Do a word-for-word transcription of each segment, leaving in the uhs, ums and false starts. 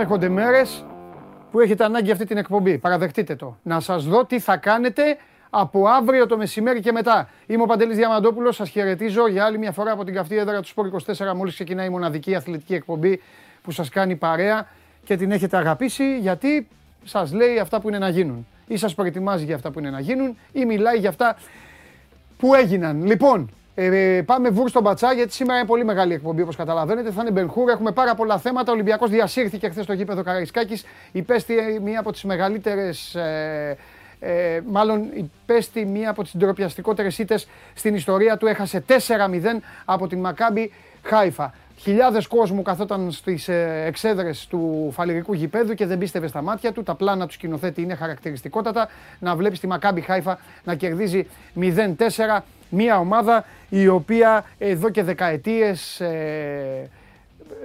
Έρχονται μέρες που έχετε ανάγκη αυτή την εκπομπή. Παραδεχτείτε το. Να σας δω τι θα κάνετε από αύριο το μεσημέρι και μετά. Είμαι ο Παντελής Διαμαντόπουλος. Σας χαιρετίζω για άλλη μια φορά από την καυτή έδρα του Sport είκοσι τέσσερα. Μόλις ξεκινάει η μοναδική αθλητική εκπομπή που σας κάνει παρέα και την έχετε αγαπήσει, γιατί σας λέει αυτά που είναι να γίνουν. Ή σας προετοιμάζει για αυτά που είναι να γίνουν, ή μιλάει για αυτά που έγιναν. Λοιπόν, ε, πάμε βούρ στον πατσά, γιατί σήμερα είναι πολύ μεγάλη εκπομπή, όπως καταλαβαίνετε. Θα είναι Μπενχούρ, έχουμε πάρα πολλά θέματα. Ο Ολυμπιακός διασύρθηκε χθες στο γήπεδο Καραϊσκάκης. Υπέστη μία από τις μεγαλύτερες, ε, ε, μάλλον υπέστη μία από τις ντροπιαστικότερες ήττες στην ιστορία του. Έχασε τέσσερα μηδέν από την Μακάμπη Χάιφα. Χιλιάδες κόσμου καθόταν στις εξέδρες του φαλυρικού γηπέδου και δεν πίστευε στα μάτια του. Τα πλάνα του σκηνοθέτη είναι χαρακτηριστικότατα. Να βλέπεις τη Μακάμπι Χάιφα να κερδίζει μηδέν τέσσερα. Μια ομάδα η οποία εδώ και δεκαετίες ε,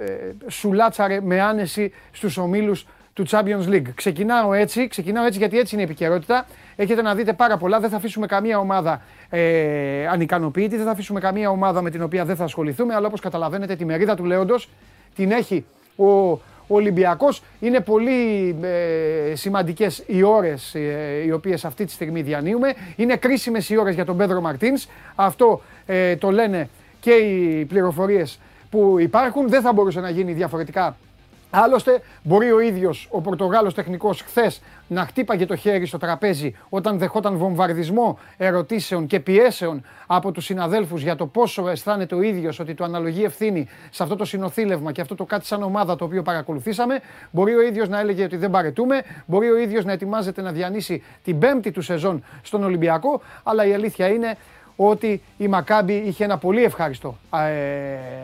ε, σουλάτσαρε με άνεση στους ομίλους του Champions League. Ξεκινάω έτσι, ξεκινάω έτσι γιατί έτσι είναι η επικαιρότητα. Έχετε να δείτε πάρα πολλά. Δεν θα αφήσουμε καμία ομάδα ε, ανικανοποιητή, δεν θα αφήσουμε καμία ομάδα με την οποία δεν θα ασχοληθούμε. Αλλά όπως καταλαβαίνετε, τη μερίδα του λέοντος την έχει ο Ολυμπιακός. Είναι πολύ ε, σημαντικές οι ώρες ε, οι οποίες αυτή τη στιγμή διανύουμε. Είναι κρίσιμες οι ώρες για τον Πέδρο Μαρτίνς. Αυτό ε, το λένε και οι πληροφορίες που υπάρχουν. Δεν θα μπορούσε να γίνει διαφορετικά. Άλλωστε, μπορεί ο ίδιος ο Πορτογάλος τεχνικός χθες να χτύπαγε το χέρι στο τραπέζι όταν δεχόταν βομβαρδισμό ερωτήσεων και πιέσεων από τους συναδέλφους για το πόσο αισθάνεται ο ίδιος ότι του αναλογεί ευθύνη σε αυτό το συνοθήλευμα και αυτό το κάτι σαν ομάδα το οποίο παρακολουθήσαμε. Μπορεί ο ίδιος να έλεγε ότι δεν παρετούμε, μπορεί ο ίδιος να ετοιμάζεται να διανύσει την πέμπτη του σεζόν στον Ολυμπιακό, αλλά η αλήθεια είναι ότι η Μακάμπι είχε ένα πολύ ευχάριστο ε,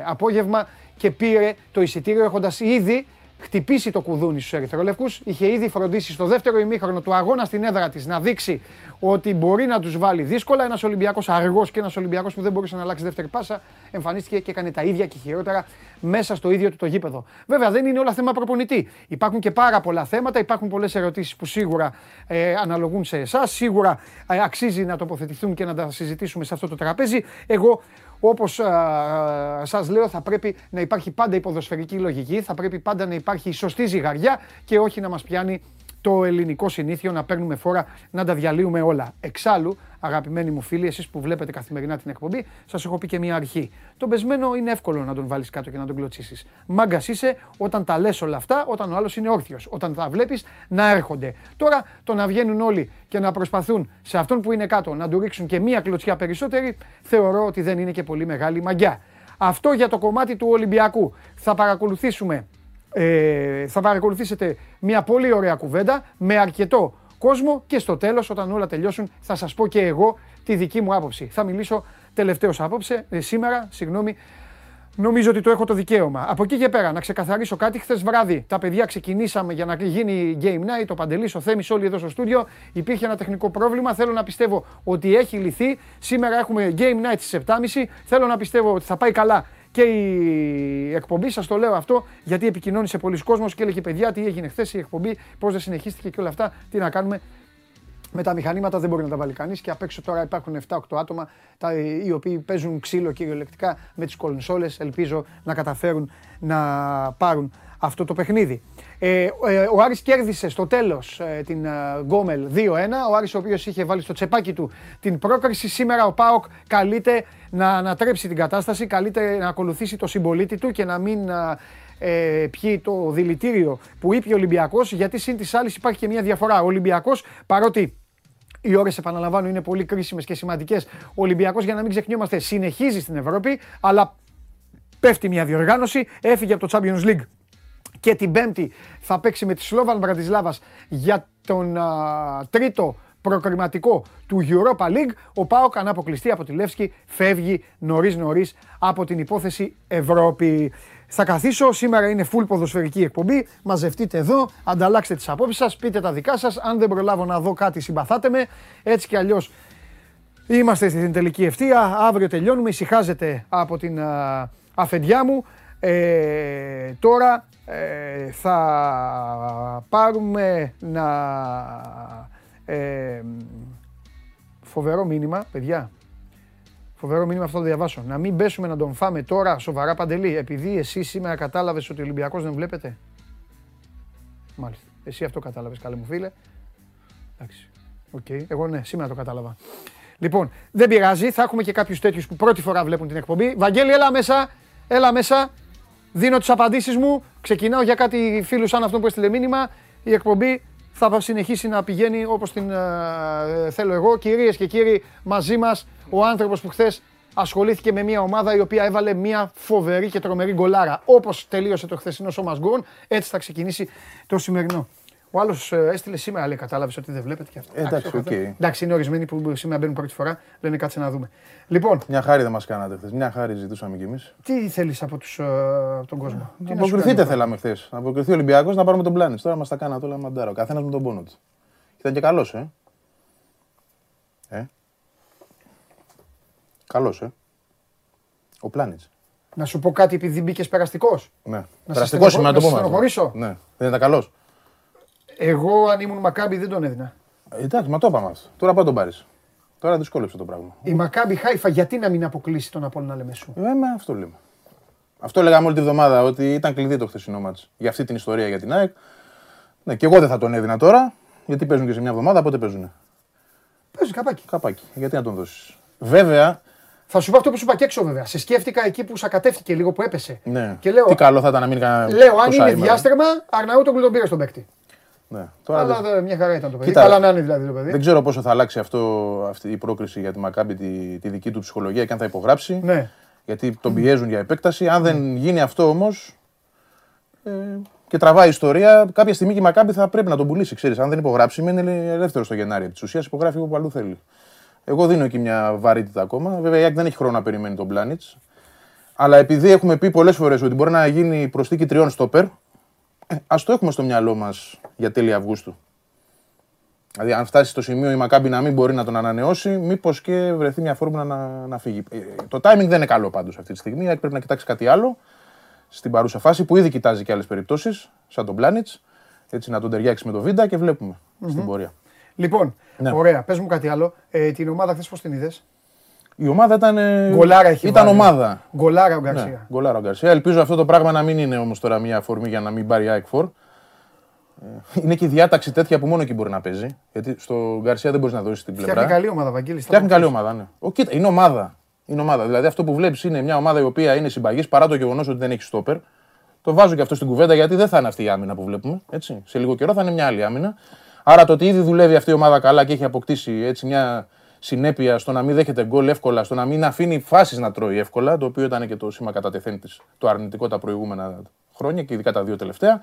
απόγευμα και πήρε το εισιτήριο έχοντας ήδη χτυπήσει το κουδούνι στους ερυθρολευκούς, είχε ήδη φροντίσει στο δεύτερο ημίχρονο του αγώνα στην έδρα της να δείξει ότι μπορεί να τους βάλει δύσκολα. Ένας Ολυμπιακός αργός και ένας Ολυμπιακός που δεν μπορούσε να αλλάξει δεύτερη πάσα, εμφανίστηκε και έκανε τα ίδια και χειρότερα μέσα στο ίδιο του το γήπεδο. Βέβαια, δεν είναι όλα θέμα προπονητή. Υπάρχουν και πάρα πολλά θέματα, υπάρχουν πολλές ερωτήσεις που σίγουρα ε, αναλογούν σε εσάς, σίγουρα ε, αξίζει να τοποθετηθούν και να τα συζητήσουμε σε αυτό το τραπέζι. Εγώ, όπως α, σας λέω, θα πρέπει να υπάρχει πάντα η ποδοσφαιρική λογική, θα πρέπει πάντα να υπάρχει η σωστή ζυγαριά και όχι να μας πιάνει το ελληνικό συνήθειο να παίρνουμε φόρα, να τα διαλύουμε όλα. Εξάλλου, αγαπημένοι μου φίλοι, εσείς που βλέπετε καθημερινά την εκπομπή, σας έχω πει και μια αρχή. Τον πεσμένο είναι εύκολο να τον βάλεις κάτω και να τον κλωτσίσεις. Μάγκας είσαι όταν τα λες όλα αυτά, όταν ο άλλος είναι όρθιος, όταν τα βλέπεις να έρχονται. Τώρα, το να βγαίνουν όλοι και να προσπαθούν σε αυτόν που είναι κάτω να του ρίξουν και μια κλωτσιά περισσότερη, θεωρώ ότι δεν είναι και πολύ μεγάλη μαγκιά. Αυτό για το κομμάτι του Ολυμπιακού. Θα παρακολουθήσουμε. Ε, θα παρακολουθήσετε μια πολύ ωραία κουβέντα με αρκετό κόσμο και στο τέλος, όταν όλα τελειώσουν, θα σας πω και εγώ τη δική μου άποψη. Θα μιλήσω τελευταίος απόψε, ε, σήμερα, συγγνώμη, νομίζω ότι το έχω το δικαίωμα. Από εκεί και πέρα, να ξεκαθαρίσω κάτι. Χθες βράδυ τα παιδιά ξεκινήσαμε για να γίνει Game Night, ο Παντελής, ο Θέμης, όλοι εδώ στο στούντιο. Υπήρχε ένα τεχνικό πρόβλημα, θέλω να πιστεύω ότι έχει λυθεί. Σήμερα έχουμε Game Night στις επτά και μισή, θέλω να πιστεύω ότι θα πάει καλά. Και η εκπομπή, σας το λέω αυτό, γιατί επικοινώνησε πολλοί κόσμος και έλεγε: παιδιά, τι έγινε χθες η εκπομπή, πώς δεν συνεχίστηκε και όλα αυτά. Τι να κάνουμε, με τα μηχανήματα δεν μπορεί να τα βάλει κανείς. Και απ' έξω τώρα υπάρχουν επτά οκτώ άτομα τα, οι οποίοι παίζουν ξύλο κυριολεκτικά με τις κονσόλες. Ελπίζω να καταφέρουν να πάρουν αυτό το παιχνίδι. Ε, ο Άρης κέρδισε στο τέλος ε, την Γκόμελ uh, δύο ένα. Ο Άρης, ο οποίος είχε βάλει στο τσεπάκι του την πρόκριση, σήμερα ο ΠΑΟΚ καλείται να ανατρέψει την κατάσταση, καλείται να ακολουθήσει το συμπολίτη του και να μην ε, πιει το δηλητήριο που ήπιε ο Ολυμπιακός, γιατί συν της άλλης υπάρχει και μια διαφορά. Ο Ολυμπιακός, παρότι οι ώρες, επαναλαμβάνω, είναι πολύ κρίσιμες και σημαντικές, ο Ολυμπιακός, για να μην ξεχνιόμαστε, συνεχίζει στην Ευρώπη, αλλά πέφτει μια διοργάνωση, έφυγε από το Champions League. Και την Πέμπτη θα παίξει με τη Σλόβαν Βραντισλάβας για τον α, τρίτο προκριματικό του Europa League. Ο ΠΑΟΚ, αν αποκλειστεί από τη Λεύσκη, φεύγει νωρίς νωρίς από την υπόθεση Ευρώπη. Θα καθίσω, σήμερα είναι full ποδοσφαιρική εκπομπή. Μαζευτείτε εδώ, ανταλλάξτε τις απόψεις σας, πείτε τα δικά σας. Αν δεν προλάβω να δω κάτι, συμπαθάτε με. Έτσι κι αλλιώς είμαστε στην τελική ευθεία. Αύριο τελειώνουμε, ησυχάζετε από την α, αφεντιά μου. Ε, τώρα ε, θα πάρουμε να ε, φοβερό μήνυμα, παιδιά, φοβερό μήνυμα, αυτό το διαβάσω, να μην πέσουμε να τον φάμε τώρα σοβαρά, Παντελή, επειδή εσύ σήμερα κατάλαβες ότι ο Ολυμπιακός δεν βλέπετε. Μάλιστα. Εσύ αυτό κατάλαβες, καλέ μου φίλε. Εντάξει. Οκ. Okay. Εγώ ναι, σήμερα το κατάλαβα. Λοιπόν, δεν πειράζει, θα έχουμε και κάποιους τέτοιους που πρώτη φορά βλέπουν την εκπομπή. Βαγγέλη, έλα μέσα, έλα μέσα. Δίνω τις απαντήσεις μου. Ξεκινάω για κάτι φίλου σαν αυτό που έστειλε μήνυμα. Η εκπομπή θα συνεχίσει να πηγαίνει όπως την ε, θέλω εγώ. Κυρίες και κύριοι, μαζί μας ο άνθρωπος που χθες ασχολήθηκε με μια ομάδα η οποία έβαλε μια φοβερή και τρομερή γκολάρα. Όπως τελείωσε το χθεσινό σώμα γκολ, έτσι θα ξεκινήσει το σημερινό. Ο άλλος έστειλε σήμερα, λέει, κατάλαβες ότι δεν βλέπετε και αυτό. Εντάξει, οκ. Okay. Εντάξει, είναι ορισμένοι που σήμερα μπαίνουν πρώτη φορά, λένε κάτσε να δούμε. Λοιπόν. Μια χάρη δεν μας κάνατε χθες. Μια χάρη ζητούσαμε κι εμείς. Τι θέλεις από, τους, από τον κόσμο. Να αποκριθείτε θέλαμε χθες. Να αποκριθεί ο Ολυμπιακός, να πάρουμε τον Πλάνιτς. Τώρα μας τα κάνατε όλα μαντάρα. Ο καθένας με τον πόνο του. Ήταν και καλός, ε. Ε. Καλός, ε. Ο Πλάνιτς. Να σου πω κάτι επειδή μπήκες περαστικός. Ναι. Περαστικός είμαι να το πω. Ναι. Δεν ήταν καλός. Εγώ αν ήμουν Μακάμπη δεν τον έδινα. Εντάξει, μα το είπαμε. Τώρα πάω τον πάρεις. Τώρα δυσκόλεψε το πράγμα. Η Μακάμπη Χάιφα γιατί να μην αποκλείσει τον Απόλλωνα Λεμεσού. Ε, μα αυτό λέμε. Αυτό λέγαμε όλη τη βδομάδα ότι ήταν κλειδί το χθεσινό ματς. Για αυτή την ιστορία για την ΑΕΚ. Ναι, και εγώ δεν θα τον έδινα τώρα. Γιατί παίζουν και σε μια εβδομάδα, πότε παίζουνε. Παίζουν καπάκι. Καπάκι. Γιατί να τον δώσεις. Βέβαια. Θα σου πω αυτό που σου είπα και έξω βέβαια. Σε σκέφτηκα εκεί που σακατεύτηκε λίγο που έπεσε. Ναι. Και λέω, τι καλό θα ήταν να μην κάνει. Λέω αν είναι διάστρεμα, Αρναούτογλου τον πήρε στον παίκτη. Ναι. Τώρα αλλά δεν... μια χαρά ήταν το παιδί. Κοίτα, καλά να είναι δηλαδή το παιδί. Δεν ξέρω πόσο θα αλλάξει αυτό, αυτή η πρόκριση για τη Μακάμπη, τη, τη δική του ψυχολογία και αν θα υπογράψει. Ναι. Γιατί τον πιέζουν για επέκταση. Αν δεν γίνει αυτό όμως ε, και τραβάει η ιστορία, κάποια στιγμή και η Μακάμπη θα πρέπει να τον πουλήσει. Ξέρεις, αν δεν υπογράψει, μένει ελεύθερο στο Γενάρη. Της ουσίας υπογράφει όπου αλλού θέλει. Εγώ δίνω εκεί μια βαρύτητα ακόμα. Βέβαια η ΑΕΚ δεν έχει χρόνο να περιμένει τον Πλάνιτς. Αλλά επειδή έχουμε πει πολλές φορές ότι μπορεί να γίνει προσθήκη τριών στόπερ. Ας το έχουμε στο μυαλό μας για τέλη Αυγούστου. Δηλαδή, αν φτάσει στο σημείο η Μακάμπη να μην μπορεί να τον ανανεώσει, μήπως και βρεθεί μια φόρμουλα να, να φύγει. Το timing δεν είναι καλό πάντως αυτή τη στιγμή. Πρέπει να κοιτάξει κάτι άλλο στην παρούσα φάση που ήδη κοιτάζει και άλλες περιπτώσεις, σαν τον Πλάνιτς. Έτσι, να τον ταιριάξει με το Βίντα και βλέπουμε mm-hmm. στην πορεία. Λοιπόν, ναι. Ωραία, πες μου κάτι άλλο. Ε, την ομάδα χθες πώς την είδες. Η ομάδα ήταν. Γκολάρα έχει ήταν βάλει. Ομάδα. Γκολάρα ο Γκαρσία. Ναι, γκολάρα ο Γκαρσία. Ελπίζω αυτό το πράγμα να μην είναι όμως τώρα μια αφορμή για να μην πάρει ΑΕΚ φορ. Είναι και η διάταξη τέτοια που μόνο εκεί μπορεί να παίζει. Γιατί στο Γκαρσία δεν μπορεί να δώσει την πλευρά. Φτιάχνει καλή ομάδα, Βαγγέλη. Φτιάχνει καλή ομάδα, ναι. Ο, κοίτα, είναι ομάδα. Είναι ομάδα. Δηλαδή αυτό που βλέπεις είναι μια ομάδα η οποία είναι συμπαγής παρά το γεγονός ότι δεν έχει στόπερ. Το βάζω και αυτό στην κουβέντα γιατί δεν θα είναι αυτή η άμυνα που βλέπουμε. Έτσι. Σε λίγο καιρό θα είναι μια άλλη άμυνα. Άρα το ότι ήδη δουλεύει αυτή η ομάδα καλά και έχει αποκτήσει έτσι μια. Συνέπεια στο να μην δέχεται γκολ εύκολα, στο να μην αφήνει φάσεις να τρώει εύκολα, το οποίο ήταν και το σήμα κατά τεθέν της, το αρνητικό τα προηγούμενα χρόνια και ειδικά τα δύο τελευταία.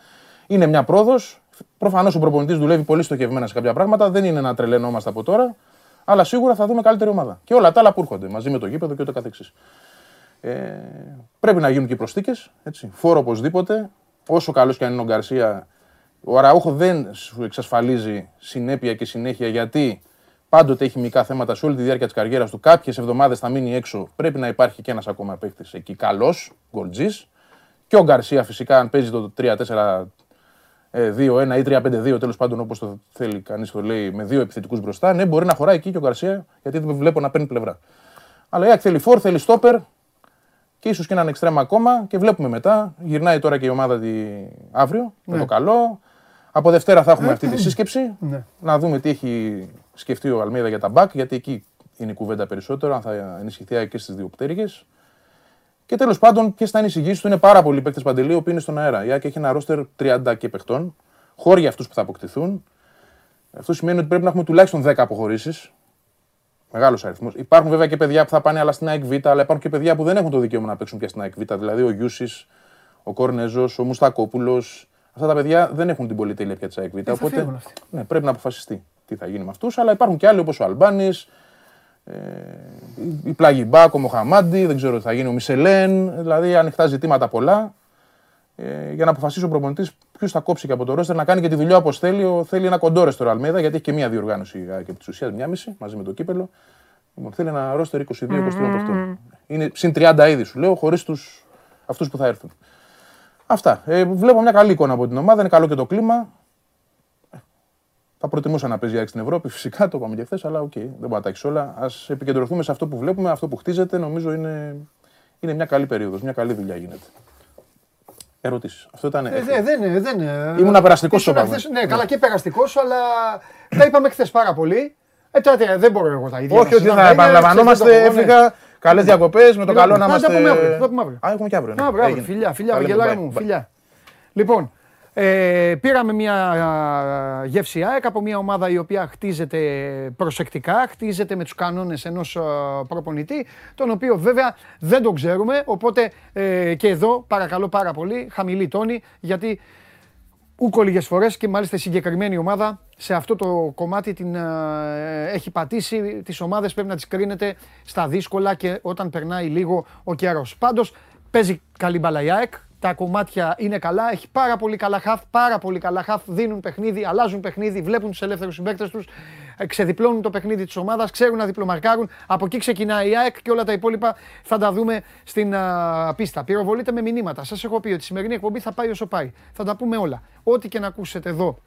Είναι μια πρόοδος. Προφανώς ο προπονητής δουλεύει πολύ στοχευμένα σε κάποια πράγματα, δεν είναι να τρελαινόμαστε από τώρα, αλλά σίγουρα θα δούμε καλύτερη ομάδα. Και όλα τα άλλα που έρχονται μαζί με το γήπεδο και ούτω καθεξής. Ε, πρέπει να γίνουν και οι προσθήκες, έτσι. Φόρο οπωσδήποτε, όσο καλός και αν είναι ο Γκαρσία, ο Αραούχο δεν σου εξασφαλίζει συνέπεια και συνέχεια γιατί. Πάντοτε έχει μικρά θέματα σε όλη τη διάρκεια της καριέρας του. Κάποιες εβδομάδες θα μείνει έξω. Πρέπει να υπάρχει και ένας ακόμα παίκτης εκεί καλός, γκολτζής. Και ο Γκαρσία φυσικά, αν παίζει το τρία τέσσερα δύο ένα ή τρία πέντε δύο, τέλος πάντων όπως το θέλει κανείς το λέει, με δύο επιθετικούς μπροστά, ναι, μπορεί να χωράει εκεί και ο Γκαρσία, γιατί δεν βλέπω να παίρνει πλευρά. Αλλά η ΑΕΚ θέλει φορ, θέλει στόπερ και ίσως και έναν εξτρέμ ακόμα και βλέπουμε μετά. Γυρνάει τώρα και η ομάδα τη αύριο, ναι. Με το καλό. Από Δευτέρα θα έχουμε αυτή τη σύσκεψη. Ναι. Να δούμε τι έχει σκεφτεί ο Αλμίδα για τα μπακ, γιατί εκεί είναι η κουβέντα περισσότερο, αν θα ενισχυθεί και στις δύο πτέρυγες. Και τέλος πάντων, ποιες θα είναι οι εισηγήσεις του, είναι πάρα πολλοί παίκτες Παντελή που είναι στον αέρα. Η ΑΕΚ έχει ένα ρόστερ τριάντα και παιχτών, χώροι για αυτούς που θα αποκτηθούν. Αυτό σημαίνει ότι πρέπει να έχουμε τουλάχιστον δέκα αποχωρήσεις. Μεγάλος αριθμός. Υπάρχουν βέβαια και παιδιά που θα πάνε αλλά στην ΑΕΚ Β, αλλά υπάρχουν και παιδιά που δεν έχουν το δικαίωμα να παίξουν πια στην ΑΕΚ Β. Δηλαδή ο Γιούσης, ο Κορνέζος, ο Μουστακόπουλος. Αυτά τα παιδιά δεν έχουν την πολυτέλεια πια της ΑΕΚ Β. Οπότε ναι, πρέπει να αποφασιστεί τι θα γίνει με αυτούς. Αλλά υπάρχουν και άλλοι όπως ο Αλμπάνης, ε, η Πλαγιμπάκ, ο Μοχαμάντι, δεν ξέρω τι θα γίνει, ο Μισελέν. Δηλαδή ανοιχτά ζητήματα πολλά ε, για να αποφασίσει ο προπονητής ποιος θα κόψει και από το ρόστερ να κάνει και τη δουλειά όπως θέλει. Θέλει ένα κοντόρεστρο Αλμέδα γιατί έχει και μία διοργάνωση και της ουσίας μία μισή μαζί με το κύπελο. Θέλει ένα ρόστερ είκοσι δύο είκοσι τρία παιχτών. Είναι συν τριάντα ήδη σου λέω, χωρίς τους αυτούς που θα έρθουν. Αυτά. Ε, βλέπω μια καλή εικόνα από την ομάδα, είναι καλό και το κλίμα. Θα προτιμούσα να παίζει στην Ευρώπη, φυσικά το είπαμε και χθες, αλλά οκ, okay, δεν πατάξει όλα. Ας επικεντρωθούμε σε αυτό που βλέπουμε, αυτό που χτίζεται. Νομίζω είναι, είναι μια καλή περίοδος, μια καλή δουλειά γίνεται. Ερωτήσεις. Αυτό ήταν. Ε, δε, δεν, δεν, ήμουν περαστικός στο πάγο. Ναι, καλά και περαστικός, αλλά τα είπαμε χθες πάρα πολύ. Ε, τότε δεν μπορώ εγώ τα ίδια. Όχι, ότι θα επαναλαμβανόμαστε. Έφυγα. Καλές διακοπές, με το καλό να είμαστε. Θα πούμε αύριο. Α, έχουμε και αύριο. Φιλιά, φιλιά, γελάρα μου. Φιλιά. Λοιπόν, πήραμε μια γεύση ΑΕΚ από μια ομάδα η οποία χτίζεται προσεκτικά, χτίζεται με τους κανόνες ενός προπονητή, τον οποίο βέβαια δεν τον ξέρουμε, οπότε και εδώ παρακαλώ πάρα πολύ, χαμηλή τόνη, γιατί ούκο λίγες φορές και μάλιστα η συγκεκριμένη ομάδα σε αυτό το κομμάτι την έχει πατήσει, τις ομάδες πρέπει να τις κρίνεται στα δύσκολα και όταν περνάει λίγο ο καιρός. Πάντως παίζει καλή μπάλα η ΑΕΚ. Τα κομμάτια είναι καλά, έχει πάρα πολύ καλά χαφ, πάρα πολύ καλά χαφ, δίνουν παιχνίδι, αλλάζουν παιχνίδι, βλέπουν τους ελεύθερους συμπαίκτες τους, ξεδιπλώνουν το παιχνίδι της ομάδας, ξέρουν να διπλωμαρκάρουν. Από εκεί ξεκινάει η ΑΕΚ και όλα τα υπόλοιπα θα τα δούμε στην α, πίστα. Πυροβολείτε με μηνύματα. Σας έχω πει ότι η σημερινή εκπομπή θα πάει όσο πάει. Θα τα πούμε όλα. Ό,τι και να ακούσετε εδώ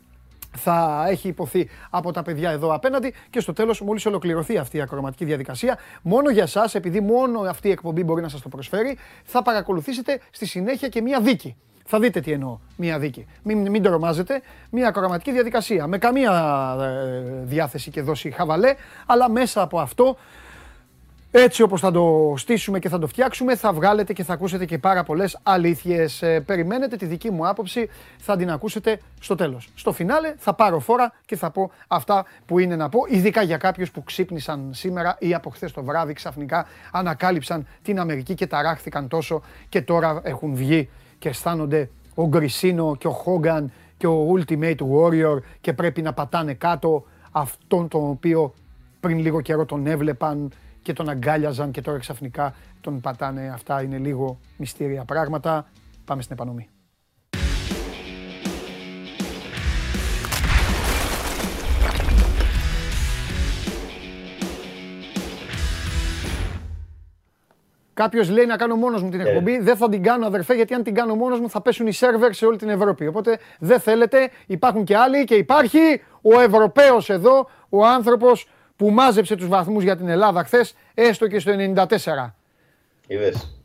θα έχει υποθεί από τα παιδιά εδώ απέναντι και στο τέλος, μόλις ολοκληρωθεί αυτή η ακροματική διαδικασία, μόνο για σας, επειδή μόνο αυτή η εκπομπή μπορεί να σας το προσφέρει, θα παρακολουθήσετε στη συνέχεια και μία δίκη. Θα δείτε τι εννοώ, μία δίκη. Μην, μην τρομάζετε, μία ακροματική διαδικασία, με καμία ε, διάθεση και δόση χαβαλέ, αλλά μέσα από αυτό, έτσι όπως θα το στήσουμε και θα το φτιάξουμε, θα βγάλετε και θα ακούσετε και πάρα πολλές αλήθειες. Περιμένετε τη δική μου άποψη, θα την ακούσετε στο τέλος. Στο φινάλε θα πάρω φόρα και θα πω αυτά που είναι να πω, ειδικά για κάποιους που ξύπνησαν σήμερα ή από χθες το βράδυ ξαφνικά ανακάλυψαν την Αμερική και ταράχθηκαν τόσο και τώρα έχουν βγει και αισθάνονται ο Γκρισίνο και ο Χόγκαν και ο Ultimate Warrior και πρέπει να πατάνε κάτω αυτόν τον οποίο πριν λίγο καιρό τον έβλεπαν και τον αγκάλιαζαν και τώρα ξαφνικά τον πατάνε. Αυτά είναι λίγο μυστήρια πράγματα. Πάμε στην επανομή. Κάποιος λέει να κάνω μόνος μου την εκπομπή. Yeah. Δεν θα την κάνω, αδερφέ, γιατί αν την κάνω μόνος μου θα πέσουν οι σερβέρ σε όλη την Ευρώπη. Οπότε δεν θέλετε, υπάρχουν και άλλοι και υπάρχει ο Ευρωπαίος εδώ, ο άνθρωπος που μάζεψε τους βαθμούς για την Ελλάδα χθες, έστω και στο ενενήντα τέσσερα. Είδες.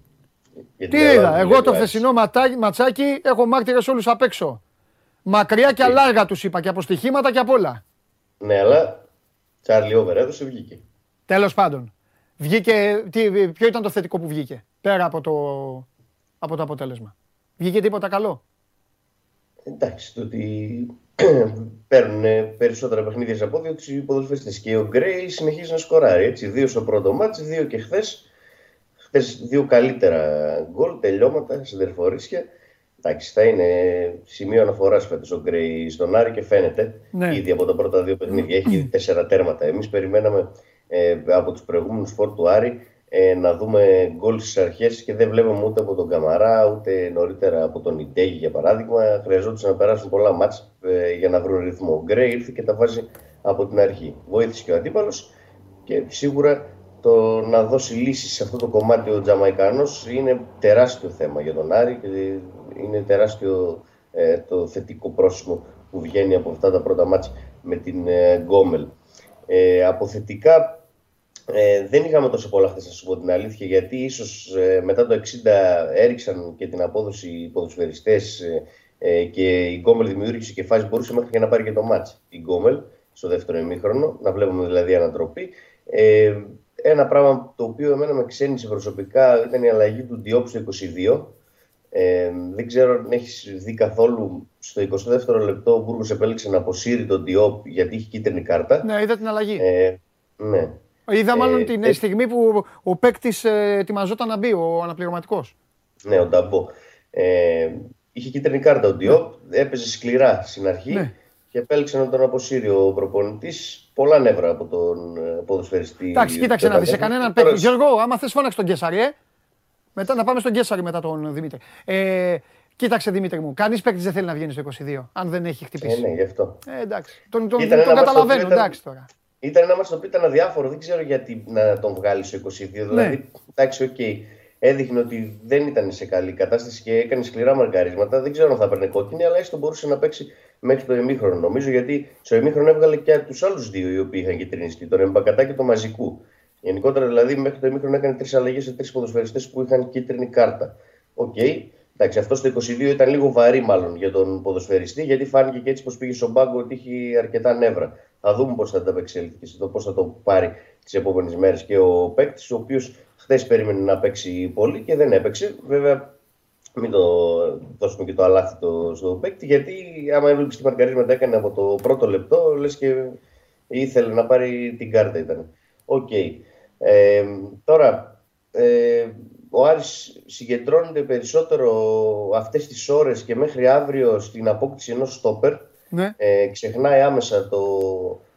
Τι είδα, εγώ το χθεσινό ματσάκι έχω μάρτυρες όλους απ' έξω. Μακριά και αλάργα τους είπα, και από στοιχήματα και απ' όλα. Ναι, αλλά Charlie Over έδωσε, βγήκε. Τέλος πάντων. Βγήκε, τι, ποιο ήταν το θετικό που βγήκε, πέρα από το, από το αποτέλεσμα. Βγήκε τίποτα καλό. Εντάξει, το ότι παίρνουν περισσότερα παιχνίδια σε απόδειξη οι ποδοσφαιριστές και ο Γκρέι συνεχίζει να σκοράρει. Έτσι, δύο στο πρώτο μάτς, δύο και χθες. Χθες δύο καλύτερα γκολ, τελειώματα, συντερφορίσια. Εντάξει, θα είναι σημείο αναφοράς φέτος ο Γκρέι στον Άρη και φαίνεται ναι. Ήδη από τα πρώτα δύο παιχνίδια. Έχει ήδη τέσσερα τέρματα. Εμείς περιμέναμε ε, από τους προηγούμενους φορ του Άρη ε, να δούμε γκολ στις αρχές και δεν βλέπαμε ούτε από τον Καμαρά ούτε νωρίτερα από τον Ιντέγη για παράδειγμα. Χρειαζόντουσαν να περάσουν πολλά μάτς ε, για να βρουν ρυθμό. Ο Γκρέι ήρθε και τα βάζει από την αρχή. Βοήθησε και ο αντίπαλος και σίγουρα το να δώσει λύσεις σε αυτό το κομμάτι ο Τζαμαϊκάνος είναι τεράστιο θέμα για τον Άρη. Και είναι τεράστιο ε, το θετικό πρόσημο που βγαίνει από αυτά τα πρώτα μάτς με την ε, Γκόμελ. Ε, από θετικά ε, δεν είχαμε τόσο πολλά χθες να σου πω την αλήθεια, γιατί ίσως ε, μετά το εξήντα έριξαν και την απόδοση οι ποδοσφαιριστές ε, και η Γκόμελ δημιούργησε και φάση, μπορούσε μέχρι και να πάρει και το μάτς η Γκόμελ στο δεύτερο ημίχρονο, να βλέπουμε δηλαδή ανατροπή. Ε, ένα πράγμα το οποίο εμένα με ξένησε προσωπικά ήταν η αλλαγή του Ντιόπ στο είκοσι δύο. Ε, δεν ξέρω αν έχεις δει καθόλου. Στο εικοστό δεύτερο λεπτό ο Μπούργος επέλεξε να αποσύρει τον Ντιόπ γιατί είχε κίτρινη κάρτα. Ναι, είδα την αλλαγή. Ε, ναι. Είδα ε, μάλλον την ε, στιγμή που ο παίκτης ετοιμαζόταν να μπει, ο αναπληρωματικός. Ναι, ο Νταμπό. Ε, είχε κίτρινη κάρτα ο Ντιόπ, ναι. Έπαιζε σκληρά στην αρχή ναι. Και επέλεξε να τον αποσύρει ο προπονητής. Πολλά νεύρα από τον ποδοσφαιριστή. Εντάξει, κοίταξε να δει σε κανέναν παίκτη. Γιώργο, άμα θες φώναξε τον Κέσσαρη, ε. Μετά να πάμε στον Κέσσαρη μετά τον Δημήτρη. Ε, κοίταξε Δημήτρη μου, κανείς παίκτης δεν θέλει να βγαίνει στο είκοσι δύο, αν δεν έχει χτυπήσει. Ε, ναι, γι' αυτό. Ε, εντάξει, τον, τον, τον καταλαβαίνω, ήταν, εντάξει τώρα. Ήταν ένα μας το οποίο ήταν αδιάφορο, δεν ξέρω γιατί να τον βγάλει στο είκοσι δύο, δηλαδή, ναι. Εντάξει, οκ. Okay. Έδειχνε ότι δεν ήταν σε καλή κατάσταση και έκανε σκληρά μαρκαρίσματα. Δεν ξέρω αν θα παίρνει κόκκινη, αλλά έστω μπορούσε να παίξει μέχρι το ημίχρονο. Νομίζω γιατί στο ημίχρονο έβγαλε και τους άλλους δύο οι οποίοι είχαν κυτρινιστεί, τον Εμπακατά και τον Μαζικού. Γενικότερα, δηλαδή, μέχρι το ημίχρονο έκανε τρεις αλλαγές σε τρεις ποδοσφαιριστές που είχαν κίτρινη κάρτα. Οκ. Okay. Εντάξει, αυτό το είκοσι δύο ήταν λίγο βαρύ μάλλον για τον ποδοσφαιριστή, γιατί φάνηκε και έτσι πως πήγε στον πάγκο ότι είχε αρκετά νεύρα. Θα δούμε πώς θα τα απεξέλθει και πώς θα το πάρει τις επόμενες μέρες και ο παίκτης, ο οποίος χθες περίμενε να παίξει πολύ και δεν έπαιξε. Βέβαια, μην το δώσουμε και το αλάθη στον παίκτη, γιατί άμα έβλεπες τι μαρκαρίσματα έκανε από το πρώτο λεπτό, λες και ήθελε να πάρει την κάρτα ήταν. Οκ. Okay. Ε, τώρα... Ε, ο Άρης συγκεντρώνεται περισσότερο αυτές τις ώρες και μέχρι αύριο στην απόκτηση ενός στόπερ. Ναι. Ε, ξεχνάει άμεσα το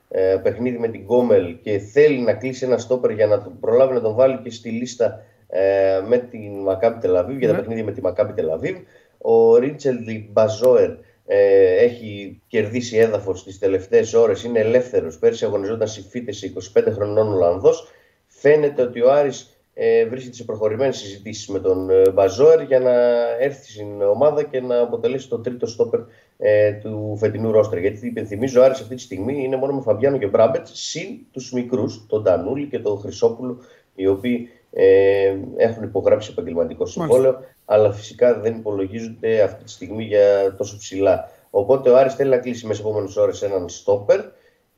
ε, παιχνίδι με την Γκόμελ και θέλει να κλείσει ένα στόπερ για να τον προλάβει να τον βάλει και στη λίστα ε, με την Μακάμπη Τελαβίβ, ναι, για τα παιχνίδια με τη Μακάμπη Τελαβίβ. Ο Ρίτσελντ Μπαζόερ ε, έχει κερδίσει έδαφος τις τελευταίες ώρες, είναι ελεύθερος. Πέρσι αγωνιζόταν στη Φίτεση, είκοσι πέντε χρονών Ολλανδός. Φαίνεται ότι ο Άρης Ε, βρίσκεται σε προχωρημένες συζητήσεις με τον ε, Μπαζόερ για να έρθει στην ομάδα και να αποτελέσει το τρίτο στόπερ ε, του φετινού ρόστερ. Γιατί υπενθυμίζω, ο Άρης αυτή τη στιγμή είναι μόνο με Φαμπιάνο και Μπράμπετ, συν τους μικρούς, τον Τανούλη και τον Χρυσόπουλο, οι οποίοι ε, έχουν υπογράψει επαγγελματικό συμβόλαιο, αλλά φυσικά δεν υπολογίζονται αυτή τη στιγμή για τόσο ψηλά. Οπότε ο Άρης θέλει να κλείσει μέσα στις επόμενες ώρες έναν στόπερ.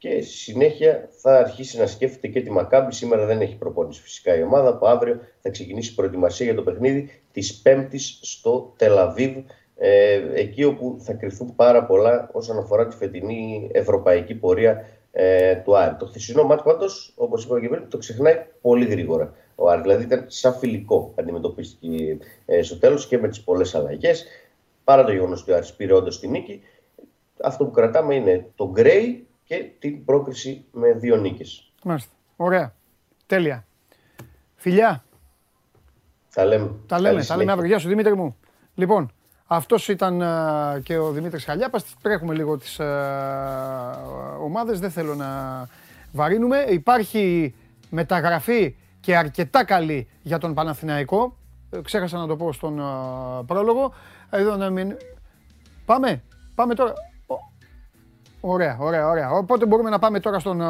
Και στη συνέχεια θα αρχίσει να σκέφτεται και τη Μακάμπη. Σήμερα δεν έχει προπόνηση φυσικά η ομάδα. Από αύριο θα ξεκινήσει η προετοιμασία για το παιχνίδι της Πέμπτης στο Τελαβίβ. Ε, εκεί όπου θα κρυφθούν πάρα πολλά όσον αφορά τη φετινή ευρωπαϊκή πορεία ε, του Άρη. Το χθεσινό μάτς πάντως, όπως είπα και πριν, το ξεχνάει πολύ γρήγορα ο Άρη. Δηλαδή ήταν σαν φιλικό αντιμετωπίστηκε ε, στο τέλος και με τις πολλές αλλαγές. Παρά το γεγονός ότι ο Άρης πήρε όντως τη νίκη, αυτό που κρατάμε είναι το γκρέι και την πρόκριση με δύο νίκες. Μάλιστα. Ωραία. Τέλεια. Φιλιά. Τα λέμε. Τα λέμε, τα λέμε αύριο. Γεια σου Δημήτρη μου. Λοιπόν, αυτός ήταν uh, και ο Δημήτρης Χαλιάπας. Τρέχουμε λίγο τις uh, ομάδες. Δεν θέλω να βαρύνουμε. Υπάρχει μεταγραφή και αρκετά καλή για τον Παναθηναϊκό. Ξέχασα να το πω στον uh, πρόλογο. Εδώ να μην... Πάμε. Πάμε τώρα. Ωραία, ωραία, ωραία. Οπότε μπορούμε να πάμε τώρα στον,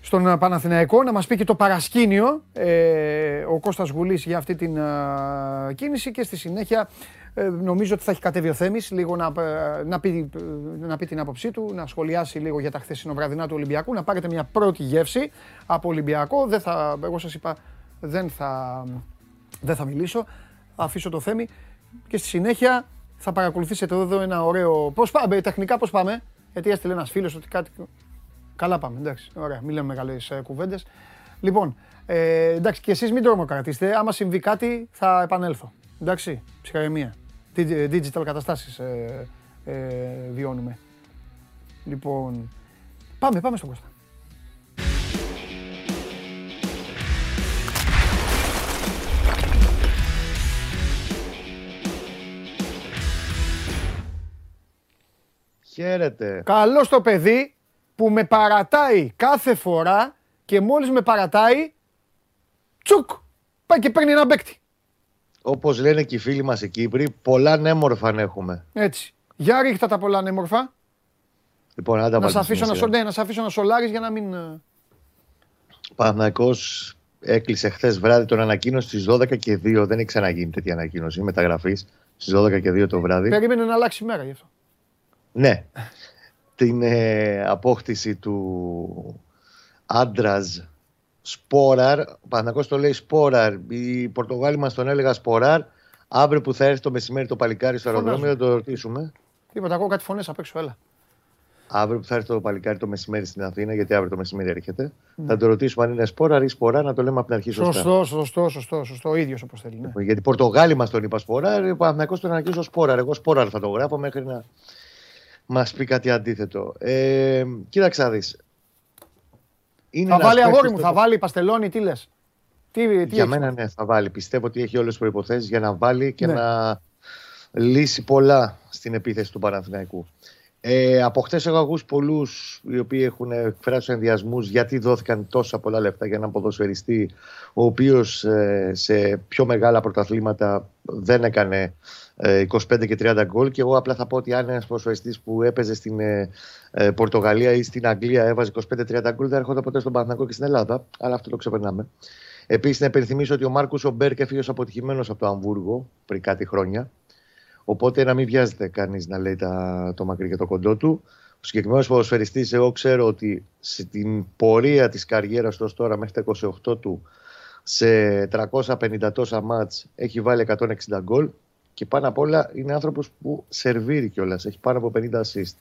στον Παναθηναϊκό, να μας πει και το παρασκήνιο ε, ο Κώστας Γουλής για αυτή την ε, κίνηση και στη συνέχεια ε, νομίζω ότι θα έχει κατέβει ο Θέμης λίγο να, ε, να, πει, ε, να πει την άποψή του, να σχολιάσει λίγο για τα χθεσινοβραδινά του Ολυμπιακού, να πάρετε μια πρώτη γεύση από Ολυμπιακό. Δεν θα, εγώ σας είπα, δεν θα, δεν θα μιλήσω, αφήσω το Θέμη και στη συνέχεια... Θα παρακολουθήσετε εδώ ένα ωραίο... Πώς πάμε, τεχνικά πώς πάμε. Γιατί έστειλε ένας φίλος ότι κάτι... Καλά πάμε, εντάξει. Ωραία, μην λέμε μεγάλες κουβέντες. Λοιπόν, ε, εντάξει, και εσείς μην τρομοκρατήσετε. Άμα συμβεί κάτι, θα επανέλθω. Εντάξει, ψυχραιμία. Digital καταστάσεις ε, ε, βιώνουμε. Λοιπόν, πάμε, πάμε στον Κώστα. Χαίρετε. Καλώς το παιδί που με παρατάει κάθε φορά και μόλις με παρατάει, τσουκ, πάει και παίρνει ένα παίκτη. Όπως λένε και οι φίλοι μας οι Κύπροι, πολλά νέμορφα έχουμε. Έτσι. Για ρίχτα τα πολλά νέμορφα. Λοιπόν, άντα να, σ' αφήσω να, σο... ναι, να σ' αφήσω να σολάρεις για να μην... Παναθηναϊκός έκλεισε χθες βράδυ τον ανακοίνωση στις δώδεκα και δύο. Δεν έχει ξαναγίνει τέτοια ανακοίνωση μεταγραφής στις δώδεκα και δύο το βράδυ. Περίμενε να αλλάξει μέρα γι' αυτό. Ναι, την ε, απόκτηση του άντρας Σπόραρ, ο Παναθηναϊκός το λέει Σπόραρ, οι Πορτογάλοι μας τον έλεγα Σπόραρ, αύριο που θα έρθει το μεσημέρι το παλικάρι στο αεροδρόμιο θα το ρωτήσουμε. Τίποτα, ακούω κάτι φωνές απ' έξω, έλα. Αύριο που θα έρθει το παλικάρι το μεσημέρι στην Αθήνα, γιατί αύριο το μεσημέρι έρχεται, mm. θα το ρωτήσουμε αν είναι Σπόραρ ή Σποράρ, να το λέμε από την αρχή σωστά. Σωστό, σωστό, σωστό, σωστό, ο ίδιος όπως θέλει. Ναι. Γιατί οι Πορτογάλοι μας τον είπα Σπόραρ, ο Παναθηναϊκός τον ανακοίνωσε Σπόραρ, εγώ Σπόραρ θα το γράφω μέχρι να... Μας πει κάτι αντίθετο. Ε, κοίταξε να δεις. Είναι θα βάλει αγόρι μου, το... θα βάλει παστελόνι, τι λες. Τι, τι για έχεις? Μένα ναι, θα βάλει. Πιστεύω ότι έχει όλες τις προϋποθέσεις για να βάλει και ναι. να λύσει πολλά στην επίθεση του Παναθηναϊκού. Ε, από χτες έχω ακούσει πολλούς οι οποίοι έχουν εκφράσει ενδιασμούς γιατί δόθηκαν τόσα πολλά λεφτά για έναν ποδοσφαιριστή ο οποίος ε, σε πιο μεγάλα πρωταθλήματα δεν έκανε ε, είκοσι πέντε και τριάντα γκολ. Και εγώ απλά θα πω ότι αν ένας ποδοσφαιριστής που έπαιζε στην ε, ε, Πορτογαλία ή στην Αγγλία έβαζε είκοσι πέντε με τριάντα γκολ, δεν έρχονταν ποτέ στον Παναθηναϊκό και στην Ελλάδα. Αλλά αυτό το ξεπερνάμε. Επίσης, να υπενθυμίσω ότι ο Μάρκους ο Μπέρκ έφυγε ως αποτυχημένος από το Αμβούργο πριν κάτι χρόνια. Οπότε να μην βιάζεται κανείς να λέει τα, το μακρύ και το κοντό του. Ο συγκεκριμένος ποδοσφαιριστής, εγώ ξέρω ότι στην πορεία της καριέρας του ως τώρα μέχρι τα είκοσι οκτώ του, σε τριακόσια πενήντα τόσα μάτς έχει βάλει εκατόν εξήντα γκολ. Και πάνω απ' όλα είναι άνθρωπος που σερβίρει κιόλας. Έχει πάνω από πενήντα assist.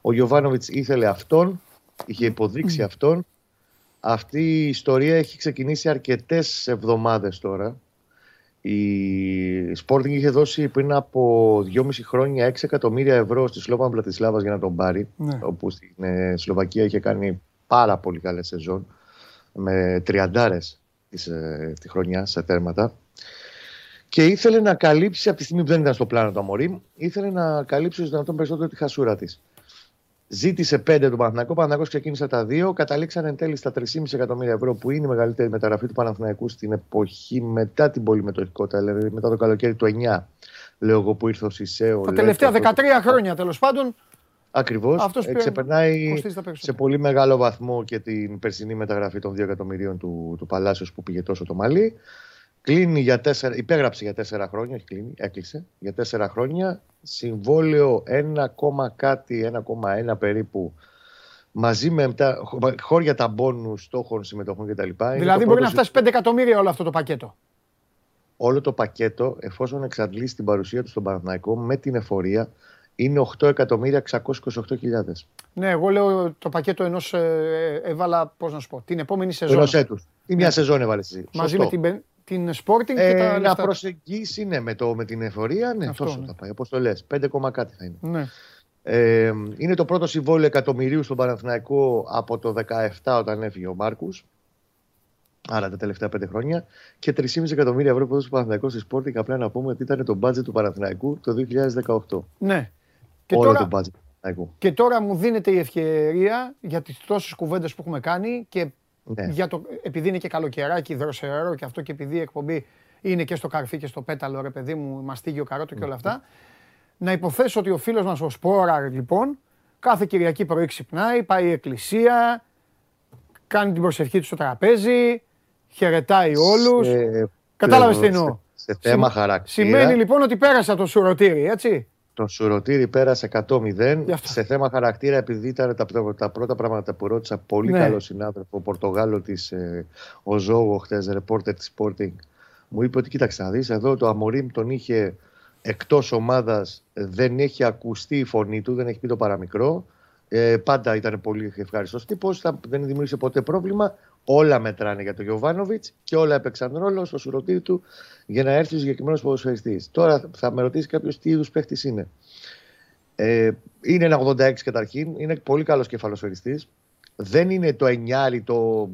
Ο Γιοβάνοβιτς ήθελε αυτόν, είχε υποδείξει αυτόν. Αυτή η ιστορία έχει ξεκινήσει αρκετές εβδομάδες τώρα. Η Sporting είχε δώσει πριν από δυόμιση χρόνια έξι εκατομμύρια ευρώ στη Σλόβαν Βραντισλάβας για να τον πάρει. Ναι. Όπου στην Σλοβακία είχε κάνει πάρα πολύ καλές σεζόν. Με τριαντάρες τη χρονιά σε τέρματα. Και ήθελε να καλύψει, από τη στιγμή που δεν ήταν στο πλάνο του Αμορίμ, ήθελε να καλύψει ως δυνατόν περισσότερο τη χασούρα της. Ζήτησε πέντε του Παναθηναϊκού, ο Παναθηναϊκός ξεκίνησε τα δύο, καταλήξαν εν τέλει στα τρία κόμμα πέντε εκατομμύρια ευρώ, που είναι η μεγαλύτερη μεταγραφή του Παναθηναϊκού στην εποχή μετά την πολυμετοχικότητα, δηλαδή μετά το καλοκαίρι του εννιά, λέω εγώ, που ήρθε ο Σισέο. Τα τελευταία δεκατρία χρόνια τέλος πάντων. Ακριβώς. Αυτός ξεπερνάει σε πολύ μεγάλο βαθμό και την περσινή μεταγραφή των δύο εκατομμυρίων του, του Παλάσιος, που πήγε τόσο το μαλλί. Κλείνει για τέσσερα, υπέγραψε για τέσσερα χρόνια, έχει κλείνει, έκλεισε για τέσσερα χρόνια, συμβόλαιο ένα κόμμα ένα περίπου, μαζί με τα, χώρια τα μπόνους, στόχων, συμμετοχών κτλ. Δηλαδή μπορεί να φτάσει πέντε εκατομμύρια όλο αυτό το πακέτο. Όλο το πακέτο, εφόσον εξαντλήσει την παρουσία του στον Παναθηναϊκό με την εφορία, είναι οκτώ εκατομμύρια εξακόσιες είκοσι οκτώ χιλιάδες. Ναι, εγώ λέω το πακέτο ενός, ε, έβαλα, πώς να σου πω, την επόμενη σεζόν. Ενός έτους. Τι μια σεζόν έβαλες εσύ. Μαζί με την... την Sporting ε, και τα να τα... προσεγγίσει ναι, με, το, με την εφορία, ναι, αυτό, τόσο ναι. Θα πάει. Όπως το λες, πέντε κόμμα κάτι θα είναι. Ναι. Ε, είναι το πρώτο συμβόλαιο εκατομμυρίου στον Παναθηναϊκό από το δεκαεπτά όταν έφυγε ο Μάρκους. Άρα τα τελευταία πέντε χρόνια. Και τρία κόμμα πέντε εκατομμύρια ευρώ που έδωσε ο Παναθηναϊκός στη Sporting. Απλά να πούμε ότι ήταν το budget του Παναθηναϊκού το δύο χιλιάδες δεκαοκτώ. Ναι. Και όλο τώρα... το budget του Παναθηναϊκού. Και τώρα μου δίνεται η ευκαιρία για τις τόσες κουβέντες που έχουμε κάνει και ναι. Για το, επειδή είναι και καλοκαιράκι, δροσερό και αυτό, και επειδή η εκπομπή είναι και στο καρφί και στο πέταλο, ρε παιδί μου, μαστίγιο, καρότο και όλα αυτά. Mm-hmm. Να υποθέσω ότι ο φίλος μας ο Σπόραρ, λοιπόν, κάθε Κυριακή πρωί ξυπνάει, πάει η εκκλησία, κάνει την προσευχή του στο τραπέζι, χαιρετάει όλους. Σε... Κατάλαβες τι εννοώ. Σε, σε θέμα Σημα... χαρακτήρα. Σημαίνει λοιπόν ότι πέρασα το σουρωτήρι, έτσι. Το σουρωτήρι πέρασε εκατό μηδέν. Σε θέμα χαρακτήρα, επειδή ήταν τα, τα πρώτα πράγματα που ρώτησα πολύ ναι. Καλό συνάδελφο, ο Πορτογάλο της, ε, ο Ζώγο, χτες ρεπόρτερ της Sporting, μου είπε ότι κοίταξε να δεις, εδώ το Αμορίμ τον είχε εκτός ομάδας, δεν έχει ακουστεί η φωνή του, δεν έχει πει το παραμικρό. Ε, πάντα ήταν πολύ ευχαριστός τύπος, δεν δημιούργησε ποτέ πρόβλημα. Όλα μετράνε για τον Γιοβάνοβιτς και όλα έπαιξαν ρόλο στο σουρωτήρι του για να έρθει ο συγκεκριμένος ποδοσφαιριστής. Τώρα θα με ρωτήσει κάποιος τι είδους παίχτης είναι. Ε, είναι ένα ογδόντα έξι καταρχήν, είναι πολύ καλός κεφαλοσφαιριστής. Δεν είναι το εννιάρι, το,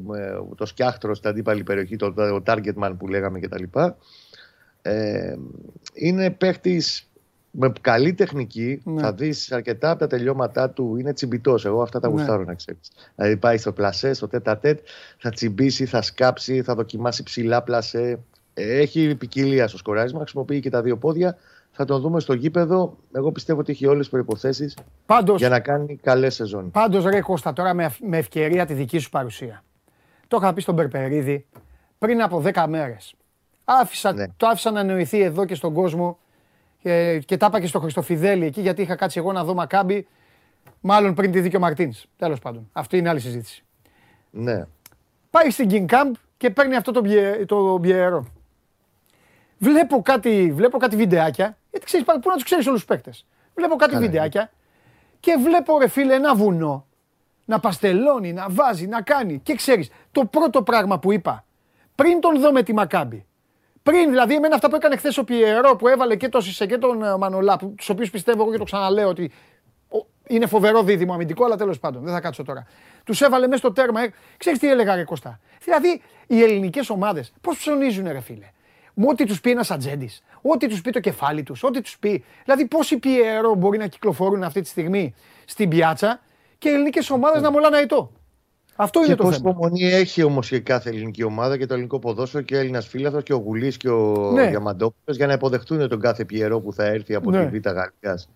το σκιάχτρο στην αντίπαλη περιοχή, το, το target man που λέγαμε κτλ. Ε, είναι παίχτης με καλή τεχνική, ναι. Θα δεις αρκετά από τα τελειώματά του, είναι τσιμπητός, εγώ αυτά τα ναι. Γουστάρω να ξέρεις. Δηλαδή πάει στο πλασέ, στο τέτα-τέτ, θα τσιμπήσει, θα σκάψει, θα δοκιμάσει ψηλά πλασέ. Έχει ποικιλία στο σκοράρισμα, χρησιμοποιεί και τα δύο πόδια. Θα τον δούμε στο γήπεδο, εγώ πιστεύω ότι έχει όλες τις προϋποθέσεις πάντως, για να κάνει καλές σεζόν. Πάντως ρε Κώστα, τώρα με, με ευκαιρία τη δική σου παρουσία. Το είχα πει στον Περπερίδη πριν από δέκα μέρες. Άφησα, ναι. Το άφησα να νοηθεί εδώ και στον κόσμο. Και, και τα είπα και στο Χριστοφιδέλη εκεί, γιατί είχα κάτσει εγώ να δω Μακάμπη, μάλλον πριν τη δίκη ο Μαρτίνς. Τέλος πάντων. Αυτή είναι άλλη συζήτηση. Ναι. Πάει στην King Camp και παίρνει αυτό το, μπιε, το μπιερό. Βλέπω κάτι, βλέπω κάτι βιντεάκια, γιατί ξέρεις πού να τους ξέρεις όλους τους παίκτες. Βλέπω κάτι Άρα, βιντεάκια ναι. Και βλέπω ρε φίλε ένα βουνό να παστελώνει, να βάζει, να κάνει. Και ξέρεις, το πρώτο πράγμα που είπα πριν τον δω με τη Μακάμπη. Πριν, δηλαδή, εμένα αυτά που έκανε χθες ο Πιερό, που έβαλε και τον Σισε και τον Μανολά, τους οποίους πιστεύω εγώ και το ξαναλέω ότι είναι φοβερό δίδυμο αμυντικό, αλλά τέλος πάντων, δεν θα κάτσω τώρα. Τους έβαλε μέσα στο τέρμα. Ξέρεις τι έλεγα, ρε Κώστα. Δηλαδή, οι ελληνικές ομάδες πώς ψωνίζουνε, ρε φίλε. Μου ό,τι τους πει ένας ατζέντης, ό,τι τους πει το κεφάλι τους, ό,τι τους πει. Δηλαδή, πόσοι Πιερό μπορεί να κυκλοφορούν αυτή τη στιγμή στην πιάτσα και οι ελληνικές ομάδες να μολάνε αητό. Αυτό είναι το θέμα. Και πόση υπομονή έχει όμως και κάθε ελληνική ομάδα και το ελληνικό ποδόσφαιρο και ο Έλληνας φίλαθλος και ο Γουλής και ο ναι. Διαμαντόπουλος για να υποδεχτούν τον κάθε Πιερό που θα έρθει από ναι. Τη Β' Γαλλίας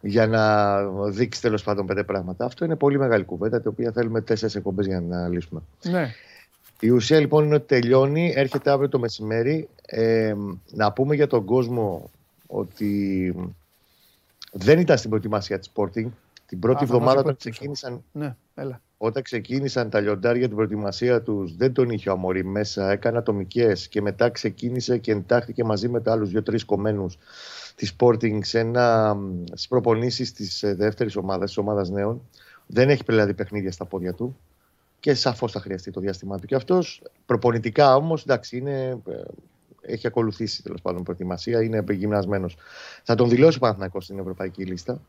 για να δείξει τέλος πάντων πέντε πράγματα. Αυτό είναι πολύ μεγάλη κουβέντα, την οποία θέλουμε τέσσερις εκπομπές για να λύσουμε. Ναι. Η ουσία λοιπόν είναι ότι τελειώνει, έρχεται αύριο το μεσημέρι. Ε, να πούμε για τον κόσμο ότι δεν ήταν στην προετοιμασία της Sporting. Την πρώτη εβδομάδα όταν ξεκίνησαν, ναι, έλα. όταν ξεκίνησαν τα λιοντάρια την προετοιμασία τους, δεν τον είχε ο Αμορί μέσα, έκανε ατομικές και μετά ξεκίνησε και εντάχθηκε μαζί με τα άλλους δύο-τρεις κομμένους της Sporting σε ένα, στις προπονήσεις της δεύτερης ομάδας, της ομάδας νέων. Δεν έχει δηλαδή παιχνίδια στα πόδια του. Και σαφώς θα χρειαστεί το διάστημά του. Και αυτός προπονητικά όμως, εντάξει, είναι, έχει ακολουθήσει τέλος πάντων προετοιμασία, είναι επεγυμνασμένος. Θα τον δηλώσει ο Παναθηναϊκός στην ευρωπαϊκή λίστα.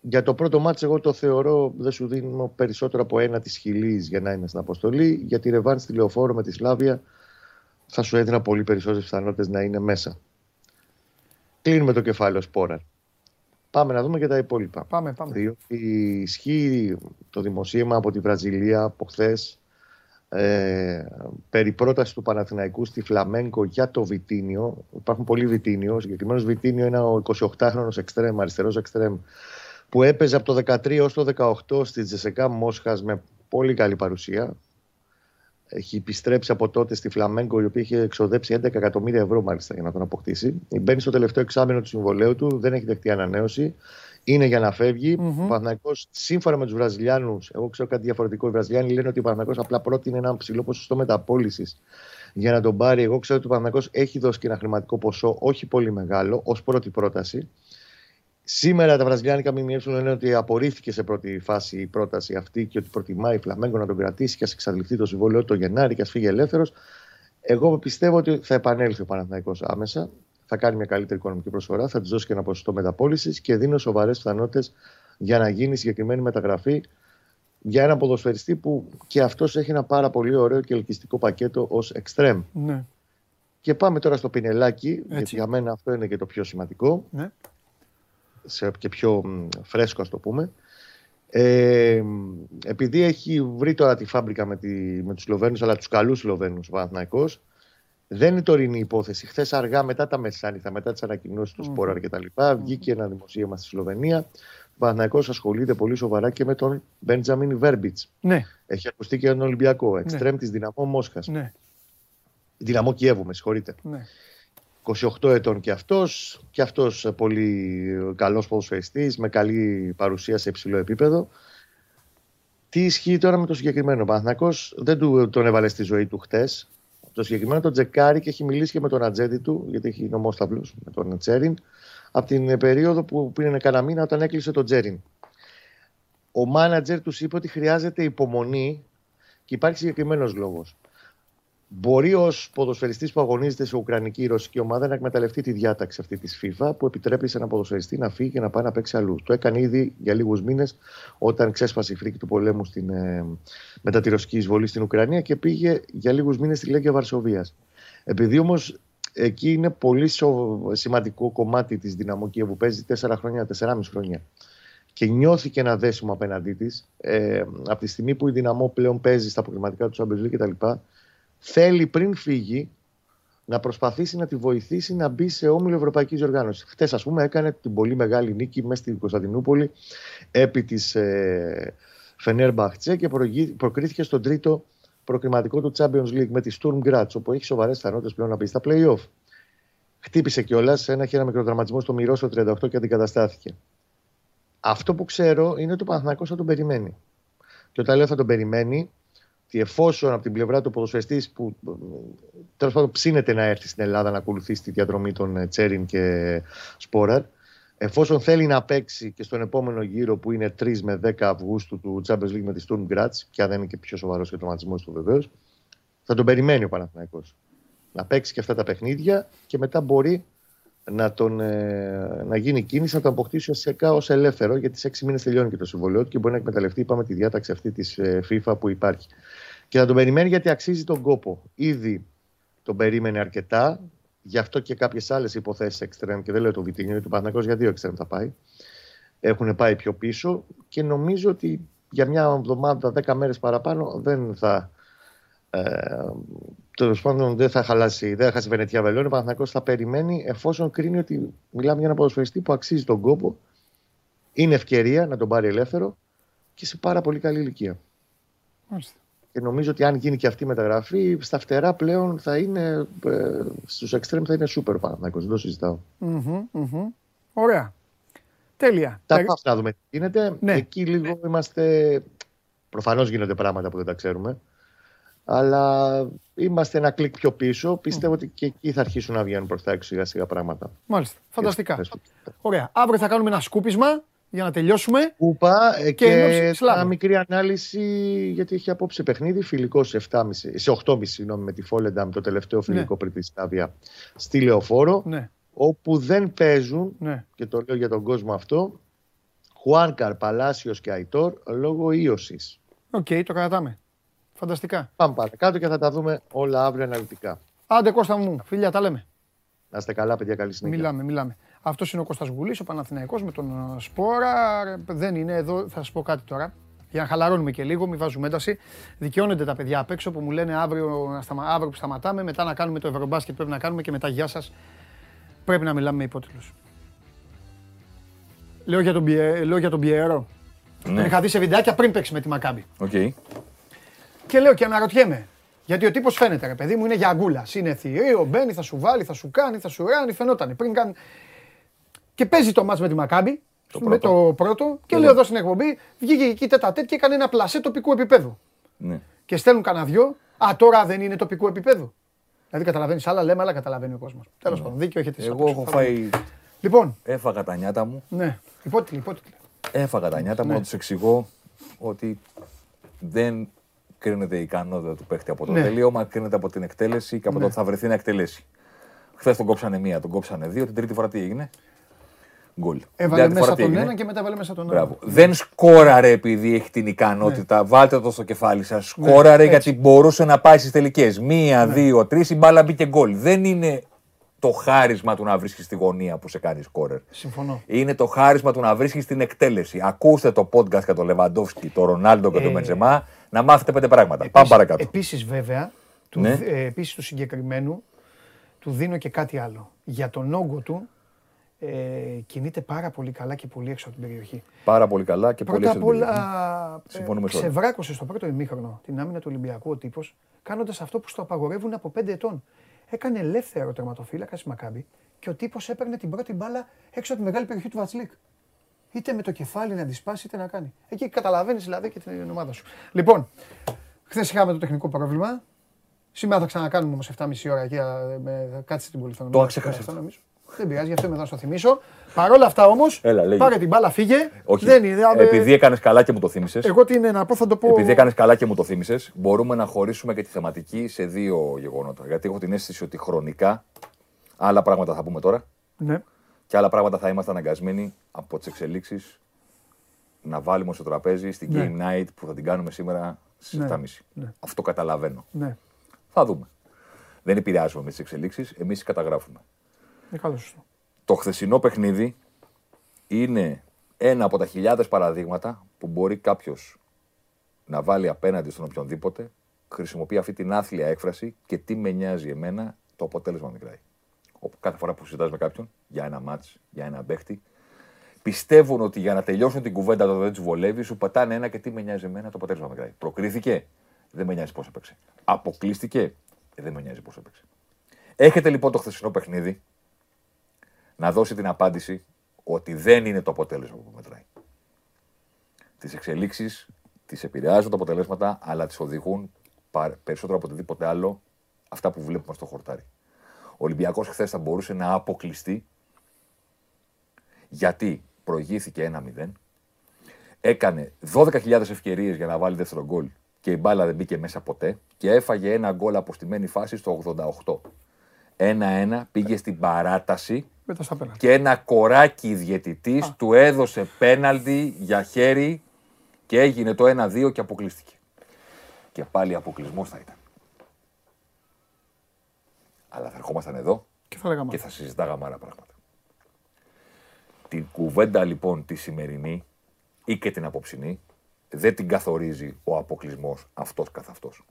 Για το πρώτο μάτς, εγώ το θεωρώ, δεν σου δίνω περισσότερο από ένα της χιλής για να είναι στην αποστολή. Για τη ρεβάνς στη Λεωφόρο με τη Σλάβια θα σου έδινα πολύ περισσότερες πιθανότητες να είναι μέσα. Κλείνουμε το κεφάλαιο Σπόραρ. Πάμε να δούμε και τα υπόλοιπα. Πάμε, πάμε. Διότι ισχύει το δημοσίευμα από τη Βραζιλία από χθες ε, περί πρόταση του Παναθηναϊκού στη Φλαμένκο για το Βιτίνιο. Υπάρχουν πολλοί Βιτίνιο. Συγκεκριμένος Βιτίνιο είναι ο εικοσιοκτάχρονος εξτρέμ, αριστερός εξτρέμ, που έπαιζε από το δεκατρία έως το δεκαοκτώ στη Τζεσεκά Μόσχας με πολύ καλή παρουσία. Έχει επιστρέψει από τότε στη Φλαμένκο, η οποία είχε εξοδέψει έντεκα εκατομμύρια ευρώ μάλιστα για να τον αποκτήσει. Μπαίνει στο τελευταίο εξάμηνο του συμβολέου του, δεν έχει δεχτεί ανανέωση. Είναι για να φεύγει. Mm-hmm. Ο Παναθηναϊκός, σύμφωνα με τους Βραζιλιάνους, εγώ ξέρω κάτι διαφορετικό. Οι Βραζιλιάνοι λένε ότι ο Παναθηναϊκός απλά πρότεινε ένα ψηλό ποσοστό μεταπώλησης για να τον πάρει. Εγώ ξέρω ότι ο Παναθηναϊκός έχει δώσει και ένα χρηματικό ποσό, όχι πολύ μεγάλο, ως πρώτη πρόταση. Σήμερα τα βραζιλιάνικα ΜΜΕ λένε ότι απορρίφθηκε σε πρώτη φάση η πρόταση αυτή και ότι προτιμάει η Φλαμένκο να τον κρατήσει και ας εξαντληφθεί το συμβόλαιο το Γενάρη και ας φύγει ελεύθερος. Εγώ πιστεύω ότι θα επανέλθει ο Παναθηναϊκός άμεσα, θα κάνει μια καλύτερη οικονομική προσφορά, θα της δώσει και ένα ποσοστό μεταπώλησης και δίνω σοβαρές πιθανότητες για να γίνει συγκεκριμένη μεταγραφή για έναν ποδοσφαιριστή που και αυτός έχει ένα πάρα πολύ ωραίο και ελκυστικό πακέτο ως εξτρέμ. Ναι. Και πάμε τώρα στο πινελάκι, έτσι, γιατί για μένα αυτό είναι και το πιο σημαντικό. Ναι. Σε και πιο φρέσκο, ας το πούμε. Ε, επειδή έχει βρει τώρα τη φάμπρικα με, τη, με τους Σλοβαίνους, αλλά τους καλούς Σλοβαίνους, ο Παναθηναϊκός, δεν είναι τωρινή υπόθεση. Χθες αργά, μετά τα μεσάνυχτα, μετά τις ανακοινώσεις του mm. Σπόραρ κτλ., mm. βγήκε ένα δημοσίευμα στη Σλοβενία. Ο Παναθηναϊκός ασχολείται πολύ σοβαρά και με τον Μπέντζαμιν Βέρμπιτς. Ναι. Έχει ακουστεί και τον Ολυμπιακό, εξτρέμ ναι. της Δυναμό Μόσχας. Ναι. Δυναμό Κιέβου, με συγχωρείτε. Ναι. εικοσιοκτώ ετών και αυτός, και αυτός πολύ καλός ποδοσφαιριστής, με καλή παρουσία σε υψηλό επίπεδο. Τι ισχύει τώρα με το συγκεκριμένο? Ο Παναθηναϊκός δεν του, τον έβαλε στη ζωή του χτες. Το συγκεκριμένο τον τζεκάρει και έχει μιλήσει και με τον ατζέντη του, γιατί έχει νομόσταυλος με τον Τσέριν, από την περίοδο που πήρε κανένα μήνα όταν έκλεισε τον Τσέριν. Ο μάνατζερ του είπε ότι χρειάζεται υπομονή και υπάρχει συγκεκριμένος λόγος. Μπορεί ως ποδοσφαιριστής που αγωνίζεται σε ουκρανική ή ρωσική ομάδα να εκμεταλλευτεί τη διάταξη αυτή της FIFA που επιτρέπει σε έναν ποδοσφαιριστή να φύγει και να πάει να παίξει αλλού. Το έκανε ήδη για λίγους μήνες όταν ξέσπασε η φρίκη του πολέμου στην, ε, μετά τη ρωσική εισβολή στην Ουκρανία και πήγε για λίγους μήνες στη Λέγκια Βαρσοβίας. Επειδή όμως εκεί είναι πολύ σημαντικό κομμάτι της Δυναμό Κιέβου, παίζει τέσσερα χρόνια, τεσσεράμισι χρόνια. Και νιώθηκε ένα δέσιμο απέναντί της ε, από τη στιγμή που η Δυναμό πλέον παίζει στα αποκριματικά του Champions League κτλ. Θέλει πριν φύγει να προσπαθήσει να τη βοηθήσει να μπει σε όμιλο ευρωπαϊκής διοργάνωσης. Χτες, ας πούμε, έκανε την πολύ μεγάλη νίκη μέσα στην Κωνσταντινούπολη επί της ε, Φενέρ Μπαχτσέ και προκρίθηκε στον τρίτο προκριματικό του Champions League με τη Sturm Graz, όπου έχει σοβαρές πιθανότητες πλέον να μπει στα play-off. Χτύπησε κιόλας, έχει ένα μικροτραυματισμό στο μυρό στο τριάντα οκτώ και αντικαταστάθηκε. Αυτό που ξέρω είναι ότι ο Παναθηναϊκός θα τον περιμένει. Και όταν λέω θα τον περιμένει, εφόσον από την πλευρά του ποδοσφαιριστής που τέλος πάντων ψήνεται να έρθει στην Ελλάδα να ακολουθήσει τη διαδρομή των Τσέριν και Σπόραρ, εφόσον θέλει να παίξει και στον επόμενο γύρο που είναι τρεις με δέκα Αυγούστου του Champions League με τη Sturm Graz, και αν δεν είναι και πιο σοβαρός και ο τραυματισμός του βεβαίως, θα τον περιμένει ο Παναθηναϊκός να παίξει και αυτά τα παιχνίδια και μετά μπορεί να, τον, να γίνει κίνηση, να τον αποκτήσει ουσιαστικά ως ελεύθερο, γιατί σε έξι μήνες τελειώνει και το συμβολαιό του και μπορεί να εκμεταλλευτεί, είπαμε, τη διάταξη αυτή της FIFA που υπάρχει. Και θα τον περιμένει γιατί αξίζει τον κόπο. Ήδη τον περίμενε αρκετά, γι' αυτό και κάποιες άλλες υποθέσεις εξτρέμ, και δεν λέω το Βιτίνιο, του Παναθηναϊκός για δύο εξτρέμ θα πάει. Έχουν πάει πιο πίσω και νομίζω ότι για μια εβδομάδα, δέκα μέρες παραπάνω δεν θα. Ε, Τέλος πάντων, δεν θα χαλάσει, δεν θα χάσει Βενετία Βελόνη. Ο Παναθηναϊκός θα περιμένει εφόσον κρίνει ότι μιλάμε για ένα ποδοσφαιριστή που αξίζει τον κόπο. Είναι ευκαιρία να τον πάρει ελεύθερο και σε πάρα πολύ καλή ηλικία. Μάλιστα. Και νομίζω ότι αν γίνει και αυτή η μεταγραφή, στα φτερά πλέον θα είναι, ε, στους εξτρέμ θα είναι σούπερ Παναθηναϊκός. Δεν το συζητάω. Mm-hmm, mm-hmm. Ωραία. Τέλεια. Τα πάμε να δούμε τι γίνεται. Ναι. Εκεί λίγο είμαστε... Προφανώς γίνονται πράγματα που δεν τα ξέρουμε. Αλλά είμαστε ένα κλικ πιο πίσω. Πιστεύω mm. ότι και εκεί θα αρχίσουν να βγαίνουν προς τα έξω σιγά σιγά πράγματα. Μάλιστα. Φανταστικά. Ωραία. Αύριο θα κάνουμε ένα σκούπισμα για να τελειώσουμε. Σκούπα και, και μια μικρή ανάλυση, γιατί έχει απόψε παιχνίδι. Φιλικό σε οκτώ και μισή συγγνώμη, με τη Φόλενταμ, το τελευταίο φιλικό ναι. πριν τη Στάβια στη Λεωφόρο. Ναι. Όπου δεν παίζουν, ναι. και το λέω για τον κόσμο αυτό, Χουάνκαρ, Παλάσιος και Αϊτόρ λόγω ίωσης. Οκ, okay, το κρατάμε. Φανταστικά. Πάμε παρακάτω και θα τα δούμε όλα αύριο αναλυτικά. Άντε Κώστα μου, φίλια, τα λέμε. Να είστε καλά, παιδιά, καλή συνέχεια. Μιλάμε, μιλάμε. Αυτός είναι ο Κώστας Γουλής, ο Παναθηναϊκός με τον Σπόραρ. Δεν είναι εδώ, θα σας πω κάτι τώρα. Για να χαλαρώνουμε και λίγο, μην βάζουμε ένταση. Δικαιώνονται τα παιδιά απ' έξω που μου λένε αύριο, αύριο που σταματάμε, μετά να κάνουμε το ευρωμπάσκετ πρέπει να κάνουμε και μετά γεια σας. Πρέπει να μιλάμε με υπότιτλους. Λέω για τον, πιε, λέω για τον Πιέρο. Ναι. Τον είχα δει σε βιντεάκια πριν παίξει με τη Μακάμπη. Okay. Και λέω και αναρωτιέμαι. Γιατί ο τύπος φαίνεται, ρε παιδί μου, είναι για αγκούλας. Είναι θηρίο, μπαίνει, θα σου βάλει, θα σου κάνει, θα σου ράνει. Φαινόταν. Πριν κάνει... Και παίζει το μάτς με τη Μακάμπη. Το με πρώτο. Το πρώτο. Και ναι. λέω εδώ στην εκπομπή, βγήκε εκεί τέτα τέτ και έκανε ένα πλασέ τοπικού επίπεδου. Ναι. Και στέλνουν κανένα δυο. Α, τώρα δεν είναι τοπικού επίπεδου. Δηλαδή καταλαβαίνεις άλλα, λέμε, αλλά καταλαβαίνει ο κόσμος. Τέλος πάντων, δίκιο έχετε. Εγώ έχω φάει. Λοιπόν. Έφαγα τα νιάτα μου. Ναι, υπότιτλοι, υπότιτλοι. Έφαγα τα νιάτα μου να τους εξηγώ ότι δεν κρίνεται η ικανότητα του παίχτη από το τελείωμα, κρίνεται από την εκτέλεση και από το ότι θα βρεθεί να εκτελέσει. Χθες τον κόψανε μία, τον κόψανε δύο, την τρίτη φορά τι έγινε. Γκολ. Έβαλε μέσα τον ένα και μετά έβαλε μέσα τον άλλο. Δεν σκόραρε επειδή έχει την ικανότητα. Βάλτε το στο κεφάλι σας. Σκόραρε γιατί μπορούσε να πάει στις τελικές. Μία, δύο, τρεις, η μπάλα μπήκε γκολ. Δεν είναι το χάρισμα του να βρίσκεις τη γωνία που σε κάνει σκόρερ. Συμφωνώ. Είναι το χάρισμα του να βρίσκεις την εκτέλεση. Ακούστε το podcast για τον Λεβαντόφσκι, τον Ρονάλντο και τον Μπεντζεμά να μάθετε πέντε πράγματα. Πάμε παρακάτω. Επίσης, βέβαια, επίσης του συγκεκριμένου του δίνω και κάτι άλλο. Για τον όγκο του. Ε, κινείται πάρα πολύ καλά και πολύ έξω από την περιοχή. Πάρα πολύ καλά και πολύ έξω από την περιοχή. Πρώτα απ' όλα, ξεβράκωσε στο πρώτο ημίχρονο την άμυνα του Ολυμπιακού ο τύπος, κάνοντας αυτό που στο απαγορεύουν από πέντε ετών. Έκανε ελεύθερο τερματοφύλακα στη Μακάμπη και ο τύπος έπαιρνε την πρώτη μπάλα έξω από τη μεγάλη περιοχή του Βατσλίκ. Είτε με το κεφάλι να τη σπάσει, είτε να κάνει. Εκεί καταλαβαίνεις δηλαδή και την ομάδα σου. Λοιπόν, χθες είχαμε το τεχνικό πρόβλημα. Σήμερα θα ξανακάνουμε όμως επτά και μισή ώρα και με κάτσε την πολυθανομία. Το ξέχασα. Δεν πειράζει, γι' αυτό μετά θα σου το θυμίσω. Παρ' όλα αυτά όμως, πάρε την μπάλα, φύγε. Όχι. Δεν είναι, δε... Επειδή έκανες καλά και μου το θύμισες. Εγώ τι είναι να πω, θα το πω. Επειδή έκανες καλά και μου το θύμισες, μπορούμε να χωρίσουμε και τη θεματική σε δύο γεγονότα. Γιατί έχω την αίσθηση ότι χρονικά άλλα πράγματα θα πούμε τώρα. Ναι. Και άλλα πράγματα θα είμαστε αναγκασμένοι από τις εξελίξεις να βάλουμε στο τραπέζι στην ναι. Game Night που θα την κάνουμε σήμερα στις ναι. επτά και μισή. Ναι. Αυτό καταλαβαίνω. Ναι. Θα δούμε. Δεν επηρεάζουμε με τις εξελίξεις, εμείς καταγράφουμε. Το χθεσινό παιχνίδι είναι ένα από τα χιλιάδες παραδείγματα που μπορεί κάποιος να βάλει απέναντι στον οποιονδήποτε, χρησιμοποιεί αυτή την άθλια έκφραση και τι με νοιάζει εμένα, το αποτέλεσμα μικράει. Κάθε φορά που συζητάς με κάποιον για ένα μάτς, για ένα παίχτη, πιστεύουν ότι για να τελειώσουν την κουβέντα το δεν τους βολεύει, σου πατάνε ένα και τι με νοιάζει εμένα, το αποτέλεσμα μικράει. Προκρίθηκε, δεν με νοιάζει πώς έπαιξε. Αποκλείστηκε, δεν με νοιάζει πώς έπαιξε. Έχετε λοιπόν το χθεσινό παιχνίδι. Να δώσει την απάντηση ότι δεν είναι το αποτέλεσμα που μετράει. Τις εξελίξεις τις επηρεάζουν τα αποτελέσματα, αλλά τις οδηγούν περισσότερο από οτιδήποτε άλλο αυτά που βλέπουμε στο χορτάρι. Ο Ολυμπιακός χθες θα μπορούσε να αποκλειστεί γιατί προηγήθηκε ένα μηδέν, έκανε δώδεκα χιλιάδες ευκαιρίες για να βάλει δεύτερο γκολ και η μπάλα δεν μπήκε μέσα ποτέ και έφαγε ένα γκολ από στημένη φάση στο ογδόντα οκτώ. ένα ένα πήγε στην παράταση. Και ένα κοράκι διαιτητής του έδωσε πέναλτι για χέρι και έγινε το ένα δύο και αποκλείστηκε. Και πάλι αποκλεισμός θα ήταν. Αλλά θα ερχόμασταν εδώ και θα, και θα συζητάγαμε άλλα πράγματα. Την κουβέντα λοιπόν τη σημερινή ή και την απόψινή δεν την καθορίζει ο αποκλεισμός αυτός καθ' αυτός.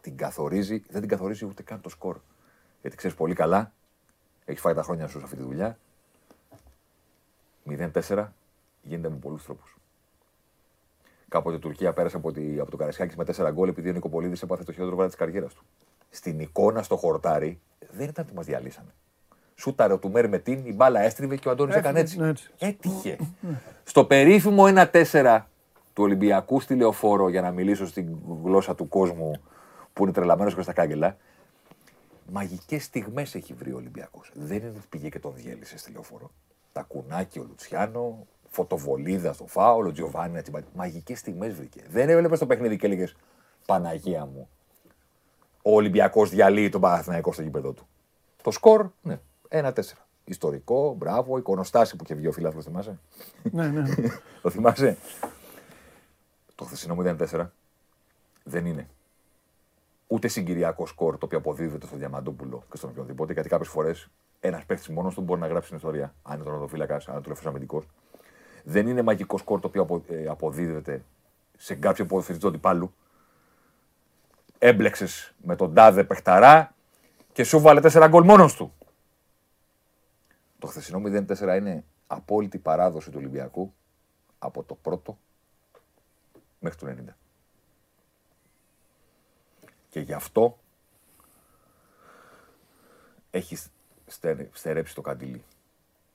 Την καθορίζει, δεν την καθορίζει ούτε καν το σκορ. Γιατί ξέρεις πολύ καλά. Έχεις φάει τα χρόνια σου σε αυτή τη δουλειά. μηδέν τέσσερα γίνεται με πολλούς τρόπους. Κάποτε η Τουρκία πέρασε από, τη, από το Καραϊσκάκη με τέσσερα γκολ επειδή ο Νικοπολίδης έπαθε το χειρότερο βάρος της καριέρας του. Στην εικόνα, στο χορτάρι, δεν ήταν ότι μας διαλύσανε. Σούταρε ο Τουμέρ με την, η μπάλα έστριβε και ο Αντώνης έκανε έτσι. έτσι. Έτυχε. Στο περίφημο ένα τέσσερα του Ολυμπιακού στη Λεωφόρο, για να μιλήσω στην γλώσσα του κόσμου που είναι τρελαμένος και στα κάγκελα, μαγικές στιγμές έχει βρει ο Ολυμπιακός. Δεν είναι ότι πήγε και τον διέλυσε στη Λεωφόρο. Τα κουνάκι ο Λουτσιάνο, φωτοβολίδα στο φάουλ, ο Τζιοβάνι, μαγικές στιγμές βρήκε. Δεν έβλεπε στο παιχνίδι και έλεγε Παναγία μου. Ο Ολυμπιακός διαλύει τον Παναθηναϊκό στο γήπεδο του. Το σκορ, ναι, ένα τέσσερα. Ιστορικό, μπράβο, εικονοστάση που είχε βγει ο φιλάθλος, θυμάσαι. Ναι, ναι. Το θυμάσαι. Το χθεσινό μου ήταν τέσσερα. Δεν είναι. Ούτε συγκυριακό σκορ το οποίο αποδίδεται στον Διαμαντόπουλο και στον οποιοδήποτε, γιατί κάποιες φορές ένας παίκτης μόνος του μπορεί να γράψει την ιστορία. Αν είναι τερματοφύλακας, αν είναι τελευταίος αμυντικός. Δεν είναι μαγικό σκορ το οποίο αποδίδεται σε κάποιον ποδοσφαιριστή του αντιπάλου. Έμπλεξες με τον τάδε παιχταρά και σου βάλε τέσσερα γκολ μόνος του. Το χθεσινό μηδέν τέσσερα είναι απόλυτη παράδοση του Ολυμπιακού από το πρώτο μέχρι το ενενήντα. Και γι' αυτό έχει στερέψει το καντήλι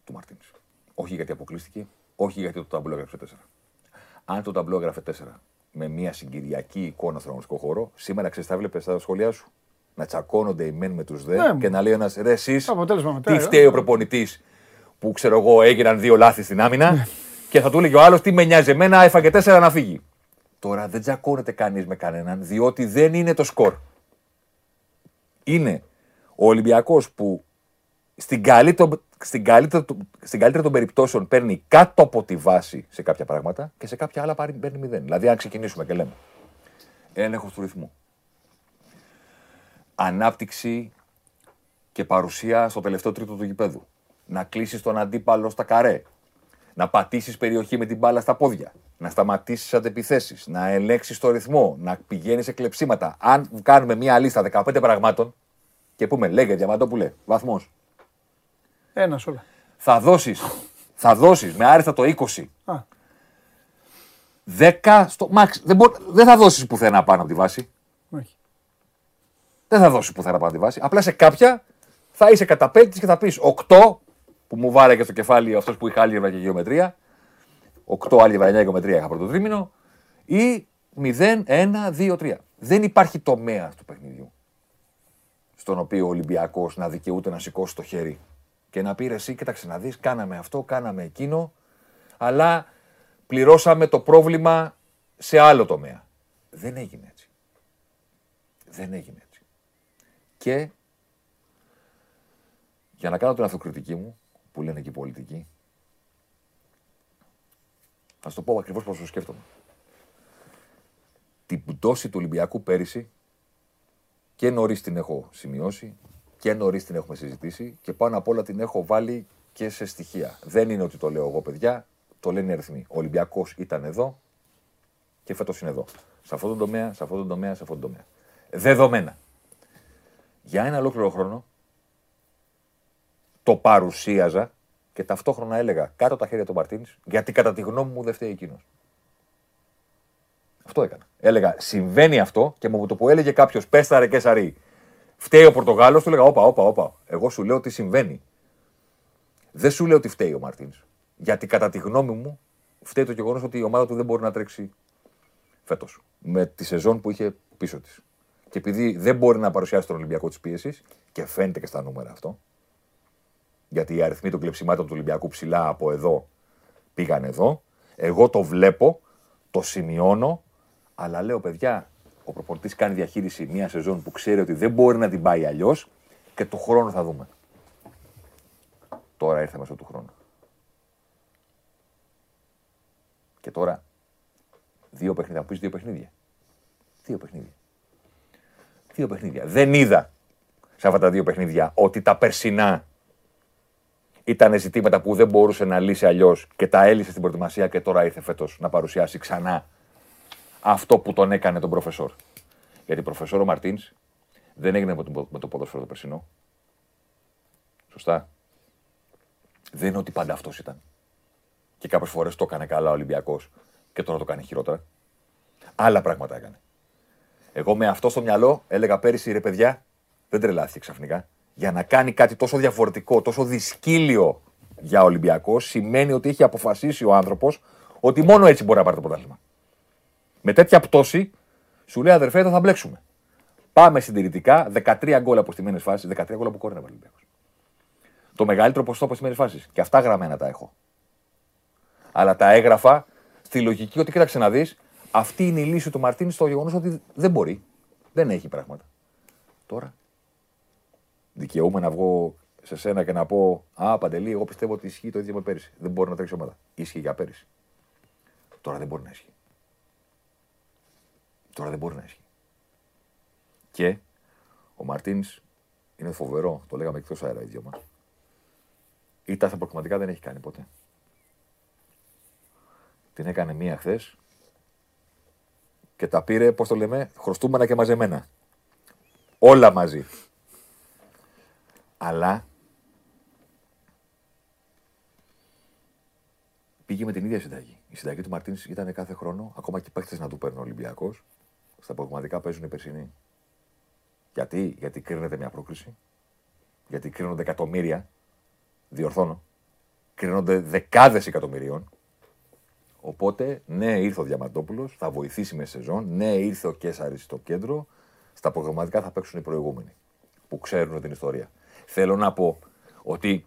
του Μαρτίνς. Όχι γιατί αποκλείστηκε, όχι γιατί το ταμπλό έγραφε τέσσερα. Αν το ταμπλό έγραφε τέσσερα με μια συγκυριακή εικόνα στον αγωνιστικό χώρο, σήμερα ξέρεις θα βλέπεις στα σχόλιά σου. Να τσακώνονται οι μεν με τους δε ναι, και να λέει ένας ρε εσείς, τι φταίει ο προπονητής που ξέρω εγώ έγιναν δύο λάθη στην άμυνα ναι. Και θα του έλεγε ο άλλος τι με νοιάζει εμένα, έφαγε τέσσερα να φύγει. Τώρα δεν τσακώνεται κανείς με κανέναν διότι δεν είναι το σκορ. Είναι ο Ολυμπιακός που στην καλύτερη, στην καλύτερη, στην καλύτερη των περιπτώσεων παίρνει κάτω από τη βάση σε κάποια πράγματα και σε κάποια άλλα παίρνει μηδέν. Δηλαδή αν ξεκινήσουμε και λέμε έλεγχος του ρυθμού. Ανάπτυξη και παρουσία στο τελευταίο τρίτο του γηπέδου. Να κλείσεις τον αντίπαλο στα καρέ. Να πατήσεις περιοχή με την μπάλα στα πόδια. Να σταματήσεις αντεπιθέσεις. Να ελέγξεις το ρυθμό. Να πηγαίνεις σε κλεψίματα. Αν κάνουμε μια λίστα δεκαπέντε πραγμάτων και πούμε, λέγε Διαμαντόπουλε, βαθμός. Ένας όλα. Θα δώσεις, θα δώσεις με άριστα το είκοσι. Α. δέκα στο max. Δεν, μπο, δεν θα δώσεις πουθενά πάνω από τη βάση. Όχι. Δεν θα δώσει πουθενά πάνω από τη βάση. Απλά σε κάποια θα είσαι καταπέκτης και θα πεις οκτώ που μου βάραγε στο κεφάλι αυτός που είχε άλγευρα και γεωμετρία. οκτώ άλγευρα, εννιά γεωμετρία είχα πρώτο τρίμηνο. Ή μηδέν, ένα, δύο, τρία. Δεν υπάρχει τομέας του παιχνιδιού στον οποίο ο Ολυμπιακός να δικαιούται να σηκώσει το χέρι και να πει ρε εσύ, κοίταξε να δεις, κάναμε αυτό, κάναμε εκείνο, αλλά πληρώσαμε το πρόβλημα σε άλλο τομέα. Δεν έγινε έτσι. Δεν έγινε έτσι. Και για να κάνω την αυτοκριτική μου, που λένε και οι πολιτικοί, θα σου το πω ακριβώς πώς το σκέφτομαι. Την πτώση του Ολυμπιακού πέρυσι, και νωρίς την έχω σημειώσει, και νωρίς την έχουμε συζητήσει, και πάνω απ' όλα την έχω βάλει και σε στοιχεία. Δεν είναι ότι το λέω εγώ, παιδιά, το λένε οι αριθμοί. Ο Ολυμπιακός ήταν εδώ και φέτος είναι εδώ. Σε αυτόν τον τομέα, σε αυτόν τον τομέα, σε αυτόν τον τομέα. Δεδομένα. Για ένα ολόκληρο χρόνο το παρουσίαζα και ταυτόχρονα έλεγα κάτω τα χέρια του Μαρτίνς, γιατί κατά τη γνώμη μου δεν φταίει εκείνος. Αυτό έκανα. Έλεγα συμβαίνει αυτό και με το που έλεγε κάποιος πέσταρε Κέσσαρη, φταίει ο Πορτογάλος, του έλεγα όπα, όπα, όπα. Εγώ σου λέω τι συμβαίνει. Δεν σου λέω ότι φταίει ο Μαρτίνς. Γιατί κατά τη γνώμη μου φταίει το γεγονός ότι η ομάδα του δεν μπορεί να τρέξει φέτος. Με τη σεζόν που είχε πίσω της. Και επειδή δεν μπορεί να παρουσιάσει τον Ολυμπιακό της πίεσης, και φαίνεται και στα νούμερα αυτό, γιατί οι αριθμοί των κλεψιμάτων του Ολυμπιακού ψηλά από εδώ πήγαν εδώ, εγώ το βλέπω, το σημειώνω, αλλά λέω παιδιά, ο προπονητής κάνει διαχείριση μια σεζόν που ξέρει ότι δεν μπορεί να την πάει αλλιώς και το χρόνο θα δούμε. Τώρα ήρθε μέσω του χρόνου. Και τώρα, δύο παιχνίδια, θα πεις δύο παιχνίδια. Δύο παιχνίδια. Δύο παιχνίδια. Δεν είδα σε αυτά τα δύο παιχνίδια ότι τα περσινά ήταν ζητήματα που δεν μπορούσε να λύσει αλλιώς και τα έλυσε στην προετοιμασία και τώρα ήρθε φέτος να παρουσιάσει ξανά αυτό που τον έκανε τον προφεσόρ. Γιατί ο προφεσόρ ο Μαρτίνς δεν έγινε με το ποδόσφαιρο το περσινό. Σωστά. Δεν είναι ότι πάντα αυτός ήταν. Και κάποιες φορές το έκανε καλά ο Ολυμπιακός και τώρα το κάνει χειρότερα. Άλλα πράγματα έκανε. Εγώ με αυτό στο μυαλό έλεγα πέρυσι, ρε παιδιά, δεν τρελάθηκε ξαφνικά. Για να κάνει κάτι τόσο διαφορετικό, τόσο δυσκύλιο για Ολυμπιακό, σημαίνει ότι είχε αποφασίσει ο άνθρωπος ότι μόνο έτσι μπορεί να πάρει το πρωτάθλημα. Με τέτοια πτώση, σου λέει αδερφέ, θα μπλέξουμε. Πάμε συντηρητικά, δεκατρία γκολ από στιμένες φάσεις, δεκατρία γκολ από κόρνερ ο Ολυμπιακός. Το μεγαλύτερο ποσοστό από στιμένες φάσεις. Και αυτά γραμμένα τα έχω. Αλλά τα έγραφα στη λογική ότι κοίταξε να δεις, αυτή είναι η λύση του Μαρτίνη στο γεγονός ότι δεν μπορεί. Δεν έχει πράγματα. Τώρα, δικαιούμαι να βγω σε σένα και να πω «Α, Παντελή, εγώ πιστεύω ότι ισχύει το ίδιο με πέρυσι. Δεν μπορεί να τρέξει ομάδα». Ισχύει για πέρυσι. Τώρα δεν μπορεί να ισχύει. Τώρα δεν μπορεί να ισχύει. Και ο Μαρτίνς είναι φοβερό, το λέγαμε εκτός αέρα οι δυο μας. Ήταν στα προκριματικά δεν έχει κάνει ποτέ. Την έκανε μία χθες και τα πήρε, πώς το λέμε, χρωστούμενα και μαζεμένα. Όλα μαζί. Αλλά πήγε με την ίδια συνταγή. Η συνταγή του Μαρτίνς ήταν κάθε χρόνο, ακόμα και οι παίκτες να του παίρνει ο Ολυμπιακός, στα προκριματικά παίζουν οι περσινοί. Γιατί, γιατί κρίνεται μια πρόκριση, γιατί κρίνονται εκατομμύρια, διορθώνω, κρίνονται δεκάδες εκατομμυρίων. Οπότε, ναι, ήρθε ο Διαμαντόπουλος, θα βοηθήσει με σεζόν, ναι, ήρθε ο Κέσσαρης στο κέντρο, στα προγραμματικά θα παίξουν οι προηγούμενοι, που ξέρουν την ιστορία. Θέλω να πω ότι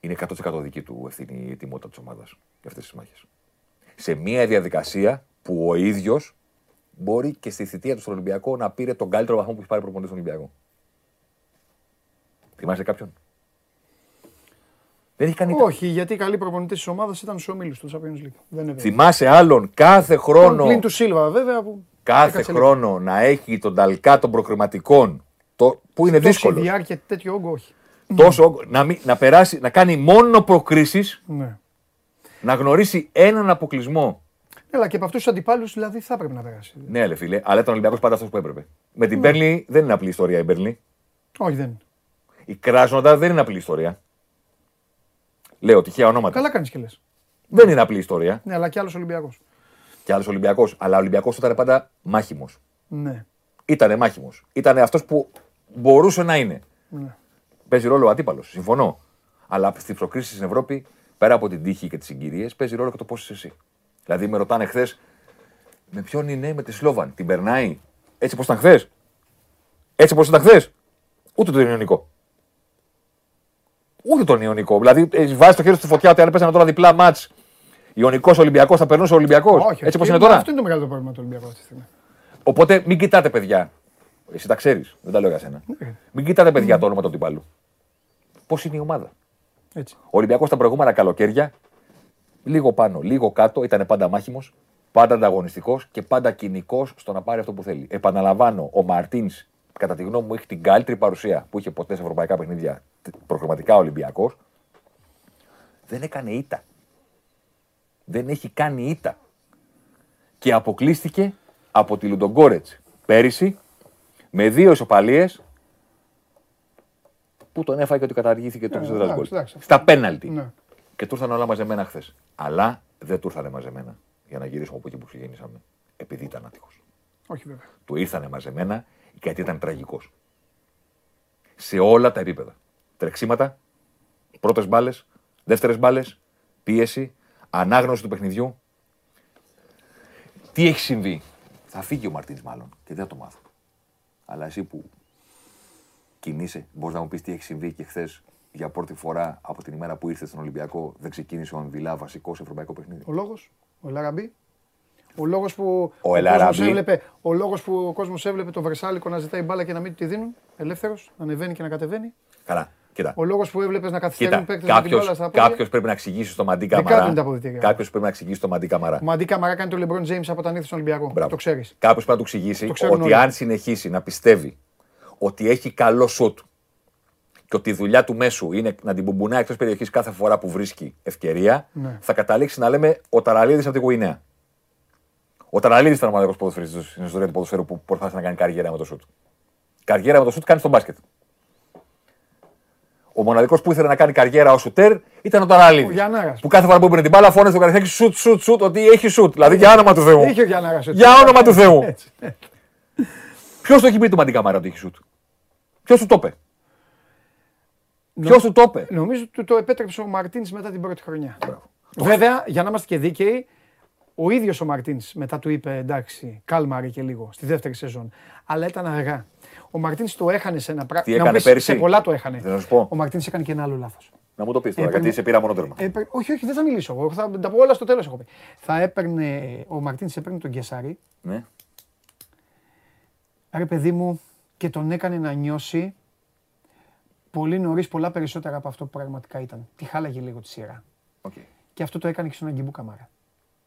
είναι εκατό τοις εκατό δική του ευθύνη η ετοιμότητα της ομάδας για αυτές τις μάχες. Σε μια διαδικασία που ο ίδιος μπορεί και στη θητεία του στον Ολυμπιακό να πήρε τον καλύτερο βαθμό που έχει πάρει προπονητής στον Ολυμπιακό. Θυμάστε κάποιον? Δεν έχει κάνει. Όχι, γιατί οι καλοί προπονητές της ομάδας ήταν στους ομίλους του Champions League. Θυμάσαι άλλον κάθε χρόνο. Πλην του Σίλβα, βέβαια. Που... Κάθε χρόνο λίγο. Να έχει τον ταλκά των προκριματικών. Το... Που είναι δύσκολο. Τόση διάρκεια, τέτοιο όγκο, όχι. Τόσο όγκο. Να, μην, να, περάσει, να κάνει μόνο προκρίσεις. Ναι. Να γνωρίσει έναν αποκλεισμό. Αλλά και από αυτούς τους αντιπάλους δηλαδή θα πρέπει να περάσει. Ναι, ρε φίλε, αλλά ήταν ο Ολυμπιακός πάντα αυτός που έπρεπε. Με την Μπέρλι δεν είναι απλή ιστορία η Μπέρλι. Όχι, δεν είναι. Η Κράσνονταρ δεν είναι απλή ιστορία. Λέω τυχαία ονόματα. Καλά κάνεις και λες. Δεν είναι απλή ιστορία. Ναι, αλλά και άλλος Ολυμπιακός. Και άλλος Ολυμπιακός. Αλλά ο Ολυμπιακός ήταν πάντα μάχημος. Ναι. Ήτανε μάχημος. Ήτανε αυτός που μπορούσε να είναι. Ναι. Παίζει ρόλο ο αντίπαλος. Συμφωνώ. Αλλά στις προκρίσεις στην Ευρώπη, πέρα από την τύχη και τις συγκυρίες, παίζει ρόλο και το πώς είσαι εσύ. Δηλαδή με ρωτάνε χθες, με ποιον είναι, με τη Σλόβαν, την περνάει, έτσι πως ήταν χθες, έτσι πως ήταν χθες, ούτε τον Ιωνικό. Ούτε τον Ιωνικό, δηλαδή βάζει το χέρι στη φωτιά ότι αν παίζανε τώρα διπλά μάτς, Ιωνικός Ολυμπιακός θα περνούσε ο Ολυμπιακός, όχι, έτσι πως είναι τώρα. Αυτό είναι το μεγάλο πρόβλημα του Ολυμπιακού αυτή τη στιγμή. Οπότε μην κοιτάτε παιδιά, εσύ τα ξέρεις, δεν τα λέω για σένα, μην κοιτάτε παιδιά το όνομα του αντιπάλου. Πώς είναι η ομάδα. Έτσι. Ο Ολυμπιακός τα προηγούμενα καλοκαίρια. Λίγο πάνω, λίγο κάτω, ήταν πάντα μάχημος, πάντα ανταγωνιστικός και πάντα κοινικός στο να πάρει αυτό που θέλει. Επαναλαμβάνω, ο Μαρτίνς, κατά τη γνώμη μου, έχει την καλύτερη παρουσία που είχε ποτέ σε ευρωπαϊκά παιχνίδια, προκριματικά Ολυμπιακός. Δεν έκανε ήττα. Δεν έχει κάνει ήττα. Και αποκλείστηκε από τη Λουντογκόρετς πέρυσι με δύο ισοπαλίες που τον έφαγε ότι καταργήθηκε το εξωτερικό γκολ. Στα πέναλτι. Και του ήρθαν όλα μαζεμένα χθες. Αλλά δεν του ήρθανε μαζεμένα. Για να γυρίσουμε από εκεί που ξεκινήσαμε. Επειδή ήταν άτυχος. Όχι βέβαια. Του ήρθανε μαζεμένα γιατί ήταν τραγικός. Σε όλα τα επίπεδα. Τρεξίματα, πρώτες μπάλες, δεύτερες μπάλες, πίεση, ανάγνωση του παιχνιδιού. Τι έχει συμβεί. Θα φύγει ο Μαρτίνς μάλλον και δεν θα το μάθω. Αλλά εσύ που κινείσαι, μπορείς να μου πεις τι έχει συμβεί και χθες. Για πρώτη φορά από την ημέρα που ήρθε στον Ολυμπιακό δεν ξεκίνησε ο Ανβιλά βασικό σε ευρωπαϊκό παιχνίδι. Ο λόγος, ο Ελαραμπή. Ο λόγος που ο, ο κόσμος έβλεπε, ο λόγος που ο κόσμος έβλεπε τον Βρεσάλικο να ζητάει μπάλα και να μην του τη δίνουν, ελεύθερος, να ανεβαίνει και να κατεβαίνει. Καλά, κοίτα. Ο λόγος που έβλεπες να καθυστερούν παίκτες με την μπάλα στα πόδια. Κάποιος πρέπει να εξηγήσει στο Μαντί Καμαρά. Κάποιος πρέπει να εξηγήσει στο Μαντί Καμαρά. Ο Μαντί Καμαρά κάνει τον LeBron James από όταν ήρθε στον Ολυμπιακό. Μπράβο. Το ξέρεις. Κάποιος πρέπει να του εξηγήσει ότι αν συνεχίσει να πιστεύει ότι έχει καλό σουτ. Και ότι η δουλειά του μέσου είναι να την μπουμπουνάει εκτός περιοχής κάθε φορά που βρίσκει ευκαιρία, ναι. Θα καταλήξει να λέμε ο Ταραλίδης από την Γουινέα. Ο Ταραλίδης ήταν ο μοναδικός ποδοσφαιριστής στην ιστορία του ποδοσφαίρου που προσπάθησε να κάνει καριέρα με το σουτ. Καριέρα με το σουτ κάνει στο μπάσκετ. Ο μοναδικός που ήθελε να κάνει καριέρα ως σουτέρ ήταν ο Ταραλίδης. Που κάθε φορά που έπαιρνε την μπάλα φώναζε στο Καραϊσκάκι σουτ, σουτ, σουτ, ότι έχει σουτ. Δηλαδή για όνομα του Θεού. Είχε ο Γιαννάγας. Για όνομα του Θεού. Ποιος το έχει πει του Μαντικά Μάρα ότι έχει σουτ? Ποιος του το είπε? Ποιος του το είπε? Νομίζω ότι το επέτρεψε ο Μαρτίνς μετά την πρώτη χρονιά. Βέβαια, για να είμαστε και δίκαιοι, ο ίδιος ο Μαρτίνς μετά του είπε εντάξει, κάλμαρε και λίγο στη δεύτερη σεζόν. Αλλά ήταν αργά. Ο Μαρτίνς το έχανε σε ένα πράγμα. Να μου πεις, σε πολλά το έχανε. Ο Μαρτίνς έκανε και ένα άλλο λάθος. Να μου το πεις τώρα, έπαιρνε... γιατί σε πήρα μονοτέρμα. Έπαιρ... Όχι, όχι, δεν θα μιλήσω εγώ. Θα τα πω όλα στο τέλος. Έχω πει. Θα έπαιρνε... Ο Μαρτίνς έπαιρνε τον Κεσάρη. Ναι. Ρε παιδί μου, και τον έκανε να νιώσει πολύ νωρίς πολλά περισσότερα από αυτό που πραγματικά ήταν. Τη χάλαγε λίγο τη σειρά. Okay. Και αυτό το έκανε και στον Αγκιμπού Καμάρα.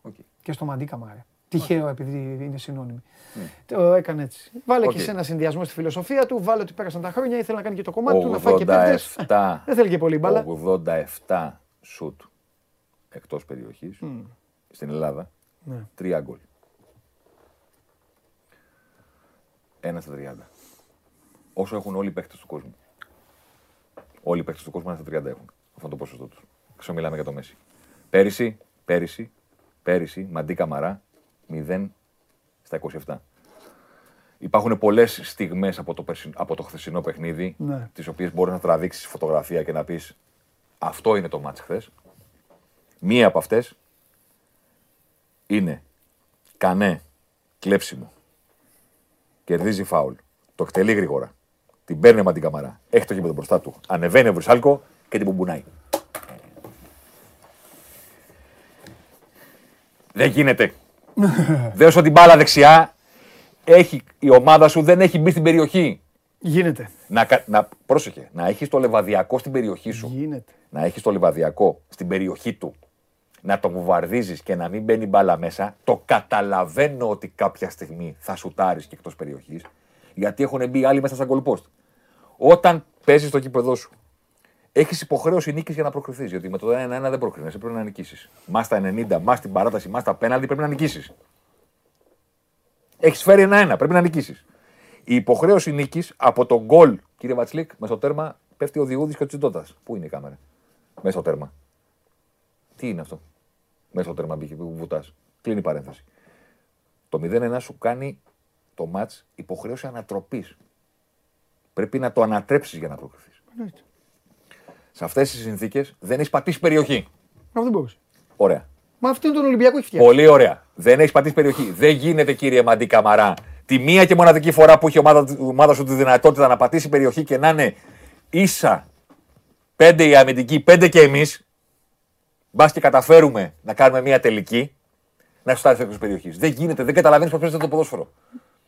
Okay. Και στο Μαντί Καμάρα. Τυχαίο, okay. επειδή είναι συνώνυμοι. Mm. Το έκανε έτσι. Βάλε okay. και σε ένα συνδυασμό στη φιλοσοφία του, βάλε ότι πέρασαν τα χρόνια, ήθελε να κάνει και το κομμάτι ογδόντα επτά του, να φάει και πέντες. Δεν θέλει και πολύ μπάλα. ογδόντα επτά σουτ εκτός περιοχής, mm. στην Ελλάδα, ναι. τρία γκολ. Ένα στα τριάντα. Όσο έχουν όλοι οι παίκτες του κόσμου. Όλοι οι παίκτες του κόσμου ένα στα τριάντα έχουν. Αυτό το ποσοστό τους. Ξομιλάμε για το Μέση. Πέρυσι, πέρυσι, πέρυσι, Μαντί Καμαρά, μηδέν στα είκοσι επτά. Υπάρχουν πολλές στιγμές από το, περσι... από το χθεσινό παιχνίδι, ναι. τις οποίες μπορείς να τραβήξεις φωτογραφία και να πεις αυτό είναι το μάτς χθες. Μία από αυτές είναι κανέ κλέψιμο. Κερδίζει φάουλ. Το εκτελεί γρήγορα. Την παίρνει με την καμαρά. Έχει το γήπεδο μπροστά του. Ανεβαίνει ο Βρυσάλκο και την μπουμπουνάει. Δεν γίνεται. Δέωσε την μπάλα δεξιά, έχει, η ομάδα σου δεν έχει μπει στην περιοχή. Γίνεται. Να, να, πρόσεχε, να έχεις το λεβαδιακό στην περιοχή σου. Γίνεται. Να έχεις το λεβαδιακό στην περιοχή του. Να το βουβαρδίζεις και να μην μπαίνει μπάλα μέσα. Το καταλαβαίνω ότι κάποια στιγμή θα σουτάρεις και εκτός περιοχής. Γιατί έχουν μπει άλλοι μέσα στα goal post. Όταν παίζεις το κήπεδό σου, έχεις υποχρέωση νίκης για να προκριθείς. Γιατί με το ένα ένα δεν προκρίνεσαι, πρέπει να νικήσεις. Μας τα ενενήντα, μας την παράταση, μας τα πέναλτι, πρέπει να νικήσεις. Έχεις φέρει ένα ένα, πρέπει να νικήσεις. Η υποχρέωση νίκης από τον γκολ, κύριε Βατσλίκ, μέσα στο τέρμα πέφτει ο Διούδης και ο Τσιντότας. Πού είναι η κάμερα? Μέσα στο τέρμα. Τι είναι αυτό? Μέσα στο τέρμα μπήκε, βουτάς. Κλείνει η παρένθεση. Το μηδέν ένα σου κάνει το μάτς υποχρέωση ανατροπής. Πρέπει να το ανατρέψεις για να προκριθείς. Σε αυτές τις συνθήκες δεν έχεις πατήσει περιοχή. Αυτό δεν μπορούσε. Ωραία. Μα αυτήν τον Ολυμπιακό έχει φτιάξει. Πολύ ωραία. Δεν έχεις πατήσει περιοχή. Δεν γίνεται, κύριε Μαντί Καμαρά, τη μία και μοναδική φορά που έχει η ομάδα, ομάδα σου τη δυνατότητα να πατήσει περιοχή και να είναι ίσα πέντε οι αμυντικοί, πέντε και εμείς. Μπας και καταφέρουμε να κάνουμε μία τελική, να σου στάρει εκτός περιοχής. Δεν γίνεται. Δεν καταλαβαίνεις πώς παίζεται το ποδόσφαιρο.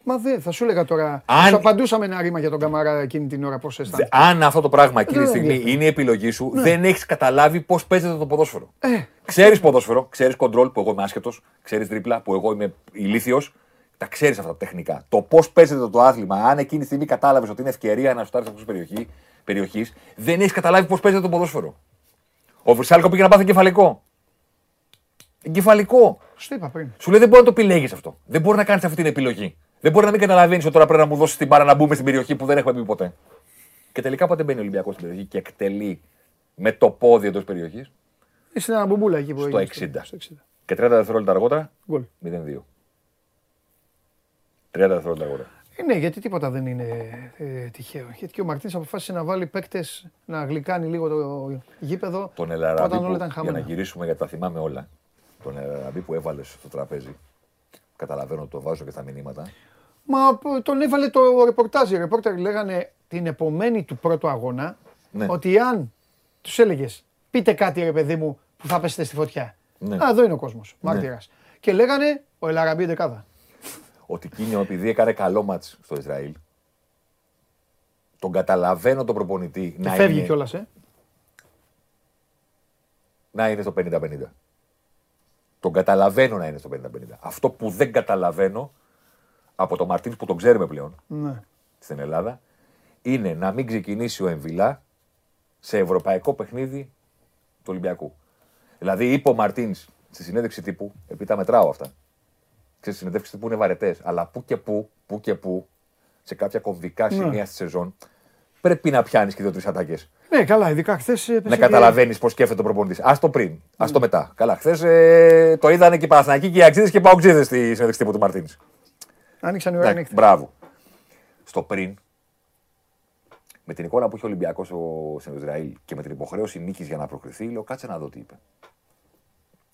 Μα δεν, θα σου έλεγα τώρα. Αν... Σου απαντούσαμε ένα ρήμα για τον Καμάρα εκείνη την ώρα πώς αισθάνεσαι. Αν αυτό το πράγμα εκείνη τη στιγμή είναι η επιλογή σου, ναι. δεν έχεις καταλάβει πώς παίζεται το ποδόσφαιρο. Ε, ξέρεις ε. ποδόσφαιρο, ξέρεις κοντρόλ που εγώ είμαι άσχετος, ξέρεις τρίπλα που εγώ είμαι ηλίθιος. Τα ξέρεις αυτά τα τεχνικά. Το πώς παίζεται το άθλημα, αν εκείνη τη στιγμή κατάλαβες ότι είναι ευκαιρία να σου στάρει εκτός περιοχής, δεν έχεις καταλάβει πώς παίζεται το ποδόσφαιρο. Ο Βρυσάλκο πήγε να πάθει εγκεφαλικό. Εγκεφαλικό. Σου είπα πριν. Σου λέει δεν μπορεί να το επιλέγεις αυτό. Δεν μπορεί να κάνεις αυτή την επιλογή. Δεν μπορεί να μην καταλαβαίνεις ότι τώρα πρέπει να μου δώσεις την μπάρα να μπούμε στην περιοχή που δεν έχουμε μπει ποτέ. Και τελικά πότε μπαίνει ο Ολυμπιακός στην περιοχή και εκτελεί με το πόδι εντός περιοχής. Είσαι ένα μπουμπούλα εκεί που έγινε. Στο εξήντα. εξήντα. Και τριάντα δευτερόλεπτα αργότερα. Γκολ. μηδέν δύο. τριάντα δευτερόλεπτα αργότερα. Ναι, γιατί τίποτα δεν είναι ε, τυχαίο. Γιατί και ο Μαρτίνς αποφάσισε να βάλει παίκτες να γλυκάνει λίγο το γήπεδο. Τον Ελαραμπή. Για να γυρίσουμε γιατί τα θυμάμαι όλα. Τον Ελαραμπή που έβαλε στο τραπέζι. Καταλαβαίνω το βάζω και στα μηνύματα. Μα τον έβαλε το ρεπορτάζ. Οι ρεπόρτερ λέγανε την επομένη του πρώτου αγώνα ναι. ότι αν τους έλεγες πείτε κάτι ρε παιδί μου που θα πέσετε στη φωτιά. Ναι. Α, εδώ είναι ο κόσμος, μάρτυρας. Ναι. Και λέγανε ο Ελαραμπή δεκάδα. Ο Τικίνιο επειδή έκανε καλό μάτς στο Ισραήλ, τον καταλαβαίνω τον προπονητή και να φεύγει είναι... κιόλας, ε. Να είναι στο πενήντα πενήντα. Τον καταλαβαίνω να είναι στο πενήντα πενήντα. Αυτό που δεν καταλαβαίνω από τον Μαρτίνς που τον ξέρουμε πλέον ναι. στην Ελλάδα είναι να μην ξεκινήσει ο Εμβιλά σε ευρωπαϊκό παιχνίδι του Ολυμπιακού. Δηλαδή είπε ο Μαρτίνς στη συνέντευξη τύπου, επειδή τα μετράω αυτά, ξέρεις, συνέντευξη τύπου είναι βαρετές, αλλά που και που, που και που, σε κάποια κομβικά σημεία ναι. στη σεζόν, πρέπει να πιάνεις και δύο-τρεις ατάκες. Ναι, καλά, ειδικά χθες. Να καταλαβαίνεις πώς σκέφτεται ο προπονητής. Ας το πριν, ας το μετά. Καλά, χθες ε, το είδανε και οι Παναθηναϊκοί και οι Αξίδες και οι Παοξίδες στη συνέντευξη τύπου του Μαρτίνς. Άνοιξαν οι ώρα νύχτα. Μπράβο. Στο πριν, με την εικόνα που είχε ο Ολυμπιακός στο Ισραήλ και με την υποχρέωση νίκης για να προκριθεί, λέω κάτσε να δω τι είπε.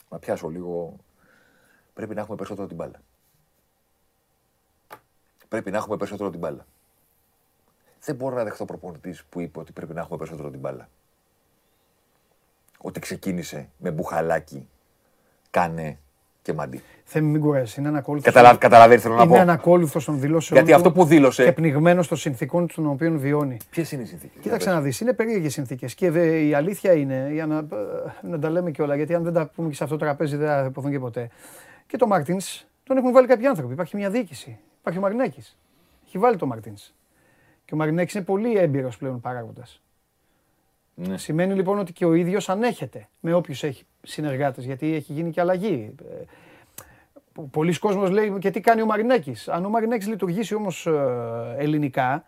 Να πιάσω λίγο. Πρέπει να έχουμε περισσότερο την μπάλα. Πρέπει να έχουμε περισσότερο την μπάλα. Δεν μπορώ να δεχτώ προπονητής που είπε ότι πρέπει να έχουμε περισσότερο την μπάλα. Ότι ξεκίνησε με μπουχαλάκι, κάνε και μαντί. Θέμη, μην κουράζεις. Είναι ανακόλουθος. Καταλαβα... Καταλαβαίνεις, θέλω να πω. Είναι ανακόλουθος των δηλώσεων. Γιατί αυτό που δήλωσε. Και πνιγμένος των συνθήκων των οποίων βιώνει. Ποιες είναι οι συνθήκες? Κοίταξε να δεις. Είναι περίεργες συνθήκες. Και η αλήθεια είναι, για να, να τα λέμε κιόλα, γιατί αν δεν τα πούμε και σε αυτό το τραπέζι δεν θα υποθούν και ποτέ. Και το Μαρτίνς τον έχουν βάλει κάποιοι άνθρωποι. Υπάρχει μια διοίκηση. Υπάρχει ο Μαρινάκης. Έχει βάλει το Μαρτίνς. Και ο Μαρινέκης είναι πολύ έμπειρος πλέον παράγοντας. Ναι. Σημαίνει λοιπόν ότι και ο ίδιος ανέχεται με όποιους έχει συνεργάτες, γιατί έχει γίνει και αλλαγή. Πολλοί κόσμος λέει και τι κάνει ο Μαρινέκης. Αν ο Μαρινέκης λειτουργήσει όμως ελληνικά,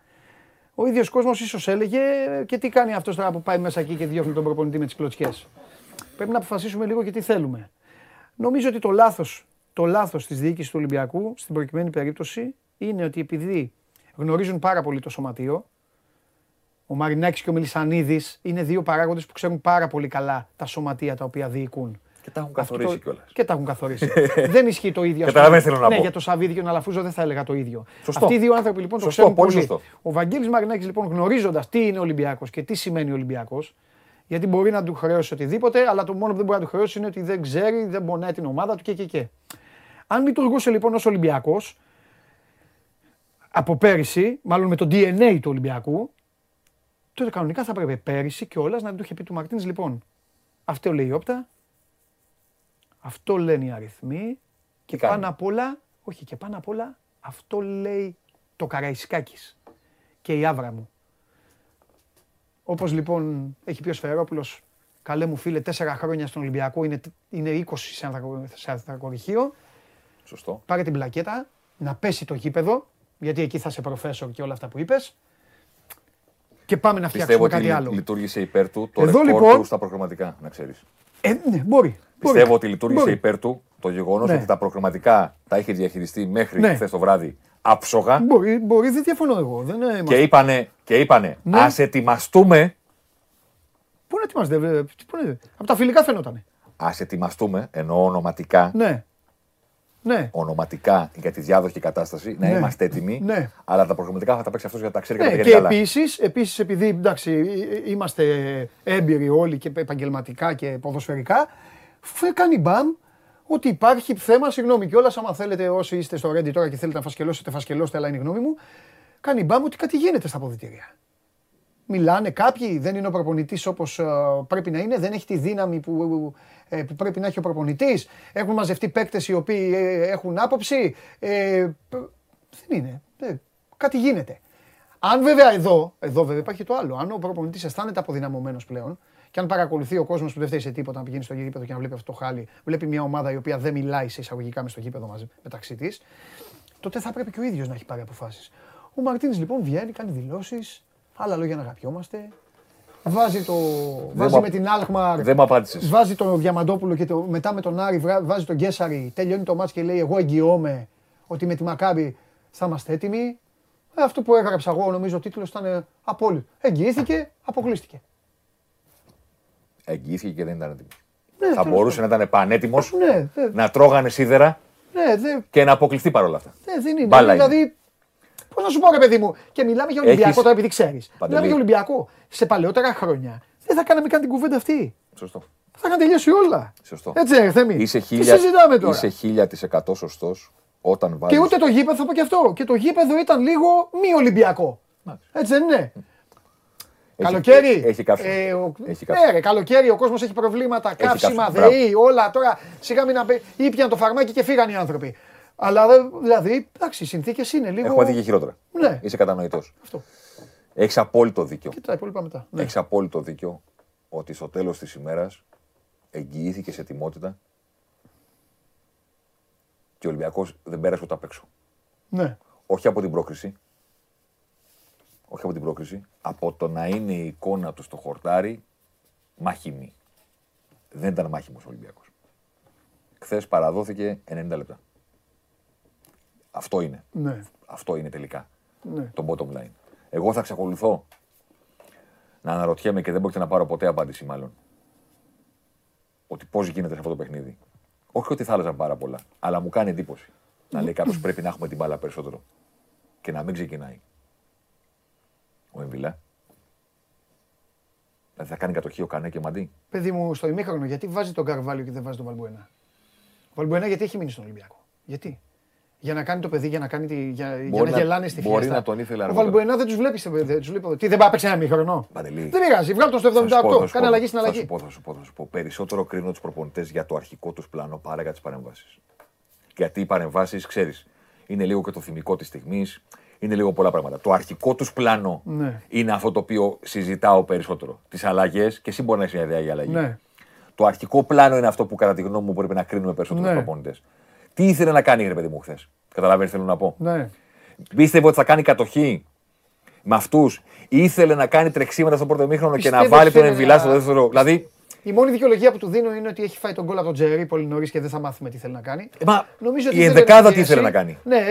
ο ίδιος κόσμος ίσως έλεγε και τι κάνει αυτός τώρα που πάει μέσα εκεί και διώχνει τον προπονητή με τις κλωτσιές. Πρέπει να αποφασίσουμε λίγο και τι θέλουμε. Νομίζω ότι το λάθος, το λάθος της διοίκησης του Ολυμπιακού στην προκειμένη περίπτωση είναι ότι επειδή γνωρίζουν πάρα πολύ το σωματείο. Ο Μαρινάκης και ο Μιλισανίδης είναι δύο παράγοντες που ξέρουν πάρα πολύ καλά τα σωματεία τα οποία διοικούν. Και τα έχουν καθορίσει κιόλας. Και τα έχουν καθορίσει. Δεν ισχύει το ίδιο. Καταλαβαίνεις θέλω να πω. Ναι, για το Σαββίδι και τον Αλαφούζο δεν θα έλεγα το ίδιο. Αυτοί οι δύο άνθρωποι λοιπόν το ξέρουν πολύ. Ο Βαγγέλης Μαρινάκης λοιπόν γνωρίζοντας τι είναι Ολυμπιακός και τι σημαίνει Ολυμπιακός, γιατί μπορεί να του χρεώσει οτιδήποτε, αλλά το μόνο που δεν μπορεί να του χρεώσει είναι ότι δεν ξέρει, δεν πονάει την ομάδα του και και και. Αν λειτουργούσε λοιπόν ως Ολυμπιακός, από πέρυσι, μάλλον με το ντι εν έι του Ολυμπιακού, τότε κανονικά θα πρέπει πέρυσι κιόλας να του είχε πει του Μαρτίνς, λοιπόν, αυτό λέει η όπτα, αυτό λένε οι αριθμοί και πάνω κάνει. απ' όλα, όχι και πάνω απ' όλα, αυτό λέει το Καραϊσκάκης και η άβρα μου. Όπως λοιπόν έχει πει ο Σφερόπουλος, καλέ μου φίλε, τέσσερα χρόνια στον Ολυμπιακό είναι, είναι είκοσι σε ανθρακοριχείο. Σωστό. Πάρε την πλακέτα, να πέσει το γήπεδο, γιατί εκεί θα σε προφέσορ και όλα αυτά που είπες. Και πάμε να φτιάξουμε κάτι άλλο. Πιστεύω ότι λειτουργήσε υπέρ του το ρεκόρ λοιπόν... του στα προγραμματικά, να ξέρεις. Ε, ναι, μπορεί. Πιστεύω μπορεί, ότι λειτουργήσε μπορεί. υπέρ του το γεγονός ναι. ότι τα προγραμματικά τα είχε διαχειριστεί μέχρι ναι. χθες το βράδυ άψογα. Μπορεί, μπορεί δεν διαφωνώ εγώ. Δεν είμαστε... Και είπανε, και είπανε ναι. ας ετοιμαστούμε. Πού να ετοιμαστούμε, από τα φιλικά φαινότανε. Ας ετοιμαστούμε, εννοώ ονοματικά. Ναι. Ναι. Ονοματικά για τη διάδοχη κατάσταση, να ναι. είμαστε έτοιμοι, ναι. αλλά τα προγραμματικά θα τα παίξει αυτός για να τα ξέρει ναι, κατά και καλά. Επίσης, επίσης, επειδή εντάξει, είμαστε έμπειροι όλοι και επαγγελματικά και ποδοσφαιρικά, κάνει μπαμ ότι υπάρχει θέμα, συγγνώμη κιόλας, άμα θέλετε όσοι είστε στο Reddit τώρα και θέλετε να φασκελώσετε, φασκελώστε, αλλά είναι η γνώμη μου, κάνει μπαμ ότι κάτι γίνεται στα αποδυτήρια. Μιλάνε κάποιοι, δεν είναι ο προπονητής όπως πρέπει να είναι, δεν έχει τη δύναμη που πρέπει να έχει ο προπονητής. Έχουν μαζευτεί παίκτες οι οποίοι έχουν άποψη. Ε, δεν είναι. Ε, κάτι γίνεται. Αν βέβαια εδώ, εδώ βέβαια υπάρχει το άλλο. Αν ο προπονητής αισθάνεται αποδυναμωμένος πλέον και αν παρακολουθεί ο κόσμος που δεν φταίει σε τίποτα να πηγαίνει στο γήπεδο και να βλέπει αυτό το χάλι, βλέπει μια ομάδα η οποία δεν μιλάει σε εισαγωγικά μες στο γήπεδο μαζί μεταξύ της, τότε θα πρέπει και ο ίδιος να έχει πάρει αποφάσεις. Ο Μαρτίνς λοιπόν βγαίνει, κάνει δηλώσεις. Άλλα λόγια να αγαπιόμαστε. Βάζει, το, βάζει με την Αλχμαρ. Δεν μ' απάντησες. Βάζει τον Διαμαντόπουλο και το, μετά με τον Άρη βάζει τον Κέσσαρη. Τελειώνει το μάτς και λέει: εγώ εγγυώμαι ότι με τη Μακάμπη θα είμαστε έτοιμοι. Ε, αυτό που έγραψα εγώ, νομίζω ο τίτλος ήταν απόλυτο. Εγγυήθηκε, αποκλείστηκε. Εγγυήθηκε και δεν ήταν έτοιμο. Ναι, θα μπορούσε να ήταν πανέτοιμος, ναι, δε... να τρώγανε σίδερα ναι, δε... και να αποκλειστεί παρόλα αυτά. Ναι, δεν είναι. Μπάλα δηλαδή, είναι. Πώς να σου πω, ρε παιδί μου, και μιλάμε για Ολυμπιακό έχεις... τώρα, επειδή ξέρεις. Μιλάμε για Ολυμπιακό. Σε παλαιότερα χρόνια δεν θα κάναμε καν την κουβέντα αυτή. Σωστό. Θα είχαν τελειώσει όλα. Σωστό. Έτσι, ρε Θέμη. Είσαι χίλια... Τι συζητάμε τώρα. Είσαι χίλια της εκατό σωστός όταν βάλεις. Και ούτε το γήπεδο, θα πω και αυτό. Και το γήπεδο ήταν λίγο μη Ολυμπιακό. Μάλιστα. Έτσι δεν είναι. Καλοκαίρι. Έχει καύσιμα. Ε, ο... ε, ρε, καλοκαίρι ο κόσμος έχει προβλήματα. Καύσιμα, ΔΕΗ, όλα τώρα. Σιγά μην ήπιαν το φαρμάκι και φύγαν οι άνθρωποι. Αλλά δηλαδή, εντάξει, οι συνθήκες είναι λίγο. Έχω δει και χειρότερα. Ναι. Είσαι κατανοητός. Αυτό. Έχεις απόλυτο δίκιο. Κοίτα, υπόλοιπα μετά. Έχεις ναι. απόλυτο δίκιο ότι στο τέλος της ημέρας εγγυήθηκε σε ετοιμότητα και ο Ολυμπιακός δεν πέρασε ούτε απ' έξω. Ναι. Όχι από την πρόκριση. όχι από την πρόκριση, από το να είναι η εικόνα του στο χορτάρι μάχημη. Δεν ήταν μάχημος ο Ολυμπιακός. Χθες παραδόθηκε ενενήντα λεπτά. Αυτό είναι. Ναι. Αυτό είναι τελικά. Ναι. Το bottom line. Εγώ θα εξακολουθώ να αναρωτιέμαι και δεν πρόκειται να πάρω ποτέ απάντηση μάλλον. Ότι πώς γίνεται σε αυτό το παιχνίδι. Όχι ότι θα άλλαζαν πάρα πολλά, αλλά μου κάνει εντύπωση. Να λέει κάποιος πρέπει να έχουμε την μπάλα περισσότερο και να μην ξεκινάει. Ο Εμβιλά. Δηλαδή θα κάνει κατοχή ο Κανέ και Μαντί. Παιδί μου, στο ημίχρονο, γιατί βάζει τον Καρβάλιο και δεν βάζει τον Βαλμπουένα. Ο Βαλμπουένα γιατί έχει μείνει στον Ολυμπιακό. Γιατί. Για να κάνει το παιδί, για να, κάνει τη, για, για να, να γελάνε στη φιέστα. Μπορεί να τον ήθελε αργότερα. Ο Βαλμπουένα δεν τους βλέπει. Δεν τους βλέπει. Τι, δεν πάει παίξει ένα μήχρονο. Παντελή. Δεν πειράζει, βγάλω το στο εβδομήντα οκτώ. Κάνε αλλαγή στην αλλαγή. Θα σου πω, θα σου πω, θα σου πω. Περισσότερο κρίνω τους προπονητές για το αρχικό τους πλάνο παρά για τις παρεμβάσεις. Γιατί οι παρεμβάσεις, ξέρεις, είναι λίγο και το θυμικό της στιγμής, είναι λίγο πολλά πράγματα. Το αρχικό τους πλάνο ναι. είναι αυτό το οποίο συζητάω περισσότερο. Τις αλλαγές και εσύ μπορεί να έχεις μια ιδέα για αλλαγή. Ναι. Το αρχικό πλάνο είναι αυτό που κατά τη γνώμη μου πρέπει να κρίνουμε περισσότερο ναι. τους προπονητές. Τι ήθελε να κάνει, ρε παιδί μου, χθες. Καταλαβαίνεις, θέλω να πω. Ναι. Πίστευε ότι θα κάνει κατοχή με αυτούς. Ήθελε να κάνει τρεξίματα στο πρώτο ημίχρονο και να βάλει τον Εμβιλά στο δεύτερο. Δηλαδή. Η μόνη δικαιολογία που του δίνω είναι ότι έχει φάει τον γκολ από τον Τζέρι πολύ νωρίς και δεν θα μάθουμε τι θέλει να κάνει. Μα νομίζω ότι η ενδεκάδα τι ήθελε να κάνει. Ναι,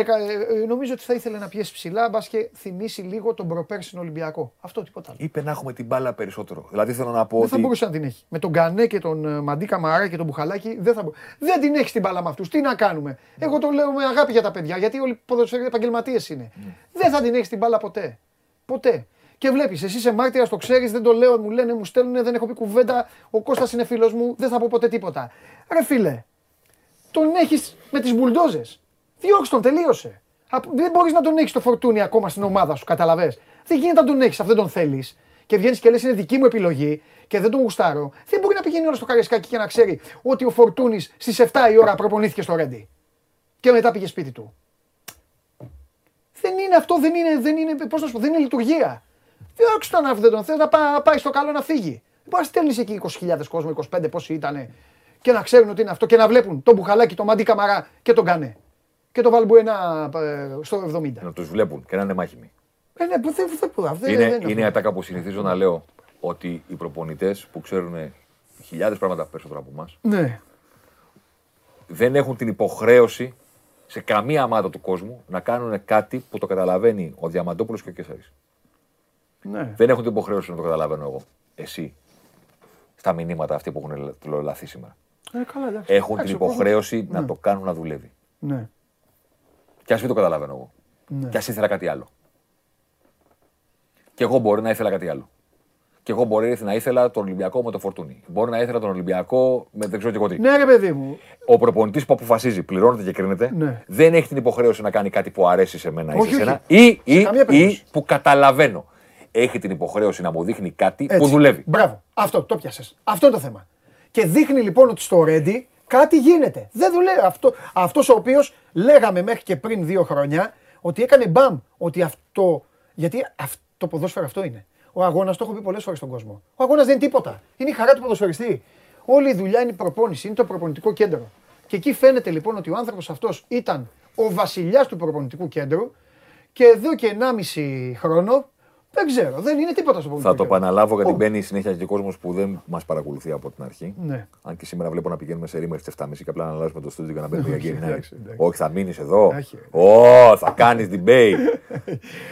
νομίζω ότι θα ήθελε να πιέσει ψηλά, μπας και θυμίσει λίγο τον προπέρσινο Ολυμπιακό. Αυτό τίποτα άλλο. Είπε να έχουμε την μπάλα περισσότερο. Δηλαδή θέλω να πω. Δεν ότι... θα μπορούσε να την έχει. Με τον Κανέ και τον Μαντί Καμαρά και τον Μπουχαλάκη δεν θα μπορούσε. Δεν την έχει την μπάλα με αυτούς. Τι να κάνουμε. Mm. Εγώ το λέω με αγάπη για τα παιδιά, γιατί όλοι οι ποδοσφαιριστές επαγγελματίες είναι. Mm. Δεν θα την έχει την μπάλα ποτέ. Ποτέ. Και βλέπεις, εσύ είσαι μάρτυρας, το ξέρεις, δεν το λέω, μου λένε, μου στέλνουν, δεν έχω πει κουβέντα, ο Κώστας είναι φίλος μου, δεν θα πω ποτέ τίποτα. Ρε φίλε, τον έχεις με τις μπουλντόζες. Διώξε τον, τελείωσε. Δεν μπορείς να τον έχεις το φορτούνι ακόμα στην ομάδα σου, καταλαβες. Δεν γίνεται να τον έχεις, αυτό δεν τον θέλεις. Και βγαίνεις και λες είναι δική μου επιλογή και δεν τον γουστάρω. Δεν μπορεί να πηγαίνει όλα στο Καραϊσκάκι και να ξέρει ότι ο Φορτούνης στις επτά η ώρα προπονήθηκε στο Ρέντι. Και μετά πήγε σπίτι του. Δεν είναι αυτό, δεν είναι, δεν είναι, πώς να σου πω, δεν είναι λειτουργία. Διώξε τον άφη, δεν τον θες, να πάει στο καλό να φύγει. Μπορεί να στέλνεις εκεί είκοσι χιλιάδες κόσμο, είκοσι πέντε πόσοι ήτανε, και να ξέρουν ότι είναι αυτό και να βλέπουν τον Μπουχαλάκη, τον Μαντί Καμαρά και τον Κανέ. Και τον Βαλμπουένα στο εβδομήντα. Να τους βλέπουν και να είναι μάχημοι. Ε, ναι, δεν δε, δε, δε, είναι ατάκα που συνηθίζω να λέω ότι οι προπονητές που ξέρουν χιλιάδες πράγματα περισσότερα από εμάς ναι. δεν έχουν την υποχρέωση σε καμία ομάδα του κόσμου να κάνουν κάτι που το καταλαβαίνει ο Διαμαντόπουλος και ο Κέσσαρης. Ναι. Δεν έχουν την υποχρέωση να το καταλαβαίνω εγώ. Εσύ. Στα μηνύματα αυτοί που έχουν λαθεί σήμερα. Ε, καλά, έχουν Άξω, την υποχρέωση ναι. να το κάνουν να δουλεύει. Ναι. Κι ας μην το καταλαβαίνω εγώ. Ναι. Κι ας ήθελα κάτι άλλο. Κι εγώ μπορεί να ήθελα κάτι άλλο. Κι εγώ μπορεί να ήθελα τον Ολυμπιακό με το Φορτούνι. Μπορεί να ήθελα τον Ολυμπιακό με δεν ξέρω τι κοντή. Ναι, ρε παιδί μου. Ο προπονητής που αποφασίζει, πληρώνεται και κρίνεται, ναι. δεν έχει την υποχρέωση να κάνει κάτι που αρέσει σε μένα όχι, ή σε σένα ή, ή, ή που καταλαβαίνω. Έχει την υποχρέωση να μου δείχνει κάτι έτσι. Που δουλεύει. Μπράβο. Αυτό το πιάσες. Αυτό είναι το θέμα. Και δείχνει λοιπόν ότι στο Ρέντι κάτι γίνεται. Δεν δουλεύει. Αυτό, αυτός ο οποίος λέγαμε μέχρι και πριν δύο χρόνια ότι έκανε μπαμ. Ότι αυτό. Γιατί αυτό, το ποδόσφαιρο αυτό είναι. Ο αγώνας, το έχω πει πολλές φορές στον κόσμο. Ο αγώνας δεν είναι τίποτα. Είναι η χαρά του ποδοσφαιριστή. Όλη η δουλειά είναι η προπόνηση. Είναι το προπονητικό κέντρο. Και εκεί φαίνεται λοιπόν ότι ο άνθρωπος αυτός ήταν ο βασιλιάς του προπονητικού κέντρου και εδώ και ενάμιση χρόνο. Δεν ξέρω, δεν είναι τίποτα στο πολιτικό. Θα το επαναλάβω γιατί μπαίνει συνέχεια και ο κόσμος που δεν μας παρακολουθεί από την αρχή. Ναι. Αν και σήμερα βλέπω να πηγαίνουμε σε ρήμερ στις επτά και μισή και απλά να αλλάζουμε το στούντιο για να μπαίνουμε για γκέι. Όχι, θα μείνεις εδώ. Ω, θα κάνεις debate.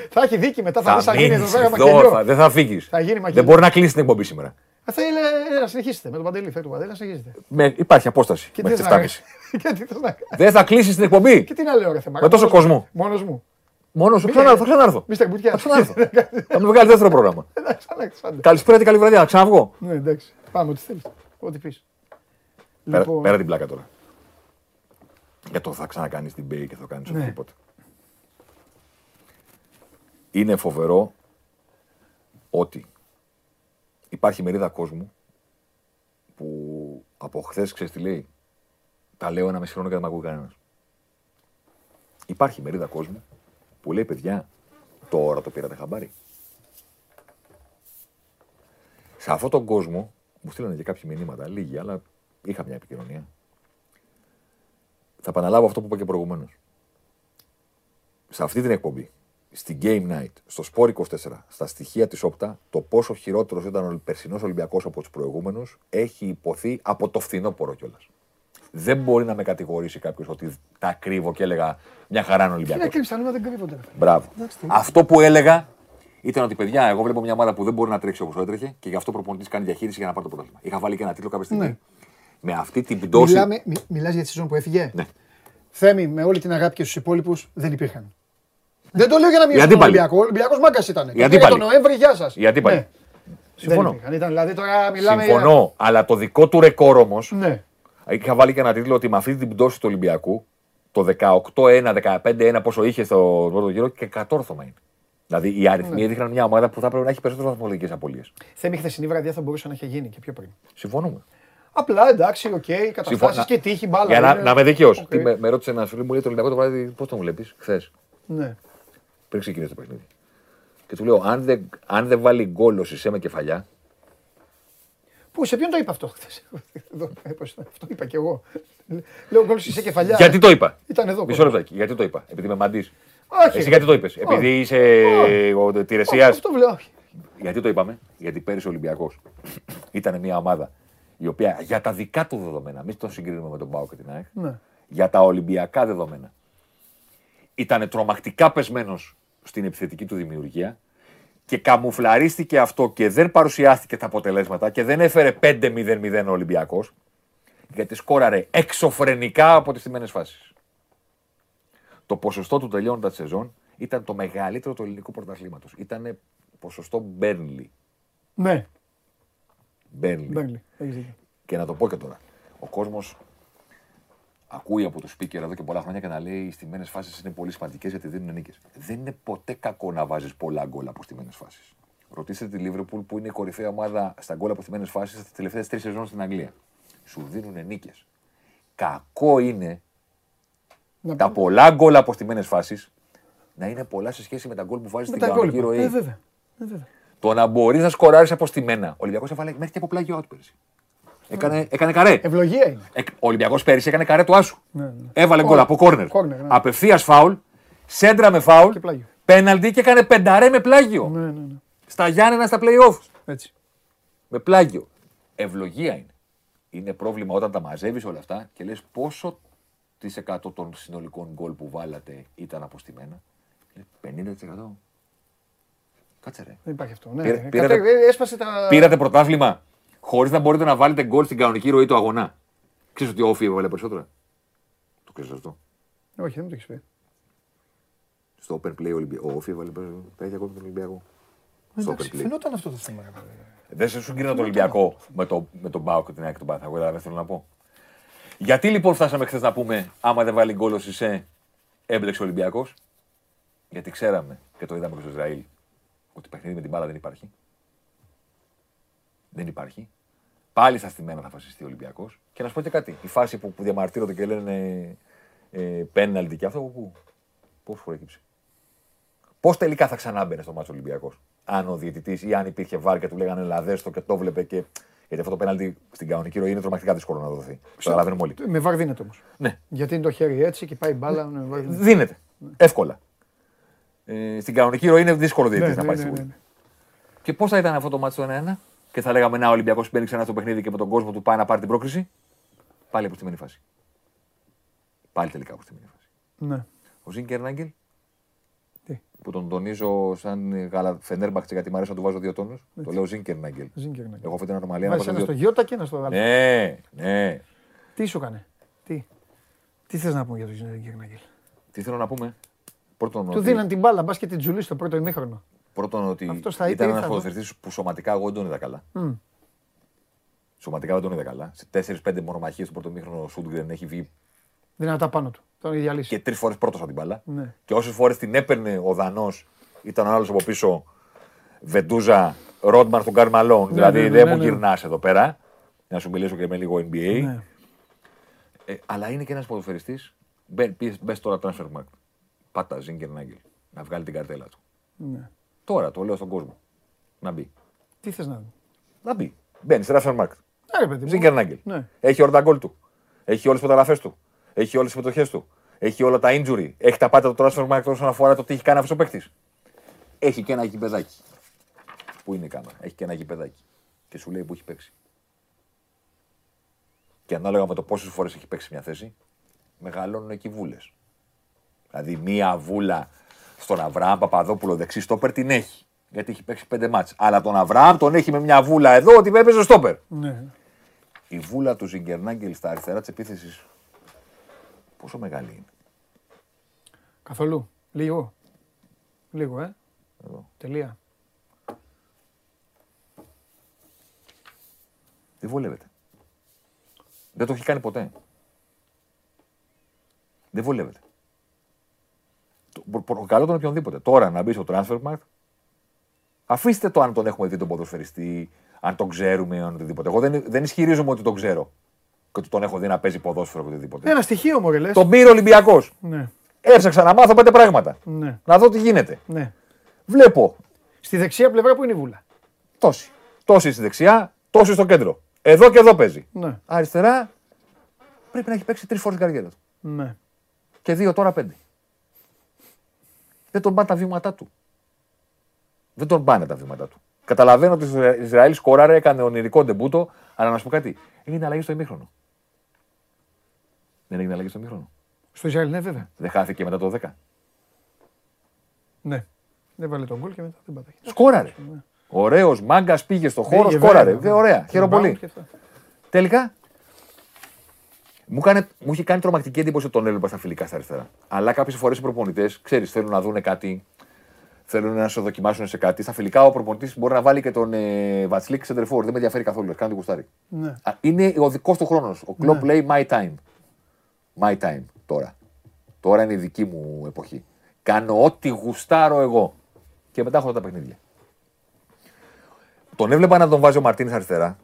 Θα έχει δίκη μετά, θα δεις αν γίνει εδώ μακελιό. Δεν θα φύγεις. Δεν μπορεί να κλείσει την εκπομπή σήμερα. Θα ήθελα να συνεχίσετε με τον Παντελή, φέτο Παντελή, να συνεχίσετε. Υπάρχει απόσταση. Δεν θα κλείσεις την εκπομπή. Και τι να λέω, ρε θέμα. Με τόσο κόσμο. Μόνος μου. Μόνο σου ξανάρθω, θα ξανάρθω. Μίστερ Μπουτιά. Θα ξανάρθω. Θα μου βγάλει δεύτερο πρόγραμμα. Καλησπέρα και καλή βραδιά. Ξαναβγώ. Ναι, εντάξει. Πάμε, ό,τι θέλεις. Ό,τι πεις. Πέρα την πλάκα τώρα. Για το θα ξανακάνεις την Bay και θα κάνεις οτιδήποτε. Είναι φοβερό ότι υπάρχει μερίδα κόσμου που από χθες, ξέρεις τι λέει, τα λέω ένα μισή χρόνο και δεν μ' ακούει κανένας. Υπάρχει μερίδα κόσμου. Που λέει, παιδιά, τώρα το πήρατε χαμπάρι. Σε αυτόν τον κόσμο, μου στείλανε και κάποια μηνύματα, λίγοι, αλλά είχα μια επικοινωνία. Θα επαναλάβω αυτό που είπα και προηγουμένως. Σε αυτή την εκπομπή, στην Game Night, στο Sport είκοσι τέσσερα, στα στοιχεία της Όπτα, το πόσο χειρότερος ήταν ο περσινός Ολυμπιακός από τους προηγούμενους, έχει υποθεί από το φθινόπωρο κιόλας. Δεν μπορεί να με κατηγορήσει κάποιος ότι τα κρύβω και έλεγα μια χαρά είναι Ολυμπιακός. Τι να κρύψεις, αλλά δεν κρύβονται. Μπράβο. Αυτό που έλεγα ήταν ότι, παιδιά, εγώ βλέπω μια ομάδα που δεν μπορεί να τρέξει όπως έτρεχε και γι' αυτό ο προπονητής κάνει διαχείριση για να πάρει το πρωτάθλημα. Είχα βάλει και ένα τίτλο κάποια στιγμή. Ναι. Με αυτή την πτώση. Μιλάμε, μι, μιλάς για τη σεζόν που έφυγε. Ναι. Θέμη, με όλη την αγάπη και στους υπόλοιπους δεν υπήρχαν. Δεν το λέω για να μειώσω τον Ολυμπιακό. Ο Ολυμπιακός μάγκας ήταν. Γιατί τον Νοέμβρη, γεια σας. Γιατί πάλι. Ναι. Συμφωνώ. Υπήρχαν, ήταν, δηλαδή, τώρα μιλάμε Συμφωνώ, για... αλλά το δικό του ρεκόρ όμως. Ναι. Είχα βάλει και ένα τίτλο ότι με αυτή την πτώση του Ολυμπιακού το δεκαοκτώ ένα, δεκαπέντε ένα πόσο είχε στο πρώτο γύρο και κατόρθωμα είναι. Δηλαδή οι αριθμοί έδειχναν μια ομάδα που θα πρέπει να έχει περισσότερες βαθμολογικές απώλειες. Θέμη, χθεσινή βραδιά θα μπορούσε να είχε γίνει και πιο πριν. Συμφωνούμε. Απλά εντάξει, οκ, okay, καταστάσεις και τύχη, μπάλα. Για να, είναι... να με δικαιώσει. Okay. Με, με ρώτησε ένα φίλο μου, λέει το Ολυμπιακό το βράδυ, πώς τον βλέπεις χθες. Ναι. Πριν ξεκινήσει το παιχνίδι. Και του λέω, αν δεν αν δε βάλει γκόλ ο Σισέ με κεφαλιά. Πού, σε ποιον το είπα αυτό χθες. Αυτό είπα κι εγώ. Λέω γκόλ ο Σισέ κεφαλιά. Γιατί το είπα. Ήταν εδώ. Μισό λεπτάκι. Γιατί το είπα. Επειδή με μαντής. Όχι. Εσύ γιατί το είπες. Επειδή είσαι τηρεσίας. Αυτό βλέπω. Γιατί το είπαμε. Γιατί πέρυσι ο Ολυμπιακός ήταν μια ομάδα. Η οποία για τα δικά του δεδομένα, μην τον συγκρίνουμε με τον ΠΑΟΚ και την ΑΕΚ, ναι. Για τα Ολυμπιακά δεδομένα, ήταν τρομακτικά πεσμένος στην επιθετική του δημιουργία και καμουφλαρίστηκε αυτό και δεν παρουσιάστηκε τα αποτελέσματα και δεν έφερε πέντε μηδέν μηδέν ο Ολυμπιακός, γιατί σκόραρε εξωφρενικά από τις τιμένες φάσεις. Το ποσοστό του τελειώνοντας τη σεζόν ήταν το μεγαλύτερο του ελληνικού πρωταθλήματος. Ήταν ποσοστό Μπέρνλι. Ναι. Μπέρνλι. Και να το πω και τώρα. Ο κόσμος ακούει από το speaker εδώ και πολλά χρόνια και να λέει οι στιμένες φάσεις είναι πολύ σημαντικές γιατί δίνουν νίκες. Δεν είναι ποτέ κακό να βάζεις πολλά γκολ από στιμένες φάσεις. Ρωτήστε τη Liverpool που είναι η κορυφαία ομάδα στα γκολ από στιμένες φάσεις τις τελευταίες τρεις σεζόν στην Αγγλία. Σου δίνουν νίκες. Κακό είναι να... τα πολλά γκολ από στιμένες φάσεις να είναι πολλά σε σχέση με τα γκολ που βάζεις στην κανονική ροή. Ε, βέβαια. Ε, βέβαια. Το να μπορείς να σκοράρεις από στιμένα. Ο Ολυμπιακός έβαλε μέχρι και από πλάγιο out πέρυσι. Έκανε, έκανε καρέ. Ευλογία είναι. Ο Ολυμπιακός πέρυσι έκανε καρέ του Άσου. Ναι, ναι. Έβαλε γκολ από κόρνερ. Ναι. Απευθείας φάουλ, σέντρα με φάουλ, πέναλτι και έκανε πενταρέ με πλάγιο. Ναι, ναι, ναι. Στα Γιάννενα, στα play-off. Έτσι. Με πλάγιο. Ευλογία είναι. Είναι πρόβλημα όταν τα μαζεύεις όλα αυτά και λες πόσο της εκατό των συνολικών γκολ που βάλατε ήταν από στιμένα. πενήντα τοις εκατό. Κάτσε ρε. Δεν υπάρχει αυτό. Ναι. Πήρα, πήρατε, έσπασε τα... πήρατε πρωτάθλημα χωρίς να μπορείτε να βάλετε γκολ στην κανονική ροή του αγωνά. Ξέρεις ότι ο Όφι έβαλε περισσότερα. Το ξέρεις αυτό. Όχι, δεν μου το έχεις πει. Στο open play ο Όφι έβαλε πέντε γκολ με τον Ολυμπιακό. Φαινόταν αυτό το θέμα. Δεν σε σου γκρίνα τον Ολυμπιακό με τον ΠΑΟΚ και την ΑΕΚ του Παναθηναϊκού. Δεν θέλω να πω. Γιατί λοιπόν φτάσαμε χθες να πούμε άμα δεν βάλει γκολ ο Σισέ έμπλεξε ο Ολυμπιακός. Γιατί ξέραμε και το είδαμε και στο Ισραήλ. Ότι παιχνίδι με την μπάλα δεν υπάρχει. Δεν υπάρχει. Πάλι στα στιμένα θα φασιστεί ο Ολυμπιακός. Και να σου πω και κάτι. Η φάση που, που διαμαρτύρονται και λένε πέναλτι και αυτό που. Πώς προέκυψε. Πώς τελικά θα ξανάμπαινε στο μάτσο Ολυμπιακός. Αν ο διαιτητής ή αν υπήρχε βάρ και του λέγανε λαδέστο και το βλέπε και. Γιατί αυτό το πέναλτι στην κανονική ροή είναι τρομακτικά δύσκολο να δοθεί. Το καταλαβαίνουμε όλοι. Με βάρ δίνεται όμως. Ναι. Γιατί είναι το χέρι έτσι και πάει μπάλα. Ναι. Με βάρ δίνεται. Δίνεται. Ναι. Εύκολα. Ε, στην κανονική ροή είναι δύσκολο διαιτητής ναι, να πάει ναι, ναι, ναι. Και πώς θα ήταν αυτό το μάτσο ένα ένα. Και θα λέγαμε να ο Ολυμπιακός μπαίνει ξανά στο παιχνίδι και με τον κόσμο του πάει να πάρει την πρόκριση. Πάλι αποστημένη φάση. Πάλι τελικά αποστημένη φάση. Ναι. Ο Ζίνκερ Νάγκελ. Τι. Που τον τονίζω σαν Φενέρμπαχτσε γιατί μου αρέσει να του βάζω δύο τόνους. Το λέω Ζίνκερ Νάγκελ. Εγώ αυτή την ανομαλία να βάζω. Ένα στο Γιώτα και ένα στο Γάλλο. Ναι, ναι. Τι σου έκανε. Τι. Τι θες να πούμε για τον Ζίνκερ Νάγκελ. Τι θέλω να πούμε. Πρώτον, του δίναν την μπάλα, μπας και την τζουλί στο πρώτο ημίχρονο. Πρώτον ότι ήταν είτε, ένας ποδοσφαιριστής που σωματικά εγώ δεν τον είδα καλά. Mm. Σωματικά δεν τον είδα καλά. Σε τέσσερις πέντε μονομαχίες του πρώτου ημίχρονου ο Σούντγκρεν έχει βγει. Δυνατά πάνω του. Τον είχε διαλύσει. Και τρεις φορές πρώτος από την μπάλα. Ναι. Και όσες φορές την έπαιρνε ο Δανός, ήταν ο άλλος από πίσω Βεντούζα, Ρόντμαν στον Γκάρι Μαλόν. Δηλαδή ναι, ναι, ναι, δεν ναι, μου γυρνάς ναι. Εδώ πέρα. Να σου μιλήσω και με λίγο εν μπι έι. Ναι. Ε, αλλά είναι και ένας ποδοσφαιριστής. Μπες τώρα transfer market. Πάτα Ζίνκερ Νάγκελ. Να βγάλει την καρτέλα του. Ναι. Τώρα το λέω στον κόσμο. Να μπει. Τι θες να δει. Να μπει. Μπαίνει σε transfer market. Ζίνκερ Νάγκελ. Έχει όλα τα γκολ του. Έχει όλες τις μεταγραφές του. Έχει όλες τις συμμετοχές του. έχει όλα τα injury, έχει τα πάντα του transfer market όσον αφορά το τι έχει κάνει αυτός ο παίκτης. Έχει και ένα γηπεδάκι. Πού είναι η κάμερα, έχει και ένα γηπεδάκι. Και σου λέει που έχει παίξει. Και ανάλογα με το πόσες φορές έχει παίξει μια θέση, μεγαλώνουν εκεί βούλες. Δηλαδή, μία βούλα στον Αβραάμ Παπαδόπουλο δεξί στόπερ την έχει. Γιατί έχει παίξει πέντε μάτς. Αλλά τον Αβραάμ τον έχει με μια βούλα εδώ ότι έπαιζε στόπερ. Ναι. Η βούλα του Ζιγκερνάγκελ στα αριστερά της επίθεσης. Πόσο μεγάλη είναι. Καθόλου. Λίγο. Λίγο, ε. Εδώ. Τελεία. Δεν βολεύεται. Δεν το έχει κάνει ποτέ. Δεν βολεύεται. Προκαλώ τον οποιονδήποτε. Τώρα να μπει στο transfer market, αφήστε το αν τον έχουμε δει τον ποδοσφαιριστή, αν τον ξέρουμε, αν οτιδήποτε. Εγώ δεν, δεν ισχυρίζομαι ότι τον ξέρω και ότι τον έχω δει να παίζει ποδόσφαιρο ή οτιδήποτε. Ένα στοιχείο μου, λες. Τον πήρε ο Ολυμπιακός. Ναι. Έψαξα να μάθω πέντε πράγματα. Ναι. Να δω τι γίνεται. Ναι. Βλέπω. Στη δεξιά πλευρά που είναι η βούλα. Τόση. Τόση στη δεξιά, τόση στο κέντρο. Εδώ και εδώ παίζει. Ναι. Αριστερά πρέπει να έχει παίξει τρεις φορές την καριέρα του. Ναι. Και δύο τώρα πέντε. Δεν τον πάνε τα βήματά του. Δεν τον πάνε τα βήματά του. Καταλαβαίνω ότι το Ισραήλ σκοράρε, έκανε ονειρικό ντεμπούτο, αλλά να σου πω κάτι. Έγινε αλλαγή στο ημίχρονο. Δεν έγινε αλλαγή στο ημίχρονο. Στο Ισραήλ, ναι, βέβαια. Δεν χάθηκε μετά το δέκα. Ναι. Δεν βάλε τον γκολ και μετά δεν πατάχει. Σκόραρε. Ναι. Ωραίος μάγκας πήγε στο χώρο, Βέγε, σκόραρε. Βέβαια, βέβαια. Ωραία. Χαίρομαι πολύ. Τελικά. Μου, κάνε, μου είχε κάνει τρομακτική εντύπωση ότι τον έβλεπα στα φιλικά στα αριστερά. Αλλά κάποιες φορές οι προπονητές, ξέρεις, θέλουν να δουν κάτι, θέλουν να σε δοκιμάσουν σε κάτι. Στα φιλικά ο προπονητής μπορεί να βάλει και τον ε, Βατσλίκ σεντερφόρ. Δεν με ενδιαφέρει καθόλου. Κάνει τον κουστάρι. Ναι. Είναι ο δικός του χρόνος. Ο Κλοπ λέει my time. My time τώρα. Τώρα είναι η δική μου εποχή. Κάνω ό,τι γουστάρω εγώ. Και μετά έχω τα παιχνίδια. Τον έβλεπα να τον βάζει ο Μαρτίνης αριστερά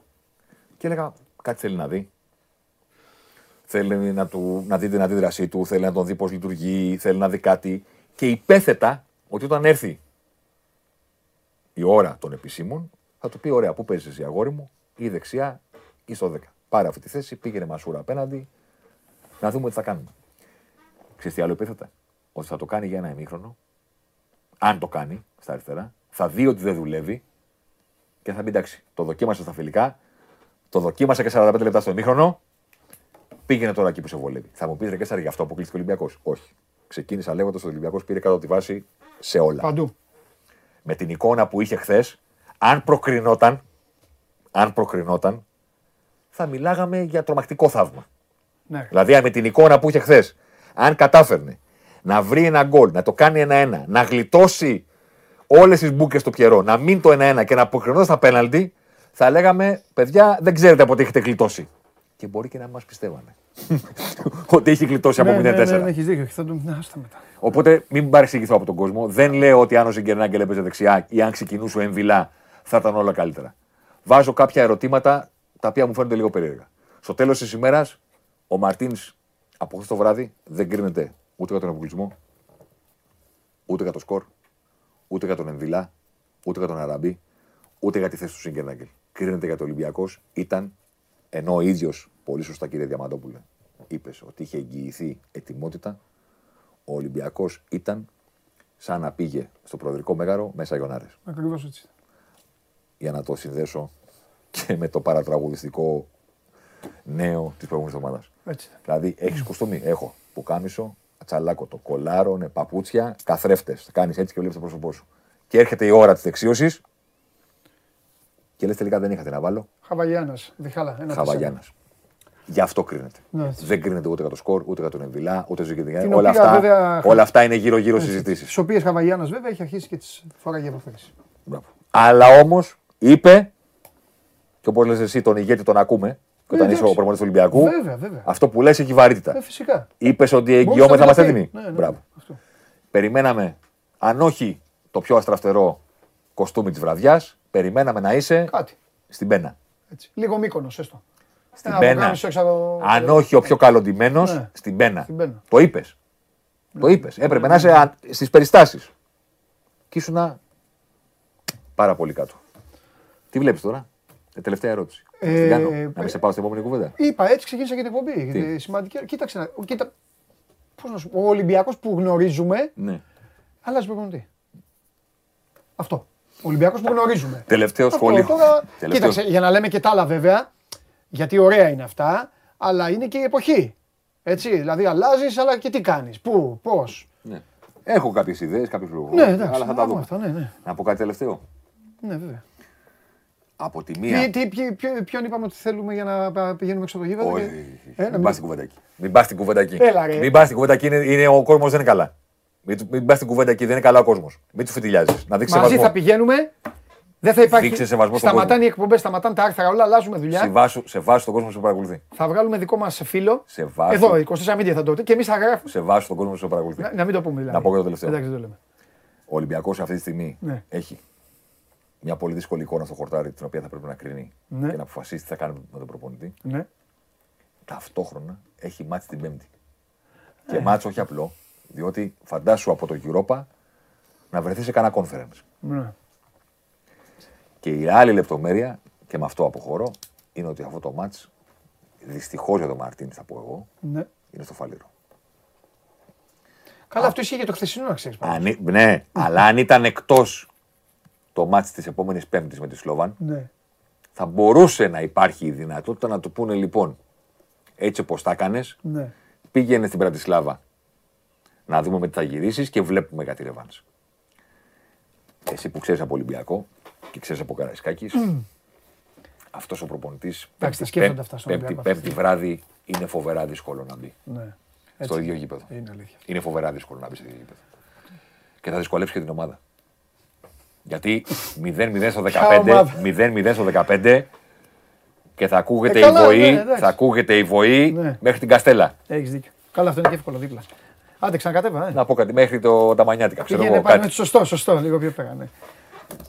και έλεγα κάτι θέλει να δει. Θέλει να, του, να δει την αντίδρασή του, θέλει να τον δει πώς λειτουργεί, θέλει να δει κάτι. Και υπέθετα ότι όταν έρθει η ώρα των επισήμων, θα του πει: ωραία, πού παίζεις εσύ, αγόρι μου, ή δεξιά ή στο δέκα. Πάρε αυτή τη θέση, πήγαινε μασούρα απέναντι, να δούμε τι θα κάνουμε. Ξέρεις τι άλλο υπέθετα, ότι θα το κάνει για ένα ημίχρονο, αν το κάνει στα αριστερά, θα δει ότι δεν δουλεύει και θα πει: εντάξει, το δοκίμασα στα φιλικά, το δοκίμασα και σαράντα πέντε λεπτά στο ημίχρονο. Πήγαινε τώρα εκεί που σε βολεύει. Θα μου πεις ρε Κέσσαρη, γι' αυτό αποκλείστηκε ο Ολυμπιακός. Όχι. Ξεκίνησα λέγοντας ότι ο Ολυμπιακός πήρε κάτω τη βάση σε όλα. Παντού. Με την εικόνα που είχε χθες, αν προκρινόταν, αν προκρινόταν, θα μιλάγαμε για τρομακτικό θαύμα. Ναι. Δηλαδή, με την εικόνα που είχε χθες, αν κατάφερνε να βρει ένα γκολ, να το κάνει ένα-ένα, να γλιτώσει όλες τις μπουκές του Πιερό, να μην το ένα-ένα και να αποκρινόταν στα πέναλτι, θα λέγαμε παιδιά, δεν ξέρετε από τι έχετε γλιτώσει. Και μπορεί και να μας πιστεύανε ότι έχει γλιτώσει από μηδέν τέσσερα. Ναι, ναι, έχεις δίκιο. Θα τον άστα μετά. Οπότε μην παρεξηγηθώ από τον κόσμο. Δεν λέω ότι αν ο Ζιγκερνάγκελ έπαιζε δεξιά ή αν ξεκινούσε ο Εμβιλά θα ήταν όλα καλύτερα. Βάζω κάποια ερωτήματα τα οποία μου φαίνονται λίγο περίεργα. Στο τέλος της ημέρας, ο Μαρτίνς από χθες το βράδυ δεν κρίνεται ούτε για τον αποκλεισμό, ούτε για το σκορ, ούτε για τον Εμβιλά, ούτε για τον Αραμπί, ούτε για τη θέση του Ζιγκερνάγκελ. Κρίνεται για τον Ολυμπιακός. Ήταν, ενώ ο ίδιος. Πολύ σωστά, κύριε Διαμαντόπουλε, είπες ότι είχε εγγυηθεί ετοιμότητα. Ο Ολυμπιακός ήταν σαν να πήγε στο προεδρικό μέγαρο μέσα Ιωνάρες. Ακριβώς έτσι. Για να το συνδέσω και με το παρατραγουδιστικό νέο της προηγούμενης εβδομάδας. Δηλαδή, έχεις κουστούμι, έχω πουκάμισο, ατσαλάκωτο, κολάρωνε, παπούτσια, καθρέφτες. Κάνεις έτσι και βλέπεις το πρόσωπό σου. Και έρχεται η ώρα της δεξίωσης και λες τελικά δεν είχατε να βάλω. Χαβαγιάνας, διχάλα. Χαβαγιάνας. Γι' αυτό κρίνεται. Ναι, δεν κρίνεται ούτε για το σκορ, ούτε για τον Εμβιλά, ούτε για την όλα, αυτά, βέβαια... όλα αυτά είναι γύρω-γύρω συζητήσεις. Τις οποίες Χαβαγιάνος βέβαια έχει αρχίσει και τις φοράγει αποφέρεις. Αλλά όμως είπε, και όπως λες εσύ τον ηγέτη τον ακούμε, και όταν είσαι ο προπονητής του Ολυμπιακού, βέβαια, βέβαια. Αυτό που λες έχει βαρύτητα. Φυσικά. Είπες ότι εγγυόμαι θα είμαστε έτοιμοι. Περιμέναμε, αν όχι το πιο αστραφτερό κοστούμι της βραδιάς, περιμέναμε να είσαι στην Πένα. Λίγο Μύκονος, έστω. Στην Πένα, αν όχι ο πιο καλοντημένος, στην Πένα. Το είπες. Το είπες. Έπρεπε να είσαι στις περιστάσεις. Κι ήσουνα πάρα πολύ κάτω. Τι βλέπεις τώρα, τελευταία ερώτηση. Να μην σε πάω στην επόμενη κουβέντα. Είπα, έτσι ξεκίνησα και την εκπομπή. Κοίταξε. πώς να σου πω, ο Ολυμπιακός που γνωρίζουμε, ναι, αλλάζει προπονητή. Αυτό. Ο Ολυμπιακός που γνωρίζουμε. Τελευταίο σχόλιο. Τώρα, τελευταίο. Κοίταξε, για να λέμε και τα άλλα βέβαια, γιατί ωραία είναι αυτά, αλλά είναι και η εποχή. Έτσι, δηλαδή αλλάζεις, αλλά και τι κάνεις, πού, πώς. Ναι. Έχω κάποιες ιδέες, κάποιους λόγους. Ναι, εντάξει, αλλά θα τα δούμε. Αυτά, ναι, ναι. Να πω κάτι τελευταίο. Ναι, βέβαια. Από τη μία. Τι, τι, ποιο, ποιον είπαμε ότι θέλουμε για να πηγαίνουμε έξω από το γήπεδο. Και... μην πας την κουβεντακή. Μην πας την κουβεντακή. Μην πας την κουβεντακή, είναι, είναι, ο κόσμος δεν είναι καλά. Μην, μην πας την κουβεντακή, δεν είναι καλά ο κόσμος. Μην τους φιτιλιάζεις. Να δείξεις σεβασμό. Μαζί θα πηγαίνουμε. Δεν θα υπάρχει. Σταματάνε οι εκπομπές, σταματάνε τα άρθρα, όλα αλλάζουμε δουλειά. Σεβάσου, σεβάσου τον κόσμο που σε παρακολουθεί. Θα βγάλουμε δικό μας φίλο. Σεβάσου. Εδώ, είκοσι τέσσερα Media θα το πει και εμείς θα γράφουμε. Σεβάσου τον κόσμο που σε παρακολουθεί. Να, να μην το πούμε δηλαδή. Να πω και το τελευταίο. Εντάξει, το λέμε. Ο Ολυμπιακός αυτή τη στιγμή, ναι, έχει μια πολύ δύσκολη εικόνα στο χορτάρι, την οποία θα πρέπει να κρίνει, ναι, και να αποφασίσει τι θα κάνει με τον προπονητή. Ναι. Ταυτόχρονα έχει μάτς την Πέμπτη. Ναι. Και μάτς όχι απλό, διότι φαντάσου από το Europa να βρεθεί σε κανένα conference. Ναι. Και η άλλη λεπτομέρεια, και με αυτό αποχωρώ, είναι ότι αυτό το μάτς, δυστυχώς για τον Μαρτίνη θα πω εγώ, ναι, είναι στο φαλήρο. Καλά, α, αυτό ισχύει για το χθεσινό, να ξέρεις. Αν, ναι, αλλά αν ήταν εκτός το μάτς της επόμενης Πέμπτης με τη Σλόβαν, ναι, θα μπορούσε να υπάρχει η δυνατότητα να του πούνε λοιπόν, έτσι όπως τα έκανες, ναι, πήγαινε στην Μπραντισλάβα να δούμε με τι θα γυρίσεις και βλέπουμε κάτι ρεβάνς. Εσύ που ξέρεις από Ολυμπιακό, και ξέρεις από Καραϊσκάκης, mm, αυτός ο προπονητής Άξτε, πέμπ, αυτά πέμπτη, πέμπτη βράδυ είναι φοβερά δύσκολο να μπει, ναι, στο ίδιο γήπεδο. Είναι, είναι φοβερά δύσκολο να μπει στο ίδιο γήπεδο. Και θα δυσκολεύσει και την ομάδα. Γιατί μηδέν μηδέν στο δεκαπέντε, μηδέν μηδέν στο δεκαπέντε και θα ακούγεται, ε, καλά, η βοή, ναι, θα ακούγεται η βοή, ναι, μέχρι την Καστέλα. Έχεις δίκιο. Καλά, αυτό είναι και εύκολο δίπλα. Άντε ξανακατέβα. Ε. Να πω κάτι μέχρι το, τα Μανιάτικα. Πήγαινε πάλι, σωστό, σωστό, λίγο πιο πέρα, ναι.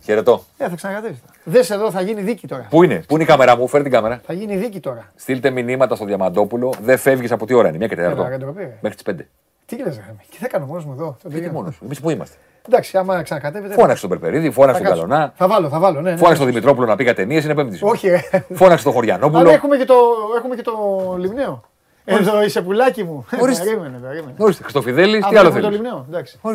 Χαιρετώ. Ε, θα ξανακατέβεις. Δες εδώ, θα γίνει δίκη τώρα. Πού είναι, πού είναι η κάμερα μου, φέρ την κάμερα. Θα γίνει δίκη τώρα. Στείλτε μηνύματα στο Διαμαντόπουλο, δεν φεύγεις από τι ώρα είναι, μια και τέταρτο. Μέχρι τις πέντε. Τι λες, τι θα κάνω μόνος μου εδώ. Τι μόνος, εμείς που είμαστε. Εντάξει, άμα ξανακατέβετε. Φώναξε τον Περπερίδη, φώναξε τον Καλονά. Θα βάλω, θα βάλω, ναι. Φώναξε, ναι, τον Δημητρόπουλο να πει κατενίες, είναι Πέμπτη. Όχι. Φώναξε τον Χωριανόπουλο. Αλλά έχουμε και το, έχουμε και το Λιμναίο. Εδώ είσαι πουλάκι μου. Περίμενε, περίμενε. Ορίστε, Χριστοφιδέλη, τι άλλο θέλει.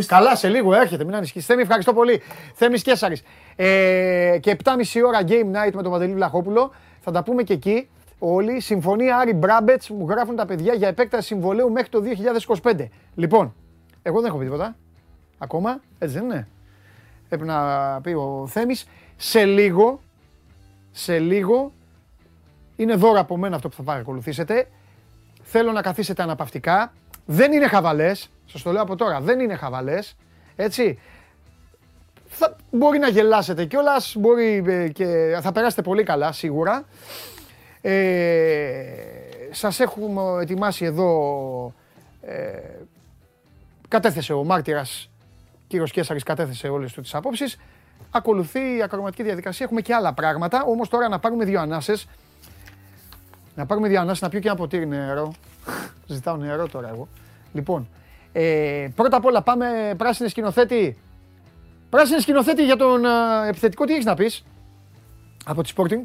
Καλά, σε λίγο έρχεται, μην ανησυχείς. Θέμη, ευχαριστώ πολύ. Θέμης Κέσσαρης. Ε, και επτά και μισή ώρα game night με τον Παντελή Βλαχόπουλο. Θα τα πούμε και εκεί όλοι. Συμφωνία Άρη Μπράμπετς που γράφουν τα παιδιά για επέκταση συμβολαίου μέχρι το δύο χιλιάδες είκοσι πέντε. Λοιπόν, εγώ δεν έχω πει τίποτα. Ακόμα, έτσι δεν είναι. Πρέπει να πει ο Θέμης. Σε λίγο, σε λίγο, είναι δώρο από μένα αυτό που θα παρακολουθήσετε. Θέλω να καθίσετε αναπαυτικά. Δεν είναι χαβαλές, σας το λέω από τώρα, δεν είναι χαβαλές. Έτσι. Θα, μπορεί να γελάσετε κιόλας, μπορεί και θα περάσετε πολύ καλά σίγουρα. Ε, σας έχουμε ετοιμάσει εδώ, ε, κατέθεσε ο μάρτυρας κύριος Κέσσαρης, κατέθεσε όλες του τις απόψεις. Ακολουθεί η ακροματική διαδικασία, έχουμε και άλλα πράγματα, όμως τώρα να πάρουμε δύο ανάσες. Να πάρουμε δύο ανάσες, να πιω και ένα ποτήρι νερό. Ζητάω νερό τώρα εγώ. Λοιπόν, ε, πρώτα απ' όλα πάμε πράσινη σκηνοθέτη. Πράσινη σκηνοθέτη για τον α, επιθετικό, τι έχεις να πεις. Από τη Sporting.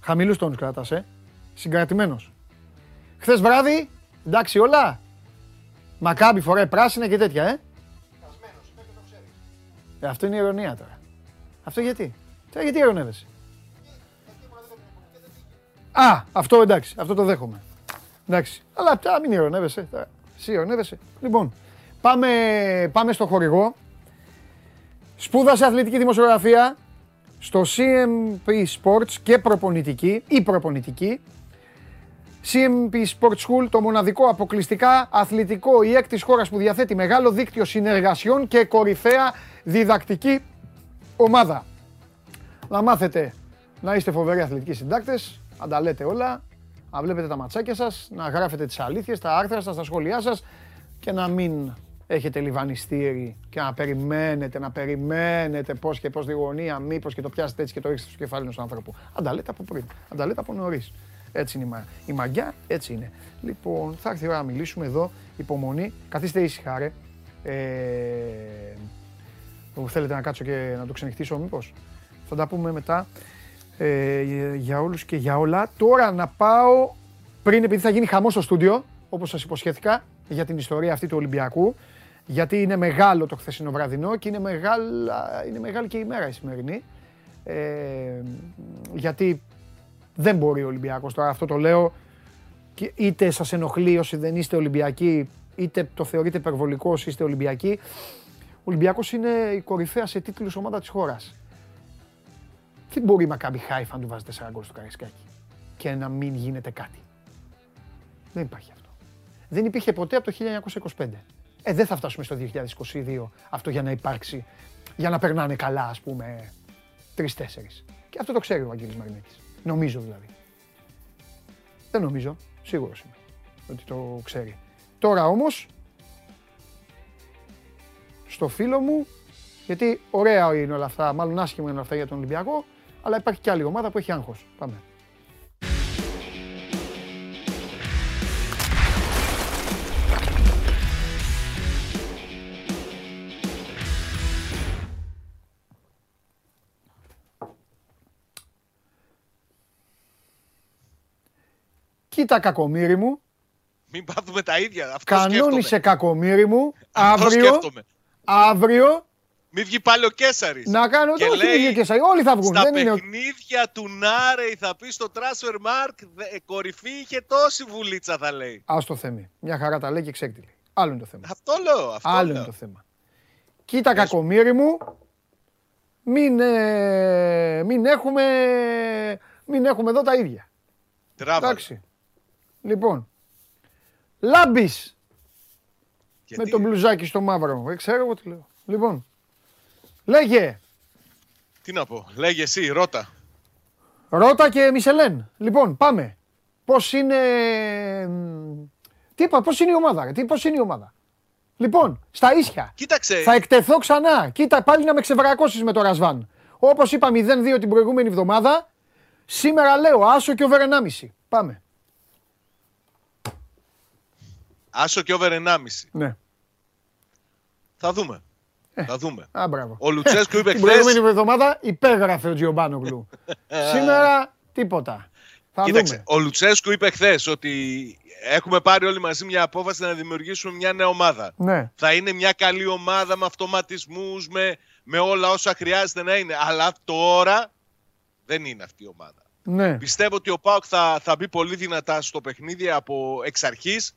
Χαμηλούς τόνους κρατάς, ε. Συγκρατημένος. Χθες βράδυ, εντάξει όλα. Μακάμπη φοράει πράσινα και τέτοια, ε. Κασμένος, δεν το ξέρεις. Ε, αυτό είναι η ειρωνία τώρα. Αυτό γιατί. Τώρα γιατί ειρωνεύεσαι. Α, αυτό εντάξει, αυτό το δέχομαι. Εντάξει, αλλά α, μην ειρωνεύεσαι. Εσύ ειρωνεύεσαι. Λοιπόν, πάμε, πάμε στο χορηγό. Σπούδασε αθλητική δημοσιογραφία στο σι εμ πι Sports και προπονητική ή προπονητική. σι εμ πι Sports School, το μοναδικό αποκλειστικά αθλητικό ΙΕΚ της χώρας που διαθέτει μεγάλο δίκτυο συνεργασιών και κορυφαία διδακτική ομάδα. Να μάθετε να είστε φοβεροί αθλητικοί συντάκτες. Αν τα λέτε όλα, να βλέπετε τα ματσάκια σας, να γράφετε τις αλήθειες, τα άρθρα σας, τα σχόλιά σας και να μην έχετε λιβανιστήρι και να περιμένετε, να περιμένετε πώς και πώς τη γωνία, μήπως και το πιάσετε έτσι και το ρίξετε στο κεφάλι ενός άνθρωπου. Αν τα λέτε από πριν, αν τα λέτε από νωρίς. Έτσι είναι η μαγιά, έτσι είναι. Λοιπόν, θα έρθει η ώρα να μιλήσουμε εδώ, υπομονή, καθίστε ήσυχα ρε. Ε, θέλετε να κάτσω και να το ξενυχτήσω μήπως. Θα τα πούμε μετά. Ε, για όλους και για όλα. Τώρα να πάω, πριν επειδή θα γίνει χαμός στο στούντιο, όπως σας υποσχέθηκα, για την ιστορία αυτή του Ολυμπιακού, γιατί είναι μεγάλο το χθεσινό βραδινό και είναι, μεγάλα, είναι μεγάλη και η μέρα η σημερινή. Ε, γιατί δεν μπορεί ο Ολυμπιακός, τώρα αυτό το λέω, είτε σας ενοχλεί όσοι δεν είστε Ολυμπιακοί, είτε το θεωρείτε υπερβολικό όσοι είστε Ολυμπιακοί. Ο Ολυμπιακός είναι η κορυφαία σε τίτλους ομάδα της χώρας. Τι μπορεί η Μακάμπη Χάιφα να του βάζει τέσσερα γκολ στο Καραϊσκάκι και να μην γίνεται κάτι? Δεν υπάρχει αυτό. Δεν υπήρχε ποτέ από το χίλια εννιακόσια είκοσι πέντε. Ε, δεν θα φτάσουμε στο δύο χιλιάδες είκοσι δύο αυτό για να υπάρξει, για να περνάνε καλά, ας πούμε, τρεις-τέσσερις. Και αυτό το ξέρει ο Βαγγέλης Μαρινέκης. Νομίζω δηλαδή. Δεν νομίζω, σίγουρος είμαι ότι το ξέρει. Τώρα όμως, στο φίλο μου, γιατί ωραία είναι όλα αυτά, μάλλον άσχημα είναι αυτά για τον Ολυμπιακό, αλλά υπάρχει και άλλη ομάδα που έχει άγχος. Πάμε. Κοίτα κακομοίρη μου. Μην πάθουμε τα ίδια. Αυτό κανόνισε κακομοίρη μου. Αύριο. Αύριο. Μην βγει πάλι ο Κέσσαρης. Να κάνω και όχι, λέει, Κέσσαρη. Όλοι θα βγουν. Στα δεν παιχνίδια είναι... του Νάρεϊ θα πει στο Transfer Mark, κορυφή είχε τόση βουλίτσα θα λέει. Ας το θέμη. Μια χαρά τα λέει και ξέκτηλη. Άλλο είναι το θέμα. Αυτό λέω. Αυτό άλλο λέω. Είναι το θέμα. Κοίτα κακομοίρη μου. Μην, ε, μην, έχουμε, μην έχουμε εδώ τα ίδια. Τράβαλε. Εντάξει. Λοιπόν, Λάμπης, με το μπλουζάκι στο μαύρο, δεν ξέρω εγώ τι λέω. Λοιπόν, λέγε. Τι να πω, λέγε εσύ, ρώτα. Ρώτα και Μισελέν. Λοιπόν, πάμε. Πώς είναι, τι είπα, πώς είναι η ομάδα, τι, πώς είναι η ομάδα. Λοιπόν, στα ίσια. Κοίταξε. Θα εκτεθώ ξανά, κοίτα πάλι να με ξεβρακώσεις με το Ρασβάν. Όπως είπα μηδέν δύο την προηγούμενη εβδομάδα, σήμερα λέω άσο και ο over ενάμιση. Πάμε. Άσο και over ενάμιση. Ναι. Θα δούμε. Ε, θα δούμε. Α, μπράβο. Ο Λουτσέσκου είπε χθες... Την προηγούμενη εβδομάδα υπέγραφε ο Τζιομπάνογλου. Σήμερα τίποτα. Θα Κοίταξε, δούμε. Ο Λουτσέσκου είπε χθες ότι έχουμε πάρει όλοι μαζί μια απόφαση να δημιουργήσουμε μια νέα ομάδα. Ναι. Θα είναι μια καλή ομάδα με αυτοματισμούς, με, με όλα όσα χρειάζεται να είναι. Αλλά τώρα δεν είναι αυτή η ομάδα. Ναι. Πιστεύω ότι ο ΠΑΟΚ θα, θα μπει πολύ δυνατά στο παιχνίδι από εξ αρχής.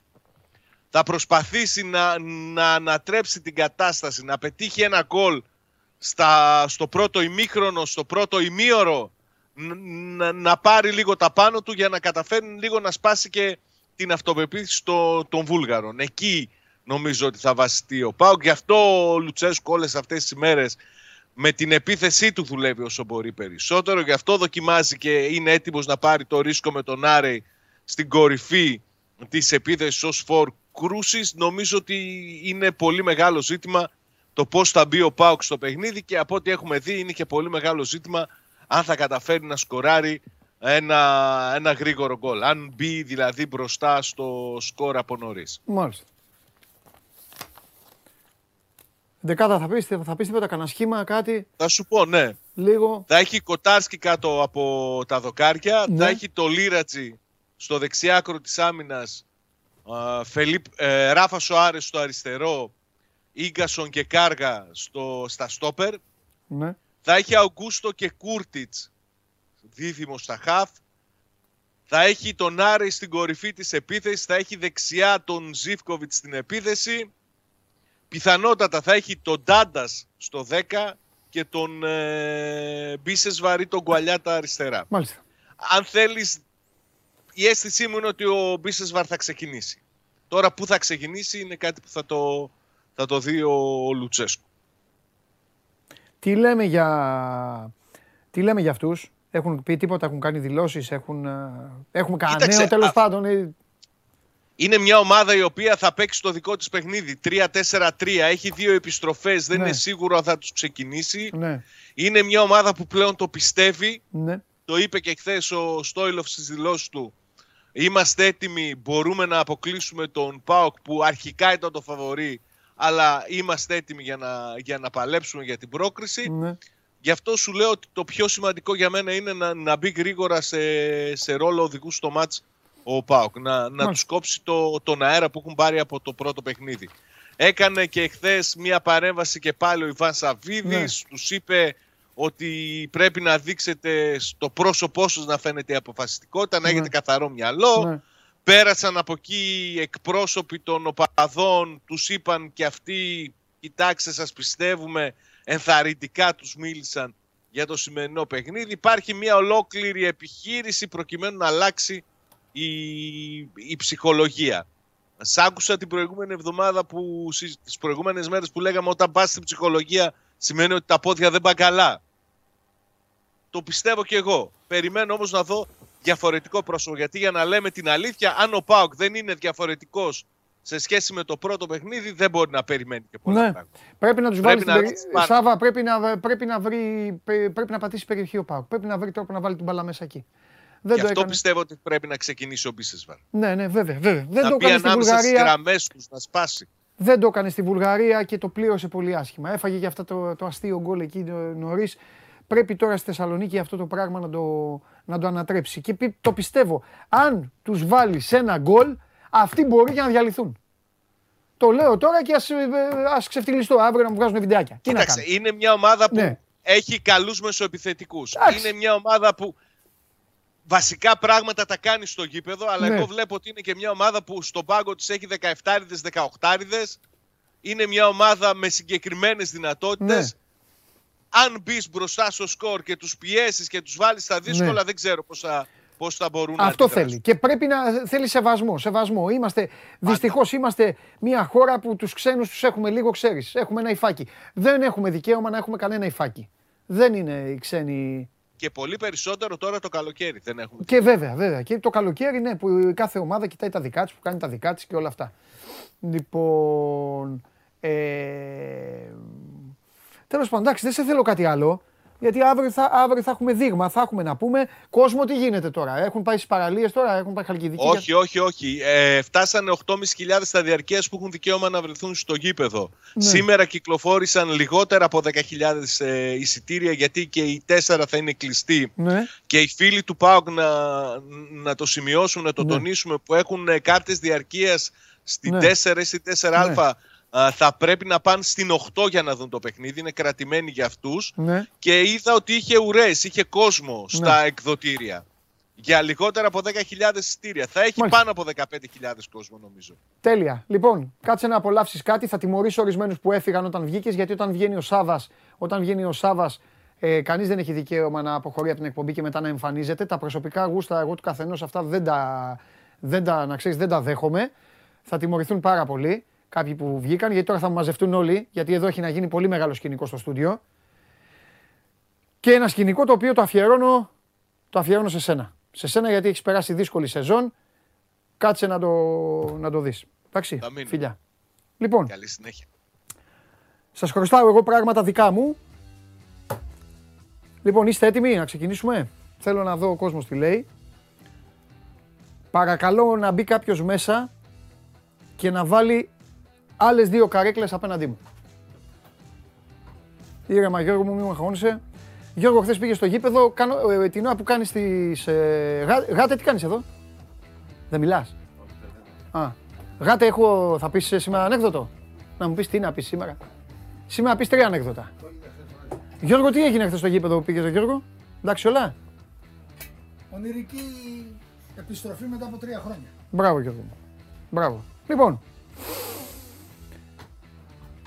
Θα προσπαθήσει να, να ανατρέψει την κατάσταση, να πετύχει ένα γκολ στα, στο πρώτο ημίχρονο, στο πρώτο ημίωρο, να, να πάρει λίγο τα πάνω του για να καταφέρει λίγο να σπάσει και την αυτοπεποίθηση των, των Βούλγαρων. Εκεί νομίζω ότι θα βασιστεί ο ΠΑΟΚ. Γι' αυτό ο Λουτσέσκου όλες αυτές τις ημέρες με την επίθεσή του δουλεύει όσο μπορεί περισσότερο. Γι' αυτό δοκιμάζει και είναι έτοιμος να πάρει το ρίσκο με τον Άρη στην κορυφή της επίθεσης ως φορ κρούσεις. Νομίζω ότι είναι πολύ μεγάλο ζήτημα το πώς θα μπει ο ΠΑΟΚ στο παιχνίδι και από ό,τι έχουμε δει είναι και πολύ μεγάλο ζήτημα αν θα καταφέρει να σκοράρει ένα, ένα γρήγορο γκολ. Αν μπει δηλαδή μπροστά στο σκορ από νωρίς. Μάλιστα. Δεκάτα θα πεις, θα πεις τίποτα, κανένα σχήμα, κάτι. Θα σου πω, ναι. Λίγο. Θα έχει Κοτάρσκι κάτω από τα δοκάρια, ναι. Θα έχει το Λίρατζι στο δεξιάκρο της άμυνας, Φελίπ, ε, Ράφα Σοάρες στο αριστερό, Ίγκασον και Κάργα στο, στα στόπερ, ναι. Θα έχει Αουγκούστο και Κούρτιτς δίδυμο στα χαφ. Θα έχει τον Άρη στην κορυφή της επίθεσης. Θα έχει δεξιά τον Ζίβκοβιτς στην επίθεση. Πιθανότατα θα έχει τον Ντάντας στο δέκα και τον ε, Μπίσες Βαρύ τον Κουαλιάτα αριστερά. Μάλιστα. Αν θέλεις, η αίσθησή μου είναι ότι ο Μπίσεσβαρ θα ξεκινήσει. Τώρα που θα ξεκινήσει είναι κάτι που θα το, θα το δει ο Λουτσέσκου. Τι λέμε για, τι λέμε για αυτούς? Έχουν πει τίποτα, έχουν κάνει δηλώσεις, έχουν, έχουν κανένα τέλος α... πάντων. Είναι μια ομάδα η οποία θα παίξει το δικό της παιχνίδι. τρία τέσσερα τρία, έχει δύο επιστροφές, δεν ναι. είναι σίγουρο αν θα τους ξεκινήσει. Ναι. Είναι μια ομάδα που πλέον το πιστεύει. Ναι. Το είπε και χθες ο Στόιλοφ στις δηλώσεις του. Είμαστε έτοιμοι, μπορούμε να αποκλείσουμε τον ΠΑΟΚ που αρχικά ήταν το φαβορί, αλλά είμαστε έτοιμοι για να, για να παλέψουμε για την πρόκριση. Ναι. Γι' αυτό σου λέω ότι το πιο σημαντικό για μένα είναι να, να μπει γρήγορα σε, σε ρόλο οδηγού στο μάτς ο ΠΑΟΚ, να, να τους κόψει το, τον αέρα που έχουν πάρει από το πρώτο παιχνίδι. Έκανε και χθες μια παρέμβαση και πάλι ο Ιβάν Σαββίδης, τους είπε ότι πρέπει να δείξετε στο πρόσωπό σας να φαίνεται η αποφασιστικότητα, να έχετε καθαρό μυαλό. Ναι. Πέρασαν από εκεί εκπρόσωποι των οπαδών, τους είπαν και αυτοί, κοιτάξτε σας πιστεύουμε, ενθαρρυντικά τους μίλησαν για το σημερινό παιχνίδι. Υπάρχει μια ολόκληρη επιχείρηση προκειμένου να αλλάξει η, η ψυχολογία. Σ' άκουσα την προηγούμενη εβδομάδα, που, τις προηγούμενες μέρες που λέγαμε όταν πας στην ψυχολογία σημαίνει ότι τα πόδια δεν πάνε καλά. Το πιστεύω και εγώ. Περιμένω όμως να δω διαφορετικό πρόσωπο. Γιατί για να λέμε την αλήθεια, αν ο ΠΑΟΚ δεν είναι διαφορετικός σε σχέση με το πρώτο παιχνίδι, δεν μπορεί να περιμένει και πολλά. Ναι. Πράγματα. Πρέπει να τους βάλει. Να... Περι... Σάβα, πρέπει να, πρέπει να, βρει... πρέπει να πατήσει περιοχή ο ΠΑΟΚ. Πρέπει να βρει τρόπο να βάλει την μπάλα μέσα εκεί. Δεν Γι' αυτό έκανε. Πιστεύω ότι πρέπει να ξεκινήσει ο Μπίσεσβαρ. Ναι, ναι, βέβαια. βέβαια. Δεν να το πει ανάμεσα στις γραμμές τους, να σπάσει. Δεν το έκανε στη Βουλγαρία και το πλήρωσε πολύ άσχημα. Έφαγε για αυτό το, το αστείο γκολ εκεί νωρίς. Πρέπει τώρα στη Θεσσαλονίκη αυτό το πράγμα να το, να το ανατρέψει. Και το πιστεύω. Αν τους βάλεις ένα γκολ, αυτοί μπορεί και να διαλυθούν. Το λέω τώρα και ας, ας ξεφτυλιστώ αύριο να μου βγάζουν βιντεάκια. Κοίταξε, είναι μια ομάδα που ναι. έχει καλούς μεσοεπιθετικούς. Άξι. Είναι μια ομάδα που βασικά πράγματα τα κάνει στο γήπεδο, αλλά ναι. εγώ βλέπω ότι είναι και μια ομάδα που στον πάγκο της έχει δεκαεφτάριδες, δεκαοχτάριδες. Είναι μια ομάδα με συγκεκριμένες δυνατότητες. Ναι. Αν μπει μπροστά στο σκορ και τους πιέσεις και τους βάλεις στα δύσκολα, ναι. δεν ξέρω πώς θα, πώς θα μπορούν αυτό να αντιδράσουν. Αυτό θέλει. Και πρέπει να θέλει σεβασμό. σεβασμό. Είμαστε, δυστυχώς είμαστε μια χώρα που τους ξένους τους έχουμε λίγο, ξέρεις. Έχουμε ένα υφάκι. Δεν έχουμε δικαίωμα να έχουμε κανένα υφάκι. Δεν είναι οι ξένοι... Και πολύ περισσότερο τώρα το καλοκαίρι δεν έχουμε. Και βέβαια, βέβαια. Και το καλοκαίρι, ναι, που κάθε ομάδα κοιτάει τα δικά της, που κάνει τα δικά της και όλα αυτά. Λοιπόν... Ε... Τέλος πάντων, εντάξει, δεν σε θέλω κάτι άλλο. Γιατί αύριο θα, αύριο θα έχουμε δείγμα, θα έχουμε να πούμε. Κόσμο, τι γίνεται τώρα. Έχουν πάει στις παραλίες τώρα, έχουν πάει Χαλκιδική. Όχι, για... όχι, όχι. Ε, φτάσανε οκτώ χιλιάδες πεντακόσιες σταδιαρκές που έχουν δικαίωμα να βρεθούν στο γήπεδο. Ναι. Σήμερα κυκλοφόρησαν λιγότερα από δέκα χιλιάδες ε, εισιτήρια, γιατί και οι τέσσερα θα είναι κλειστοί. Ναι. Και οι φίλοι του ΠΑΟΚ, να, να το σημειώσουν, να το ναι. τονίσουμε, που έχουν κάρτες διαρκείας στην ναι. τέσσερα ή στην τέσσερα α. Ναι. Θα πρέπει να πάνε στην οκτώ για να δουν το παιχνίδι. Είναι κρατημένοι για αυτούς. Ναι. Και είδα ότι είχε ουρές, είχε κόσμο στα ναι. εκδοτήρια. Για λιγότερα από δέκα χιλιάδες εισιτήρια. Θα έχει Μάλιστα. πάνω από δεκαπέντε χιλιάδες κόσμο, νομίζω. Τέλεια. Λοιπόν, κάτσε να απολαύσεις κάτι. Θα τιμωρήσω ορισμένους που έφυγαν όταν βγήκες, γιατί όταν βγαίνει ο Σάβας, όταν βγαίνει ο Σάβας, ε, κανείς δεν έχει δικαίωμα να αποχωρεί από την εκπομπή και μετά να εμφανίζεται. Τα προσωπικά γούστα εγώ του καθενός αυτά δεν τα, δεν τα, να ξέρεις, δεν τα δέχομαι. Θα τιμωρηθούν πάρα πολύ. Κάποιοι που βγήκαν, γιατί τώρα θα μαζευτούν όλοι, γιατί εδώ έχει να γίνει πολύ μεγάλο σκηνικό στο στούντιο. Και ένα σκηνικό το οποίο το αφιερώνω, το αφιερώνω σε σένα. Σε σένα, γιατί έχεις περάσει δύσκολη σεζόν. Κάτσε να το, να το δεις. Εντάξει, φιλιά. Λοιπόν, καλή συνέχεια. Σας χρωστάω εγώ πράγματα δικά μου. Λοιπόν, είστε έτοιμοι να ξεκινήσουμε? Θέλω να δω ο κόσμος τι λέει. Παρακαλώ να μπει κάποιος μέσα και να βάλει άλλες δύο καρέκλες απέναντί μου. Ήρεμα Γιώργο μου, μη μαχώνεσαι. Γιώργο, χθες πήγε στο γήπεδο, κάνω, ε, την ώρα που κάνεις τις... Ε, γά, γάτε, τι κάνεις εδώ? Δεν μιλάς? Α, γάτε, έχω, θα πεις σήμερα ανέκδοτο. Να μου πεις τι να πεις σήμερα. Σήμερα πεις τρία ανέκδοτα. Γιώργο, τι έγινε χθες στο γήπεδο που πήγες, Γιώργο? Εντάξει όλα? Ονειρική επιστροφή μετά από τρία χρόνια. Μπράβο, Γιώργο μου. Μπράβο. Λοιπόν,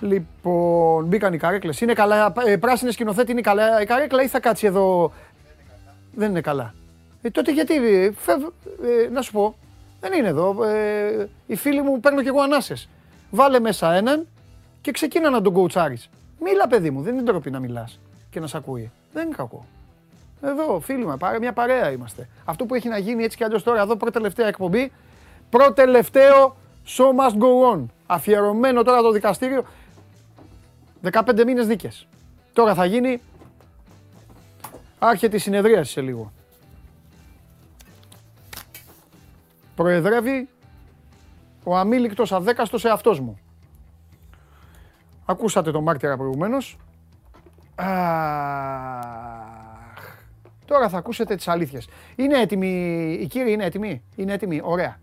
Λοιπόν, μπήκαν οι καρέκλες. Είναι καλά, ε, πράσινη σκηνοθέτη, είναι καλά η καρέκλα ή θα κάτσει εδώ? Δεν είναι καλά. Δεν είναι καλά. Ε, τότε γιατί, φεύ, ε, να σου πω, δεν είναι εδώ. Ε, οι φίλοι μου, παίρνω κι εγώ ανάσες. Βάλε μέσα έναν και ξεκίνα να τον κοουτσάρεις. Μίλα, παιδί μου, δεν είναι ντροπή να μιλάς και να σ' ακούει. Δεν είναι κακό. Εδώ, φίλοι μου, μια παρέα είμαστε. Αυτό που έχει να γίνει έτσι κι αλλιώς τώρα, εδώ προτελευταία εκπομπή, προτελευταίο show must go on. Αφιερωμένο τώρα το δικαστήριο. δεκαπέντε μήνες δίκες. Τώρα θα γίνει, άρχεται η συνεδρίαση σε λίγο. Προεδρεύει ο αμήλικτος αδέκαστος εαυτός μου. Ακούσατε τον μάρτυρα προηγουμένως. Αχ, Τώρα θα ακούσετε τις αλήθειες. Είναι έτοιμοι, οι κύριοι είναι έτοιμοι. Είναι έτοιμοι, ωραία.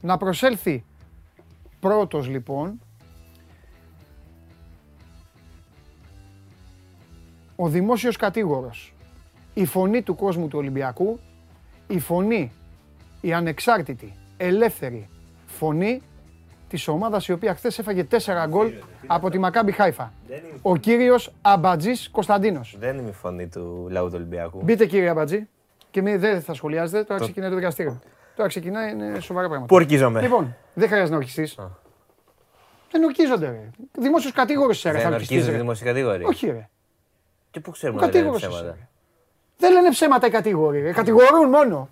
Να προσέλθει πρώτος λοιπόν ο δημόσιος κατήγορος. Η φωνή του κόσμου του Ολυμπιακού, η φωνή, η ανεξάρτητη, ελεύθερη φωνή της ομάδας η οποία χθες έφαγε τέσσερα γκολ από τη Μακάμπη Χάιφα. Ο κύριος Αμπατζής Κωνσταντίνος. Δεν είναι η φωνή του λαού του Ολυμπιακού. Μπείτε κύριε Αμπατζή και μην δεν θα σχολιάζετε, τώρα ξεκινάει το δικαστήριο. Τώρα ξεκινάει, είναι σοβαρά πράγματα. Πού ορκίζομαι. Λοιπόν, δεν χρειάζεται να ορκιστείς. Δεν ορκίζονται ρε. Δημόσιος κατήγορος σε ρε. Δεν ορκίζονται δημόσιοι κατήγοροι. Όχι ρε. Και πού ξέρουμε να λένε ψέματα. Δεν λένε ψέματα οι κατηγοροί. Κατηγορούν μόνο.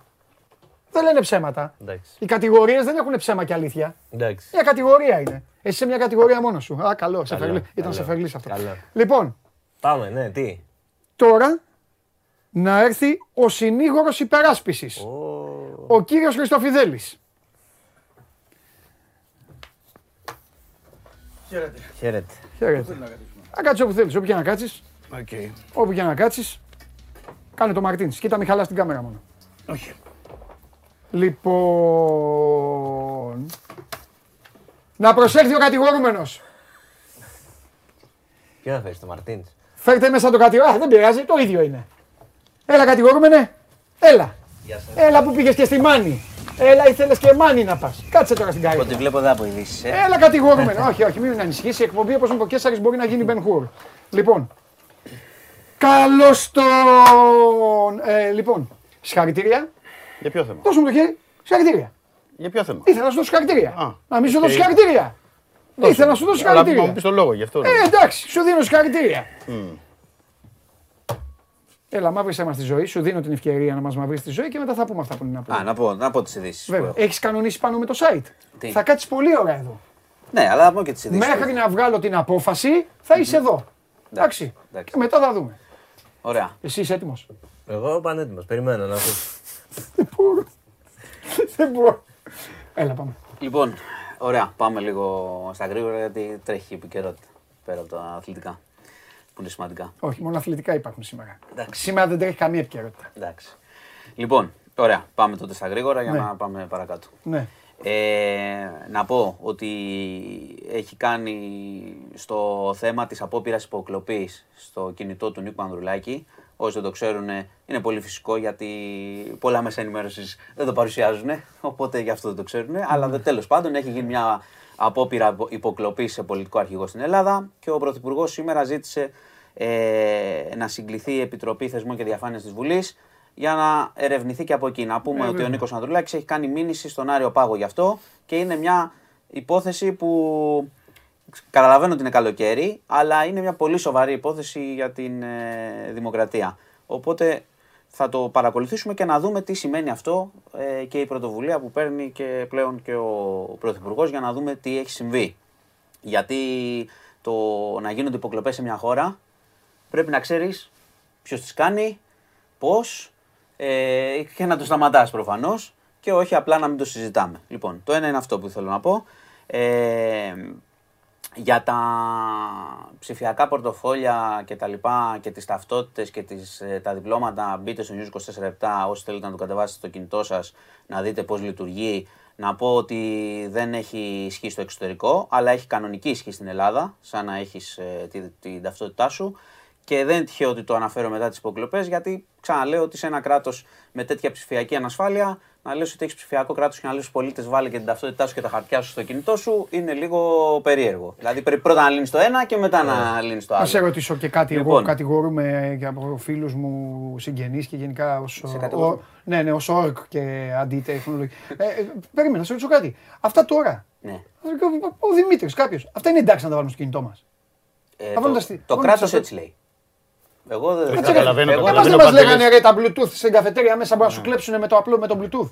Δεν λένε ψέματα. Εντάξει. Οι κατηγορίες δεν έχουν ψέμα και αλήθεια. Εντάξει. Μια κατηγορία είναι. Εσύ σε μια κατηγορία μόνος σου. Α, καλό. Σε φερλί. Ήταν σε φερλί αυτό. Καλό. Λοιπόν. Πάμε, ναι, τι. Τώρα να έρθει ο συνήγορος υπεράσπισης. Oh. Ο κύριος Χριστοφιδέλης. Χαίρετε. Χαίρετε. Χαίρετε. Α, κάτσε όπου θέλεις. Όπου και να κάτσεις. Okay. Όπου και να κάτσεις. Κάνε το Μαρτίνς. Κοίτα Μιχαλά στην κάμερα μόνο. Όχι. Okay. Λοιπόν, να προσέλθει ο κατηγορούμενος. Ποιο να φέρεις, το Μαρτίνς. Φέρτε μέσα το κατηγορούμενο. Δεν πειράζει, το ίδιο είναι. Έλα κατηγορούμενε, έλα. Έλα που πήγες και στη Μάνη. Έλα ήθελες και Μάνη να πας. Κάτσε τώρα στην καρύδα. Ότι βλέπω εδώ από ειδήσεις. Έλα κατηγορούμενο. Όχι, όχι, μην ανησυχήσει. Η εκπομπή, όπως μου είπε ο Κέσσαρης, μπορεί να γίνει Ben Hur. Λοιπόν, καλώς τον... Λοιπόν, συγχαρητήρια. Για ποιο θέμα. Δώσουμε το χέρι, συγχαρητήρια. Για ποιο θέμα. Ήθελα να σου δώσω συγχαρητήρια. Να μην σου δώσω συγχαρητήρια. Ήθελα να σου δώσω συγχαρητήρια. Αλλά μου πεις τον λόγο γι' αυτό. Ε, εντάξει, σου δίνω συγχαρητήρια. Έλα, μαύρησέ μας τη ζωή, σου δίνω την ευκαιρία να μας μαυρίσεις τη ζωή και μετά θα πούμε αυτά που είναι να πούμε. Α, να πω, να πω τις ειδήσεις. Βέβαια. Έχεις κανονίσει πάνω με το site. Τι? Θα κάτσεις πολύ ώρα εδώ. Ναι, αλλά να πω και τις ειδήσεις. Μέχρι να βγάλω την απόφαση θα είσαι εδώ. Εντάξει. Και μετά θα δούμε. Ωραία. Εσύ είσαι έτοιμος. Εγώ πανέτοιμος. Περιμένω να ακούσω. Δεν μπορώ. Δεν μπορώ. Έλα, πάμε. Λοιπόν, ωραία. Πάμε λίγο στα γρήγορα γιατί τρέχει η επικαιρότητα πέρα από τα αθλητικά. Που είναι σημαντικά. Όχι, μόνο αθλητικά υπάρχουν σήμερα. Εντάξει. Σήμερα δεν τρέχει καμία επικαιρότητα. Εντάξει. Λοιπόν, ωραία. Πάμε τότε στα γρήγορα για ναι. να πάμε παρακάτω. Ναι. Ε, να πω ότι έχει κάνει στο θέμα της απόπειρας υποκλοπής στο κινητό του Νίκου Παντρουλάκη. Όσοι δεν το ξέρουν, είναι πολύ φυσικό γιατί πολλά μέσα ενημέρωσης δεν το παρουσιάζουν, οπότε γι' αυτό δεν το ξέρουν. Mm. Αλλά τέλος πάντων έχει γίνει μια απόπειρα υποκλοπής σε πολιτικό αρχηγό στην Ελλάδα και ο Πρωθυπουργός σήμερα ζήτησε ε, να συγκληθεί η Επιτροπή Θεσμών και Διαφάνειας της Βουλής για να ερευνηθεί και από εκεί. Να πούμε mm. ότι ο Νίκος Ανδρουλάκης έχει κάνει μήνυση στον Άριο Πάγο γι' αυτό και είναι μια υπόθεση που... Καταλαβαίνω ότι είναι καλοκαίρι, αλλά είναι μια πολύ σοβαρή υπόθεση για την ε, δημοκρατία. Οπότε θα το παρακολουθήσουμε και να δούμε τι σημαίνει αυτό ε, και η πρωτοβουλία που παίρνει και πλέον και ο Πρωθυπουργός για να δούμε τι έχει συμβεί. Γιατί το να γίνονται υποκλοπές σε μια χώρα πρέπει να ξέρεις ποιος τις κάνει, πώς ε, και να το σταματάς προφανώς και όχι απλά να μην το συζητάμε. Λοιπόν, το ένα είναι αυτό που θέλω να πω. Ε, Για τα ψηφιακά πορτοφόλια και τα λοιπά και τις ταυτότητες και τις, τα διπλώματα μπείτε στο News είκοσι τέσσερα επτά όσοι θέλετε να το κατεβάσετε στο κινητό σας να δείτε πώς λειτουργεί. Να πω ότι δεν έχει ισχύ στο εξωτερικό αλλά έχει κανονική ισχύ στην Ελλάδα σαν να έχεις ε, την τη, τη ταυτότητά σου και δεν είναι τυχαίο ότι το αναφέρω μετά τις υποκλοπές γιατί ξαναλέω ότι σε ένα κράτος με τέτοια ψηφιακή ανασφάλεια να λες ότι έχεις ψηφιακό κράτος και να λες στους πολίτες βάλε και την ταυτότητά σου και τα χαρτιά σου στο κινητό σου είναι λίγο περίεργο. Δηλαδή πρέπει πρώτα να λύνεις το ένα και μετά να λύνεις το άλλο. Να σε ρωτήσω και κάτι. Λοιπόν, εγώ κατηγορούμε και από φίλους μου συγγενείς και γενικά ως ο, ναι, ναι, ως όρκ και αντιτεχνολογική. ε, περίμενα, να σε ρωτήσω κάτι. Αυτά τώρα. Ναι. Ο Δημήτρης, κάποιος. Αυτά είναι εντάξει να τα βάλουμε στο κινητό μας. Ε, το στη, το κράτος έτσι λέει. Εγώ δεν το καταλαβαίνω. Εμάς δεν μας λέγανε ρε τα Bluetooth στην καφετέρια μέσα που να σου κλέψουνε με το απλό με το Bluetooth.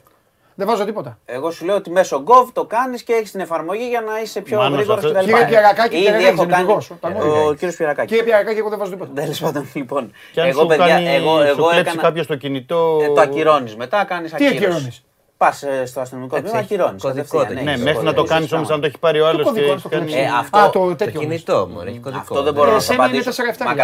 Δεν βάζω τίποτα. Εγώ σου λέω ότι μέσω Gov το κάνεις και έχεις την εφαρμογή για να είσαι πιο γρήγορος κτλ. Κύριε Πιερακάκη, δεν έχεις υπουργό σου. Ο κύριος Πιερακάκη. Κύριε Πιερακάκη, εγώ δεν βάζω τίποτα. Τέλος πάντων, λοιπόν. Εγώ παιδιά, εγώ εγώ έκανα κάποιο στο κινητό. Το ακυρώνεις μετά, κάνεις ακύρωση. Τι ακυρώνεις. πας στο αστυνομικό τμήμα να ακυρώνεις. Ναι, μέχρι να το κάνεις όμως αν το έχει πάρει ο άλλος και έχει κάνει. Αυτό το κινητό μου, έχει κωδικό. Αυτό δεν μπορώ να το απαντήσω. Μα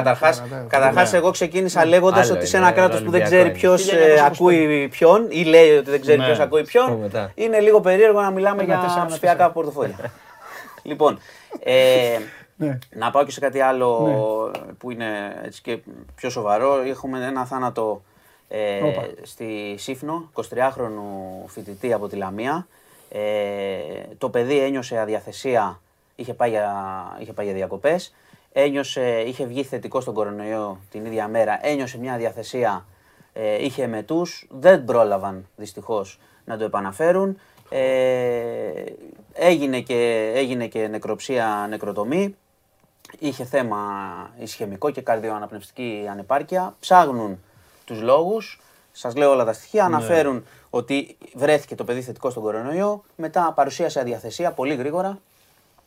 καταρχάς εγώ ξεκίνησα λέγοντας ότι σε ένα κράτος που δεν ξέρει ποιος ακούει ποιον ή λέει ότι δεν ξέρει ποιος ακούει ποιον, είναι λίγο περίεργο να μιλάμε για ανοσιακά πορτοφόλια. Λοιπόν, ναι. Να πάω και σε κάτι άλλο ναι. που είναι έτσι και πιο σοβαρό. Έχουμε ένα θάνατο ε, στη Σύφνο, εικοσιτριάχρονου φοιτητή από τη Λαμία. Ε, το παιδί ένιωσε αδιαθεσία, είχε πάει για, είχε πάει για διακοπές. Ένιωσε, είχε βγει θετικό στον κορονοϊό την ίδια μέρα, ένιωσε μια αδιαθεσία, ε, είχε εμετούς. Δεν πρόλαβαν δυστυχώς να το επαναφέρουν. Ε, έγινε, και, έγινε και νεκροψία, νεκροτομή. Είχε θέμα ισχυμικό και καρδιοαναπνευστική ανεπάρκεια. Ψάχνουν τους λόγους. Σας λέω όλα τα στοιχεία. Αναφέρουν ότι βρέθηκε το παιδί θετικό στον κορονοϊό. Μετά παρουσίασε αδιαθεσία πολύ γρήγορα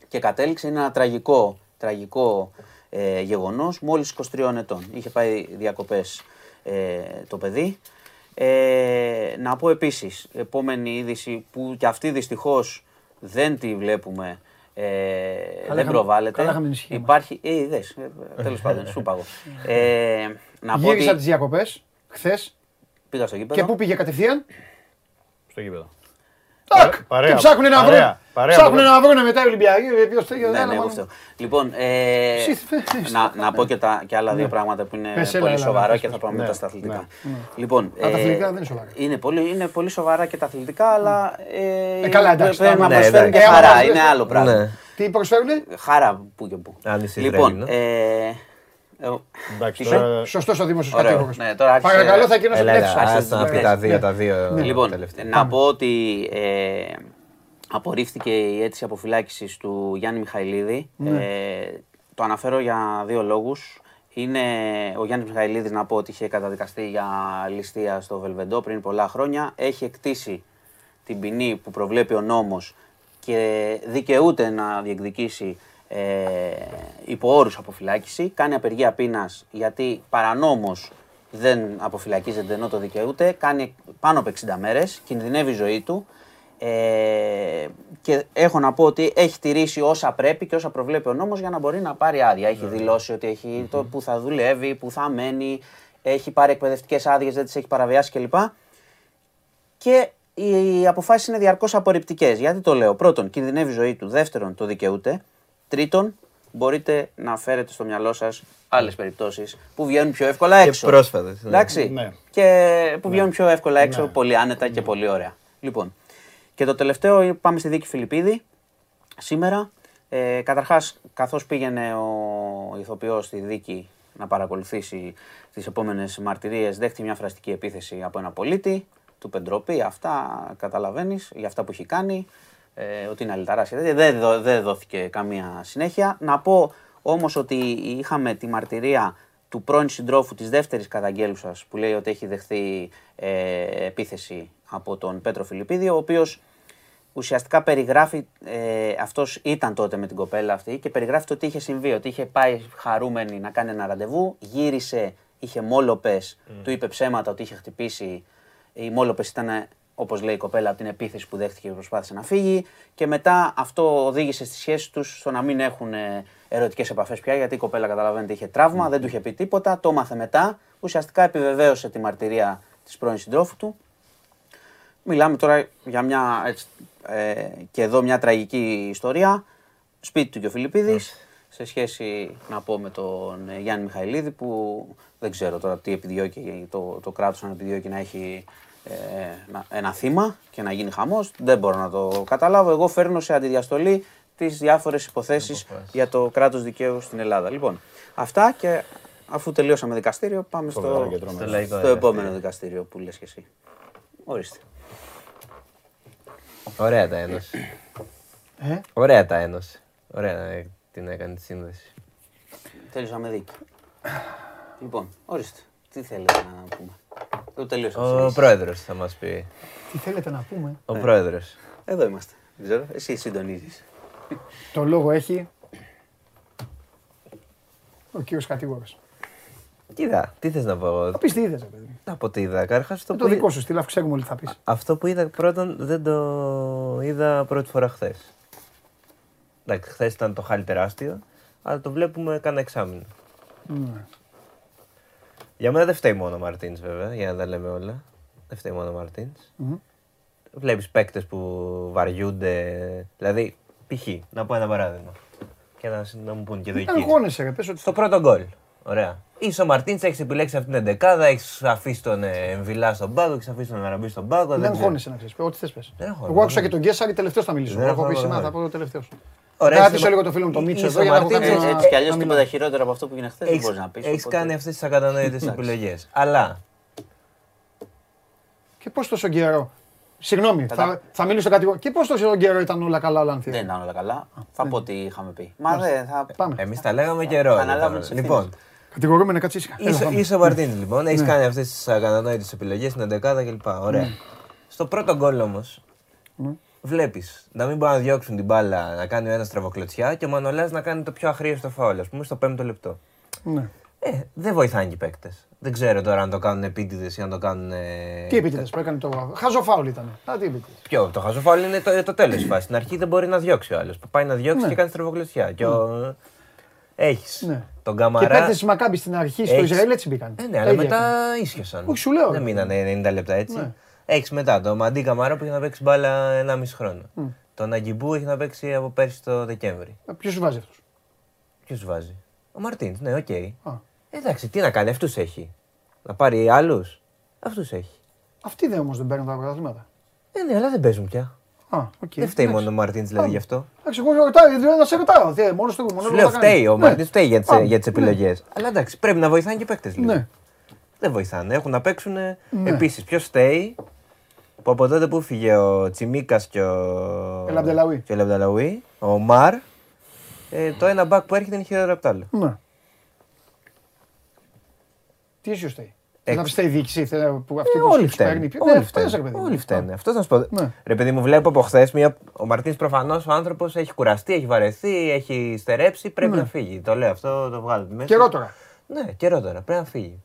και κατέληξε. Είναι ένα τραγικό, τραγικό ε, γεγονός. Μόλις εικοσιτριών ετών. Είχε πάει διακοπές ε, το παιδί. Ε, να πω επίσης, επόμενη είδηση που και αυτή δυστυχώς δεν τη βλέπουμε, ε, δεν προβάλλεται. Υπάρχει, ε, είδες, τέλος πάντων, σου πάγω. Ε, να πω γύρισα ότι... τις διακοπές, χθες, πήγα στο γήπεδο. Και πού πήγε κατευθείαν? Στο γήπεδο. Τακ! Και ψάχνουν να βρουν. Ψάχνουν να βρουν μετά οι Ολυμπιακοί. Ναι, ναι, αυτό. Λοιπόν, να πω και άλλα δύο πράγματα που είναι πολύ σοβαρά και θα πάμε μετά στα αθλητικά. Λοιπόν, τα αθλητικά δεν είναι σοβαρά. Είναι πολύ σοβαρά και τα αθλητικά, αλλά πρέπει να προσφέρουν και χαρά. Είναι άλλο πράγμα. Τι προσφέρουν? Χαρά που και που. Λοιπόν, σωστός ο Δήμος Κατοίκος. Παρακαλώ, θα κοινώσω τα δύο. Λοιπόν, να πω ότι απορρίφθηκε η αίτηση αποφυλάκησης του Γιάννη Μιχαηλίδη. Το αναφέρω για δύο λόγους. Είναι ο Γιάννης Μιχαηλίδης, να πω ότι είχε καταδικαστεί για ληστεία στο Βελβεντό πριν πολλά χρόνια. Έχει εκτίσει την ποινή που προβλέπει ο νόμος και δικαιούται να διεκδικήσει Ε, υπό όρους αποφυλάκηση, κάνει απεργία πείνας γιατί παρανόμως δεν αποφυλακίζεται ενώ το δικαιούται, κάνει πάνω από εξήντα μέρες, κινδυνεύει η ζωή του ε, και έχω να πω ότι έχει τηρήσει όσα πρέπει και όσα προβλέπει ο νόμος για να μπορεί να πάρει άδεια. Έχει δηλώσει ότι έχει το που θα δουλεύει, που θα μένει, έχει πάρει εκπαιδευτικές άδειες, δεν τις έχει παραβιάσει κλπ. Και οι αποφάσεις είναι διαρκώς απορριπτικές. Γιατί το λέω? Πρώτον, κινδυνεύει η ζωή του. Δεύτερον, το δικαιούται. Τρίτον, μπορείτε να φέρετε στο μυαλό σας άλλες περιπτώσεις που βγαίνουν πιο εύκολα έξω. Και πρόσφατες. Εντάξει. Ναι. Και που βγαίνουν ναι. πιο εύκολα έξω, ναι. πολύ άνετα ναι. και πολύ ωραία. Λοιπόν, και το τελευταίο, πάμε στη δίκη Φιλιππίδη. Σήμερα, ε, καταρχάς, καθώς πήγαινε ο ηθοποιός στη δίκη να παρακολουθήσει τις επόμενες μαρτυρίες, δέχτηκε μια φραστική επίθεση από ένα πολίτη, του πεντροπή, αυτά καταλαβαίνεις, για αυτά που έχει κάνει. Ότι είναι αλυταράς και τέτοια. Δεν δόθηκε καμία συνέχεια. Να πω όμως ότι είχαμε τη μαρτυρία του πρώην συντρόφου της δεύτερης καταγγέλουσας που λέει ότι έχει δεχθεί ε, επίθεση από τον Πέτρο Φιλιππίδη, ο οποίος ουσιαστικά περιγράφει, ε, αυτός ήταν τότε με την κοπέλα αυτή και περιγράφει το τι είχε συμβεί, ότι είχε πάει χαρούμενη να κάνει ένα ραντεβού, γύρισε, είχε μόλοπες, mm. του είπε ψέματα ότι είχε χτυπήσει, οι μόλοπες ήταν... όπως λέει η κοπέλα, από την επίθεση που δέχτηκε και προσπάθησε να φύγει. Και μετά αυτό οδήγησε στη σχέση τους στο να μην έχουν ερωτικές επαφές πια, γιατί η κοπέλα, καταλαβαίνετε, είχε τραύμα, mm. δεν του είχε πει τίποτα, το μάθε μετά. Ουσιαστικά επιβεβαίωσε τη μαρτυρία της πρώην συντρόφου του. Μιλάμε τώρα για μια, έτσι, ε, και εδώ μια τραγική ιστορία. Σπίτι του και ο Φιλιππίδης, mm. σε σχέση, να πω, με τον Γιάννη Μιχαηλίδη, που δεν ξέρω τώρα τι επιδιώκει το, το κράτος, αν επιδιώκει να έχει... ένα θύμα και να γίνει χαμός, δεν μπορώ να το καταλάβω. Εγώ φέρνω σε αντιδιαστολή τις διάφορες υποθέσεις για το κράτος δικαίου στην Ελλάδα. Λοιπόν, αυτά, και αφού τελειώσαμε δικαστήριο, πάμε στο, στο επόμενο δικαστήριο που λες και εσύ. Ορίστε. Ωραία τα ένωσε. Ε? Ωραία τα ένωσε. Ωραία την έκανε τη σύνδεση. Τελειώσαμε δίκη. Λοιπόν, ορίστε. Τι θέλετε να πούμε? Ο πρόεδρος θα μας πει. Τι θέλετε να πούμε? Ο πρόεδρος. Εδώ είμαστε. Δεν ξέρω. Εσύ συντονίζεις. Το λόγο έχει ο κύριος κατηγόρος. Κοίτα, τι θες να πω. Θα πεις τι είδες, παιδί. Να πω τι είδα. Καρχάς, το, το που... δικό σου στυλ, αφού ξέρουμε όλοι θα πεις. Αυτό που είδα πρώτον δεν το είδα πρώτη φορά χθες. Εντάξει, χθες ήταν το χάλι τεράστιο, αλλά το βλέπουμε κάνα εξάμηνο. Mm. Για μένα δεν φταίει μόνο ο Μαρτίνς, βέβαια, για να τα λέμε όλα. Δεν φταίει μόνο ο Μαρτίνς. Mm-hmm. Βλέπεις παίκτες που βαριούνται. Δηλαδή, π.χ. να πω ένα παράδειγμα. Και να, να μου πούν και το εκεί. Αγώνεσαι, πες ότι... Στο πρώτο γκολ. Ωραία. Είσαι ο Μαρτίνς, έχεις επιλέξει αυτήν την εντεκάδα, έχεις αφήσει τον Εμβιλά στον πάγκο, έχεις αφήσει τον Αραμπή στον πάγκο. Δεν αγώνεσαι να ξέρεις. Ό,τι θες πες. Εγώ άκουσα και τον Κέσσαρη, τελευταίος θα μιλήσω. Έχω πει σήμερα, θα πω το τελευταίο. Κράτησε λίγο το φίλο μου τον Μίτσο εδώ για να το κάνεις. Έτσι κι αλλιώς τίποτα χειρότερο από αυτό που έγινε χθες δεν μπορείς να πεις. Έχεις κάνει αυτές τις ακατανόητες επιλογές. Αλλά. Και πώς τόσο καιρό. Συγγνώμη, θα, θα μιλήσω κάτι. Και πώς τόσο καιρό ήταν όλα καλά, όλα ανθήρια. Δεν ήταν όλα καλά. Θα πω τι είχαμε πει. Μα δεν θα. Εμείς τα λέγαμε καιρό. Λοιπόν. Κατηγορούμε να κάτσεις ήσυχα. Είσαι ο Μαρτίνς λοιπόν. Έχεις κάνει αυτές τις ακατανόητες επιλογές στην εντεκάδα κλπ. Ωραία. Στο πρώτο γκολ όμως. Βλέπεις να μην μπορούν να διώξουν την μπάλα, να κάνει ο ένας τραβοκλωτσιά και ο Μανολάς να κάνει το πιο αχρίαστο φάουλ, ας πούμε, στο πέμπτο λεπτό. Ναι. Ε, δεν βοηθάνε οι παίκτες. Δεν ξέρω τώρα αν το κάνουν επίτηδες ή αν το κάνουν. Τι επίτηδες, που έκανε το. Χάζο φάουλ ήταν. Α, τι επίτηδες. Ποιο, το χάζο φάουλ είναι το, το τέλος φάση. Στην αρχή δεν μπορεί να διώξει ο άλλος. Πάει να διώξει ναι. και κάνει τραβοκλωτσιά. Ναι. Ο... Έχεις. Ναι. Τον Καμαρά. Και παίκτες της Μακάμπη στην αρχή στο Ισραήλ έτσι μπήκαν. Ε, ναι, αλλά μετά ίσχυσαν. Όχι, σου λέω. Δεν μείνανε ενενήντα λεπτά έτσι. Έχεις μετά τον Μαντί Καμαρά που έχει να παίξει μπάλα ενάμιση χρόνο. Mm. Τον Αγκιμπού έχει να παίξει από πέρσι το Δεκέμβρη. Ποιος σου βάζει αυτούς? Ποιος σου βάζει? Ο Μαρτίνς, ναι, οκ. Okay. Ah. Εντάξει, τι να κάνει, αυτούς έχει. Να πάρει άλλους, αυτούς έχει. Αυτοί δε όμως δεν παίρνουν τα πρωταθλήματα. Ε, ναι, αλλά δεν παίζουν πια. Ah, okay. Δεν φταίει μόνο ο Μαρτίνς δηλαδή ah. γι' αυτό. Εντάξει, εγώ ρωτάω, να σε ρωτάω. Μόνο στο κουμπί. Λέω φταίει ο Μαρτίνς, φταίει για τις επιλογές. Αλλά εντάξει, πρέπει να βοηθάνε και οι παίκτες λίγο. Δεν βοηθάνε, έχουν να παίξουν. Επίσης, ποιος φταίει? Που από τότε που φύγε ο Τσιμίκας και ο Ελαμπταλαουί, ο Μαρ, ε, το ένα μπακ που έρχεται είναι χειρότερο από το άλλο. Ναι. Τι ίσως θέλει. Να πιστεύει η διοίκηση που αυτή ε, που σπέρνει. Όλοι φταίνε. Όλοι φταίνε. Αυτό θα σου πω. Ναι. Ρε παιδί μου, βλέπω από χθες, μια... ο Μαρτίνς προφανώς ο άνθρωπος έχει κουραστεί, έχει βαρεθεί, έχει στερέψει, πρέπει ναι. να φύγει. Το λέω αυτό, το βγάλω μέσα. Καιρό τώρα. Ναι, καιρό τώρα, πρέπει να φύγει.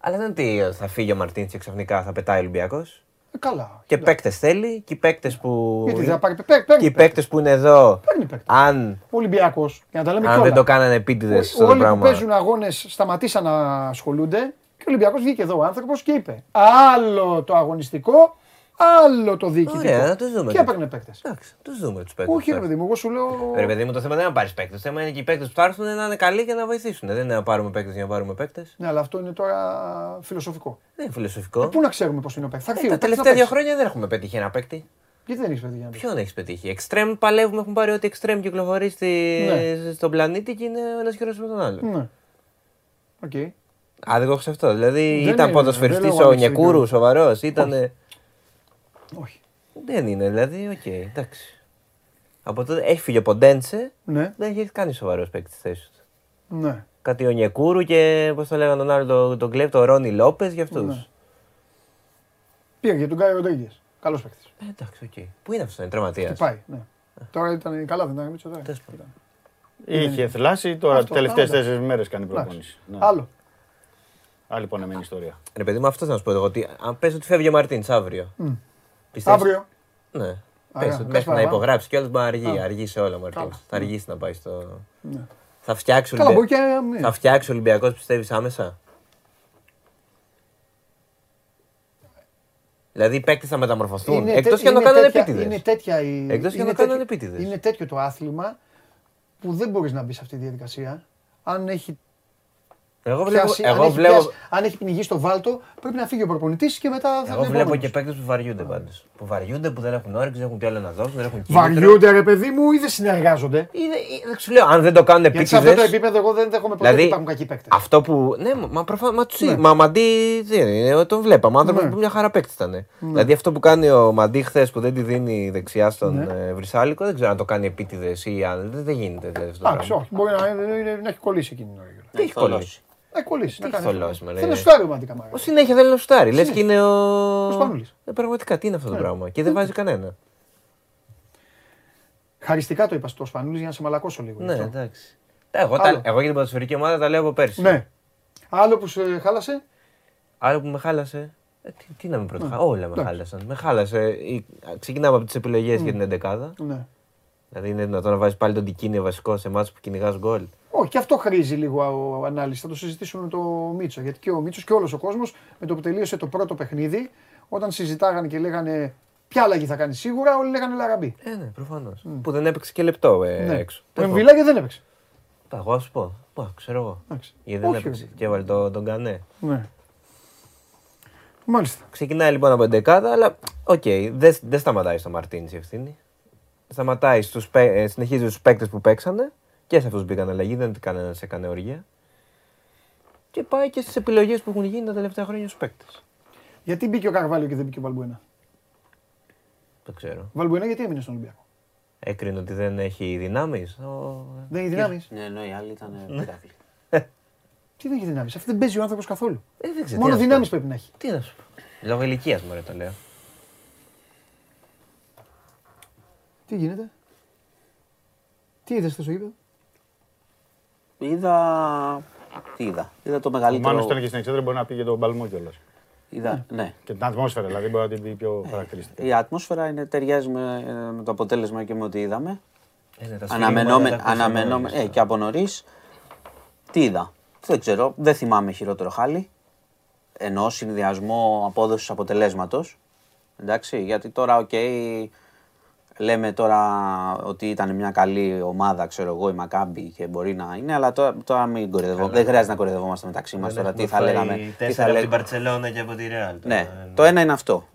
Αλλά δεν είναι ότι θα φύγει ο Μαρτίνς και ξαφνικά θα πετάει ο Ολυμπιακός. Καλά, και παίκτες θέλει, και οι παίκτες που... Παί, παίκτες που είναι εδώ, αν, Ολυμπιακός, για να τα λέμε αν δεν το κάνανε επίτηδες στο πράγμα. Όλοι που παίζουν αγώνες σταματήσαν να ασχολούνται και ο Ολυμπιακός βγήκε εδώ ο άνθρωπος και είπε άλλο το αγωνιστικό, άλλο το διοικητικό. Ωραία, τους δούμε. Και έπαιρνε παίκτες. Εντάξει, τους δούμε τους παίκτες. Όχι ρε παιδί μου, εγώ σου λέω... Ρε παιδί μου, το θέμα δεν είναι να πάρεις παίκτες. Το θέμα είναι και οι παίκτες που θα έρθουν να είναι καλοί και να βοηθήσουν. Δεν είναι να πάρουμε παίκτες για να πάρουμε παίκτες. Ναι, αλλά αυτό είναι τώρα φιλοσοφικό. Δεν είναι φιλοσοφικό. Ε, πού να ξέρουμε πώς είναι ο παίκτης. Ε, τα τελευταία δύο χρόνια δεν έχουμε πετύχει ένα παίκτη. Γιατί δεν έχεις πετύχει ένα παίκτη? Ποιον έχεις πετύχει? Εξτρέμ παλεύουμε, έχουν πάρει ότι εξτρέμ κυκλοφορεί στη... ναι. στον πλανήτη και είναι ένας χειρότερος από τον άλλον. Ναι. Okay. Άδικο σε αυτό. Δηλαδή δεν ήταν ποδοσφαιριστής ο Νεκούρου, σοβαρός, ήταν. Όχι. Δεν είναι, δηλαδή, οκ, okay, εντάξει. Από τότε έχει φύγει ο Ποντέντσε, ναι. δεν έχει κάνει σοβαρό παίκτη στη θέση του. Ναι. Κάτι ο Νεκούρου και πώς το λέγανε τον άλλο, τον, τον κλέπτο, ο Ρόνι Λόπες για αυτούς. Ναι. Πήγα και τον Γκάι Ροντρίγκες. Καλός παίκτης. Ε, εντάξει, οκ. Okay. Πού είναι αυτός, είναι τραυματίας. Τι πάει, ναι. Τώρα ήταν καλά, δεν ήταν Μίτσο τώρα. Είχε θλάσει, τώρα τις τελευταίες τέσσερις μέρες κάνει προπόνηση. Άλλο. Άλλη πονεμένη ιστορία. Ρε παιδί μου, αυτό θα σου πω εγώ. Αν πες ότι φεύγει ο Μαρτίνς αύριο. Πιστεύεις... Αύριο. Ναι. Πες ότι μέχρι να υπογράψει κιόλας μπορεί να αργεί. Αργεί σε όλα ο Μαρτίνς. Θα αργήσει να πάει στο... Ναι. Θα φτιάξει ο Ολυμπιακός, και... Ολυμπιακός πιστεύεις άμεσα? Δηλαδή οι παίκτες θα μεταμορφωθούν. Είναι εκτός και να το κάνουν επίτηδες. Είναι, τέτοια η... εκτός είναι, τέτοιο... επίτηδες. Είναι τέτοιο το άθλημα που δεν μπορείς να μπει σε αυτή τη διαδικασία. Αν έχει... Εγώ βλέπω, πιάσει, εγώ αν, έχει βλέπω... πιάσει, αν έχει πνιγεί στο βάλτο, πρέπει να φύγει ο προπονητής και μετά θα. Εγώ βλέπω επόμενος. Και παίκτες που βαριούνται πάντως. Που βαριούνται, που δεν έχουν όρεξη, δεν έχουν τι άλλο να δώσουν, δεν έχουν κίνητρο. Βαριούνται ρε παιδί μου ή δεν συνεργάζονται. Δεν σου λέω, αν δεν το κάνουν επίτηδες. Σε αυτό το επίπεδο, εγώ δεν δέχομαι ποτέ δηλαδή, υπάρχουν κακοί παίκτες. Αυτό που. Ναι, μα προφανώς. Μα, ναι. μα Μαντί δεν είναι. Τον βλέπαμε. Άνθρωπο ναι. που μια χαρά παίκτη ήταν. Ναι. Δηλαδή αυτό που κάνει ο Μαντί χθες που δεν τη δίνει δεξιά στον ναι. Βρυσάλικο, δεν ξέρω αν το κάνει επίτηδες ή αν. Δεν γίνεται αυτό. Άξιο, μπορεί να έχει κολλήσει εκείνη την ώρα. Δεν έχει κολλήσει. Να κολλήσει, να κάνει. Θέλει να σουτάρει ο Μαντί Καμάρα. Ο συνέχεια θέλει να σουτάρει. Λες και είναι ο Σπανούλης. Πραγματικά τι είναι αυτό το πράγμα. Και δεν βάζει κανένα. Χαριστικά το είπα στο Σπανούλης για να σε μαλακώσω λίγο. Ναι, εντάξει. Εγώ για την ποδοσφαιρική ομάδα τα λέω από πέρσι. Άλλο που σε χάλασε. Άλλο που με χάλασε. Ε, τι, τι να με πρωτοχα... ναι. Όλα με ναι. χάλασαν. Με χάλασε. Ξεκινάμε από τις επιλογές mm. για την εντεκάδα. Ναι. Δηλαδή είναι δυνατόν να βάζεις πάλι τον Τικίνη βασικό σε μάτς που κυνηγάς γκολ. Όχι, και αυτό χρήζει λίγο ανάλυση. Θα το συζητήσουμε με τον Μίτσο. Γιατί και ο Μίτσος και όλος ο κόσμος με το που τελείωσε το πρώτο παιχνίδι, όταν συζητάγανε και λέγανε ποια αλλαγή θα κάνει σίγουρα, όλοι λέγανε Λαραμπή. Ε, ναι, προφανώς. Mm. Που δεν έπαιξε και λεπτό ε, ναι. έξω. Το Εμβιλά και δεν έπαιξε. Τα εγώ σου πω. Πω, ξέρω εγώ. Γιατί δεν όχι, έπαιξε. Και έβαλε το, τον Κανέ. Ναι. Μάλιστα. Ξεκινάει λοιπόν από την δεκάδα, αλλά οκ, okay, δεν δε σταματάει στο Μαρτίνς η ευθύνη. Σταματάει, στους, ε, συνεχίζει τους παίκτες που παίξανε και σε αυτούς μπήκαν αλλαγή, δεν κανένας έκανε οργία. Και πάει και στις επιλογές που έχουν γίνει τα τελευταία χρόνια στους παίκτες. Γιατί μπήκε ο Καρβάλιο και δεν μπήκε ο Βαλμπουένα? Δεν ξέρω. Βαλμπουένα γιατί έμεινε στον Ολυμπιακό? Έκρινε ότι δεν έχει δυνάμεις. Ο... Δεν έχει δυνάμεις. Ναι, ναι, οι άλλοι ήταν πειράκλοι. Τι δεν έχει δυνάμεις, αυτή δεν παίζει ο άνθρωπος καθόλου. Ε, δεν ξέρω, μόνο δυνάμεις πρέπει να έχει. Τι να σου πω. Λόγω ηλικίας μωρέ το λέω. Τι γίνεται, τι είδες στο γήπεδο? Είδα. Τι είδα, είδα το μεγαλύτερο. Ο Μάνος ήταν και στην εξέδρα, μπορεί να πει και τον Παλμό κιόλας. Είδα, ναι. ναι. Και την ατμόσφαιρα, δηλαδή μπορεί να την πει πιο χαρακτηριστικά. Η ατμόσφαιρα είναι, ταιριάζει με, με το αποτέλεσμα και με ό,τι είδαμε. Ε, ναι, αναμενόμε, αναμενόμε, ε, και από νωρίς. Τι είδα. Δεν ξέρω, δεν θυμάμαι χειρότερο χάλι. Ενώ συνδυασμό απόδοσης αποτελέσματος. Εντάξει, γιατί τώρα, οκ, okay, λέμε τώρα ότι ήταν μια καλή ομάδα, ξέρω εγώ, η Μακάμπη και μπορεί να είναι, αλλά τώρα, τώρα μην κορυδευόμαστε. Δεν χρειάζεται να κορυδευόμαστε μεταξύ μας τώρα. Τι θα λέγαμε. Τέσσερα θα από την Μπαρτσελόνα και από τη Ρεάλ. Ναι, το ένα είναι αυτό.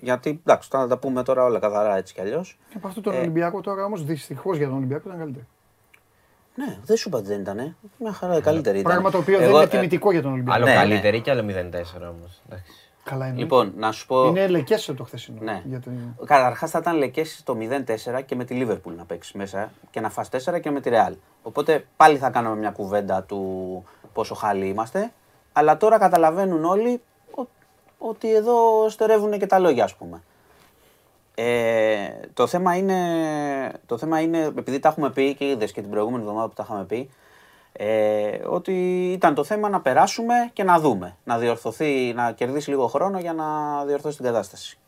Γιατί εντάξει, θα τα πούμε τώρα όλα καθαρά έτσι κι αλλιώς. Και από αυτό τον ε... Ολυμπιακό τώρα όμως δυστυχώς για τον Ολυμπιακό ήταν καλύτερο. Ναι, δεν σου είπα ότι δεν ήταν. Μια χαρά καλύτερη ήταν. Πράγμα το οποίο δεν είναι τιμητικό για τον Ολυμπιακό. Άλλο καλύτερη και άλλο μηδέν τέσσερα όμως. Καλά είναι. Λοιπόν, να σου πω. Είναι λεκές το χθεσινό. Ναι. Καταρχάς θα ήταν λεκές το μηδέν τέσσερα και με τη Λίβερπουλ να παίξει μέσα και να φας τέσσερα και με τη Ρεάλ. Οπότε πάλι θα κάνουμε μια κουβέντα του πόσο χάλι είμαστε. Αλλά τώρα καταλαβαίνουν όλοι ότι εδώ στερεύουν και τα λόγια, ας πούμε. Ε, το, θέμα είναι, το θέμα είναι, επειδή τα έχουμε πει και είδες και την προηγούμενη εβδομάδα που τα είχαμε πει, ε, ότι ήταν το θέμα να περάσουμε και να δούμε, να διορθωθεί, να κερδίσει λίγο χρόνο για να διορθώσει την κατάσταση.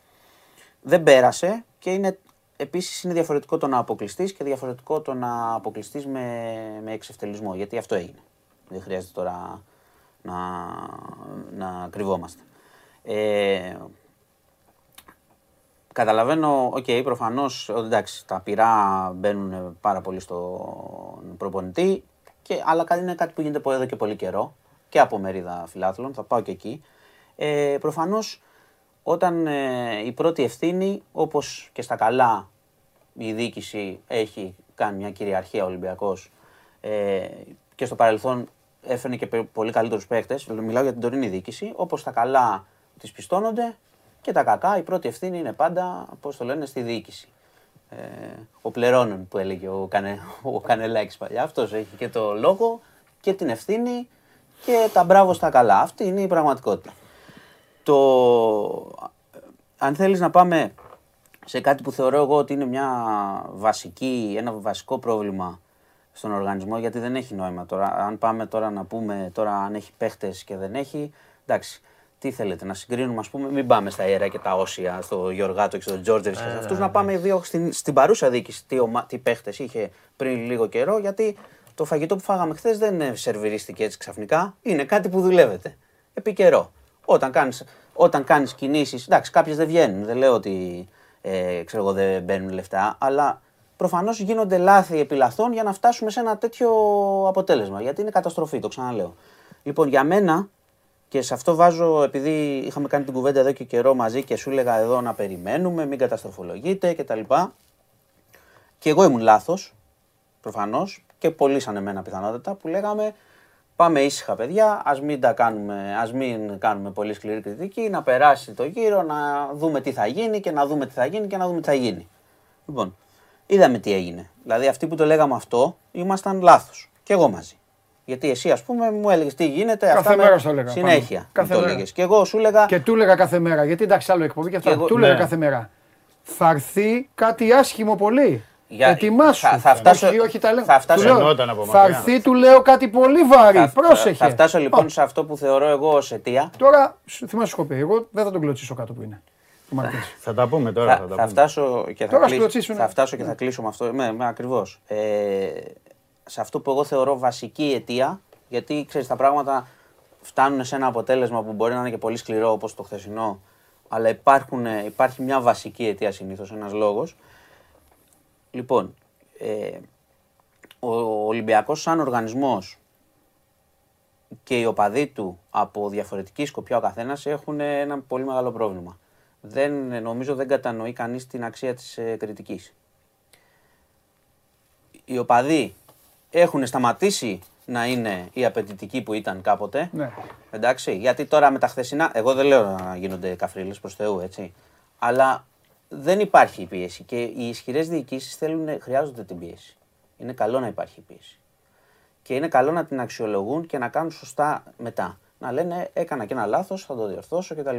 Δεν πέρασε και είναι, επίσης είναι διαφορετικό το να αποκλειστείς και διαφορετικό το να αποκλειστείς με, με εξευτελισμό, γιατί αυτό έγινε. Δεν χρειάζεται τώρα να, να κρυβόμαστε. Ε, Καταλαβαίνω, οκ, okay, προφανώς, εντάξει, τα πυρά μπαίνουν πάρα πολύ στον προπονητή, και, αλλά είναι κάτι που γίνεται εδώ και πολύ καιρό και από μερίδα φιλάθλων, θα πάω και εκεί. Ε, προφανώς, όταν ε, η πρώτη ευθύνη, όπως και στα καλά η διοίκηση έχει κάνει μια κυριαρχία ο Ολυμπιακός ε, και στο παρελθόν έφερνε και πολύ καλύτερους παίκτες, μιλάω για την τωρινή διοίκηση, όπως τα καλά τις πιστώνονται, και τα κακά, η πρώτη ευθύνη είναι πάντα, πώς το λένε, στη διοίκηση. Ε, ο πληρώνων που έλεγε ο, Κανε, ο Κανελάκης παλιά, αυτός έχει και το λόγο και την ευθύνη και τα μπράβο στα καλά. Αυτή είναι η πραγματικότητα. Το, αν θέλεις να πάμε σε κάτι που θεωρώ εγώ ότι είναι μια βασική, ένα βασικό πρόβλημα στον οργανισμό, γιατί δεν έχει νόημα τώρα. Αν πάμε τώρα να πούμε τώρα αν έχει παίχτες και δεν έχει, εντάξει. Τι θέλετε, να συγκρίνουμε, ας πούμε, μην πάμε στα αέρα και τα όσια, στο Γιωργάτο και στον Τζόρτζεβιτς και σε αυτούς, να πάμε δύο στην, στην παρούσα διοίκηση, τι, τι παίχτες είχε πριν λίγο καιρό, γιατί το φαγητό που φάγαμε χθες δεν σερβιρίστηκε έτσι ξαφνικά, είναι κάτι που δουλεύεται επί καιρό. Όταν κάνεις, όταν κάνεις κινήσεις, εντάξει, κάποιες δεν βγαίνουν, δεν λέω ότι ε, ξέρω εγώ, δεν μπαίνουν λεφτά, αλλά προφανώς γίνονται λάθη επί λαθών για να φτάσουμε σε ένα τέτοιο αποτέλεσμα, γιατί είναι καταστροφή, το ξαναλέω. Λοιπόν, για μένα. Και σε αυτό βάζω, επειδή είχαμε κάνει την κουβέντα εδώ και καιρό μαζί και σου έλεγα εδώ να περιμένουμε, μην καταστροφολογείτε κτλ. Και εγώ ήμουν λάθος, προφανώς, και πολλοί σαν εμένα πιθανότατα, που λέγαμε πάμε ήσυχα παιδιά, ας μην, τα κάνουμε, ας μην κάνουμε πολύ σκληρή κριτική, να περάσει το γύρο, να δούμε τι θα γίνει και να δούμε τι θα γίνει και να δούμε τι θα γίνει. Λοιπόν, είδαμε τι έγινε. Δηλαδή αυτοί που το λέγαμε αυτό, ήμασταν λάθος. Και εγώ μαζί. Γιατί εσύ, ας πούμε, μου έλεγες τι γίνεται. Κάθε αυτά μέρα με... το έλεγα. Συνέχεια. Κάθε το έλεγες. Και εγώ σου έλεγα. Και του έλεγα κάθε μέρα. Γιατί εντάξει, άλλο εκπομπή και αυτά. Και εγώ... Του έλεγα ναι. κάθε μέρα. Θα έρθει κάτι άσχημο πολύ. Για... Ετοιμάσου. Θα, θα φτάσω... όχι, όχι ταλέντο. Θα, φτάσω... λέω... θα έρθει, του λέω κάτι πολύ βαρύ. Θα... Πρόσεχε. Θα φτάσω λοιπόν oh. σε αυτό που θεωρώ εγώ ως αιτία. Τώρα θυμάσαι σου πει, εγώ δεν θα τον κλωτσίσω κάτω που είναι. Θα τα πούμε τώρα. Θα, θα, θα φτάσω και θα, κλείσω, θα, φτάσω και θα κλείσω με αυτό. Με, με ακριβώς. Ε, σε αυτό που εγώ θεωρώ βασική αιτία, γιατί ξέρεις τα πράγματα φτάνουν σε ένα αποτέλεσμα που μπορεί να είναι και πολύ σκληρό όπως το χθεσινό, αλλά υπάρχουν, υπάρχει μια βασική αιτία συνήθως, ένας λόγος. Λοιπόν, ε, ο Ολυμπιακός σαν οργανισμός και οι οπαδοί του από διαφορετική σκοπιά ο καθένας έχουν ένα πολύ μεγάλο πρόβλημα. Δεν, νομίζω δεν κατανοεί κανείς την αξία της ε, κριτικής. Οι οπαδοί έχουν σταματήσει να είναι οι απαιτητικοί που ήταν κάποτε. Ναι. Εντάξει, γιατί τώρα με τα χθεσινά, εγώ δεν λέω να γίνονται καφρίλες προς Θεού, έτσι. Αλλά δεν υπάρχει η πίεση και οι ισχυρές διοικήσεις θέλουν, χρειάζονται την πίεση. Είναι καλό να υπάρχει η πίεση. Και είναι καλό να την αξιολογούν και να κάνουν σωστά μετά. Να λένε έκανα και ένα λάθος, θα το διορθώσω κτλ.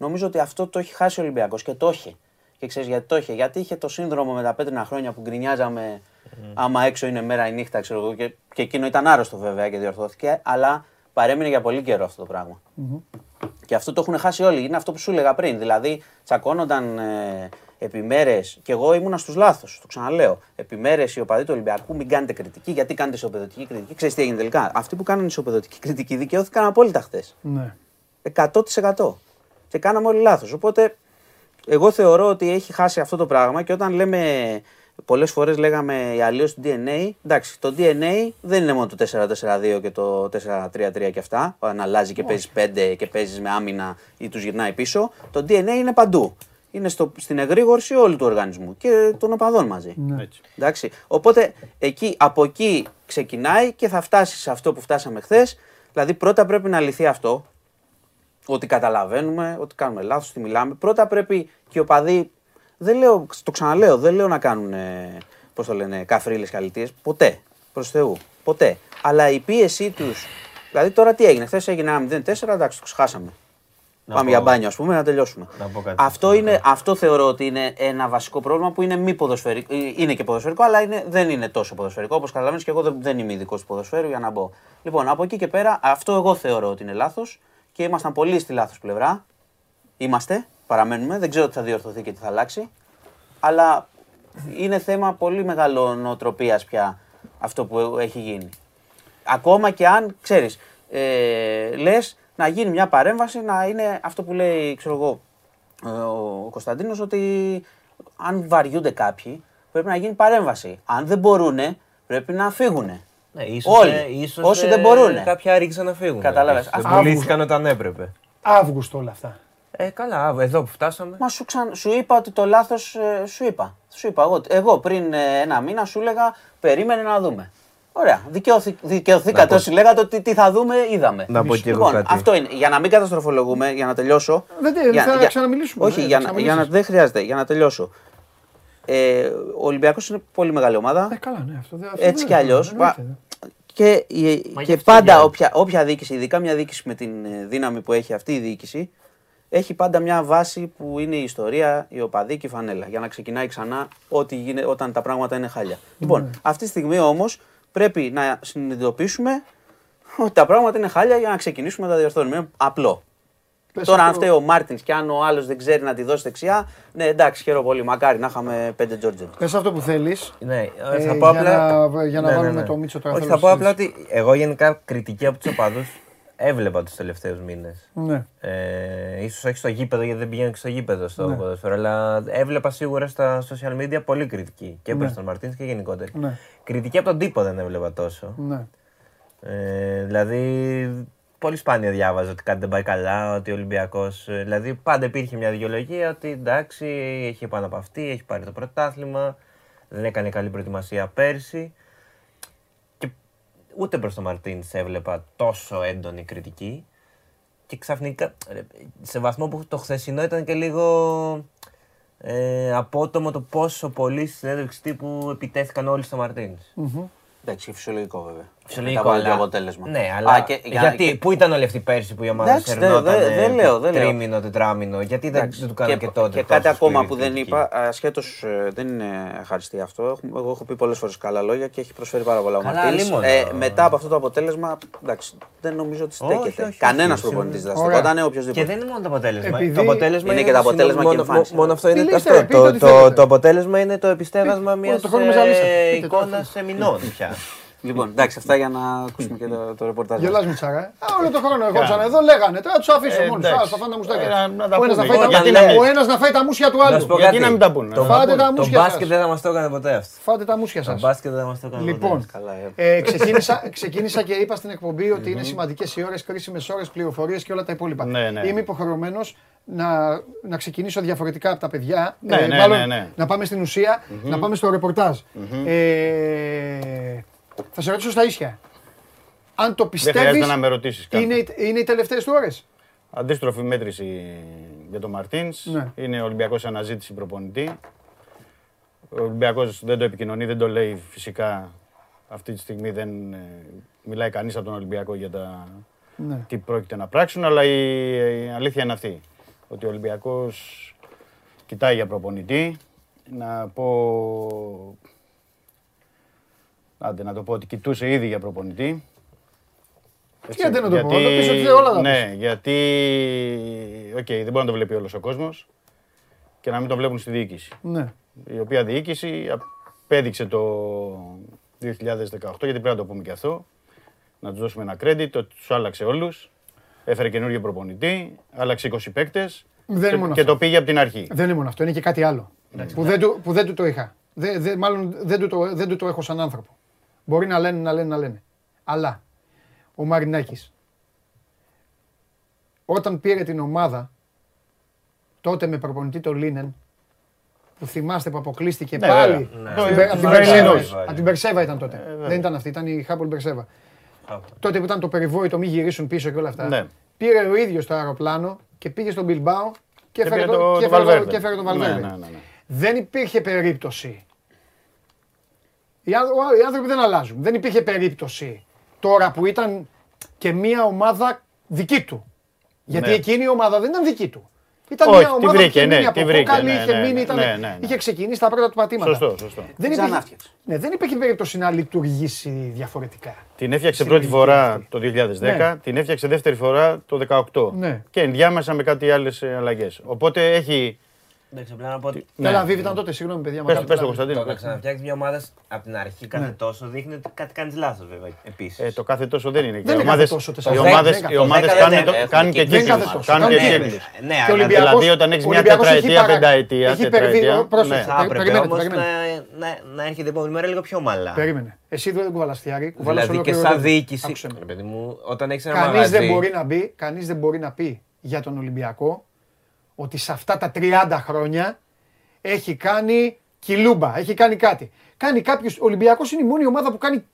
Νομίζω ότι αυτό το έχει χάσει ο Ολυμπιακός και το είχε. Και ξέρεις γιατί το είχε. Γιατί είχε το σύνδρομο με τα πέτρινα χρόνια που γκρινιάζαμε mm. άμα έξω είναι μέρα ή νύχτα, ξέρω εγώ. Και, και εκείνο ήταν άρρωστο βέβαια και διορθώθηκε, αλλά παρέμεινε για πολύ καιρό αυτό το πράγμα. Mm-hmm. Και αυτό το έχουν χάσει όλοι. Είναι αυτό που σου έλεγα πριν. Δηλαδή τσακώνονταν ε, επί μέρες. Και εγώ ήμουνα στους λάθος. Το ξαναλέω. Επί μέρες οι οπαδοί του Ολυμπιακού, μην κάνετε κριτική. Γιατί κάνετε ισοπεδωτική κριτική. Ξέρεις τι έγινε τελικά. Αυτοί που κάνανε ισοπεδωτική κριτική δικαιώθηκαν απόλυτα χθες. Ναι. εκατό τοις εκατό. Και κάναμε όλοι λάθος. Οπότε, εγώ θεωρώ ότι έχει χάσει αυτό το πράγμα και όταν λέμε, πολλές φορές λέγαμε η αλλίωση του ντι εν έι, εντάξει, το ντι εν έι δεν είναι μόνο το τέσσερα τέσσερα δύο και το τέσσερα τρία τρία και αυτά, όταν αλλάζει και παίζεις πέντε και παίζεις με άμυνα ή τους γυρνάει πίσω, το ντι εν έι είναι παντού. Είναι στο, στην εγρήγορση όλου του οργανισμού και των οπαδών μαζί. Ναι. Εντάξει, οπότε, εκεί, από εκεί ξεκινάει και θα φτάσει σε αυτό που φτάσαμε χθες. Δηλαδή, πρώτα πρέπει να λυθεί αυτό. Ότι καταλαβαίνουμε, ότι κάνουμε λάθος, ότι μιλάμε. Πρώτα πρέπει και οι οπαδοί, δεν λέω, το ξαναλέω, δεν λέω να κάνουν, πώς το λένε, καφρίλες καλλιτείες. Ποτέ, προς Θεού, ποτέ. Αλλά η πίεσή τους, δηλαδή τώρα τι έγινε, χθες έγινε ένα μηδέν τέσσερα, εντάξει, το ξεχάσαμε. Να Πάμε πω... για μπάνιο, ας πούμε, να τελειώσουμε. Να κάτι, αυτό, είναι, αυτό θεωρώ ότι είναι ένα βασικό πρόβλημα που είναι μη ποδοσφαιρικό, είναι και ποδοσφαιρικό, αλλά είναι, δεν είναι τόσο ποδοσφαιρικό. Όπως καταλαβαίνεις και εγώ δεν, δεν είμαι ειδικός του ποδοσφαίρου για να μπω. Λοιπόν, από εκεί και πέρα, αυτό εγώ θεωρώ ότι είναι λάθος. Και ήμασταν πολύ στη λάθος πλευρά. Είμαστε, παραμένουμε. Δεν ξέρω τι θα διορθωθεί και τι θα αλλάξει. Αλλά είναι θέμα πολύ μεγάλο νοοτροπίας πια αυτό που έχει γίνει. Ακόμα και αν, ξέρεις, ε, λες να γίνει μια παρέμβαση, να είναι αυτό που λέει, ξέρω εγώ, ο Κωνσταντίνος, ότι αν βαριούνται κάποιοι, πρέπει να γίνει παρέμβαση. Αν δεν μπορούνε, πρέπει να φύγουνε. Ναι, ίσως όλοι, ε, ίσως όσοι ε, δεν μπορούν. Κάποιοι άργησαν να φύγουν. Κατάλαβες. Δεν πουλήθηκαν όταν έπρεπε. Αύγουστο όλα αυτά. Ε, καλά, εδώ που φτάσαμε. Μα σου, ξαν, σου είπα ότι το λάθος. Ε, σου είπα. Σου είπα εγώ, εγώ πριν ε, ένα μήνα σου έλεγα περίμενε να δούμε. Ωραία. Δικαιωθή, δικαιωθήκατε όσοι λέγατε ότι τι θα δούμε, είδαμε. Να πω και εγώ λοιπόν, κάτι. Αυτό είναι. Για να μην καταστροφολογούμε, για να τελειώσω. Δεν για, θα για, ξαναμιλήσουμε. Όχι, δεν, για, θα για να, δεν χρειάζεται. Για να τελειώσω. Ε, ο Ολυμπιακός είναι πολύ μεγάλη ομάδα. Ε, καλά, ναι, αυτό, αυτό έτσι κι αλλιώς. Και, και πάντα όποια, όποια διοίκηση, ειδικά μια διοίκηση με την δύναμη που έχει αυτή η διοίκηση, έχει πάντα μια βάση που είναι η ιστορία, η οπαδή και η φανέλα. Για να ξεκινάει ξανά ό,τι γίνε, όταν τα πράγματα είναι χάλια. Mm. Λοιπόν, αυτή τη στιγμή όμως πρέπει να συνειδητοποιήσουμε ότι τα πράγματα είναι χάλια για να ξεκινήσουμε να τα διορθώνουμε. Είναι απλό. Τώρα, αν φταίει ο Μάρτινς και αν ο άλλος δεν ξέρει να τη δώσει δεξιά, ναι, εντάξει, χαίρομαι πολύ. Μακάρι να είχαμε πέντε Τζόρτζεν. Πες αυτό που θέλεις. Ναι, ε, θα πω για απλά. Να, για να ναι, βάλουμε ναι, ναι. το Μίτσο τώρα. Όχι, θα πω απλά ότι εγώ γενικά κριτική από τους οπαδούς έβλεπα τους τελευταίους μήνες. Ναι. Ε, ίσως όχι στο γήπεδο, γιατί δεν πηγαίνω και στο γήπεδο στο ναι. ποδόσφαιρο, αλλά έβλεπα σίγουρα στα social media πολύ κριτική. Και προς ναι. τον Μαρτίνς και γενικότερα. Ναι. Κριτική από τον τύπο δεν έβλεπα τόσο. Ναι. Ε, δηλαδή. Πολύ σπάνια διάβαζα ότι κάτι δεν πάει καλά, ότι ο Ολυμπιακός. Δηλαδή, πάντα υπήρχε μια δικαιολογία ότι εντάξει, έχει πάνω από αυτή, έχει πάρει το πρωτάθλημα, δεν έκανε καλή προετοιμασία πέρσι. Και ούτε προς τον Μαρτίνς έβλεπα τόσο έντονη κριτική. Και ξαφνικά, σε βαθμό που το χθεσινό ήταν και λίγο ε, απότομο το πόσο πολύ συνέντευξη τύπου επιτέθηκαν όλοι στο Μαρτίνς. Mm-hmm. Εντάξει, φυσιολογικό βέβαια. φυσιολογικό αλλά... αποτέλεσμα. Ναι, αλλά Α, και... γιατί, και... πού ήταν όλοι αυτοί πέρσι που η ομάδα σερνόταν δε, δε λέω, δε τρίμηνο, λέω. τετράμηνο, γιατί δεν του κάνω και, και τότε. Και κάτι ακόμα που δεν είπα, ασχέτως δεν είναι ευχαριστή αυτό, εγώ έχω πει πολλές φορές καλά λόγια και έχει προσφέρει πάρα πολλά ο Μαρτίνς. Ε, μετά από αυτό το αποτέλεσμα, εντάξει, δεν νομίζω ότι στέκεται. Κανένας προπονητής δεν στέκεται, οποιοδήποτε. Και δεν είναι μόνο το αποτέλεσμα. Το αποτέλεσμα είναι και το αποτέλεσμα και η εμφάνιση. Μόνο αυτό είναι αυτό. Το αποτέλεσμα είναι το επιστέγασμα μιας εικόνας εμεινών πια. Λοιπόν, εντάξει, αυτά για να ακούσουμε και το, το ρεπορτάζ. Γελάζουμε τσάκα. Α, όλο τον χρόνο ερχόντουσαν εδώ, λέγανε. Τώρα τους αφήσω μόνοι τους. Θα φάνε τα μουστάκια. Ο ένας να φάει τα μουσια του άλλου. Γιατί να μην τα πούνε. Φάτε τα μουσια σας. Το μπάσκετ δεν θα μας το έκανε ποτέ αυτό. Φάτε τα μουσια σας. Το μπάσκετ δεν θα μας το έκανε ποτέ. Λοιπόν, ξεκίνησα και είπα στην εκπομπή ότι είναι σημαντικές οι ώρες, κρίσιμες ώρες, πληροφορίες και όλα τα υπόλοιπα. Είμαι υποχρεωμένος να, να ξεκινήσω διαφορετικά από τα παιδιά. Ναι, ε, ναι, μάλλον, ναι, ναι. Να πάμε στην ουσία, mm-hmm. να πάμε στο ρεπορτάζ. Mm-hmm. Ε, θα σε ρωτήσω στα ίσια. Αν το πιστεύεις, να με ρωτήσεις κάτι. Είναι, είναι οι τελευταίες του ώρες. Αντίστροφη μέτρηση για τον Μαρτίνς. Ναι. Είναι ο Ολυμπιακός αναζήτηση προπονητή. Ο Ολυμπιακός δεν το επικοινωνεί, δεν το λέει φυσικά. Αυτή τη στιγμή δεν μιλάει κανείς από τον Ολυμπιακό για τα... ναι. τι πρόκειται να πράξουν, αλλά η, η αλήθεια είναι αυτή. Ότι ο Ολυμπιακός κοιτάει για προπονητή, να πω, άντε να το πω ότι κοιτούσε ήδη για προπονητή. Τι άντε να το πω, να το πεις ότι δεν όλα τα πεις. Ναι, γιατί, οκ, δεν μπορεί να το βλέπει όλος ο κόσμος και να μην το βλέπουν στη διοίκηση. Ναι. Η οποία διοίκηση απέδειξε το δύο χιλιάδες δεκαοκτώ, γιατί πρέπει να το πούμε και αυτό, να τους δώσουμε ένα credit, ότι τους άλλαξε όλους. Έφερε καινούργιο προπονητή, άλλαξε είκοσι παίκτες και το πήγε από την αρχή. Δεν ήμουν αυτό, είναι και κάτι άλλο που δεν του το είχα. Μάλλον δεν του το έχω σαν άνθρωπο. Μπορεί να λένε, να λένε, να λένε. Αλλά ο Μαρινάκης, όταν πήρε την ομάδα, τότε με προπονητή το Λίνεν, που θυμάστε που αποκλείστηκε πάλι, από την Περσέβα ήταν τότε. Δεν ήταν αυτή, ήταν η Χάπολ Περσέβα. Τότε που ήταν το περιβόητο, μη γυρίσουν πίσω και όλα αυτά. Πήρε ο ίδιος το αεροπλάνο και πήγε στον Μπιλμπάο και έφερε τον Βαλβέρντε. Δεν υπήρχε περίπτωση. Οι άνθρωποι δεν αλλάζουν. Δεν υπήρχε περίπτωση τώρα που ήταν και μια ομάδα δική του. Γιατί εκείνη η ομάδα δεν ήταν δική του. Ήταν μια ομάδα που είχε μείνει από κόκαλη, είχε ξεκινήσει τα πρώτα του πατήματα. Δεν υπήρχε περίπτωση να λειτουργήσει διαφορετικά. Την έφτιαξε πρώτη φορά το δύο χιλιάδες δέκα, την έφτιαξε δεύτερη φορά το δύο χιλιάδες δεκαοκτώ και ενδιάμεσα με κάτι άλλες αλλαγές. Οπότε έχει... Τελαβίβ ήταν τότε, συγγνώμη παιδιά. Πες το Κωνσταντίνο. Να ξαναφτιάξεις μια ομάδα από την αρχή κάθε τόσο δείχνει ότι κάτι κάνεις λάθος βέβαια επίσης. Το κάθε τόσο δεν είναι. Οι ομάδες κάνουν και κύκλους. Δηλαδή όταν έχεις μια τετραετία, πενταετία, τετραετία... Θα έπρεπε όμως να έρχεται η επόμενη μέρα λίγο πιο ομαλά. Περίμενε. Εσύ δεν κουβαλάς φτιάρι. Δηλαδή και σαν διοίκηση. Κανείς δεν μπορεί να πει για τον Ολυμπιακό ότι σε αυτά τα τριάντα χρόνια έχει κάνει κιλούμπα, έχει κάνει κάτι. Κάνει κάποιος, ο Ολυμπιακός είναι η μόνη ομάδα που κάνει,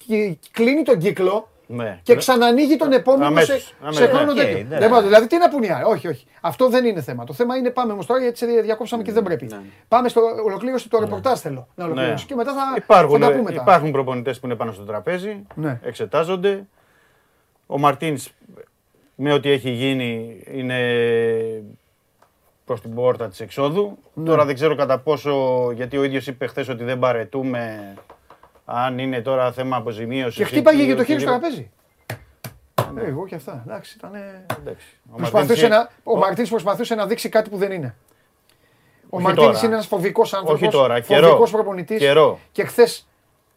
κλείνει τον κύκλο ναι, και ξανανοίγει τον επόμενο αμέσως, σε, σε χρόνο τέτοιο. Okay, ναι. Δηλαδή τι να πουνιά, όχι, όχι. Αυτό δεν είναι θέμα. Το θέμα είναι πάμε όμως τώρα γιατί σε διακόψαμε και δεν πρέπει. Ναι. Πάμε στο ολοκλήρωση το ναι. ρεπορτάζ θέλω να ολοκληρώσω ναι. και μετά θα, υπάρχουν, θα τα πούμε. Υπάρχουν προπονητές που είναι πάνω στο τραπέζι, ναι. εξετάζονται. Ο Μαρτίνς με ό,τι έχει γίνει είναι... προς την πόρτα της εξόδου. Ναι. Τώρα δεν ξέρω κατά πόσο, γιατί ο ίδιος είπε χθες ότι δεν παρετούμε, αν είναι τώρα θέμα αποζημίωσης. Και χτύπαγε και, και το χέρι στο τραπέζι. Ναι. Ε, εγώ και αυτά. Εντάξει, ήτανε... Εντάξει. Ο, Μαρτίνς... Να... ο Μαρτίνς προσπαθούσε να δείξει κάτι που δεν είναι. Ο Όχι Μαρτίνς τώρα. είναι ένας φοβικός άνθρωπος, τώρα. φοβικός προπονητής. Καιρό. Και χθες,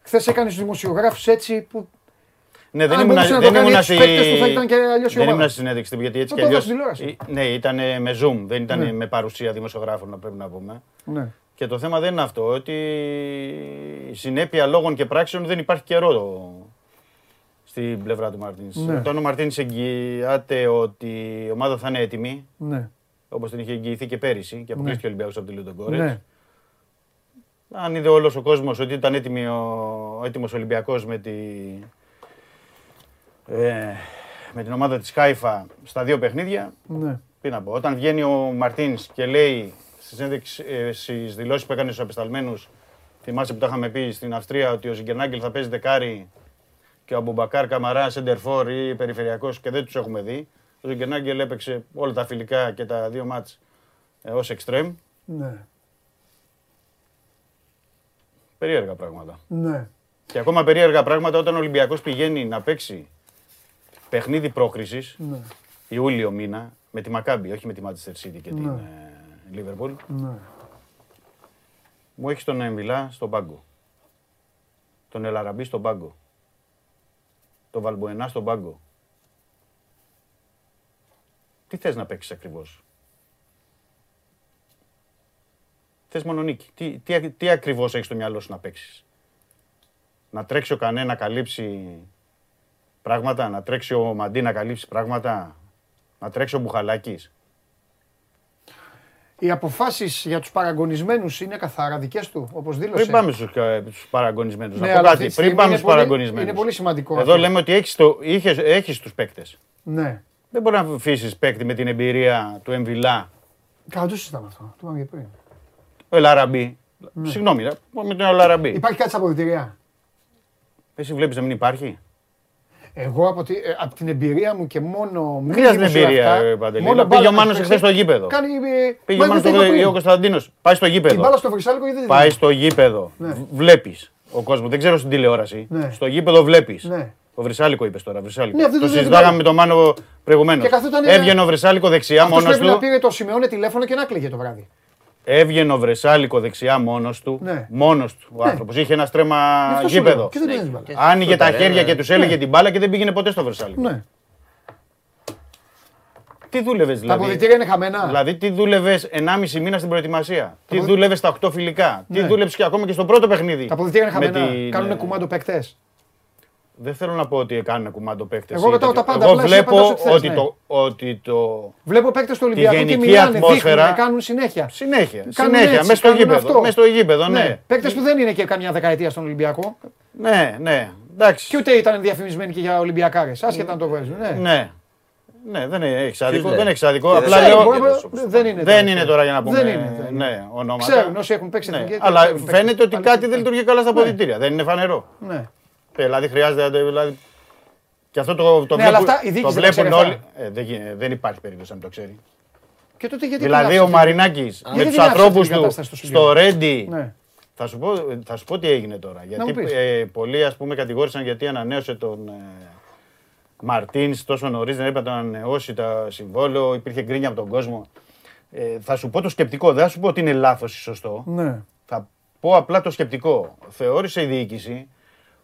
χθες έκανε στους δημοσιογράφους έτσι που... Ναι, δεν ήμουν στη συνέντευξη γιατί έτσι κι αλλιώς. Ναι, ήταν με Zoom, δεν ήταν με παρουσία δημοσιογράφων, να πρέπει να πούμε. Και το θέμα δεν είναι αυτό, ότι η συνέπεια λόγων και πράξεων δεν υπάρχει καιρό στην πλευρά του Μαρτίνς. Όταν ο Μαρτίνς εγγυάται ότι η ομάδα θα είναι έτοιμη, όπως την είχε εγγυηθεί και πέρυσι και αποκλείστηκε ο Ολυμπιακός από τη Λούντον Κόρετς. Αν είδε όλος ο κόσμος ότι ήταν έτοιμος ο Ολυμπιακός με τη. Ε, με την ομάδα της Χάιφα στα δύο παιχνίδια, ναι. πει να πω. Όταν βγαίνει ο Μαρτίνς και λέει στις, ε, στις δηλώσεις που έκανε στους απεσταλμένους, θυμάσαι που τα είχαμε πει στην Αυστρία ότι ο Ζιγκερνάγκελ θα παίζει δεκάρι και ο Αμπουμπακάρ Καμαρά, σεντερφόρ ή περιφερειακός και δεν τους έχουμε δει. Ο Ζιγκενάγκελ έπαιξε όλα τα φιλικά και τα δύο μάτς ε, ως εξτρέμ. Ναι. Περίεργα πράγματα. Ναι. Και ακόμα περίεργα πράγματα όταν ο Ολυμπιακός πηγαίνει να παίξει παιχνίδι πρόκρισης, ναι. Ιούλιο μήνα, με τη Μακάμπη, όχι με τη Manchester City και ναι. την Λίβερπουλ. Ναι. Μου έχει τον Εμβιλά στον πάγκο, τον Ελαραμπή στον πάγκο, τον Βαλμποενά στον πάγκο. Τι θες να παίξεις ακριβώς? Θες μόνο νίκη. Τι, τι, τι ακριβώς έχεις στο μυαλό σου να παίξεις? Να τρέξει ο Κανέ να καλύψει πράγματα, να τρέξει ο Μαντί να καλύψει πράγματα, να τρέξει ο Μπουχαλάκης. Οι αποφάσεις για τους παραγωνισμένους είναι καθαρά δικές του, όπως δήλωσε. Πριν πάμε στους παραγωνισμένους, ναι, να πω κάτι. Πριν πάμε στους παραγωνισμένους. Είναι πολύ σημαντικό. Εδώ λέμε ότι έχεις, το, είχες, έχεις τους παίκτες. Ναι. Δεν μπορεί να αφήσεις παίκτη με την εμπειρία του Εμβιλά. Καλά, το συζητάμε αυτό. Το είπαμε πριν. Ο Ελαραμπή. Ναι. Συγγνώμη, με τον Ελαραμπή. Υπάρχει κάτι στα αποδυτηριά? Εσύ βλέπεις να μην υπάρχει. Εγώ από, τη, από την εμπειρία μου και μόνο. Χρειάζεται την εμπειρία, Παντελή. Πήγε ο Μάνος χθες στο γήπεδο. Κάνει... Πήγε ο Μάνος στο γήπεδο. Ο Κωνσταντίνος. Πάει στο γήπεδο. Την μπάλα στο Βρυξέλλικο γιατί δεν. Πάει στο γήπεδο. Ναι. Βλέπεις ο κόσμος. Δεν ξέρω στην τηλεόραση. Ναι. Στο γήπεδο βλέπεις. Ναι. Ο Βρυσάλικο είπες τώρα. Βρυσάλικο. Ναι, το συζητάγαμε με τον Μάνο προηγουμένως. Έβγαινε ο Βρυσάλικο δεξιά μόνος του. Αυτός πρέπει να πήρε το Σιμεώνε τηλέφωνο και να κλαίγε το βράδυ. Έβγαινε ο Βρεσάλικο δεξιά μόνος του, ναι. μόνος του ο ναι. άνθρωπος, είχε ένα στρέμμα γήπεδο. Ναι. Άνοιγε τα χέρια ναι. και τους έλεγε ναι. την μπάλα και δεν πήγαινε ποτέ στο Βρεσάλικο. Ναι. Τι δούλευες δηλαδή? Τα αποδυτήρια είναι χαμένα. Δηλαδή τι δούλευες ενάμιση μήνα στην προετοιμασία, τα τι αποδυτήρια... δούλευες στα οκτώ φιλικά, ναι. τι δούλευες και ακόμα και στο πρώτο παιχνίδι. Τα αποδυτήρια είναι χαμένα, τη... κάνουνε κουμάντο παίκτες. Δεν θέλω να πω ότι κάνουν κουμάντο παίκτες. Εγώ ρωτάω τα πάντα. Εγώ βλέπω ότι το, ότι το. Βλέπω παίκτες του Ολυμπιακού και μιλάνε, δείχνουν, κάνουν συνέχεια. Συνέχεια, συνέχεια, μέσα στο γήπεδο. Μέσα στο γήπεδο, ναι. Παίκτες που δεν είναι και καμιά δεκαετία στον Ολυμπιακό. Ναι, ναι. Εντάξει. Και ούτε ήταν διαφημισμένοι και για Ολυμπιακάρες. Άσχετα να το βάζουν. Ναι. Ναι, δεν έχει άδικο. Δεν έχει άδικο. Απλά λέω. Δεν είναι τώρα για να πούμε ονόματα. Ξέρουν όσοι έχουν παίξει την κέντρα. Αλλά φαίνεται ότι κάτι δεν λειτουργεί καλά στα αποδυτήρια. Δεν είναι φανερό. Δηλαδή χρειάζεται, δηλαδή, και αυτό το, το, ναι, βλέπουν, αυτά, το βλέπουν όλοι, ε, δεν, δεν υπάρχει περίπτωση να το ξέρει. Και τότε γιατί δηλαδή ο Μαρινάκης με τους ανθρώπους του στο Ρέντι, ναι. θα, σου πω, θα σου πω τι έγινε τώρα. Γιατί ε, πολλοί ας πούμε κατηγόρησαν γιατί ανανέωσε τον ε, Μαρτίνς τόσο νωρίς, δεν έπρεπε να ανανεώσει τα συμβόλαιο, υπήρχε γκρίνια από τον κόσμο. Ε, θα σου πω το σκεπτικό, δεν θα σου πω ότι είναι λάθος ή σωστό. Ναι. Θα πω απλά το σκεπτικό. Θεώρησε η διοίκηση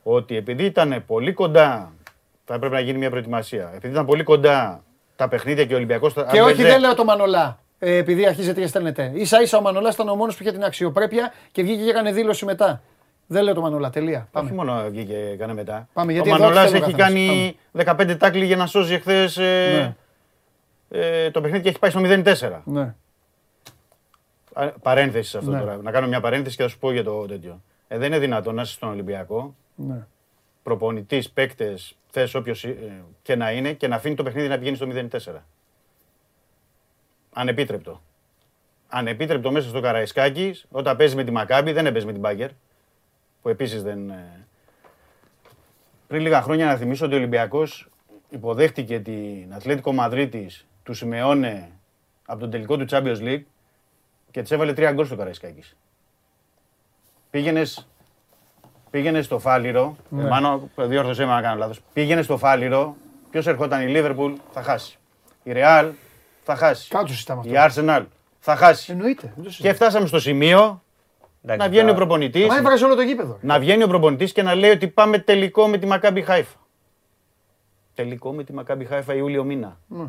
ότι επειδή ήταν πολύ κοντά, θα έπρεπε να γίνει μια προετοιμασία. Επειδή ήταν πολύ κοντά τα παιχνίδια και ο Ολυμπιακός... Και αν όχι, δεν δε λέω το Μανολά, ε, επειδή αρχίζετε και στέλνετε. Ίσα ίσα ο Μανολάς ήταν ο μόνος που είχε την αξιοπρέπεια και βγήκε και έκανε δήλωση μετά. Δεν λέω το Μανολά, τελεία. Πάμε. Όχι μόνο βγήκε και έκανε μετά. Πάμε, γιατί ο Μανολάς έχει καθώς. κάνει Πάμε. δεκαπέντε τάκλοι για να σώζει εχθές ε, ε, το παιχνίδι και έχει πάει στο μηδέν τέσσερα. Ναι. Παρένθεση σε αυτό ναι. τώρα. Να κάνω μια παρένθεση και θα σου πω για το τέτοιο. Ε, δεν είναι δυνατόν να είσαι στον Ολυμπιακό. Ναι. Προπονητής, παίκτες, θες όποιος και να είναι και να αφήνει το παιχνίδι να πηγαίνει στο μηδέν τέσσερα. Ανεπίτρεπτο. Ανεπίτρεπτο μέσα στο Καραϊσκάκη, όταν παίζει με τη Μακάμπη, δεν έπαιζε με την Μπάγκερ, που επίσης δεν... Πριν λίγα χρόνια να θυμίσω ότι ο Ολυμπιακός υποδέχτηκε την Ατλέτικο Μαδρίτης του Σιμεώνε από τον τελικό του Champions League και της έβαλε τρία γκολ στο Καραϊσκάκη. Πήγαινες... Πήγαινε στο Φάληρο, ναι. Μάνο, διόρθωσέ με να κάνω λάθος. Πήγαινε στο Φάληρο, ποιος ερχόταν? Η Λίβερπουλ θα χάσει. Η Ρεάλ θα χάσει. Η Άρσεναλ θα χάσει. Εννοείται. Και φτάσαμε στο σημείο να, να βγαίνει ο προπονητής. Μα έβγαζε όλο το γήπεδο. Να βγαίνει ο προπονητής και να λέει ότι πάμε τελικό με τη Μακάμπη Χάιφα. Τελικό με τη Μακάμπη Χάιφα Ιούλιο μήνα. Ναι.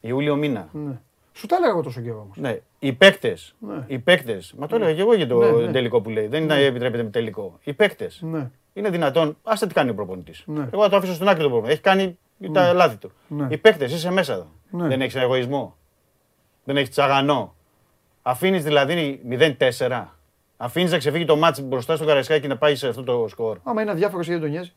Ιούλιο μήνα. Ναι. Σου τα έλεγα εγώ τόσο καιρό όμως. Ναι, οι παίκτες, ναι. οι παίκτες, μα το έλεγα και εγώ για το ναι, ναι. τελικό που λέει, δεν είναι ναι. να επιτρέπεται με τελικό. Οι παίκτες, ναι. είναι δυνατόν, άσε τι κάνει ο προπονητής. Ναι. Εγώ θα το αφήσω στον άκρη το πρόβλημα, έχει κάνει ναι. τα λάθη του. Ναι. Οι παίκτες, είσαι μέσα εδώ, ναι. δεν έχεις εγωισμό, δεν έχεις τσαγανό. Αφήνεις δηλαδή μηδέν τέσσερα, αφήνεις να ξεφύγει το μάτς μπροστά στο Καραϊσκάκι να πάει σε αυτό το σκορ. Άμα είναι αδιάφορος γιατί τον νοιάζει.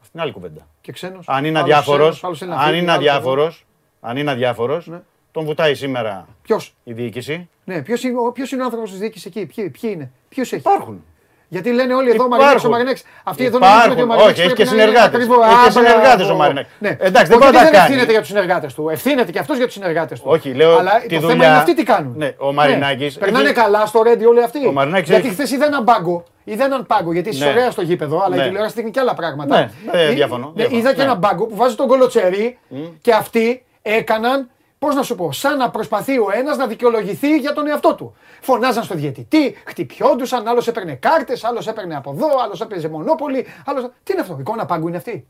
Αυτή είναι άλλη κουβέντα. Και ξένος. Αν είναι αδιάφορος, αν είναι αδιάφορος, αν είναι αδιάφορος, τον βουτάει σήμερα ποιος? Η διοίκηση. Ναι, ποιος, ποιος είναι ο άνθρωπος της διοίκησης εκεί, ποιοι, ποιοι είναι, ποιος έχει. Υπάρχουν. Γιατί λένε όλοι εδώ Μαρινέξο, Μαρινέξο. Αυτοί εδώ νομίζουν ότι ο Μαρινέξο έχει και συνεργάτες. Έχει και συνεργάτες ο Μαρινέξο. Εντάξει, δεν μπορεί να κάνει. Δεν ευθύνεται για τους συνεργάτες του. Ευθύνεται και αυτός για τους συνεργάτες του. Όχι, λέω. Αλλά το θέμα είναι αυτοί τι κάνουν. Ο Μαρινάκης. Περνάνε καλά στο ρέντι όλοι αυτοί. Γιατί χθες είδα έναν πάγκο. Είδα έναν πάγκο, γιατί είσαι ωραία στο γήπεδο, αλλά η τηλεόραση δείχνει και άλλα πράγματα. Ναι, διαφωνώ. Είδα και έναν πάγκο που βάζει τον κολοτσέρι και αυτοί έκαναν. Πώς να σου πω, σαν να προσπαθεί ο ένας να δικαιολογηθεί για τον εαυτό του. Φωνάζαν στο διαιτητή, χτυπιόντουσαν, άλλος έπαιρνε κάρτες, άλλος έπαιρνε από εδώ, άλλος έπαιζε μονόπολη. Άλλος... Τι είναι αυτό, εικόνα πάγκου είναι αυτή.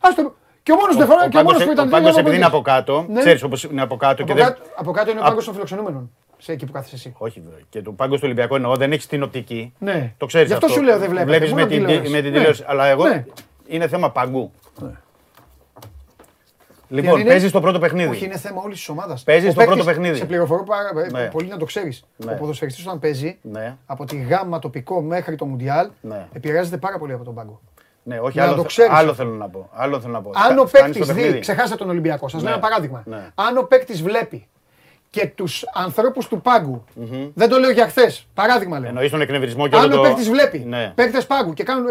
Άστο. Και ο μόνος ο, ο, ο πάγκος, επειδή είναι, είναι από κάτω, ναι. Ξέρεις όπως είναι από κάτω. Από, και κάτω, δεν... από κάτω είναι ο πάγκος α... των φιλοξενούμενων. Σε εκεί που κάθεσαι εσύ. Όχι, βέβαια. Και το πάγκο του Ολυμπιακού εννοώ, δεν έχεις την οπτική. Ναι. Το ξέρεις αυτό. Γι' αυτό σου λέω δεν βλέπεις με την τηλεόραση. Αλλά εγώ είναι θέμα πάγκου. Λοιπόν, είναι... παίζεις το πρώτο παιχνίδι. Όχι, είναι θέμα όλης της ομάδας. Παίζεις το πρώτο παιχνίδι. Σε πληροφορώ ναι. πολύ να το ξέρεις. Ναι. Ο ποδοσφαιριστής όταν παίζει, ναι. από τη γάμα τοπικό μέχρι το Μουντιάλ, ναι. επηρεάζεται πάρα πολύ από τον πάγκο. Ναι, όχι, να άλλο, άλλο θέλω να πω. Άλλο θέλω να πω. Αν ο παίκτης δει, ξεχάστε τον Ολυμπιακό, σας ναι. λέω ένα παράδειγμα. Ναι. Αν ο παίκτης βλέπει και τους ανθρώπους του πάγκου, mm-hmm. δεν το λέω για χθες, παράδειγμα λέω. Εννοείς τον εκνευρισμό και όλο το... Αν ο παίκτης βλέπει παίκτες πάγκου και κάνουν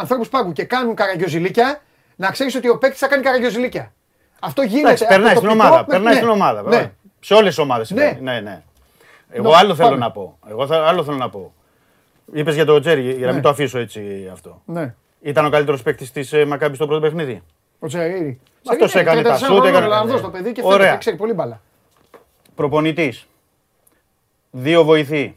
ανθρώπους πάγκου και κάνουν καραγκιοζηλίκια, να ξέρεις ότι ο παίκτης θα κάνει καραγκιοζηλίκια. Αυτό γίνεται. Περνάει στην ομάδα. Περνάει στην ομάδα. Σε όλες τις ομάδες. Ναι, ναι. Εγώ άλλο θέλω να πω. Εγώ άλλο θέλω να πω. Είπες για το Τζέρι, για να μην το αφήσω έτσι αυτό. Ναι. Ήταν ο καλύτερος παίκτης της Μακάμπη στο πρώτο παιχνίδι. Ο Τζέρι. Αυτός έκανε τα σούτ, έκανε τα λάθη στο παιδί και φαίνεται ότι ξέρει πολύ μπάλα. Προπονητής. Δύο βοηθοί.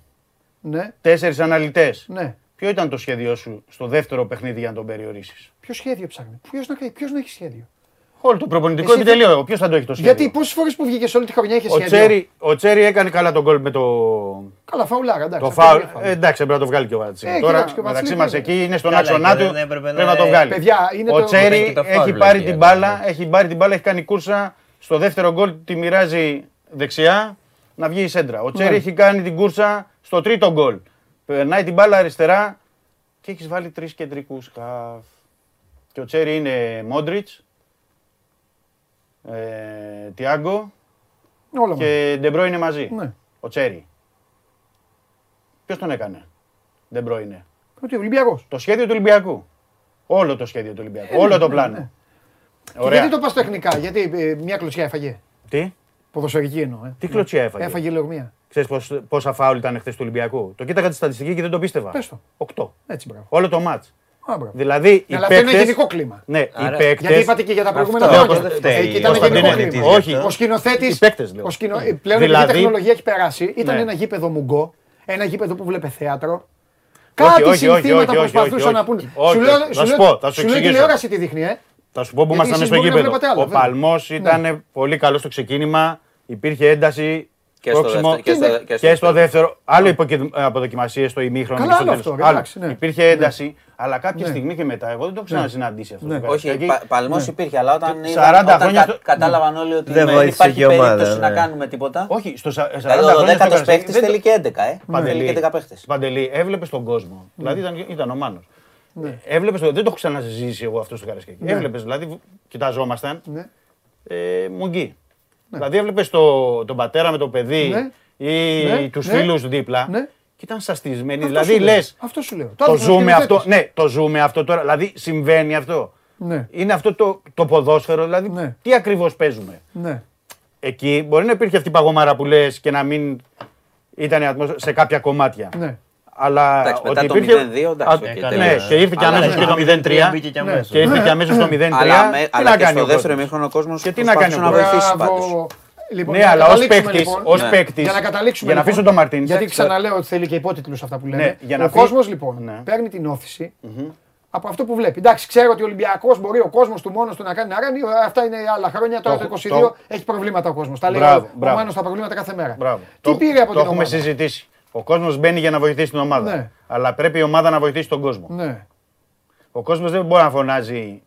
Ναι. Τέσσερις αναλυτές. Ναι. Ποιο ήταν το σχέδιό σου στο δεύτερο παιχνίδι για να τον περιορίσεις? Ποιο σχέδιο ψάχνει? Ποιο να έχει σχέδιο? Όλο το προπονητικό επιτελείο. Ποιος θα το έχει το σχέδιο? Γιατί πόσες φορές που βγήκες όλη τη χρονιά είχε σχέδιο. Ο Τσέρι, ο Τσέρι έκανε καλά τον γκολ με το. Καλά, φαουλάρα. Εντάξει, το φαουλ... εντάξει, πρέπει να το βγάλει και ο Βατσίλη. Τώρα μεταξύ μας εκεί είναι στον άξονα του. Πρέπει να το βγάλει. Ο Τσέρι έχει πάρει την μπάλα, έχει πάρει την μπάλα, έχει κάνει κούρσα. Στο δεύτερο γκολ τη μοιράζει δεξιά να βγει η σέντρα. Ο Τσέρι έχει κάνει την κούρσα στο τρίτο γκολ. Περνάει την μπάλα αριστερά και έχει βάλει τρεις κεντρικούς. Και ο Τσέρι είναι Μόντριτς. Τιάγκο και Ντεμπρόινε μαζί. Ο Τσέρι. Ποιος τον έκανε, Ντεμπρόινε? Ο Ολυμπιακός. Το σχέδιο του Ολυμπιακού. Όλο το σχέδιο του Ολυμπιακού. Όλο το πλάνο. Γιατί το πας τεχνικά? Γιατί μια κλωτσιά έφαγε. Τι? Ποδοσφαιρική εννοώ. Τι κλωτσιά έφαγε? Έφαγε λεωμία. Ξέρεις πόσα φάουλ ήταν χθες του Ολυμπιακού? Το κοίταγα τη στατιστική και δεν το πίστευα. Οκτώ. Όλο το μάτς. Δηλαδή οι παίκτες... είναι γενικό κλίμα. Ναι, οι παίκτες... Γιατί είπατε και για τα προηγούμενα χρόνια. Ήταν γενικό κλίμα. Όχι. Ο σκηνοθέτης... Πλέον η τεχνολογία έχει περάσει. Ήταν ένα γήπεδο μουγκό. Ένα γήπεδο που βλέπε θέατρο. Κάτι συνθήματα προσπαθούσαν να πούν. Σου λέω τηλεόραση τι δείχνει, ε. Θα σου πω που ήμασταν στο γήπεδο. Ο Παλμός ήταν πολύ καλό στο ξεκίνημα. Υπήρχε ένταση. Και στο, δεύτερο, και, στο, και, στο και στο δεύτερο. Άλλο αποδοκιμασίες στο ημίχρονο. Καλά, άλλο αυτό. Εντάξει, ναι. Υπήρχε ένταση, ναι. αλλά κάποια ναι. στιγμή και μετά. Εγώ δεν το ξανασυναντήσει ναι. αυτό. Όχι, ναι. Παλμός ναι. υπήρχε, αλλά όταν, είδαν, όταν χρόνια... κα, κατάλαβαν όλοι ότι δεν ναι, υπάρχει περίπτωση ναι. να κάνουμε τίποτα. Όχι, στο σαράντα χρόνια. Ο δέκατος παίχτης θέλει και έντεκα παίχτες. Παντελή, έβλεπε τον κόσμο. Δηλαδή ήταν ο Μάνος. Δεν το έχω ξαναζήσει εγώ αυτό στο Καρασκάκι. Έβλεπε, δηλαδή κοιταζόμασταν μουγγί. Δηλαδή έβλεπες τον πατέρα με το παιδί ή τους φίλους δίπλα και ήταν σαστισμένοι. Δηλαδή λες, το ζούμε αυτό, ναι, το ζούμε αυτό τώρα, δηλαδή συμβαίνει αυτό. Είναι αυτό το ποδόσφαιρο, δηλαδή τι ακριβώς παίζουμε. Εκεί μπορεί να υπήρχε αυτή η παγωμάρα που λες και να μην ήταν ατμόσφαιρα σε κάποια κομμάτια. Αλλά εντάξει, μετά το μηδέν δύο, εντάξει, okay, ναι, και ήρθε και αμέσως και το μηδέν τρία. Και ήρθε και αμέσως το μηδέν τρία. Αλλά και στο δεύτερο ημίχρονο ο κόσμος προσπάθησε να βοηθήσει πάντως. Ναι, αλλά ως παίκτης, για να αφήσω τον Μαρτίνς. Γιατί ξαναλέω ότι θέλει και υπότιτλους αυτά που λένε. Ο κόσμος λοιπόν παίρνει την όθηση από αυτό που βλέπει. Εντάξει, ξέρω ότι ο Ολυμπιακός μπορεί ο κόσμος του μόνος του να κάνει να ράνει. Αυτά είναι άλλα χρόνια. Τώρα το είκοσι δύο έχει προβλήματα ο κόσμος. Τα λέει ο Μάνος τα προβλήματα κάθε μέρα. Τι πήρε από την ομάδα? Ο κόσμος μπαίνει για να βοηθήσει την ομάδα. Ναι. Αλλά πρέπει η ομάδα να βοηθήσει τον κόσμο. Ναι. Ο κόσμος δεν μπορεί να φωνάζει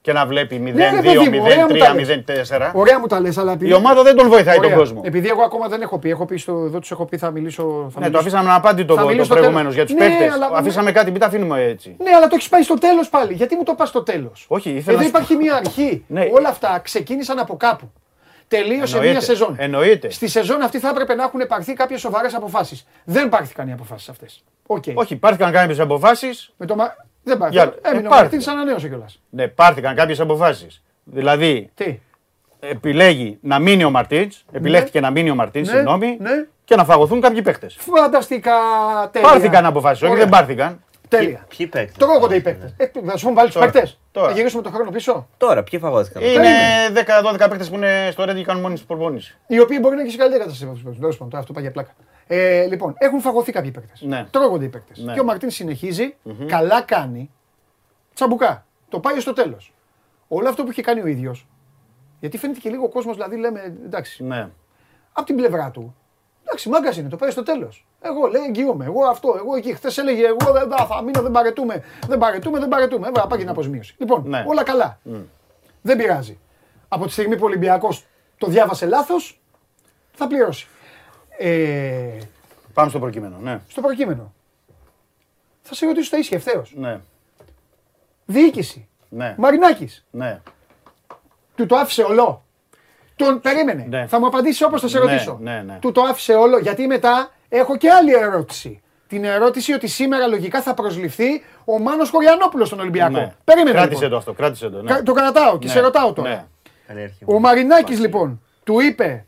και να βλέπει μηδέν δύο, ναι, μηδέν τρία, μηδέν τέσσερα. Ωραία μου τα λες, αλλά επειδή... η ομάδα δεν τον βοηθάει ωραία. Τον κόσμο. Επειδή εγώ ακόμα δεν έχω πει, έχω πει στο... εδώ τους έχω πει, θα μιλήσω... Θα ναι, μιλήσω... το αφήσαμε να απάντη το, το προηγουμένως για τους ναι, παίκτες. Αλλά... αφήσαμε κάτι, μην τα αφήνουμε έτσι. Ναι, αλλά το έχεις πάει στο τέλος πάλι. Γιατί μου το πας στο τέλος? Όχι, ήθελα... εδώ υπάρχει μια αρχή. Ναι. Όλα αυτά ξεκίνησαν από κάπου. Τελείωσε μια σεζόν. Εννοείται. Στη σεζόν αυτή θα έπρεπε να έχουν πάρθει κάποιες σοβαρές αποφάσεις. Δεν πάρθηκαν οι αποφάσεις αυτές. Okay. Όχι, πάρθηκαν κάποιες αποφάσεις. Με το... Δεν πάρθηκαν. Για... Έμεινε ο Μαρτίνς, ανανέωσε κιόλας. Ναι, πάρθηκαν κάποιες αποφάσεις. Δηλαδή, τι? Επιλέγει να μείνει ο Μαρτίνς, ναι. επιλέχθηκε να μείνει ο Μαρτίνς, ναι. συγγνώμη, ναι. και να φαγωθούν κάποιοι παίκτες. Φανταστικά, τέλεια. Πάρθηκαν αποφάσεις, όχι δεν πάρθηκαν. Τέλεια. Ποιοι παίκτες? Τρώγονται οι παίκτες. Ε, θα σου πούμε πάλι τους παίκτες. Θα γυρίσουμε το χρόνο πίσω. Τώρα, ποιοι φαγώθηκαν? Είναι δέκα δώδεκα παίκτες που είναι στο Ρέντ και κάνουν μόνοι τους προπονήσεις. Οι οποίοι μπορεί να είναι και σε καλύτερη κατάσταση. Τέλος πάντων, αυτό πάει για πλάκα. Ε, λοιπόν, έχουν φαγωθεί κάποιοι παίκτες. Ναι. Τρώγονται οι παίκτες. Ναι. Και ο Μαρτίνς συνεχίζει, mm-hmm. καλά κάνει. Τσαμπουκά. Το πάει στο τέλος. Όλο αυτό που είχε κάνει ο ίδιος. Γιατί φαίνεται και λίγο ο κόσμος, δηλαδή λέμε εντάξει. Ναι. Απ' την πλευρά του. Εντάξει, μάγκας είναι, το πάει στο τέλος. Εγώ λέει εγγυώμαι, εγώ αυτό, εγώ εκεί. Χθες έλεγε εγώ δεν θα μείνω, δεν παρετούμε. Δεν παρετούμε, δεν παρετούμε. Έβαλα πάγια αποζημίωση. Λοιπόν, ναι. όλα καλά. Mm. Δεν πειράζει. Από τη στιγμή που ο Ολυμπιακός το διάβασε λάθος, θα πληρώσει. Ε... Πάμε στο προκείμενο. Ναι. Στο προκείμενο. Θα σε ρωτήσω τα ίσια ευθέως. Ναι. Διοίκηση. Ναι. Μαρινάκης. Ναι. Του το άφησε όλο. Τον περίμενε. Ναι. Θα μου απαντήσει όπως θα σε ρωτήσω. Ναι, ναι, ναι. Του το άφησε όλο, γιατί μετά έχω και άλλη ερώτηση. Την ερώτηση ότι σήμερα λογικά θα προσληφθεί ο Μάνος Χωριανόπουλος στον Ολυμπιακό. Ναι. Περίμενε. Κράτησε λοιπόν. το αυτό. Κράτησε το, ναι. το κρατάω και ναι. σε ρωτάω τώρα. Ναι. Ο Μαρινάκης λοιπόν του είπε.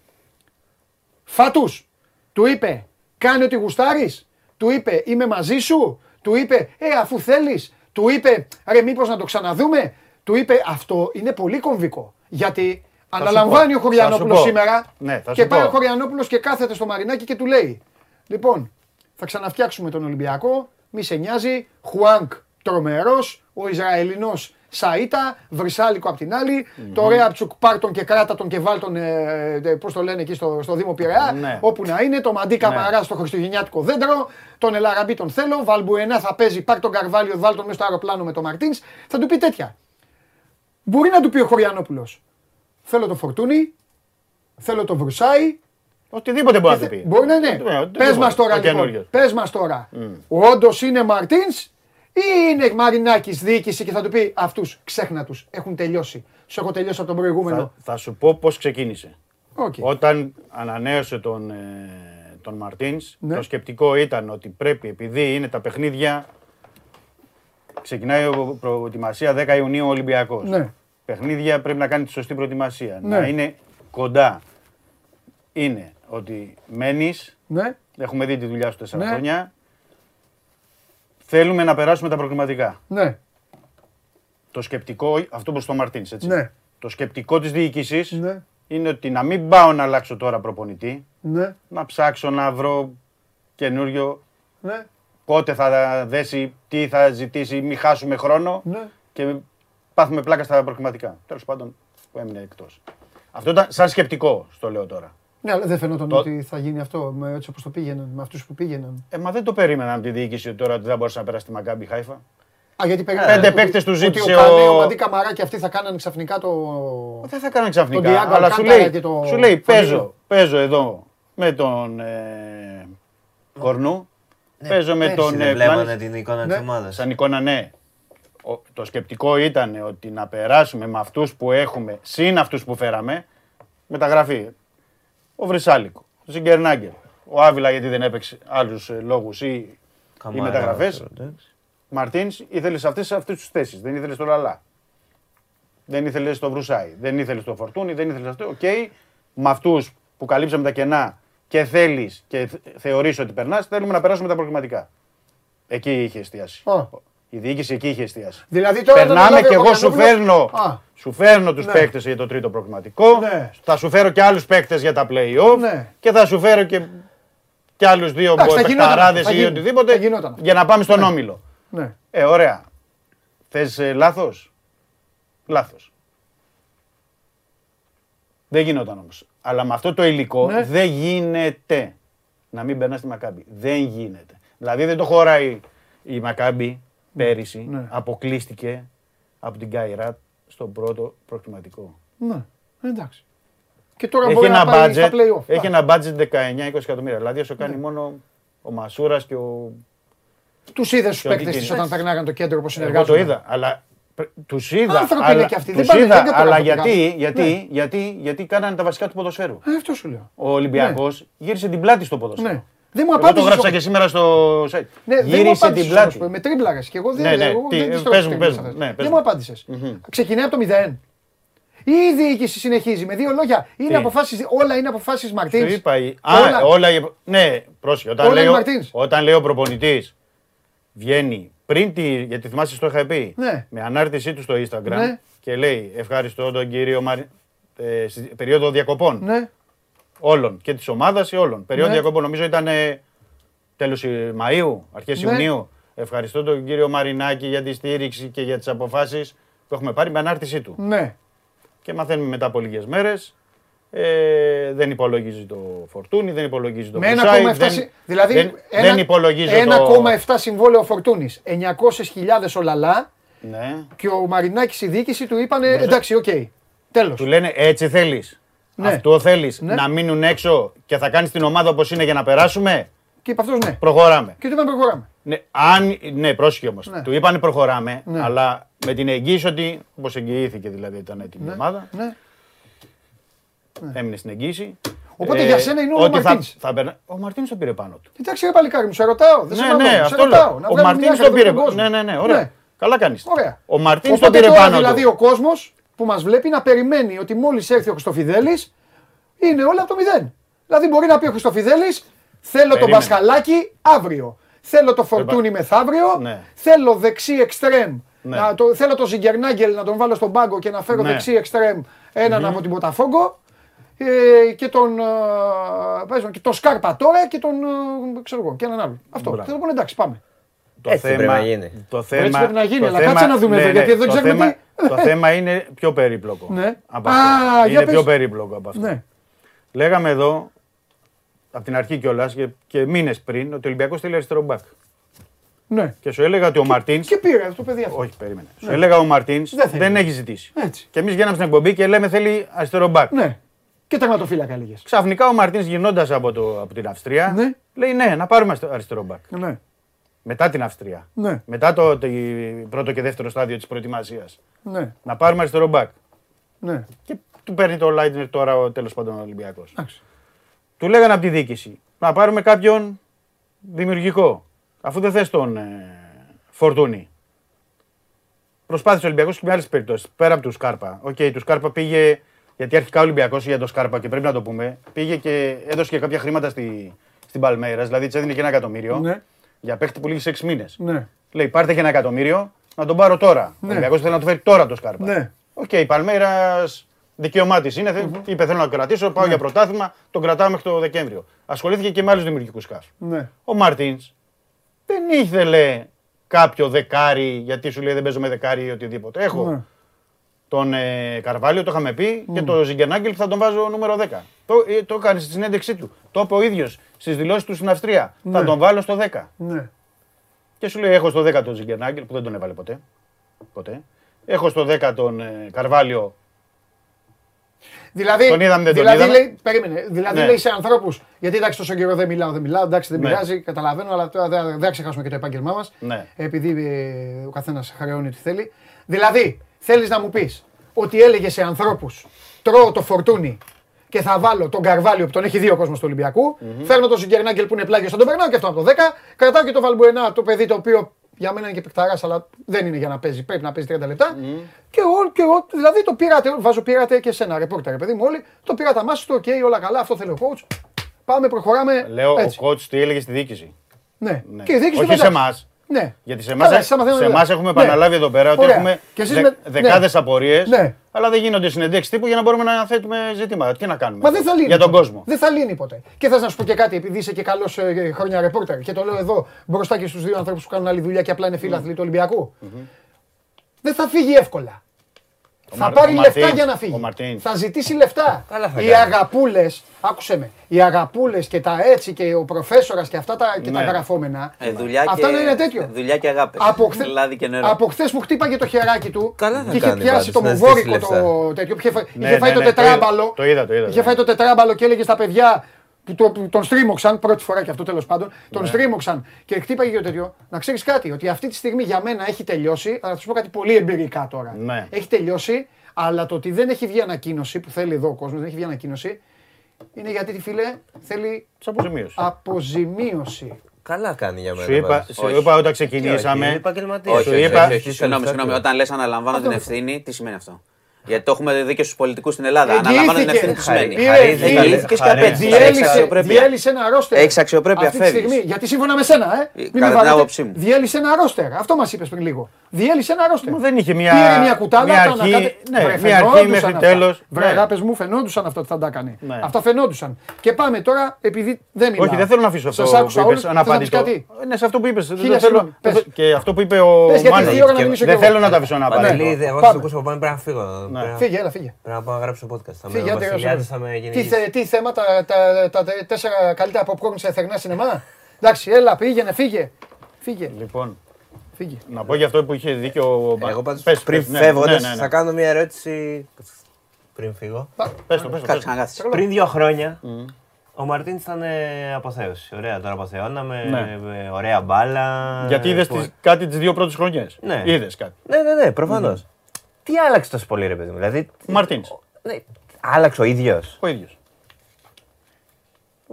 Φάτους, του είπε, κάνε ό,τι γουστάρεις, του είπε, είμαι μαζί σου, του είπε, ε, αφού θέλεις, του είπε, ρε, μήπως να το ξαναδούμε, του είπε, αυτό είναι πολύ κομβικό, γιατί θα αναλαμβάνει ο Χωριανόπουλος σήμερα ναι, και πάει πω. ο Χωριανόπουλος και κάθεται στο Μαρινάκι και του λέει, λοιπόν, θα ξαναφτιάξουμε τον Ολυμπιακό, μη σε νοιάζει, Χουάνκ τρομερός, ο Ισραηλινός, Σαΐτα, βρυσάλικο απ' την άλλη, mm-hmm. το Ρέαπτσουκ πάρ' τον και κράτα τον και βάλ' τον, ε, πώς το λένε εκεί στο, στο Δήμο Πειραιά, ναι. όπου να είναι, το Μαντί Καμαρά ναι. στο χριστουγεννιάτικο δέντρο, τον Ελαραμπή τον θέλω, Βαλμπουενά θα παίζει, πάρ' τον Καρβάλιο, βάλ' τον μέσα στο αεροπλάνο με τον Μαρτίνς, θα του πει τέτοια. Μπορεί να του πει ο Χωριανόπουλος, θέλω το Φορτούνι, θέλω το Βρουσάι, οτιδήποτε μπορεί να του πει. Μπορεί να είναι, ναι. πες μας τώρα λοιπόν, πες μας τώρα, όντως είναι Μαρτίνς, ή είναι Μαρινάκης διοίκηση και θα του πει αυτούς, ξέχνα τους, έχουν τελειώσει. Σου έχω τελειώσει από τον προηγούμενο. Θα, θα σου πω πώς ξεκίνησε. Okay. Όταν ανανέωσε τον, ε, τον Μαρτίνς, ναι. το σκεπτικό ήταν ότι πρέπει, επειδή είναι τα παιχνίδια, ξεκινάει η προετοιμασία δέκα Ιουνίου ο Ολυμπιακός. Ναι. Παιχνίδια πρέπει να κάνει τη σωστή προετοιμασία, ναι. να είναι κοντά. Είναι ότι μένεις, ναι. έχουμε δει τη δουλειά σου τέσσερα ναι. χρόνια, θέλουμε να περάσουμε τα προκριματικά. Ναι. Το σκεπτικό, αυτό προς τον Μαρτίνς, έτσι. Ναι. Το σκεπτικό της διοίκησης ναι. είναι ότι να μην πάω να αλλάξω τώρα προπονητή, ναι. να ψάξω να βρω καινούριο, ναι. πότε θα δέσει, τι θα ζητήσει, μην χάσουμε χρόνο ναι. και πάθουμε πλάκα στα προκριματικά. Τέλος πάντων, που έμεινε εκτός. Αυτό ήταν σαν σκεπτικό, στο λέω τώρα. Ναι, αλλά δεν φαινόταν το... ότι θα γίνει αυτό με, έτσι όπως το πήγαιναν, με αυτούς που πήγαιναν. Ε, μα δεν το περίμεναν τη διοίκηση τώρα ότι δεν μπορούσε να περάσει τη Μακάμπη Χάιφα. Α, γιατί περίμεναν. Πέντε παίκτες του ζήτησε. Ότι ο Κάνε, ο Μαντί Καμαρά και αυτοί θα κάνανε ξαφνικά το. Δεν θα κάνανε ξαφνικά. Διάγκο, αλλά σου λέει, το... σου λέει παίζω, παίζω εδώ με τον ε, Κορνού. Ναι, παίζω με τον. Δεν βλέπανε την εικόνα της ομάδας. Σαν εικόνα, ναι. Ο, το σκεπτικό ήταν ότι να περάσουμε με αυτούς που έχουμε, συν αυτούς που φέραμε, μεταγραφή. Ο Βρυσάλικο, ο Ζιγκερνάγκερ, ο Άβυλα γιατί δεν έπαιξε άλλους λόγους ή οι μεταγραφές. Μαρτίνς ήθελε σε αυτές τις θέσεις, δεν ήθελε στο Λαλά. Δεν ήθελε στο Βρουσάι, δεν ήθελε στο Φορτούνι, δεν ήθελε αυτό. Οκ, με αυτούς που καλύψαμε τα κενά και θέλεις και θεωρείς ότι περνάς, θέλουμε να περάσουμε τα προκριματικά. Εκεί είχε εστιάσει. Η διοίκηση εκεί είχε εστιάσει. Δηλαδή τώρα περνάμε και εγώ σου φέρνω, σου φέρνω τους παίκτες για το τρίτο προγραμματικό, θα σου φέρω και άλλους παίκτες για τα play-off και θα σου φέρω και και άλλους δύο μποταράδες ή οτιδήποτε για να πάμε στον όμιλο. Ε, ωραία. Θες λάθος. Λάθος. Δεν γινόταν όμως. Αλλά με αυτό το υλικό δεν γίνεται να μην περνάς τη Μακάμπη. Δεν γίνεται. Δηλαδή δεν το χωράει η Μακάμπη. Πέρυσι ναι. αποκλείστηκε από την Καϊράτ στο πρώτο προκριματικό. Ναι, εντάξει. Και τώρα έχει μπορεί να πάει budget, στα play-off. Έχει ένα budget δεκαεννιά με είκοσι εκατομμύρια. Δηλαδή όσο κάνει ναι. μόνο ο Μασούρας και ο... Τους είδες τους παίκτες της όταν περνάγαν το κέντρο όπως συνεργάζονται. Εγώ το είδα, αλλά... Τους είδα, άνθρωποι αλλά, και αυτοί. Τους δεν είδα, δεν αλλά γιατί, γιατί, ναι. γιατί, γιατί κάνανε τα βασικά του ποδοσφαίρου. Ε, αυτό σου λέω. Ο Ολυμπιακός ναι. γύρισε την πλάτη στο ποδοσφαίρο. Ναι. Δεν μου απάντησε. Το γράψα και σήμερα στο site. Ναι, γύρισε την πλάτη. Με τρίμπλαγες και εγώ δεν δεν Δεν μου απάντησες. Ξεκινάει από το μηδέν. Η διοίκηση συνεχίζει με δύο λόγια. Είναι τι? Αποφάσεις, όλα είναι αποφάσεις Μαρτίνς. Τι είπα, η... Α, όλα... όλα... Ναι, πρόσεχε. Όταν, λέω... όταν λέει ο προπονητής, βγαίνει πριν τη... Γιατί θυμάσαι το είχα πει. Ναι. Με ανάρτησή του στο Instagram. Ναι. Και λέει, ευχαριστώ τον κύριο Μαρ... ε, περίοδο διακοπών. Ναι. Όλων. Και της ομάδας ή όλων. Περίοδο ναι. διακοπών νομίζω ήταν ε, τέλος Μαΐου, αρχές ναι. Ιουνίου. Ευχαριστώ τον κύριο Μαρινάκη για τη στήριξη και για τις αποφάσεις που έχουμε πάρει με ανάρτησή του. Ναι. Και μαθαίνουμε μετά από λίγες μέρες. Ε, δεν υπολογίζει το Φορτούνι, δεν υπολογίζει το Μουσάι. Δεν, δηλαδή, δεν, δεν υπολογίζει ένα, το... ένα κόμμα επτά συμβόλαιο Φορτούνις, εννιακόσιες χιλιάδες ο Λαλά ναι. και ο Μαρινάκης η διοίκηση του είπανε ναι. εντάξει, οκ, okay, τέλος. Του λένε έτσι θέλεις, ναι. αυτό θέλεις, ναι. να μείνουν έξω και θα κάνεις την ομάδα όπως είναι για να περάσουμε. Και είπε αυτός ναι. Προχωράμε. Και του είπαν προχωράμε. Ναι, αν, ναι πρόσχε όμως. Ναι. Του είπαν προχωράμε, ναι. αλλά με την εγγύηση ότι, όπως εγγυήθηκε δηλαδή ήταν έτοιμη η ναι. ομάδα, ναι. έμεινε στην εγγύηση. Οπότε ε, για σένα είναι ο Μαρτίνς. Θα, θα περνα... Ο Μαρτίνς τον πήρε πάνω του. Εντάξει ρε παλικάρι μου, σε ρωτάω. Δεν ναι, σε ναι, ναι, αυτό ρωτάω. Ο Μαρτίνς τον πήρε πάνω του. Ναι, ναι, ναι, ωραία. Ναι. Καλά κάνεις. Ωραία. Ο Μαρτίνς τον πήρε πάνω του. Δηλαδή ο κόσμος που μας βλέπει να περιμένει ότι μόλις έρθει ο Χριστοφιδέλης είναι όλα από το μηδέν. Δηλαδή μπορεί να πει ο Χριστοφιδέλης. Θέλω τον Πασχαλάκη αύριο. Θέλω το Φορτούνι μεθαύριο. Ναι. Θέλω δεξί εξτρέμ. Ναι. Να το, θέλω το Ζιγκερνάγκελ να τον βάλω στον πάγκο και να φέρω ναι. δεξί εξτρέμ έναν mm-hmm. από την Μποταφόγκο. Ε, και τον. Ε, και τον Σκάρπα τώρα και τον. Ε, ξέρω εγώ, και έναν άλλο. Αυτό. Μπράβο. Θέλω να πω εντάξει, πάμε. Το έτσι θέμα, πρέπει να γίνει. Το θέμα, έτσι πρέπει να γίνει, αλλά θέμα, κάτσε να δούμε ναι, ναι, γιατί ναι, δεν το ξέρουμε. Θέμα, τι... Το θέμα είναι πιο περίπλοκο. Ναι. Από αυτό. Α, είναι πιο περίπλοκο από αυτό. Λέγαμε εδώ. Από την αρχή κιόλας και, και μήνες πριν, ότι ο Ολυμπιακός θέλει αριστερό μπακ. Ναι. Και σου έλεγα ότι ο Μαρτίνς. Και πήρε αυτό το παιδί αυτό. Όχι, περίμενε. Ναι. Σου έλεγα ο Μαρτίνς δεν, δεν έχει ζητήσει. Έτσι. Και εμείς γίναμε στην εκπομπή και λέμε θέλει αριστερό μπακ. Ναι. Και τερματοφύλακα λέγες. Ξαφνικά ο Μαρτίνς γινώντας από, το, από την Αυστρία, ναι. λέει ναι, να πάρουμε αριστερό μπακ. Ναι. Μετά την Αυστρία. Ναι. Μετά το, το πρώτο και δεύτερο στάδιο της προετοιμασίας. Ναι. Να πάρουμε αριστερό μπακ. Ναι. Και του παίρνει το Leitner τώρα τέλος πάντων ο Ολυμπιακός. Του λέγανε από τη διοίκηση να πάρουμε κάποιον δημιουργικό, αφού δεν θες τον ε, Φορτούνι. Προσπάθησε ο Ολυμπιακός και με άλλες περιπτώσεις, πέρα από του Σκάρπα. Οκ, okay, του Σκάρπα πήγε, γιατί αρχικά ο Ολυμπιακός για τον Σκάρπα και πρέπει να το πούμε, πήγε και έδωσε και κάποια χρήματα στη, στην Παλμέιρας, δηλαδή της έδινε και ένα εκατομμύριο ναι. για παίχτη που λύγησε έξι μήνες. Ναι. Λέει πάρτε και ένα εκατομμύριο, να τον πάρω τώρα. Ναι. Ο Ολυμπιακός θέλει να του φέρει τώρα τον Σκάρπα. Ναι. Οκ, okay, η Παλμέιρας. Δικαίωμά της είναι, mm-hmm. είπε θέλω να κρατήσω, πάω mm-hmm. για πρωτάθλημα, τον κρατάω μέχρι το Δεκέμβριο. Ασχολήθηκε και με άλλους δημιουργικούς χαφ. Mm-hmm. Ο Μαρτίνς δεν ήθελε κάποιο δεκάρι, γιατί σου λέει δεν παίζω με δεκάρι ή οτιδήποτε. Έχω mm-hmm. τον ε, Καρβάλιο, το είχαμε πει, mm-hmm. και το Ζιγκενάγκελ που θα τον βάζω νούμερο δέκα. Το, ε, το έκανε στη συνέντευξή του. Το είπε ο ίδιος στις δηλώσεις του στην Αυστρία. Mm-hmm. Θα τον βάλω στο δέκα. Mm-hmm. Και σου λέει έχω στο δέκα τον Ζιγκενάγκελ που δεν τον έβαλε ποτέ. ποτέ. Έχω στο δέκα τον ε, Καρβάλιο. Δηλαδή, τον είδαμε, δεν δηλαδή, τον είδαμε. Λέει, περίμενε, δηλαδή ναι. λέει σε ανθρώπους, γιατί εντάξει τόσο καιρό δεν μιλάω, δεν μιλάω, εντάξει δεν ναι. πειράζει, καταλαβαίνω, αλλά τώρα δεν θα ξεχάσουμε και το επάγγελμά μας, ναι. επειδή ε, ο καθένας χρεώνει τι θέλει. Δηλαδή, θέλεις να μου πεις ότι έλεγε σε ανθρώπους, τρώω το Φορτούνι και θα βάλω τον Καρβάλιο που τον έχει δύο κόσμος του Ολυμπιακού, mm-hmm. φέρνω τον Ζιγκερνάγκελ που είναι πλάγιος, θα τον περνάω και αυτό από το δέκα, κρατάω και το Βαλμπουενά, το παιδί το οποίο για μένα είναι και πικταράς, αλλά δεν είναι για να παίζει. Πρέπει να παίζει τριάντα λεπτά. Mm. Και εγώ, και εγώ, δηλαδή το πήρατε. Βάζω πήρατε και εσένα, ρεπόρτερ, παιδί μου, όλοι. Το πήρατε μας, το οκ, okay, όλα καλά. Αυτό θέλει ο coach. Πάμε, προχωράμε. Λέω έτσι. Ο coach τι έλεγε στη διοίκηση. Ναι, ναι. Και η διοίκηση. Όχι σε εμάς. Ναι. Γιατί σε εμάς έχουμε επαναλάβει ναι. εδώ πέρα ότι ωραία. Έχουμε δε, με... δεκάδες ναι. απορίες, ναι. αλλά δεν γίνονται συνεντεύξεις τύπου για να μπορούμε να θέτουμε ζητήματα. Τι να κάνουμε. Μα δεν θα λύνει για τον κόσμο. Δεν θα λύνει ποτέ. Και θες να σου πω και κάτι, επειδή είσαι και καλός ε, χρόνια ρεπόρτερ, και το λέω εδώ μπροστά και στους δύο ανθρώπους που κάνουν άλλη δουλειά και απλά είναι φίλαθλοι mm. του Ολυμπιακού. Mm-hmm. Δεν θα φύγει εύκολα. Ο θα ο πάρει ο λεφτά Μαρτίνς, για να φύγει. Θα ζητήσει λεφτά. Οι αγαπούλες, άκουσε με, οι αγαπούλες και τα έτσι και ο προφέσορας και αυτά τα, και ναι. τα γραφόμενα. Ε, αυτά και, είναι τέτοιο. Δουλειά και αγάπη. Από, χθε, και από χθες που χτύπαγε το χεράκι του καλά και είχε κάνει, πιάσει το μουβόρικο το τέτοιο. Είχε, ναι, είχε φάει ναι, το ναι, τετράμπαλο. Το είδα, το είδα. Είχε φάει το τετράμπαλο και έλεγε στα παιδιά που το, τον στρίμωξαν, πρώτη φορά και αυτό τέλος πάντων, τον ναι. στρίμωξαν και χτύπαγε και τέτοιο. Να ξέρεις κάτι, ότι αυτή τη στιγμή για μένα έχει τελειώσει, αλλά θα σου πω κάτι πολύ εμπειρικά τώρα. Ναι. Έχει τελειώσει, αλλά το ότι δεν έχει βγει ανακοίνωση, που θέλει εδώ ο κόσμος, δεν έχει βγει ανακοίνωση, είναι γιατί τη φίλε θέλει αποζημίωση. αποζημίωση. Καλά κάνει για μένα. Σου είπα, σου είπα όταν ξεκινήσαμε. Σου είπα. Συγγνώμη, συγγνώμη, όταν λες αναλαμβάνω την ευθύνη, τι σημαίνει αυτό? Γιατί το έχουμε δει και στους πολιτικούς στην Ελλάδα. Αναλαμβάνω την ευθύνη, τι σημαίνει? Χαρίθηκες και απέτυχες. Διέλυσε ένα ρόστερ. Έχεις αξιοπρέπεια, φεύγεις. Γιατί σύμφωνα με σένα, κατά την άποψή μου. Διέλυσε ένα ρόστερ. Αυτό μας είπες πριν λίγο. Διέλυσε ένα ρόστερ. Δεν είχε μια κουτάλα. Μια αρχή μέχρι τέλος. Βρε, αγάπες μου, φαινόντουσαν αυτό ότι θα τα έκανε. Αυτά φαινόντουσαν. Και πάμε τώρα, επειδή δεν μιλάω. Όχι, δεν θέλω να αφήσω αυτό που είπες αναπάντητο. Ναι, σε αυτό που είπες. Και αυτό που είπε ο Μάνος. Δεν θέλω να τα αφήσω αναπάντητο. Εγώ θα σου ακούσω από πάνω πρέπει να φύγω. Φύγε, έλα, φύγε. Πρέπει να πάω να γράψω podcast. Τι θέματα, τα τέσσερα καλύτερα popcorn σε θερινά σινεμά. Εντάξει, έλα, πήγαινε, φύγε. Λοιπόν, να πω για αυτό που είχε δίκιο. Εγώ πάντως πριν φεύγοντας θα κάνω μια ερώτηση. Πριν φύγω. Πες το, πες το. Πριν δύο χρόνια ο Μαρτίνς ήταν αποθέωση. Ωραία, τώρα αποθεώναμε, ωραία μπάλα. Γιατί είδες κάτι τις δύο πρώτες χρονιές. Είδες κάτι. Ναι, ναι, ναι, προφανώς. Τι άλλαξε τόσο πολύ, ρε παιδί μου? Δηλαδή, ο Μαρτίνς. Ναι, άλλαξε ο ίδιος. Ο ίδιος.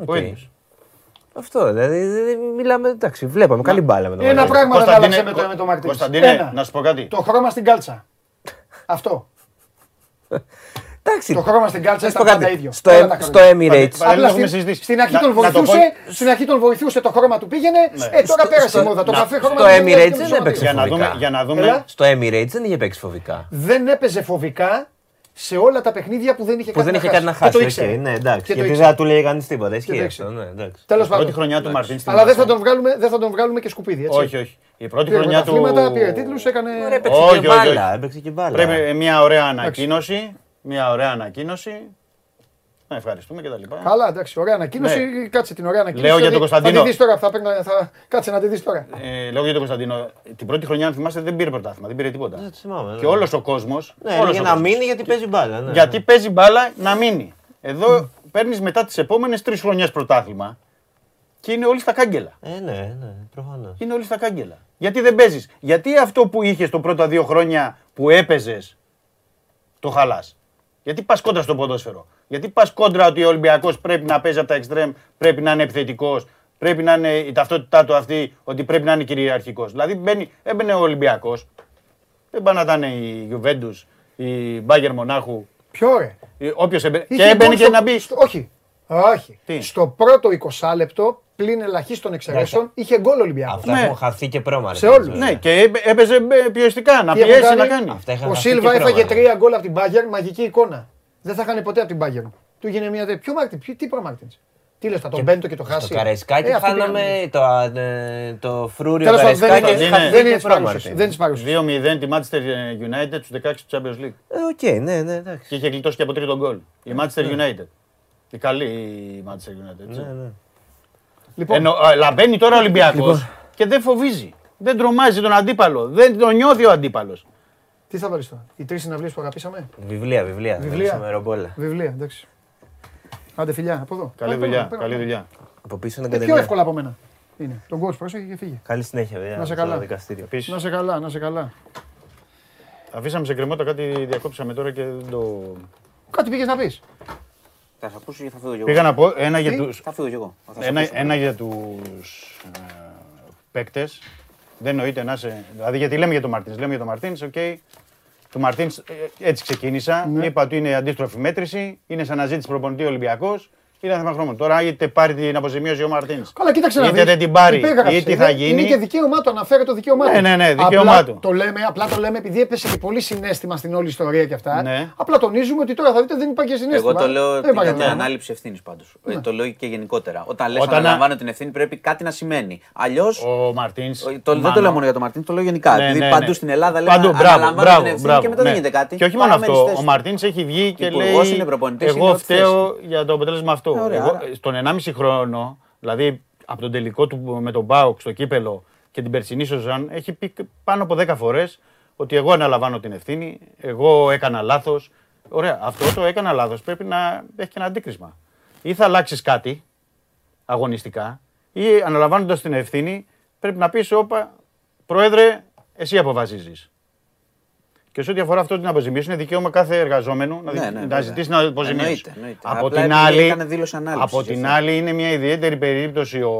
Okay. Ο ίδιος. Αυτό, δηλαδή μιλάμε, εντάξει, βλέπαμε, καλή μπάλα με τον Μαρτίνς. Ένα πράγμα δεν άλλαξε με τον το Μαρτίνς. Κωνσταντίνε, να σου πω κάτι. Το χρώμα στην κάλτσα. Αυτό. Το χρώμα στην κάλτσα ήταν πάντα ίδιο. Στο, στο Emirates. Απλά στην, στην, αρχή τον βοηθούσε, πω... στην αρχή τον βοηθούσε, το χρώμα του πήγαινε. Ναι. Ε, τώρα πέρασε η μόδα. Το καφέ χρώμα του πήγαινε. Στο Emirates δεν έπαιξε φοβικά. Στο Emirates δεν είχε παίξει φοβικά. Δεν έπαιζε φοβικά σε όλα τα παιχνίδια που δεν είχε κάτι να χάσει. Γιατί δεν του λέει κανείς τίποτα. Τέλος πάντων. Η πρώτη χρονιά του Μαρτίνς. Αλλά δεν θα τον βγάλουμε και σκουπίδι. Όχι, όχι. Η πρώτη χρονιά του. Πήρε τίτλους, έκανε. Έπαιξε και μπάλα. Πρέπει μια ωραία ανακοίνωση. Μια ωραία ανακοίνωση. Να ευχαριστούμε και τα λοιπά. Καλά, εντάξει, ωραία ανακοίνωση. Ναι. Κάτσε την ωραία ανακοίνωση. Λέω για τον Κωνσταντίνο. Θα τη δεις τώρα, θα παίρνα, θα... Κάτσε να τη δεις τώρα. Ε, λέω για τον Κωνσταντίνο. Την πρώτη χρονιά, αν θυμάστε, δεν πήρε πρωτάθλημα, δεν πήρε τίποτα. Δεν θυμάμαι. Και όλος ο κόσμος. Ναι, όλος για ο να κόσμος. Μείνει γιατί παίζει μπάλα. Ναι. Γιατί παίζει μπάλα να μείνει. Εδώ mm. παίρνεις μετά τις επόμενες τρεις χρονιές πρωτάθλημα και είναι όλοι στα κάγκελα. Ε, ναι, ναι, προφανώς. Είναι όλοι στα κάγκελα. Γιατί δεν παίζεις? Γιατί αυτό που είχες τα πρώτα δύο χρόνια που έπαιζες το χαλάς? Γιατί πας κόντρα στο ποδόσφαιρο? Γιατί πας κόντρα ότι ο Ολυμπιακός πρέπει να παίζει από τα εξτρέμ, πρέπει να είναι επιθετικός, πρέπει να είναι η ταυτότητά του αυτή, ότι πρέπει να είναι κυριαρχικός. Δηλαδή μπαίνει, έμπαινε ο Ολυμπιακός, δεν πάνε να ήταν η Γιουβέντους, η Μπάγερ Μονάχου. Ποιο ρε? Όποιος έμπαινε. Και έμπαινε και να μπει. Όχι. Όχι. Τι? Στο πρώτο είκοσι λεπτό, πλην ελαχίστων εξαιρέσεων, είχε γκολ ο Ολυμπιακός. Αυτά έχουν χαθεί και πρόμα. Σε όλους. Ναι, και έπαιζε πιεστικά, να πιέσει, να κάνει. Ο Σίλβα έφαγε τρία γκολ από την Bayern, μαγική εικόνα. Δεν θα χάνε ποτέ από την Bayern. Του έγινε μια τέτοια. Ποιο Μάρτιν, τι προμάρτιν. Τι λες, θα τον πέντο και το χάσει. Το Καραϊσκάκι χάναμε, το Φρούριο Καραϊσκάκι. Δεν είναι παρουσία. δύο μηδέν τη Manchester United στους δεκαέξι του Champions League. Οκ, ναι, ναι, εντάξει. Και είχε γλιτώσει και από τρίτο γκολ. Η Manchester United. Η καλή η Manchester United, έτσι. Ναι, ναι. Λοιπόν, Ενώ, αλλά μπαίνει τώρα ο Ολυμπιακός λοιπόν. Και δεν φοβίζει. Δεν τρομάζει τον αντίπαλο. Δεν τον νιώθει ο αντίπαλος. Τι θα βάλεις τώρα? Οι τρεις συναυλίες που αγαπήσαμε. Βιβλία, βιβλία. Βιβλία, βιβλία, εντάξει. Άντε φιλιά, από εδώ. Καλή Άντε, δουλειά, πέρα, καλή πέρα. δουλειά. Από πίσω είναι πιο εύκολα από μένα. Είναι. Τον coach πρόσεχε και φύγε. Καλή συνέχεια, παιδιά. Να σε καλά. Δικαστήριο. Να σε καλά, να σε καλά. Αφήσαμε σε κρεμότητα, κάτι διακόψαμε τώρα και δεν το... Κάτι πήγες να πεις. Θα ακούσω και θα φύγω κι εγώ. Πήγα να πω ένα για τους... Θα φύγω κι εγώ. Ένα, ένα για τους ε, παίκτες. Δεν νοείται να σε... Δηλαδή γιατί λέμε για τον Μαρτίνς. Λέμε για τον Μαρτίνς, οκ. Okay. Το Μαρτίνς ε, έτσι ξεκίνησα. Ναι. Είπα ότι είναι αντίστροφη μέτρηση. Είναι σαν αναζήτηση προπονητή Ολυμπιακός. Είναι θέμα χρόνου. Τώρα είτε πάρει την αποζημίωση ο Μαρτίνς. Καλά, κοίταξε να δεις. Είτε δεν την πάρει, ή τι θα γίνει. Είναι και δικαίωμά του, αναφέρει το δικαίωμά του. Ναι, ναι, ναι, δικαίωμά του. Το λέμε, απλά το λέμε επειδή έπεσε και πολύ συναίσθημα στην όλη ιστορία και αυτά. Ναι. Απλά τονίζουμε ότι τώρα θα δείτε δεν υπάρχει συναίσθημα. Εγώ το λέω για την ανάληψη ευθύνης πάντως. Ναι. Ε, το λέω και γενικότερα. Όταν λες αναλαμβάνω την ευθύνη πρέπει κάτι να σημαίνει. Αλλιώς. Ο Μαρτίνς. Δεν το λέω μόνο για τον Μαρτίνς, το λέω γενικά. Δηλαδή παντού στην Ελλάδα λέμε αναλαμβάνω την ευθύνη και μετά δεν γίνεται κάτι. Και όχι μόνο αυτό. Ο Μαρτίνς έχει βγει και λέει εγώ φταίω για το αποτέλεσμα αυτό. Εγώ, στον ενάμιση χρόνο, δηλαδή από τον τελικό του με τον ΠΑΟΚ στο κύπελο και την περσινή Σοζάν, έχει πει πάνω από δέκα φορές ότι εγώ αναλαμβάνω την ευθύνη, εγώ έκανα λάθος. Ωραία, αυτό το έκανα λάθος πρέπει να έχει και ένα αντίκρισμα. Ή θα αλλάξεις κάτι αγωνιστικά, ή αναλαμβάνοντας την ευθύνη πρέπει να πεις όπα, πρόεδρε, εσύ αποφασίζεις. Και σε ό,τι αφορά αυτό την αποζημίωση, είναι δικαίωμα κάθε εργαζόμενου να, ναι, ναι, να ζητήσει την αποζημίωση. Εννοείται, εννοείται. Από, την άλλη, από την άλλη, είναι μια ιδιαίτερη περίπτωση ο...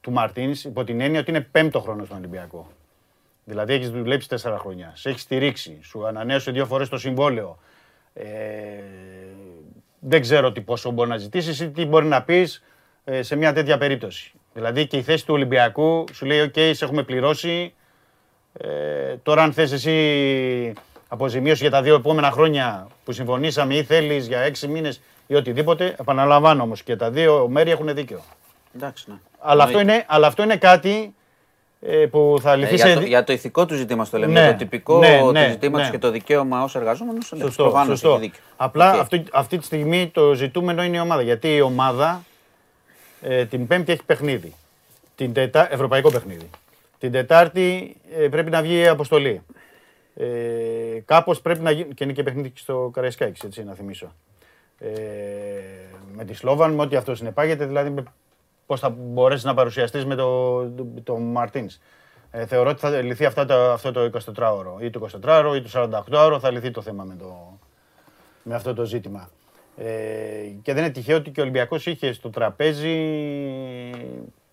του Μαρτίνς υπό την έννοια ότι είναι πέμπτο χρόνο στον Ολυμπιακό. Δηλαδή, έχει δουλέψει τέσσερα χρόνια, σε έχει στηρίξει, σου ανανέωσε δύο φορές το συμβόλαιο. Ε... Δεν ξέρω τι πόσο μπορεί να ζητήσει ή τι μπορεί να πει σε μια τέτοια περίπτωση. Δηλαδή, και η θέση του Ολυμπιακού σου λέει: οκ, σε έχουμε πληρώσει. Ε, τώρα αν θες εσύ αποζημίωση για τα δύο επόμενα χρόνια που συμφωνήσαμε ή θέλεις για έξι μήνες ή οτιδήποτε, επαναλαμβάνω όμως και τα δύο μέρη έχουν δίκαιο. Εντάξει, ναι. Αλλά, αυτό είναι, αλλά αυτό είναι κάτι ε, που θα λυθεί ε, σε... για, το, για το ηθικό του ζήτημα στο λέμε, ναι, το τυπικό ναι, ναι, του ζητήματος ναι. Και το δικαίωμα ως εργαζόμενος. Σωστό, σωστό. Απλά okay. αυτή, αυτή τη στιγμή το ζητούμενο είναι η ομάδα, γιατί η ομάδα ε, την Πέμπτη έχει παιχνίδι, την τετά, ευρωπαϊκό παιχνίδι. Την Τετάρτη ε, πρέπει να βγει η αποστολή. Ε, κάπως πρέπει να γίνει. Και είναι και παιχνίδι στο Καραϊσκάκη, έτσι να θυμίσω. Ε, με τη Σλόβαν, με ό,τι αυτό συνεπάγεται, δηλαδή πώς θα μπορέσει να παρουσιαστείς με τον το, το Μαρτίνς. Ε, θεωρώ ότι θα λυθεί αυτά τα, αυτό το εικοσιτετράωρο ή το εικοσιτετράωρο ή το σαρανταοκτάωρο. Θα λυθεί το θέμα με, το, με αυτό το ζήτημα. Ε, και δεν είναι τυχαίο ότι και ο Ολυμπιακός είχε στο τραπέζι.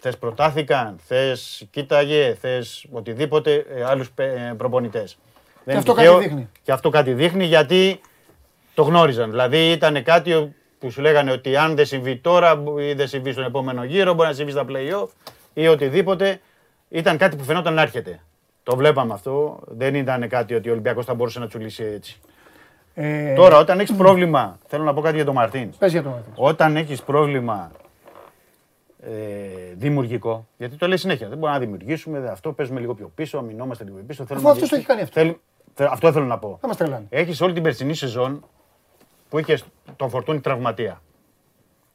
Θες προτάθηκαν, θες κοίταγε, θες οτιδήποτε ε, άλλους ε, προπονητές. Και αυτό κάτι δείχνει. Και αυτό κάτι δείχνει γιατί το γνώριζαν. Δηλαδή ήταν κάτι που σου λέγανε ότι αν δεν συμβεί τώρα ή δεν συμβεί στον επόμενο γύρο, μπορεί να συμβεί στα play-off ή οτιδήποτε. Ήταν κάτι που φαινόταν να έρχεται. Το βλέπαμε αυτό. Δεν ήταν κάτι ότι ο Ολυμπιακός θα μπορούσε να τσουλήσει έτσι. Ε... Τώρα όταν έχεις πρόβλημα, θέλω να πω κάτι για τον Μαρτίνς. Πες για τον Μαρτίνς. Όταν έχεις πρόβλημα... δημιουργικό, γιατί το λέει συνέχεια. Δεν μπορούμε να δημιουργήσουμε αυτό, παίζουμε λίγο πιο πίσω, αμυνόμαστε λίγο πίσω. Αυτό αυτό το έχει κάνει αυτό. Αυτό θέλω να πω. Έχεις όλη την περσινή σεζόν που είχες τον Φορτούνη τραυματία.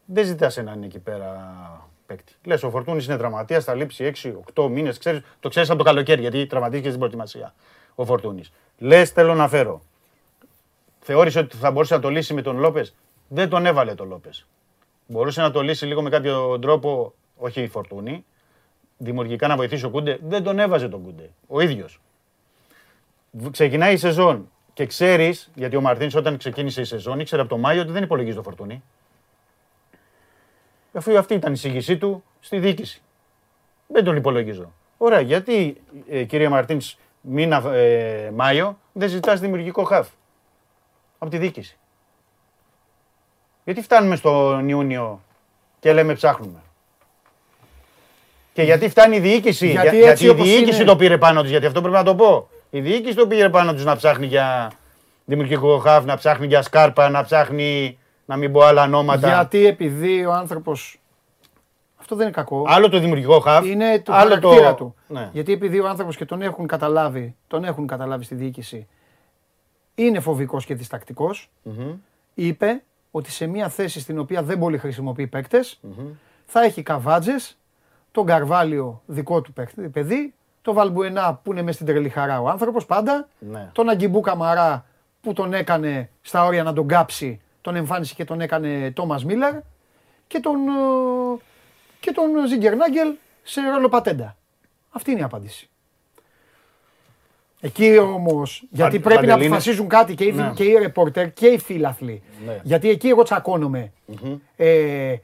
Δεν ζητάς έναν εκεί πέρα παίκτη. Λες ο Φορτούνης είναι τραυματίας, θα λείψει έξι οκτώ μήνες. Ξέρεις, το ξέρεις από το καλοκαίρι, γιατί τραυματίστηκε στην προετοιμασία ο Φορτούνης. Λες θέλω να φέρω. Θεώρησε ότι θα μπορούσε να το λύσει με τον Λόπες. Δεν τον έβαλε τον Λόπες. Μπορούσε να το λύσει λίγο με κάποιο τρόπο, όχι η Φορτούνη, δημιουργικά να βοηθήσει ο Κούντε. Δεν τον έβαζε τον Κούντε, ο ίδιος. Ξεκινάει η σεζόν και ξέρεις, γιατί ο Μαρτίνς όταν ξεκίνησε η σεζόν ήξερε από τον Μάιο ότι δεν υπολογίζει το Φορτούνη. Αφού αυτή ήταν η εισήγησή του στη διοίκηση. Δεν τον υπολογίζω. Ωραία, γιατί ε, κύριε Μαρτίνς μήνα ε, Μάιο δεν ζητάς δημιουργικό χαφ από τη διοίκηση. Γιατί φτάνουμε στον Ιούνιο και λέμε ψάχνουμε. Και γιατί φτάνει η διοίκηση, γιατί, για, γιατί η διοίκηση είναι... το πήρε πάνω τους, γιατί αυτό πρέπει να το πω. Η διοίκηση το πήρε πάνω τους να ψάχνει για δημιουργικό χαφ, να ψάχνει για σκάρπα, να ψάχνει να μην πω άλλα ονόματα. Γιατί επειδή ο άνθρωπος, αυτό δεν είναι κακό. Άλλο το δημιουργικό χαφ, είναι το άλλο χαρακτήρα το... του. Ναι. Γιατί επειδή ο άνθρωπος και τον έχουν καταλάβει, τον έχουν καταλάβει στη διοίκηση, είναι φοβικός και διστακτικός, mm-hmm. είπε... ότι σε μια θέση στην οποία δεν πολύ χρησιμοποιεί παίκτες, mm-hmm. θα έχει Καβάτζες, τον Καρβάλιο δικό του παίκτη, παιδί, τον Βαλμπουενά που είναι μες στην τρελή χαρά ο άνθρωπος πάντα, mm-hmm. τον Αγκιμπού Καμαρά που τον έκανε στα όρια να τον κάψει, τον εμφάνισε και τον έκανε Τόμας Μίλλαρ και τον, και τον Ζιγκερνάγκελ σε ρόλο πατέντα. Αυτή είναι η απάντηση. Εκεί όμως, γιατί Παν, πρέπει Παντελίνες. Να αποφασίζουν κάτι και οι, ναι. και οι ρεπόρτερ και οι φίλαθλοι. Ναι. Γιατί εκεί εγώ τσακώνομαι. Mm-hmm. Ε,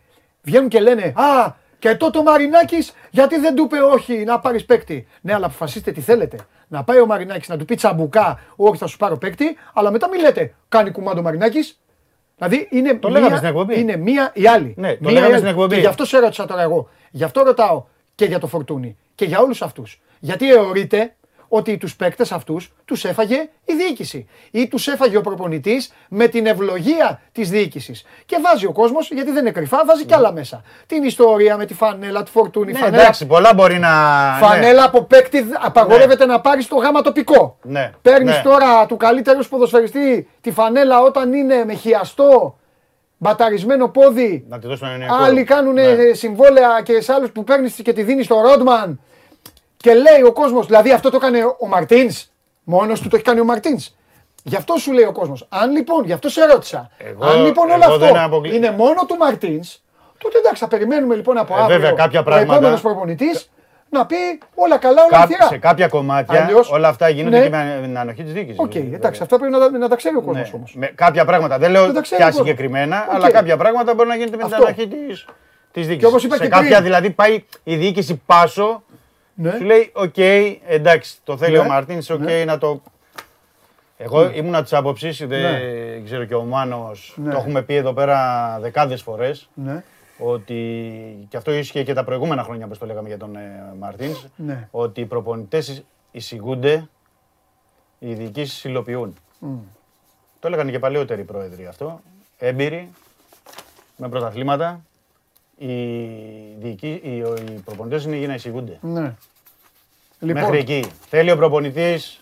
βγαίνουν και λένε «Α, και τότε ο Μαρινάκης, γιατί δεν του είπε όχι να πάρεις παίκτη». Ναι, αλλά αποφασίστε τι θέλετε. Να πάει ο Μαρινάκης να του πει τσαμπουκά «Όχι, θα σου πάρω παίκτη», αλλά μετά μην λέτε «Κάνει κουμάντο ο Μαρινάκης». Δηλαδή είναι το μία, είναι μία ή άλλη. Ναι, το μία, στην εκπομπή. Και γι' αυτό σε ρώτησα τώρα εγώ. Γι' αυτό ρωτάω και για το Φορτούνι και για όλους αυτούς. Γιατί αιωρείται ότι τους παίκτες αυτούς τους έφαγε η διοίκηση ή τους έφαγε ο προπονητής με την ευλογία της διοίκησης. Και βάζει ο κόσμος, γιατί δεν είναι κρυφά, βάζει κι άλλα μέσα. Την ιστορία με τη φανέλα του Φορτούνη, ναι, φανέλα. Εντάξει, πολλά μπορεί να. Φανέλα ναι. από παίκτη απαγορεύεται ναι. να πάρεις το γάμα τοπικό. Ναι. Παίρνεις ναι. τώρα του καλύτερου ποδοσφαιριστή τη φανέλα όταν είναι με χιαστό, μπαταρισμένο πόδι. Να τη δώσουν ενιακό. Άλλοι κάνουν ναι. συμβόλαια και σε άλλους που παίρνεις και τη δίνεις στο Ρόντμαν. Και λέει ο κόσμος, δηλαδή αυτό το έκανε ο Μαρτίνς, μόνος του το έχει κάνει ο Μαρτίνς. Γι' αυτό σου λέει ο κόσμος. Αν λοιπόν, γι' αυτό σε ερώτησα, εγώ, αν λοιπόν όλο αυτό αποκλει... είναι μόνο του Μαρτίνς, τότε εντάξει, θα περιμένουμε λοιπόν από ε, αύριο βέβαια, ο πράγματα... επόμενος προπονητής να πει όλα καλά, όλα Κά, θυρά. Σε κάποια κομμάτια αλλιώς, όλα αυτά γίνονται ναι. και με την ανοχή της διοίκησης. Οκ, okay, δηλαδή. Εντάξει, αυτά πρέπει να, να τα ξέρει ο κόσμος ναι. όμως. Με κάποια πράγματα, δεν λέω πια συγκεκριμένα, okay. αλλά κάποια πράγματα μπορεί να γίνεται με την ανοχή της, της διοίκησης. Σε και κάποια πριν. Δηλαδή πάει η διοίκηση πάσο, ναι. σου λέει οκ, okay, εντάξει, το θέλει ναι. ο Μαρτίνς, οκ, okay, ναι. να το... Εγώ mm. ήμουνα της άποψης, δεν ναι. ξέρω και ο Μάνος, ναι. το έχουμε πει εδώ πέρα δεκάδες φορές, ναι. ότι και αυτό ίσχυε και τα προηγούμενα χρόνια, όπως το λέγαμε για τον ε, Μαρτίνς, ναι. ότι οι προπονητές εισηγούνται, οι διοικήσεις υλοποιούν. Mm. Το έλεγαν και παλαιότεροι πρόεδροι αυτό, έμπειροι, με πρωταθλήματα, οι, διοικοί, οι, οι προπονητές είναι για να εισηγούνται. Ναι. Λοιπόν. Μέχρι εκεί. Θέλει ο προπονητής...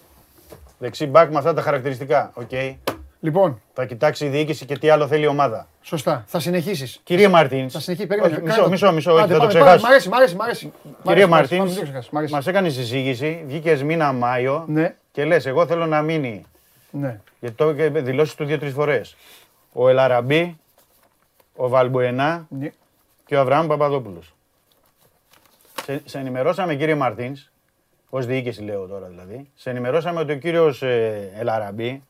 Δεξί μπακ με αυτά τα χαρακτηριστικά. Okay. Λοιπόν. Θα κοιτάξει η διοίκηση και τι άλλο θέλει η ομάδα. Σωστά. Θα συνεχίσεις. Κύριε Μαρτίνς. Θα συνεχίσει. Περίμενε. Μισό, μισό, μισό. Δεν το ξεχάσω. Μ' αρέσει, μ' αρέσει, μ' αρέσει. Κύριε Μαρτίνς, μας έκανες εισήγηση. Βγήκες μήνα Μάιο ναι. και λες: εγώ θέλω να μείνει. Ναι. Γιατί το δηλώσεις του δύο-τρεις φορές. Ο Ελαραμπή, ο Βαλμπουενά ναι. και ο Αβραάμ Παπαδόπουλος. Σε, σε ενημερώσαμε, κύριε Μαρτίνς. Ως διοίκηση λέω τώρα δηλαδή, σε ενημερώσαμε ότι ο κύριος ε, Ελαραμπή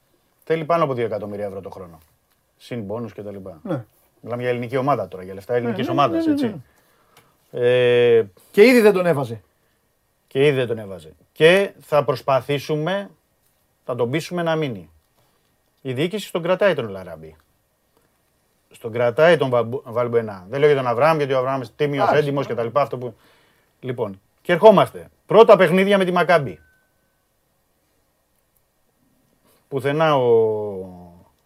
θέλει πάνω από δύο εκατομμύρια ευρώ το χρόνο. Συν μπόνους και τα λοιπά. Ναι. Μιλάμε για ελληνική ομάδα τώρα, για λεφτά ελληνικής ναι, ομάδας, ναι, ναι, ναι, ναι. έτσι. Ε, και ήδη δεν τον έβαζε. Και ήδη δεν τον έβαζε. Και θα προσπαθήσουμε, θα τον πείσουμε να μείνει. Η διοίκηση στον κρατάει τον Ελαραμπή. Στον κρατάει τον Βαμπου, Βαλμπουενά. Δεν λέω για τον Αβραάμ, γιατί ο Αβραάμ είναι τίμιος, έντιμος και τα λοιπά. Αυτό που... Λοιπόν, και ερχόμαστε. Πρώτα παιχνίδια με τη Μακάμπη. Πουθενά ο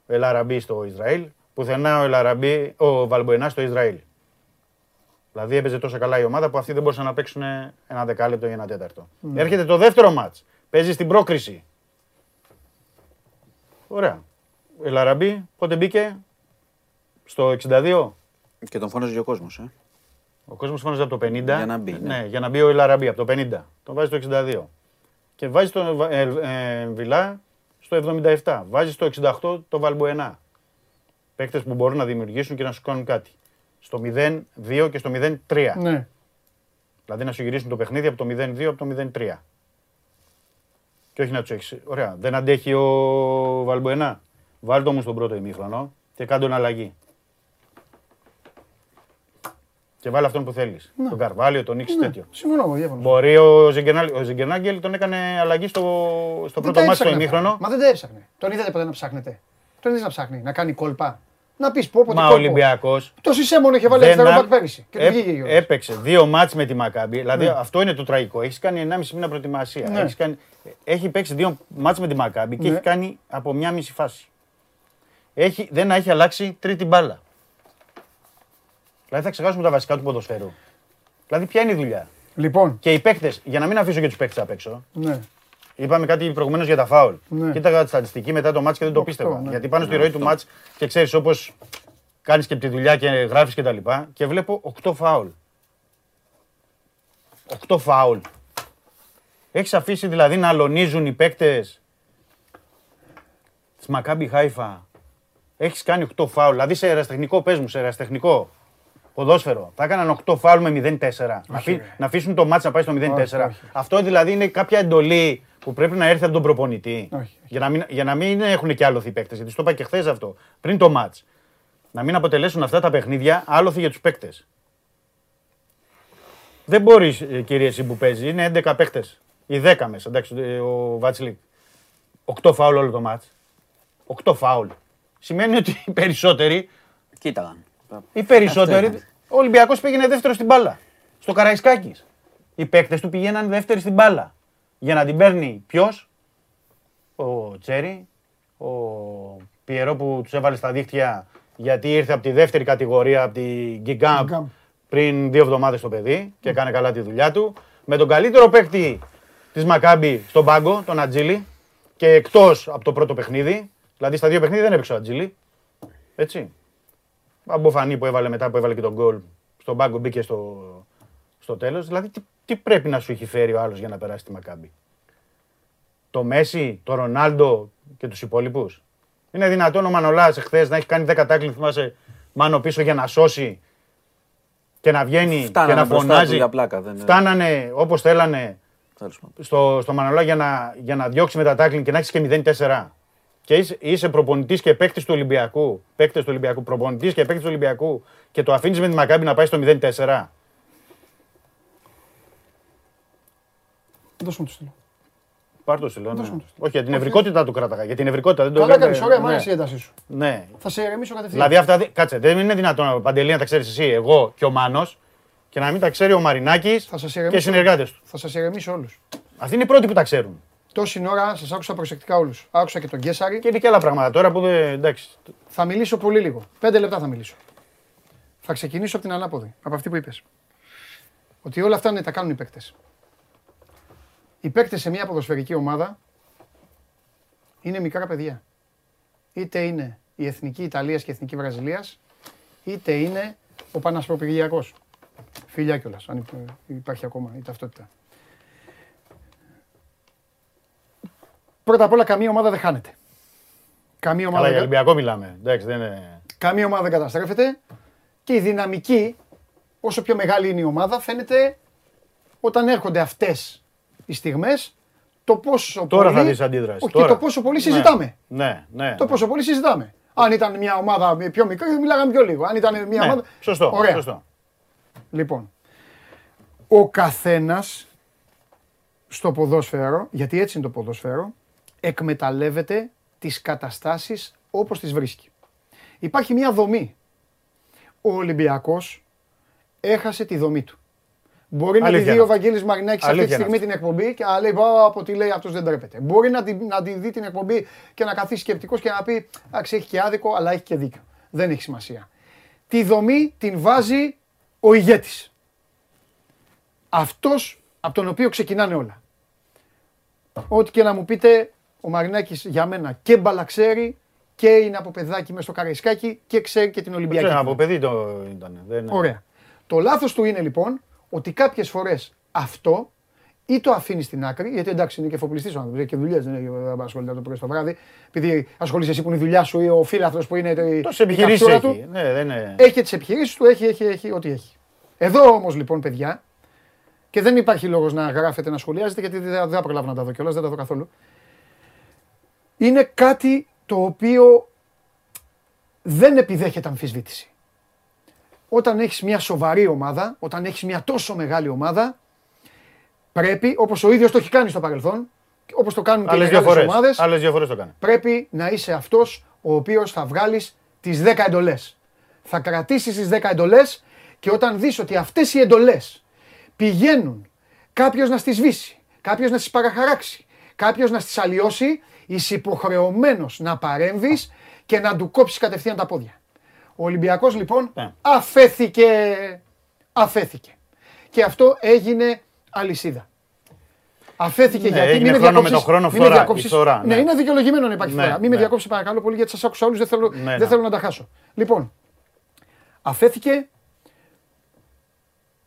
Ελαραμπή στο Ισραήλ, πουθενά ο Ελαραμπή, ο Βαλμποενά στο Ισραήλ. Δηλαδή έπαιζε τόσο καλά η ομάδα που αυτοί δεν μπορούσαν να παίξουν ένα δεκάλεπτο ή ένα τέταρτο. Mm. Έρχεται το δεύτερο μάτς. Παίζει στην πρόκριση. Ωραία. Ο Ελαραμπή πότε μπήκε? Στο εξήντα δύο. Και τον φώναζε ο κόσμος, ε. Ο κόσμος φώναζε από το πενήντα, για να μπει, ναι. ναι, για να μπει ο Ελαραμπή από το πενήντα. Τον βάζει στο εξήντα δύο. Και βάζει τον ε, ε, Βιλά στο εβδομήντα επτά. Βάζει στο εξήντα οκτώ το Βαλμπουενά. Παίκτες που μπορούν να δημιουργήσουν και να σου κάνουν κάτι. Στο μηδέν δύο και στο μηδέν τρία. Ναι. Δηλαδή να σου γυρίσουν το παιχνίδι από το μηδέν δύο από το μηδέν τρία. Και όχι να τους έχεις. Ωραία, δεν αντέχει ο Βαλμπουενά. Βάλ' το όμως τον πρώτο ημίχρονο και κάνε τον αλλαγή. Και βάλει αυτόν που θέλεις. Να. Τον Καρβάλιο, τον Νίξ, ναι. τέτοιο. Συμφωνώ, διαφωνώ. Μπορεί ο Ζιγκερνάγκελ τον έκανε αλλαγή στο, στο πρώτο μάτι στο ημίχρονο. Μα δεν τα έψαχνε. Τον είδατε ποτέ να ψάχνετε? Τον είδε να ψάχνει, να κάνει κόλπα. Να πει πω, πω. Μα ο Ολυμπιακός. Το Σισέμον είχε βάλει αριστερό μπακ πέρυσι. Και έπ, πήγε, έπαιξε δύο μάτς με τη Μακάμπη. Δηλαδή ναι. αυτό είναι το τραγικό. Έχει κάνει ενάμιση μήνα προετοιμασία. Ναι. Έχεις κάνει, έχει παίξει δύο μάτς με τη Μακάμπη και ναι. έχει κάνει από μια μισή φάση. Έχει, δεν έχει αλλάξει τρίτη μπάλα. Δηλαδή θα ξεχάσουμε τα βασικά του ποδοσφαίρου. Δηλαδή ποια είναι η δουλειά. Λοιπόν. Και οι παίκτες, για να μην αφήσω και τους παίκτες απ' έξω. Ναι. Είπαμε κάτι προηγουμένως για τα φάουλ. Ναι. Κοίταγα τη στατιστική μετά το μάτς και δεν το πίστευα. Ναι. Γιατί πάνω στη ναι, ροή αυτό. Του μάτς και ξέρεις όπως κάνεις και τη δουλειά και γράφεις και τα λοιπά. Και βλέπω οκτώ φάουλ. οκτώ φάουλ. Έχεις αφήσει δηλαδή να αλωνίζουν οι παίκτες της Μακάμπη Χάιφα. Έχεις κάνει οκτώ φάουλ. Δηλαδή σε αεραστεχνικό, πες μου, σε αεραστεχνικό. Ποδόσφαιρο. Θα έκαναν οκτώ φάουλ με μηδέν τέσσερα. Okay. Να αφήσουν το μάτς να πάει στο μηδέν τέσσερα. Okay. Αυτό δηλαδή είναι κάποια εντολή που πρέπει να έρθει από τον προπονητή. Okay. Για, να μην, για να μην έχουν και άλλοθι παίκτες. Γιατί στο είπα και χθες αυτό. Πριν το μάτς. Να μην αποτελέσουν αυτά τα παιχνίδια άλλοθι για τους παίκτες. Δεν μπορείς, κύριε, εσύ που παίζει. Είναι έντεκα παίκτες. Ή δέκα μέσα. Εντάξει, ο Βάτσλικ. οκτώ φάουλ όλο το μάτς. οκτώ φάουλ. Σημαίνει ότι οι περισσότεροι. Κοίταγαν. Οι περισσότεροι. Ο Ολυμπιακός πήγαινε δεύτερος στην μπάλα. Στο Καραϊσκάκης. Οι παίκτες του πηγαίναν δεύτεροι στην μπάλα. Για να την παίρνει ποιος? Ο Τσέρι, ο Πιερό που τους έβαλε στα δίχτυα γιατί ήρθε από τη δεύτερη κατηγορία, από τη Γκιγκάμπ πριν δύο εβδομάδες το παιδί και έκανε καλά τη δουλειά του. Με τον καλύτερο παίκτη της Μακάμπη στον πάγκο, τον Ατζίλη, και εκτός από το πρώτο παιχνίδι, δηλαδή στα δύο παιχνίδια δεν έπαιξε ο Ατζίλη. Έτσι. Αμποφανή που έβαλε μετά που έβαλε και τον γκολ στον πάγκο, μπήκε στο, στο τέλος. Δηλαδή τι, τι πρέπει να σου έχει φέρει ο άλλος για να περάσει τη Μακάμπη? Το Μέση, το Ρονάλντο και τους υπόλοιπους? Είναι δυνατόν ο Μανολάς χθες να έχει κάνει δέκα τάκλινγκ, θυμάσαι Μάνο, πίσω για να σώσει και να βγαίνει φτάνανε και να φωνάζει. Δεν... Φτάνανε όπως θέλανε στο, στο Μανολά για να, για να διώξει με τα τάκλιν και να έχεις και μηδέν τέσσερα. Και είσαι, είσαι προπονητής και παίκτης του Ολυμπιακού. Παίκτης του Ολυμπιακού, προπονητής και παίκτης του Ολυμπιακού και το αφήνεις με τη Μακάμπη να πάει στο μηδέν τέσσερα. Δώσ' μου το στυλό. Πάρ' το στυλό, ναι. Όχι, για την ευρικότητα του κράταγα. Για την ευρικότητα δεν το έκανα. Καλά κάνεις, ωραία, μ' άρεσε η έντασή σου. Ναι. Θα σε ηρεμήσω κατευθείαν. Δηλαδή αυτά, κάτσε, δεν είναι δυνατόν, Παντελή, να τα ξέρεις εσύ, εγώ και ο Μάνος και να μην τα ξέρει ο Μαρινάκης και οι συνεργάτες του. Θα σας ηρεμήσω όλους. Αυτοί είναι οι πρώτοι που τα ξέρουν. Τόση ώρα σας άκουσα προσεκτικά όλους. Άκουσα και τον Κέσσαρη. Και είναι και άλλα πράγματα τώρα που δεν. Εντάξει. Θα μιλήσω πολύ λίγο. Πέντε λεπτά θα μιλήσω. Θα ξεκινήσω από την ανάποδη, από αυτή που είπες. Ότι όλα αυτά τα κάνουν οι παίκτες. Οι παίκτες σε μια ποδοσφαιρική ομάδα είναι μικρά παιδιά. Είτε είναι η Εθνική Ιταλίας και η Εθνική Βραζιλίας, είτε είναι ο Πανασπροπηριακός. Φιλιά κιόλας, αν υπάρχει ακόμα η ταυτότητα. Πρώτα απ' όλα, καμία ομάδα δεν χάνεται. Καμία ομάδα. Αλλά για Ολυμπιακό μιλάμε. Εντάξει, δεν είναι... Καμία ομάδα δεν καταστρέφεται και η δυναμική, όσο πιο μεγάλη είναι η ομάδα, φαίνεται όταν έρχονται αυτές οι στιγμές, το πόσο τώρα πολύ... θα δεις αντίδραση. Όχι, τώρα. Και το πόσο πολύ συζητάμε. Ναι, ναι, ναι. Το πόσο πολύ συζητάμε. Αν ήταν μια ομάδα πιο μικρή, μιλάγαμε πιο λίγο. Αν ήταν μια ναι, ομάδα... Σωστό, ωραία. Σωστό. Λοιπόν, ο καθένας στο ποδόσφαιρο, γιατί έτσι είναι το ποδόσφαιρο, εκμεταλλεύεται τις καταστάσεις όπως τις βρίσκει. Υπάρχει μια δομή. Ο Ολυμπιακός έχασε τη δομή του. Μπορεί να τη δει ο Βαγγέλης Μαρινάκης αυτή τη στιγμή την εκπομπή και να λέει από τι λέει αυτός δεν τρέπεται. Μπορεί να τη δει την εκπομπή και να καθίσει σκεπτικός και να πει «Άξι, έχει και άδικο, αλλά έχει και δίκιο». Δεν έχει σημασία. Τη δομή την βάζει ο ηγέτης. Αυτός από τον οποίο ξεκινάνε όλα. Ό,τι και να μου πείτε, ο Μαρινάκης για μένα και μπαλαξέρι και είναι από παιδάκι μες στο Καραϊσκάκι και ξέρει και την Ολυμπιακή. Ξέρει, από παιδί το ήταν. Δεν... Ωραία. Το λάθος του είναι λοιπόν ότι κάποιες φορές αυτό ή το αφήνει στην άκρη, γιατί εντάξει είναι και εφοπλιστής ο άνθρωπος, και δουλειές δεν ασχολείται το πρωί στο βράδυ, επειδή ασχολείσαι εσύ που είναι η δουλειά σου ή ο φίλαθλος που είναι η καψούρα του. Ναι, δεν είναι... Έχει τις επιχειρήσεις του, έχει, έχει, έχει, ό,τι έχει. Εδώ όμως λοιπόν παιδιά, και δεν υπάρχει λόγος να γράφετε, να σχολιάζετε, γιατί δεν θα προλάβω να τα δω κιόλας, δεν τα δω καθόλου. Είναι κάτι το οποίο δεν επιδέχεται αμφισβήτηση. Όταν έχεις μια σοβαρή ομάδα, όταν έχεις μια τόσο μεγάλη ομάδα, πρέπει, όπως ο ίδιος το έχει κάνει στο παρελθόν, όπως το κάνουν και οι μεγάλες ομάδες, άλλες δύο φορές το κάνει. Πρέπει να είσαι αυτός ο οποίος θα βγάλεις τις δέκα εντολές. Θα κρατήσεις τις δέκα εντολές και όταν δεις ότι αυτές οι εντολές πηγαίνουν κάποιος να στις σβήσει, κάποιος να τις παραχαράξει, κάποιος να στις αλλοιώσει, είσαι υποχρεωμένος να παρέμβεις και να του κόψεις κατευθείαν τα πόδια. Ο Ολυμπιακός λοιπόν yeah. αφέθηκε, αφέθηκε και αυτό έγινε αλυσίδα. Αφέθηκε yeah, γιατί έγινε μην χρόνο με τον χρόνο φθορά. Φθορά ναι. ναι, είναι δικαιολογημένο να υπάρχει yeah, φθορά. Yeah. Μην με διακόψει παρακαλώ πολύ γιατί σας άκουσα όλους, δεν θέλω, yeah, δεν yeah. θέλω να τα χάσω. Λοιπόν, αφέθηκε,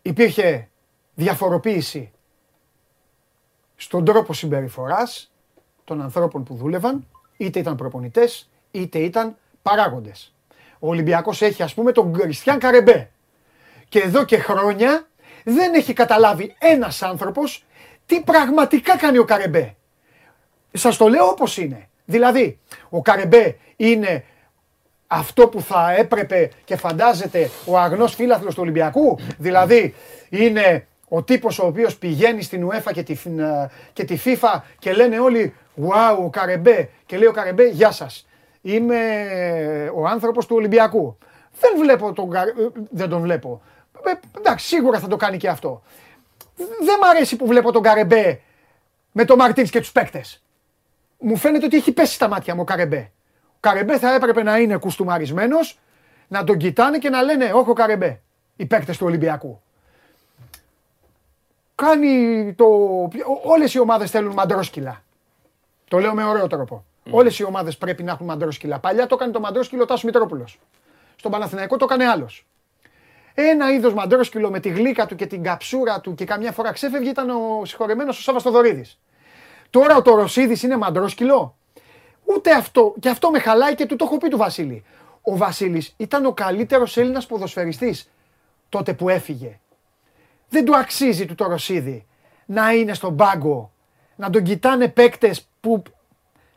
υπήρχε διαφοροποίηση στον τρόπο συμπεριφοράς των ανθρώπων που δούλευαν, είτε ήταν προπονητές, είτε ήταν παράγοντες. Ο Ολυμπιακός έχει ας πούμε τον Κριστιάν Καρεμπέ και εδώ και χρόνια δεν έχει καταλάβει ένας άνθρωπος τι πραγματικά κάνει ο Καρεμπέ. Σας το λέω όπως είναι. Δηλαδή, ο Καρεμπέ είναι αυτό που θα έπρεπε και φαντάζεται ο αγνός φίλαθλος του Ολυμπιακού. Δηλαδή, είναι ο τύπος ο οποίος πηγαίνει στην UEFA και τη, και τη FIFA και λένε όλοι «Wow, ο Καρεμπέ» και λέει ο Καρεμπέ «Γεια σας». Είμαι ο άνθρωπος του Ολυμπιακού. Δεν βλέπω τον Καρ... δεν τον βλέπω. Ε, εντάξει, σίγουρα θα το κάνει και αυτό. Δεν μ' αρέσει που βλέπω τον Καρεμπέ με τον Μαρτίνς και τους παίκτες. Μου φαίνεται ότι έχει πέσει στα μάτια μου ο Καρεμπέ. Ο Καρεμπέ θα έπρεπε να είναι κουστούμαρισμένος, να τον κοιτάνε και να λένε «Όχι ο Καρεμπέ», οι παίκτες του Ολυμπιακού. Κάνει το... Όλες οι ομάδες θέλουν μαντρόσκυλα. Το λέω με ωραίο τρόπο. Mm. Όλες οι ομάδες πρέπει να έχουν μαντρόσκυλα. Παλιά το έκανε το μαντρόσκυλο ο Τάσος Μητρόπουλος. Στον Παναθηναϊκό το έκανε άλλος. Ένα είδος μαντρόσκυλο με τη γλύκα του και την καψούρα του και καμιά φορά ξέφευγε ήταν ο συγχωρεμένος ο Σάββας Θοδωρίδης. Τώρα ο Τοροσίδης είναι μαντρόσκυλο. Ούτε αυτό. Και αυτό με χαλάει και του το έχω πει του Βασίλη. Ο Βασίλης ήταν ο καλύτερος Έλληνας ποδοσφαιριστής τότε που έφυγε. Δεν του αξίζει του το Ρωσίδι να είναι στον πάγκο, να τον κοιτάνε παίκτες που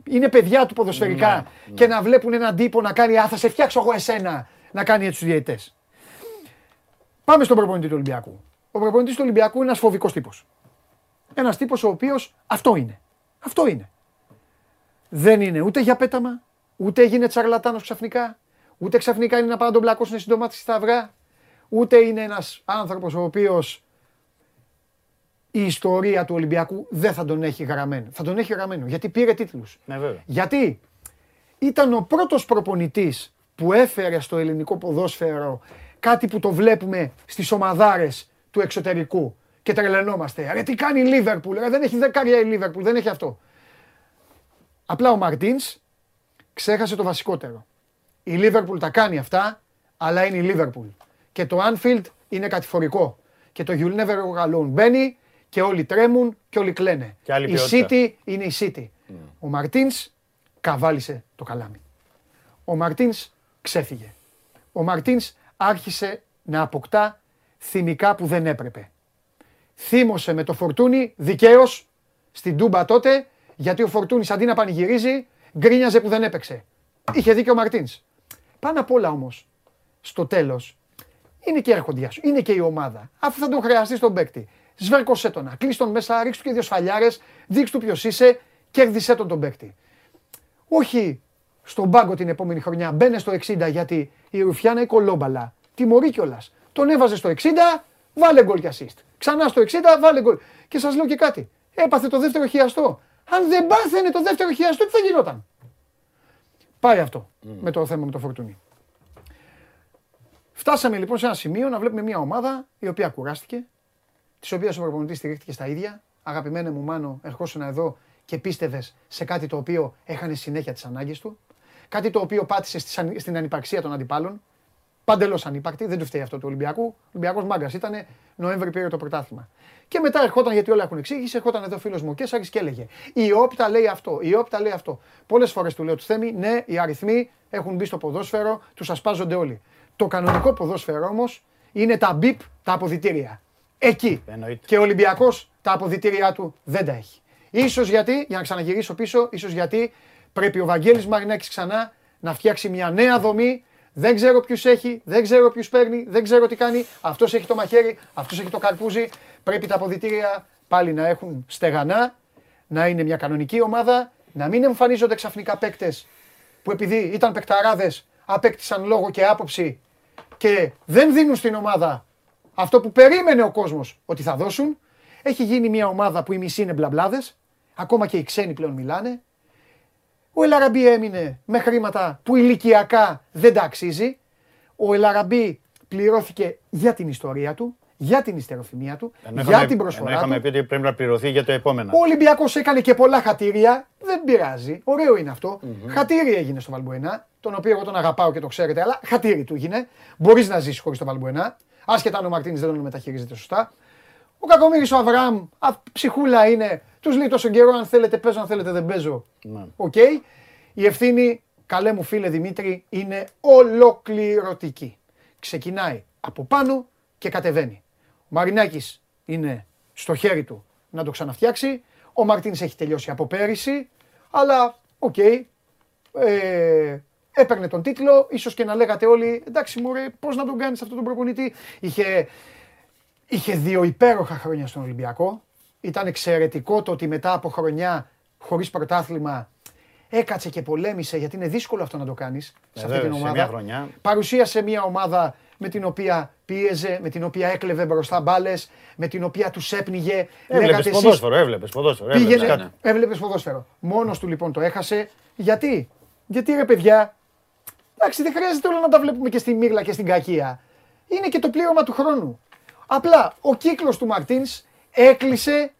είναι παιδιά του ποδοσφαιρικά, ναι, και ναι, να βλέπουν έναν τύπο να κάνει «Α, θα σε φτιάξω εγώ εσένα» να κάνει έτσι τους διαιτητές. Πάμε στον προπονητή του Ολυμπιακού. Ο προπονητής του Ολυμπιακού είναι ένας φοβικός τύπος. Ένας τύπος ο οποίος αυτό είναι. Αυτό είναι. Δεν είναι ούτε για πέταμα, ούτε έγινε τσαρλατάνος ξαφνικά, ούτε ξαφνικά είναι να πάνε να τον μπλακώσουν σύντομα της στα αυγά, ούτε είναι ένας άνθρωπος ο οποίος η ιστορία του Ολυμπιακού δεν θα τον έχει γραμμένο. Θα τον έχει γραμμένο, γιατί πήρε τίτλους. Ναι, βέβαια. Γιατί ήταν ο πρώτος προπονητής που έφερε στο ελληνικό ποδόσφαιρο κάτι που το βλέπουμε στις ομαδάρες του εξωτερικού και τρελαινόμαστε. Ρε τι κάνει η Λίβερπουλ, ρε δεν έχει δεκάρια η Λίβερπουλ, δεν έχει αυτό. Απλά ο Μαρτίνς ξέχασε το βασικότερο. Η Λίβερπουλ τα κάνει αυτά, αλλά είναι η Λίβερπουλ. Και το Anfield είναι κατηφορικό. Και το You'll Never Walk Alone μπαίνει και όλοι τρέμουν και όλοι κλαίνε. Και η City είναι η City. Mm. Ο Μαρτίνς καβάλισε το καλάμι. Ο Μαρτίνς ξέφυγε. Ο Μαρτίνς άρχισε να αποκτά θυμικά που δεν έπρεπε. Θύμωσε με το Φορτούνι δικαίως στην Τούμπα τότε, γιατί ο Φορτούνις αντί να πανηγυρίζει, γκρίνιαζε που δεν έπαιξε. Είχε δίκιο ο Μαρτίνς. Πάνω απ' όλα όμως, στο τέλος, είναι και η αρχοντιά σου, είναι και η ομάδα. Αφού θα τον χρειαστεί στον παίκτη, σβέρκωσέ τον, κλείσ' τον μέσα, ρίξ' του και δύο σφαλιάρες, δείξ' του ποιος είσαι, κέρδισέ τον τον παίκτη. Όχι στον πάγκο την επόμενη χρονιά, μπαίνε στο εξήντα γιατί η Ρουφιάνα η κολόμπαλα τιμωρεί κιόλας. Τον έβαζε στο εξήντα, βάλε γκολ και assist. Ξανά στο εξήντα, βάλε γκολ. Και σας λέω και κάτι. Έπαθε το δεύτερο χιαστό. Αν δεν πάθαινε το δεύτερο χιαστό, τι θα γινόταν? Πάει αυτό mm. με το θέμα με το Φορτούνι. Φτάσαμε λοιπόν σε ένα σημείο να βλέπουμε μια ομάδα η οποία κουράστηκε, της οποίας ο προπονητής στηρίχτηκε στα ίδια. Αγαπημένε μου Μάνο, ερχόσουν εδώ και πίστευες σε κάτι το οποίο έχανε συνέχεια τις ανάγκες του. Κάτι το οποίο πάτησε στην ανυπαρξία των αντιπάλων. Παντελώς ανύπαρκτη, δεν του φταίει αυτό του Ολυμπιακού. Ο Ολυμπιακός μάγκας ήτανε, Νοέμβρη πήρε το πρωτάθλημα. Και μετά ερχόταν, γιατί όλα έχουν εξήγηση, ερχόταν εδώ φίλος μου ο Κέσσαρης και έλεγε: η όπτα λέει αυτό, η όπτα λέει αυτό. Πολλές φορές του λέω του Θέμη: ναι, οι αριθμοί έχουν μπει στο ποδόσφαιρο, τους ασπάζονται όλοι. Το κανονικό ποδόσφαιρο όμως είναι τα μπιπ, τα αποδυτήρια. Εκεί. Εννοείται. Και ο Ολυμπιακός τα αποδυτήριά του δεν τα έχει. Ίσως γιατί, για να ξαναγυρίσω πίσω, ίσως γιατί πρέπει ο Βαγγέλης Μαρινάκης ξανά να φτιάξει μια νέα δομή. Δεν ξέρω ποιους έχει, δεν ξέρω ποιους παίρνει, δεν ξέρω τι κάνει. Αυτός έχει το μαχαίρι, αυτός έχει το καρπούζι. Πρέπει τα αποδυτήρια πάλι να έχουν στεγανά, να είναι μια κανονική ομάδα, να μην εμφανίζονται ξαφνικά παίκτες που επειδή ήταν παικταράδες, απέκτησαν λόγο και άποψη και δεν δίνουν στην ομάδα αυτό που περίμενε ο κόσμος ότι θα δώσουν. Έχει γίνει μια ομάδα που οι μισοί είναι μπλαμπλάδες, ακόμα και οι ξένοι πλέον μιλάνε. Ο Ελαραμπή έμεινε με χρήματα που ηλικιακά δεν τα αξίζει. Ο Ελαραμπή πληρώθηκε για την ιστορία του, για την ιστεροφημία του, ενώ για είχαμε, την προσφορά του. Είχαμε πει ότι πρέπει να πληρωθεί για το επόμενο. Ο Ολυμπιακός έκανε και πολλά χατήρια, δεν πειράζει, ωραίο είναι αυτό. Mm-hmm. Χατήρι έγινε στο Βαλμποενά, τον οποίο εγώ τον αγαπάω και το ξέρετε, αλλά χατήρι του έγινε. Μπορείς να ζήσεις χωρίς το Βαλμποενά, άσχετα αν ο Μαρτίνης δεν τον μεταχειρίζεται σωστά. Ο Κακομοίρης ο Αβραάμ, ψυχούλα είναι, τους λέει τόσο καιρό αν θέλετε παίζω, αν θέλετε δεν παίζω. Οκ. Mm. Okay. Η ευθύνη, καλέ μου φίλε Δημήτρη, είναι ολοκληρωτική. Ξεκινάει από πάνω και κατεβαίνει. Ο Μαρινάκης είναι στο χέρι του να το ξαναφτιάξει. Ο Μαρτίνς έχει τελειώσει από πέρυσι, αλλά οκ, okay, ε, έπαιρνε τον τίτλο, ίσως και να λέγατε όλοι εντάξει μωρέ, πώς να τον κάνεις αυτόν τον προπονητή. Είχε... Είχε δύο υπέροχα χρόνια στον Ολυμπιακό. Ήταν εξαιρετικό το ότι μετά από χρονιά χωρίς πρωτάθλημα έκατσε και πολέμησε, γιατί είναι δύσκολο αυτό να το κάνεις σε αυτή την ομάδα. Παρουσίασε μια ομάδα με την οποία πίεζε, με την οποία έκλεβε μπροστά μπάλες, με την οποία τους έπνιγε. Έβλεπες ποδόσφαιρο, έβλεπες ποδόσφαιρο. Πήγαινε, έβλεπες ποδόσφαιρο. Μόνος του λοιπόν το έχασε. Γιατί, γιατί ρε παιδιά, εντάξει δεν χρειάζεται όλα να τα βλέπουμε και στη μύρλα και στην κακία. Είναι και το πλήρωμα του χρόνου. Απλά ο κύκλος του Μαρτίνς έκλεισε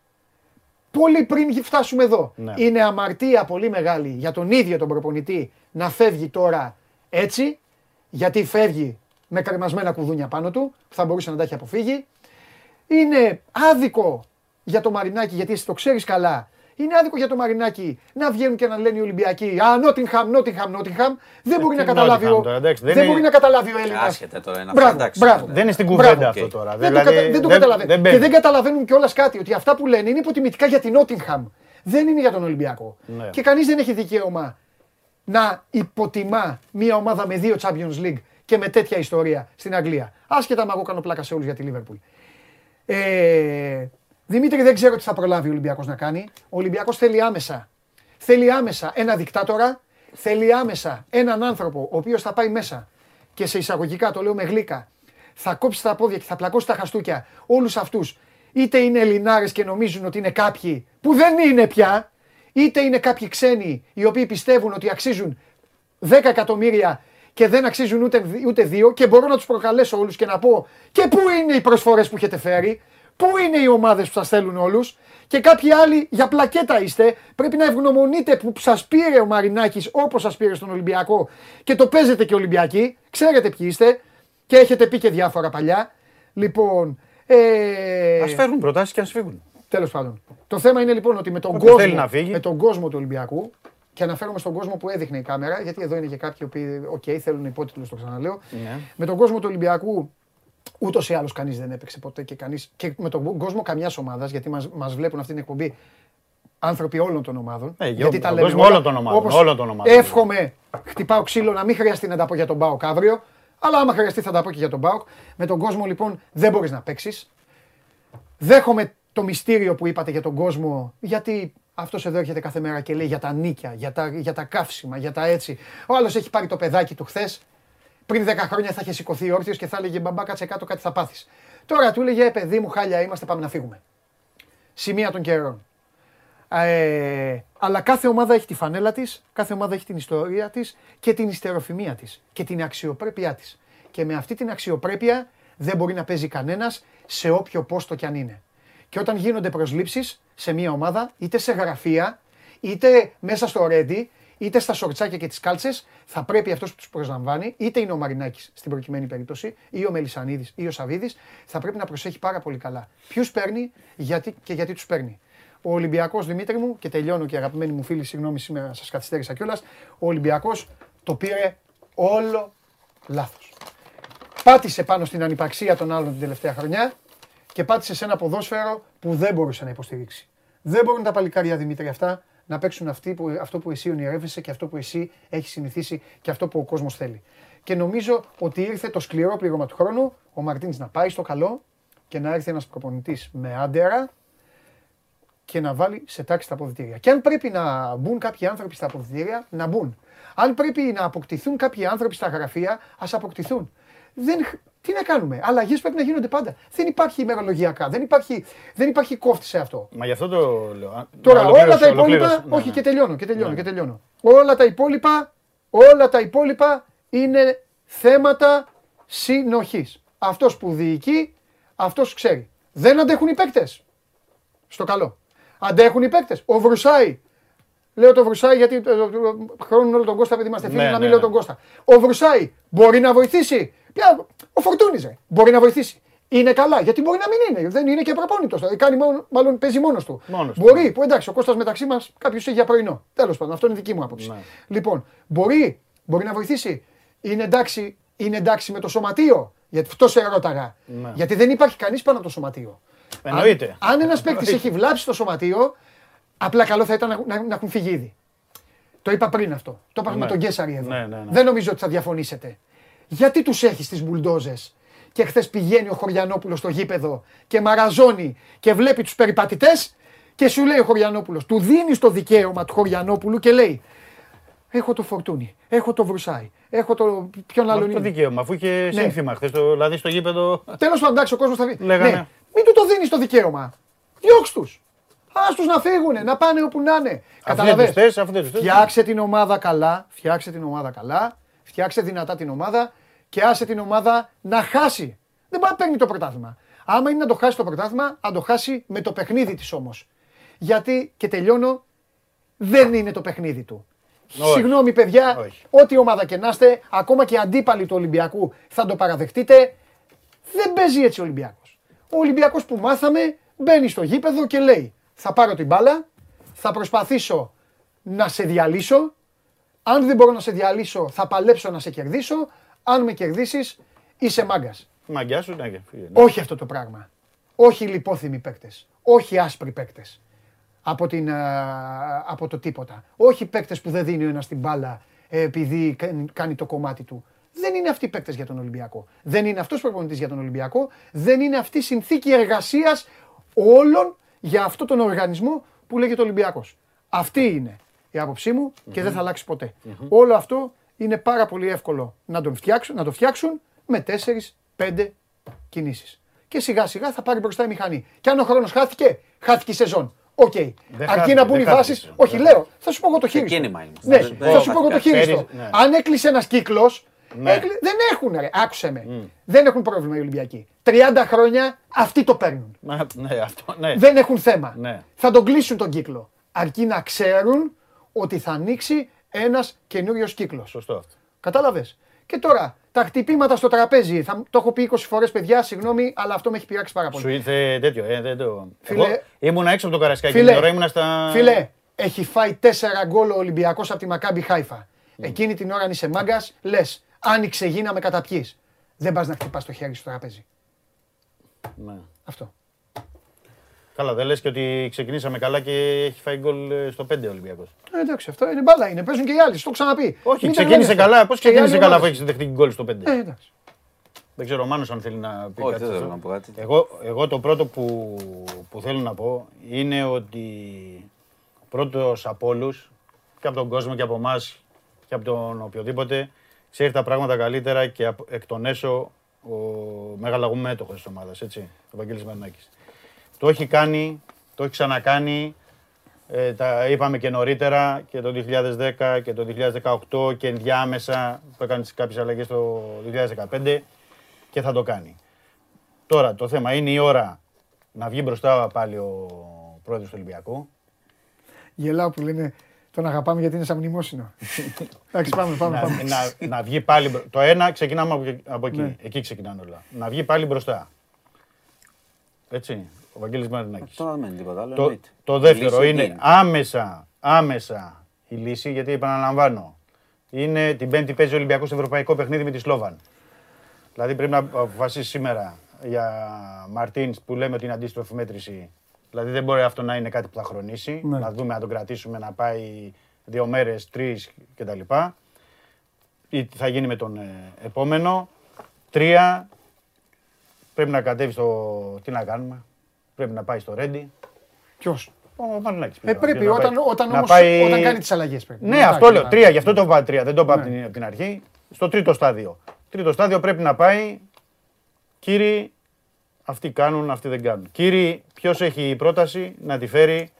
πολύ πριν φτάσουμε εδώ. Ναι. Είναι αμαρτία πολύ μεγάλη για τον ίδιο τον προπονητή να φεύγει τώρα έτσι, γιατί φεύγει με κρεμασμένα κουδούνια πάνω του, που θα μπορούσε να τα έχει αποφύγει. Είναι άδικο για τον Μαρινάκη, γιατί εσύ το ξέρεις καλά, Είναι άδικο για το Μαρινάκι να βγαίνουν και να λένε οι Ολυμπιακοί «Α, Νότιγχαμ, Νότιγχαμ, Νότιγχαμ». Δεν μπορεί να καταλάβει ο Έλληνας. Δεν είναι στην κουβέντα αυτό τώρα. Δεν το καταλαβαίνουν. Και δεν καταλαβαίνουν κιόλας κάτι, ότι αυτά που λένε είναι υποτιμητικά για την Νότιγχαμ. Δεν είναι για τον Ολυμπιακό. Και κανείς δεν έχει δικαίωμα να υποτιμά μια ομάδα με δύο Champions League και με τέτοια ιστορία στην Αγγλία. Άσχετα, μα εγώ κάνω πλάκα σε όλους για τη Λίβερπουλ. Ε... Δημήτρη, δεν ξέρω τι θα προλάβει ο Ολυμπιακός να κάνει. Ο Ολυμπιακός θέλει άμεσα. Θέλει άμεσα ένα δικτάτορα, θέλει άμεσα έναν άνθρωπο ο οποίος θα πάει μέσα και σε εισαγωγικά, το λέω με γλύκα, θα κόψει τα πόδια και θα πλακώσει τα χαστούκια όλους αυτούς. Είτε είναι Ελληνάρες και νομίζουν ότι είναι κάποιοι που δεν είναι πια, είτε είναι κάποιοι ξένοι οι οποίοι πιστεύουν ότι αξίζουν δέκα εκατομμύρια και δεν αξίζουν ούτε, ούτε δύο, και μπορώ να τους προκαλέσω όλους και να πω και πού είναι οι προσφορές που έχετε φέρει. Πού είναι οι ομάδες που σας θέλουν όλους, και κάποιοι άλλοι για πλακέτα είστε. Πρέπει να ευγνωμονείτε που σας πήρε ο Μαρινάκης όπως σας πήρε στον Ολυμπιακό και το παίζετε και Ολυμπιακοί. Ξέρετε ποιοι είστε και έχετε πει και διάφορα παλιά. Λοιπόν. Ε... Ας φέρουν προτάσεις και ας φύγουν. Τέλος πάντων. Το θέμα είναι λοιπόν ότι με τον, κόσμο, με τον κόσμο του Ολυμπιακού, και αναφέρομαι στον κόσμο που έδειχνε η κάμερα, γιατί εδώ είναι και κάποιοι που okay, θέλουν υπότιτλους, το ξαναλέω. Ναι. Με τον κόσμο του Ολυμπιακού. Ούτως ή άλλως κανείς δεν έπαιξε ποτέ και κανείς, και με τον κόσμο καμιάς ομάδας, γιατί μας, μας βλέπουν αυτή την εκπομπή άνθρωποι όλων των ομάδων. Ε, γιατί ο, τα λέμε όλα, όλων των ομάδων. Όπως όλων των ομάδων. Εύχομαι, χτυπάω ξύλο, να μην χρειαστεί να τα πω για τον ΠΑΟΚ αύριο, αλλά άμα χρειαστεί θα τα πω και για τον ΠΑΟΚ. Με τον κόσμο λοιπόν δεν μπορείς να παίξεις. Δέχομαι το μυστήριο που είπατε για τον κόσμο, γιατί αυτός εδώ έρχεται κάθε μέρα και λέει για τα νίκια, για τα, για τα καύσιμα, για τα έτσι. Ο άλλος έχει πάρει το παιδάκι του χθες. Πριν δέκα χρόνια θα είχε σηκωθεί όρθιος και θα έλεγε μπαμπά, κάτσε κάτω, κάτι θα πάθεις. Τώρα του έλεγε παιδί μου, χάλια είμαστε, πάμε να φύγουμε. Σημεία των καιρών. Ε, αλλά κάθε ομάδα έχει τη φανέλα της, κάθε ομάδα έχει την ιστορία της και την ιστεροφημία της και την αξιοπρέπειά της. Και με αυτή την αξιοπρέπεια δεν μπορεί να παίζει κανένας σε όποιο πόστο κι αν είναι. Και όταν γίνονται προσλήψεις σε μια ομάδα, είτε σε γραφεία, είτε μέσα στο Ρέντι, είτε στα σορτσάκια και τις κάλτσες, θα πρέπει αυτός που τους προσλαμβάνει, είτε είναι ο Μαρινάκης στην προκειμένη περίπτωση, ή ο Μελισανίδης ή ο Σαβίδης, θα πρέπει να προσέχει πάρα πολύ καλά ποιους παίρνει, γιατί και γιατί τους παίρνει. Ο Ολυμπιακός, Δημήτρη μου, και τελειώνω και αγαπημένοι μου φίλοι, συγγνώμη σήμερα σας καθυστέρησα κιόλας, ο Ολυμπιακός το πήρε όλο λάθος. Πάτησε πάνω στην ανυπαξία των άλλων την τελευταία χρονιά και πάτησε σε ένα ποδόσφαιρο που δεν μπορούσε να υποστηρίξει. Δεν μπορούν τα παλικάρια, Δημήτρη, αυτά. Να παίξουν αυτοί που, αυτό που εσύ ονειρεύεσαι και αυτό που εσύ έχεις συνηθίσει και αυτό που ο κόσμος θέλει. Και νομίζω ότι ήρθε το σκληρό πλήρωμα του χρόνου, ο Μαρτίνς να πάει στο καλό και να έρθει ένας προπονητής με άντερα και να βάλει σε τάξη τα αποδυτήρια. Και αν πρέπει να μπουν κάποιοι άνθρωποι στα αποδυτήρια, να μπουν. Αν πρέπει να αποκτηθούν κάποιοι άνθρωποι στα γραφεία, ας αποκτηθούν. Δεν... Τι να κάνουμε, αλλαγές πρέπει να γίνονται πάντα. Δεν υπάρχει ημερολογιακά, δεν υπάρχει, δεν υπάρχει κόφτη σε αυτό. Μα γι' αυτό το λέω. Τώρα όλα τα υπόλοιπα, ναι, όχι ναι. και τελειώνω, και τελειώνω, ναι. και τελειώνω. Όλα τα υπόλοιπα, όλα τα υπόλοιπα είναι θέματα συνοχής. Αυτός που διοικεί, αυτός ξέρει. Δεν αντέχουν οι παίκτες. Στο καλό. Αντέχουν οι παίκτες. Ο Βρουσάη. Λέω το Βρουσάη γιατί χρόνουν όλο τον Κώστα, επειδή είμαστε φίλοι, ναι, να μην ναι, λέω ναι. τον Κώστα. Ο Βρουσάη μπορεί να βοηθήσει. Ο Φορτούνης μπορεί να βοηθήσει. Είναι καλά, γιατί μπορεί να μην είναι. Δεν είναι και προπόνητος. Κάνει μόνο, μάλλον παίζει μόνος του. Μόνος μπορεί, του. Που εντάξει, ο Κώστας μεταξύ μας κάποιος έχει για πρωινό. Τέλος πάντων, αυτό είναι δική μου άποψη. Ναι. Λοιπόν, μπορεί, μπορεί να βοηθήσει. Είναι εντάξει, είναι εντάξει με το σωματείο. Γιατί αυτό σε ερώταγα. Ναι. Γιατί δεν υπάρχει κανείς πάνω από το σωματείο. Εννοείται. Αν, αν ένας παίκτης έχει βλάψει το σωματείο, απλά καλό θα ήταν να, να, να έχουν φύγει ήδη. Το είπα πριν αυτό. Το είπαμε ναι. με τον Κέσσαρη εδώ. Ναι, ναι, ναι. Δεν νομίζω ότι θα διαφωνήσετε. Γιατί τους έχεις τις μπουλντόζες και χθες πηγαίνει ο Χωριανόπουλος στο γήπεδο και μαραζώνει και βλέπει τους περιπατητές και σου λέει ο Χωριανόπουλος, του δίνεις το δικαίωμα του Χωριανόπουλου και λέει έχω το Φορτούνι, έχω το Βρουσάι, έχω το ποιον άλλον είναι. Το δικαίωμα, αφού είχε σύνθημα ναι. χθες, το, δηλαδή στο γήπεδο. Τέλος πάντων, εντάξει, ο κόσμος θα βγει. Λέγανε. Ναι, μην του το δίνεις το δικαίωμα. Διώξ' τους. Ας τους να φύγουνε, να πάνε όπου να είναι. Καταλαβαίνεις. Φτιάξε την ομάδα καλά, φτιάξε την ομάδα καλά. Φτιάξε δυνατά την ομάδα και άσε την ομάδα να χάσει. Δεν πάει να παίρνει το πρωτάθλημα. Άμα είναι να το χάσει το πρωτάθλημα, να το χάσει με το παιχνίδι της όμως. Γιατί, και τελειώνω, δεν είναι το παιχνίδι του. Όχι. Συγγνώμη παιδιά, όχι. Ό,τι ομάδα και να είστε, ακόμα και αντίπαλοι του Ολυμπιακού θα το παραδεχτείτε. Δεν παίζει έτσι ο Ολυμπιακός. Ο Ολυμπιακός που μάθαμε μπαίνει στο γήπεδο και λέει θα πάρω την μπάλα, Θα προσπαθήσω να σε διαλύσω. Αν δεν μπορώ να σε διαλύσω, θα παλέψω να σε κερδίσω. Αν με κερδίσεις, είσαι μάγκας. Μαγκιά σου, ναι. Όχι αυτό το πράγμα. Όχι λιπόθυμοι παίκτες. Όχι άσπροι παίκτες. Από, την, από το τίποτα. Όχι παίκτες που δεν δίνει ο ένας την μπάλα επειδή κάνει το κομμάτι του. Δεν είναι αυτοί οι παίκτες για τον Ολυμπιακό. Δεν είναι αυτός προπονητής για τον Ολυμπιακό. Δεν είναι αυτή η συνθήκη εργασίας όλων για αυτόν τον οργανισμό που λέγεται Ολυμπιακός. Αυτή είναι η άποψή μου και mm-hmm. δεν θα αλλάξει ποτέ. Mm-hmm. Όλο αυτό είναι πάρα πολύ εύκολο να, τον φτιάξουν, να το φτιάξουν με τέσσερις πέντε κινήσεις. Και σιγά σιγά θα πάρει μπροστά η μηχανή. Και αν ο χρόνος χάθηκε, χάθηκε η σεζόν. Οκ. Okay. Αρκεί να μπουν οι φάσεις. Όχι, λέω, θα σου πω εγώ το χείριστο. Ναι, θα σου πω εγώ το χείριστο. Αν έκλεισε ένας κύκλος. Ναι. Έκλει... Δεν έχουν, ρε. Άκουσε με. Mm. Δεν έχουν πρόβλημα οι Ολυμπιακοί. τριάντα χρόνια αυτοί το παίρνουν. Ναι, αυτό, ναι. Δεν έχουν θέμα. Ναι. Θα τον κλείσουν τον κύκλο. Αρκεί να ξέρουν ότι θα ανοίξει ένας καινούριος κύκλος. Σωστό. Κατάλαβες. Και τώρα τα χτυπήματα στο τραπέζι. Θα... Το έχω πει είκοσι φορές, παιδιά, συγγνώμη, αλλά αυτό με έχει πειράξει πάρα πολύ. Σου ήρθε τέτοιο. Ε, δεν το... Φίλε... Εγώ ήμουν έξω από το Καρασκάκι. Φίλε... Τώρα ήμουν στα... Φίλε, έχει φάει τέσσερα γκολ ο Ολυμπιακός από τη Μακάμπη Χάιφα. Mm. Εκείνη την ώρα αν είσαι μάγκας, λες. Άνοιξε, γίναμε καταπιείς. Δεν πας να χτυπάς το χέρι στο τραπέζι. Ναι. Αυτό. Καλά, δεν λες και ότι ξεκινήσαμε καλά και έχει φάει γκολ στο πέντε Ολυμπιακός. Ε, εντάξει, αυτό είναι μπάλα. Είναι. Παίζουν και οι άλλοι. Στο ξαναπεί. Όχι, μην ξεκίνησε καλά. Πώς ξεκίνησε καλά που έχεις δεχτεί γκολ στο πέντε. Ε, εντάξει. Δεν ξέρω ο Μάνος αν θέλει να πει. Όχι, κάτι. Δεν θέλω να πω κάτι. Εγώ, εγώ το πρώτο που, που θέλω να πω είναι ότι πρώτος από όλους και από τον κόσμο και από εμάς και από τον οποιοδήποτε. Ξέρει τα πράγματα καλύτερα και εκ των έσω ο μεγαλαγούμενος της ομάδας, έτσι, ο Βαγγέλης Μερνάκης. Το έχει κάνει, το έχει ξανακάνει, ε, τα είπαμε και νωρίτερα, και το δύο χιλιάδες δέκα και το δύο χιλιάδες δεκαοκτώ και ενδιάμεσα, το έκανε κάποιες αλλαγές το δύο χιλιάδες δεκαπέντε και θα το κάνει. Τώρα το θέμα είναι η ώρα να βγει μπροστά πάλι ο πρόεδρος του Ολυμπιακού. Γελάω που λένε... Τον αγαπάμε γιατί είναι σαν μνημόσυνο. Εντάξει, πάμε, πάμε, πάμε. Να, να βγει πάλι μπροστά. Το ένα ξεκινάμε από εκεί. Ναι. Εκεί ξεκινάνε όλα. Να βγει πάλι μπροστά. Έτσι, ο Βαγγέλης Μαρινάκης. Το, το, το δεύτερο είναι, είναι άμεσα, άμεσα η λύση, γιατί επαναλαμβάνω. Είναι την Πέμπτη παίζει ο Ολυμπιακός ευρωπαϊκό παιχνίδι με τη Σλόβαν. Δηλαδή πρέπει να αποφασίσει σήμερα για Μαρτίνς που λέμε ότι είναι αντίστροφη μέτρηση. Δηλαδή δεν μπορεί αυτό να είναι κάτι που θα χρονίσει, ναι. Να δούμε αν τον κρατήσουμε να πάει δύο μέρες, τρεις κτλ. Ή θα γίνει με τον επόμενο. Τρία, πρέπει να κατέβει στο... Τι να κάνουμε, πρέπει να πάει στο Ρέντι. Ποιος? Ο Μαρινάκης. Ε, πρέπει, πρέπει όταν, όταν, όμως, πάει... όταν κάνει τις αλλαγές πρέπει. Ναι, ναι αυτό λέω, τρία, γι' αυτό το είπα τρία, δεν το είπα ναι. από την αρχή. Στο τρίτο στάδιο. Τρίτο στάδιο πρέπει να πάει, κύριοι, αυτοί κάνουν, αυτοί δεν κάνουν. Κύριοι, ποιος έχει η πρόταση να τη φέρει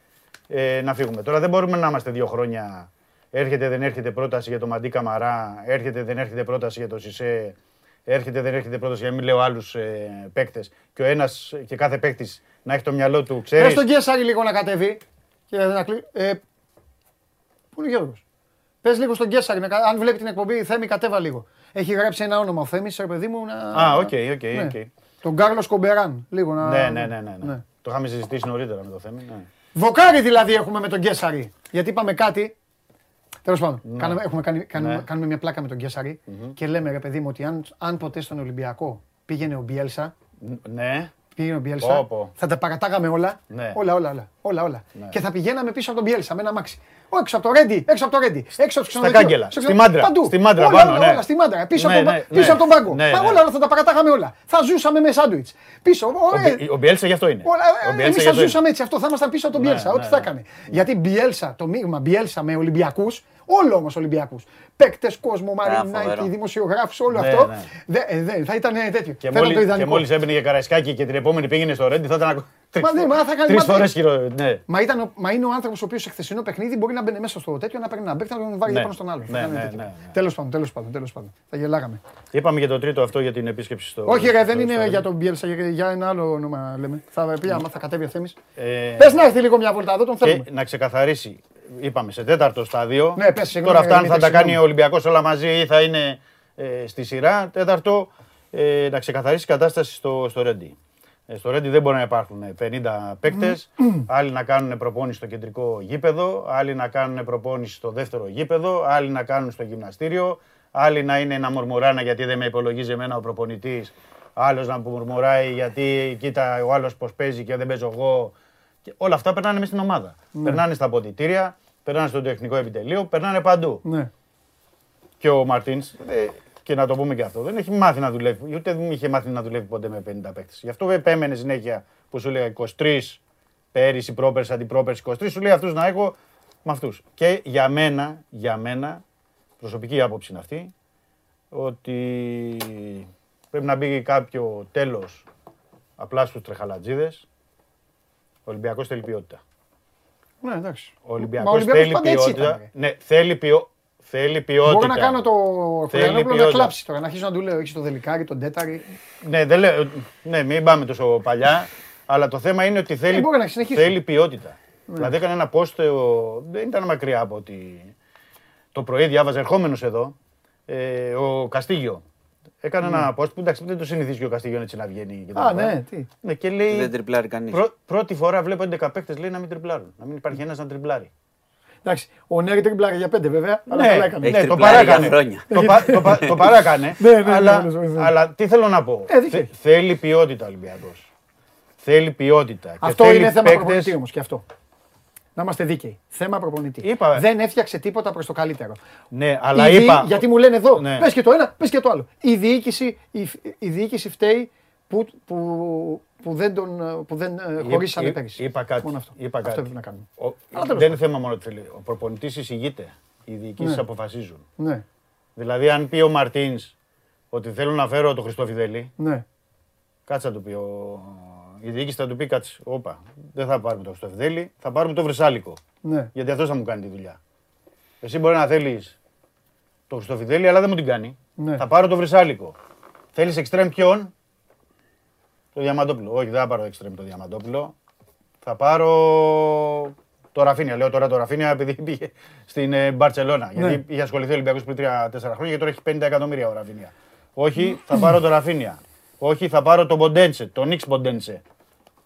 ε, να φύγουμε. Τώρα δεν μπορούμε να είμαστε δύο χρόνια. Έρχεται, δεν έρχεται πρόταση για το Μαντί Καμαρά. Έρχεται, δεν έρχεται πρόταση για το Σισέ. Έρχεται, δεν έρχεται πρόταση για μην λέω άλλους ε, παίκτες. Και ο ένας και κάθε παίκτης να έχει το μυαλό του, ξέρεις. Πες τον Κέσσαρη λίγο να κατεβεί. Και να κλει... ε, πού είναι ο Γιώργος. Πες λίγο στον Κέσσαρη. Αν βλέπει την εκπομπή, Θέμη, κατέβα λίγο. Έχει γράψει ένα όνομα ο Θέμης, ρε παιδί μου. Να... Α, οκ, οκ, οκ. Τον Κάρλος Κορμπεράν, λίγο να... Ναι, ναι, ναι, ναι, ναι. Το είχαμε συζητήσει νωρίτερα με το θέμα. Ναι. Βοκάρι δηλαδή έχουμε με τον Κέσσαρη, γιατί είπαμε κάτι... Τέλος πάντων, ναι. κάνουμε, έχουμε, κάνουμε, ναι. κάνουμε μια πλάκα με τον Κέσσαρη mm-hmm. και λέμε ρε παιδί μου ότι αν, αν ποτέ στον Ολυμπιακό πήγαινε ο Μπιέλσα, ναι. πήγαινε ο Μπιέλσα πω, πω. θα τα παρατάγαμε όλα, ναι. όλα, όλα, όλα, όλα, όλα. Ναι. και θα πηγαίναμε πίσω από τον Μπιέλσα με ένα μάξι. Έξω από το Ρέντι, έξω από το Ρέντι, έξω από το ξενοδοχείο. Στα κάγκελα, στη μάντρα, παντού. Στη μάντρα, όλα, πάνω, όλα, ναι. όλα, στη μάντρα, πίσω, ναι, από, ναι, πίσω ναι, από τον πάγκο. Ναι, ναι. Όλα, όλα θα τα παρατάγαμε όλα. Θα ζούσαμε με σάντουιτς. Πίσω, ωραία. Ο Μπιέλσα γι' αυτό είναι. Εμείς θα ζούσαμε έτσι, αυτό θα ήμασταν πίσω από τον Μπιέλσα, ό,τι θα έκανε. Γιατί Μπιέλσα, το μείγμα Μπιέλσα με Ολυμπιακούς, όλο όμως Ολυμπιακούς. Παίκτες, κόσμο, Μαρινάκη, δημοσιογράφους, όλο αυτό. Θα ήταν τέτοιο. Και μόλις έμπαινε για Καραϊσκάκη και την επόμενη πήγαινε στο Ρέντι, θα ήταν. Μα, ναι, μα, θα κάνει τρεις φορές χειρότερο. Ναι. Μα, μα είναι ο άνθρωπος ο οποίος σε χθεσινό παιχνίδι μπορεί να μπαίνει μέσα στο τέτοιο, να παίρνει ένα μπέκ, να τον βάρει ναι. πάνω στον άλλον. Ναι, ναι, ναι, ναι. Τέλος πάντων, τέλος πάντων, τέλος πάντων. Θα γελάγαμε. Είπαμε για το τρίτο αυτό για την επίσκεψη στο. Όχι, ρε, δεν είναι για τον Μπιέλσα, για ένα άλλο όνομα λέμε. Θα πει άμα θα κατέβει ο Θέμης. Πες να έρθει λίγο μια βόλτα εδώ, τον θέλουμε. Να ξεκαθαρίσει, είπαμε σε τέταρτο στάδιο. Τώρα αυτά αν θα τα κάνει ο Ολυμπιακός όλα μαζί ή θα είναι στη σειρά. Τέταρτο, να ξεκαθαρίσει η κατάσταση στο Ρέντι. Στο Ρέντι δεν μπορεί να υπάρχουν πενήντα παίκτες, άλλοι να κάνουν προπόνηση στο κεντρικό γήπεδο, άλλοι να κάνουν προπόνηση στο δεύτερο γήπεδο, άλλοι να κάνουν στο γυμναστήριο, άλλοι να είναι να μουρμουράνα γιατί δεν με υπολογίζει εμένα ο προπονητής, άλλος να μουρμουράει γιατί κοίτα ο άλλος πως παίζει και δεν παίζω εγώ. Και όλα αυτά περνάνε μέσα στην ομάδα. Mm. Περνάνε στα ποδητήρια, περνάνε στο τεχνικό επιτελείο, περνάνε παντού. Mm. Και ο Μαρτίνς, και να το πούμε και αυτό, δεν έχει μάθει να δουλεύει, ούτε δεν είχε μάθει να δουλεύει ποτέ με πενήντα παίκτες. Γι' αυτό επέμενε συνέχεια που σου λέει είκοσι τρία πέρυσι, πρόπερσι, αντιπρόπερσι είκοσι τρία, σου λέει αυτούς να έχω με αυτούς. Και για μένα, για μένα, προσωπική άποψη είναι αυτή, ότι πρέπει να μπει κάποιο τέλος απλά στους τρεχαλατζίδες. Ο Ολυμπιακός θέλει ποιότητα. Ναι, εντάξει. Ο Ολυμπιακός θέλει ποιότητα. Ναι, θέλει ποιότητα. Θέλει ποιότητα. Μπορώ να κάνω το Χωριανόπουλο να κλάψει τώρα, να αρχίσω να του λέω, έχεις το δελικάρι, τον τέταρι. Ναι, δεν λέω, ναι, μην πάμε τόσο παλιά, αλλά το θέμα είναι ότι θέλει, θέλει ποιότητα. Δηλαδή έκανε ένα post, δεν ήταν μακριά από ότι το πρωί διάβαζε ερχόμενος εδώ, ε, ο Καστίγιο. Έκανε ένα post που εντάξει δεν το συνηθίζει και ο Καστίγιο έτσι να βγαίνει. Α, ναι, τι. Ναι, και λέει, δεν τριπλάρει κανείς. Πρω, πρώτη φορά βλέπω έντεκα παίκτες, λέει να μην τριπλάρουν, να μην υπάρχει ένας να τριπλάρει. Εντάξει, ο Νέρη τριπλάρει για πέντε βέβαια, αλλά ναι, καλά έκανε. Ναι, το παράκανε. Το, πα, το, πα, το παράκανε, αλλά, αλλά τι θέλω να πω. Ε, Θε, θέλει ποιότητα ο Ολυμπιακός. Θέλει ποιότητα. Αυτό και είναι θέλει θέμα παίκτες... προπονητή όμως και αυτό. Να είμαστε δίκαιοι. Θέμα προπονητή. Είπα, δεν έφτιαξε τίποτα προς το καλύτερο. Ναι, αλλά η είπα... Δι... Γιατί μου λένε εδώ, ναι. Πες και το ένα, πες και το άλλο. Η διοίκηση, η, η διοίκηση φταίει που, που, που δεν, τον, που δεν ε, χωρίσανε πέρυσι. Είπα κάτι. Αυτό, είπα αυτό κάτι. Να κάνουμε. Ο, δεν είναι θέμα μόνο ότι ο προπονητής εισηγείται. Οι διοικήσεις ναι. αποφασίζουν. Ναι. Δηλαδή αν πει ο Μαρτίνς ότι θέλω να φέρω τον Χριστόφιδέλη, ναι. κάτσε να του πει ο... Η διοίκηση θα του πει κάτσε, όπα, δεν θα πάρουμε τον Χριστόφιδέλη, θα πάρουμε τον Βρυσάλικο. Ναι. Γιατί αυτός θα μου κάνει τη δουλειά. Εσύ μπορεί να θέλεις τον Χριστόφιδέλη, αλλά δεν μου την κάνει. Ναι. Θα πάρω τον Βρυσάλικο. Θέλεις εξτρέμ ποιον? Το Διαμαντόπουλο. Όχι, δεν θα πάρω εξτρέμ το Διαμαντόπουλο. Θα πάρω το Ραφίνια. Λέω τώρα το Ραφίνια επειδή πήγε στην Μπαρτσελώνα. Ναι. Γιατί είχε ασχοληθεί ο Ολυμπιακός πριν τρία τέσσερα χρόνια και τώρα έχει πενήντα εκατομμύρια ο Ραφίνια. Όχι, θα πάρω το Ραφίνια. Όχι, θα πάρω τον Ποντένσε. Τον Νίξ Ποντένσε.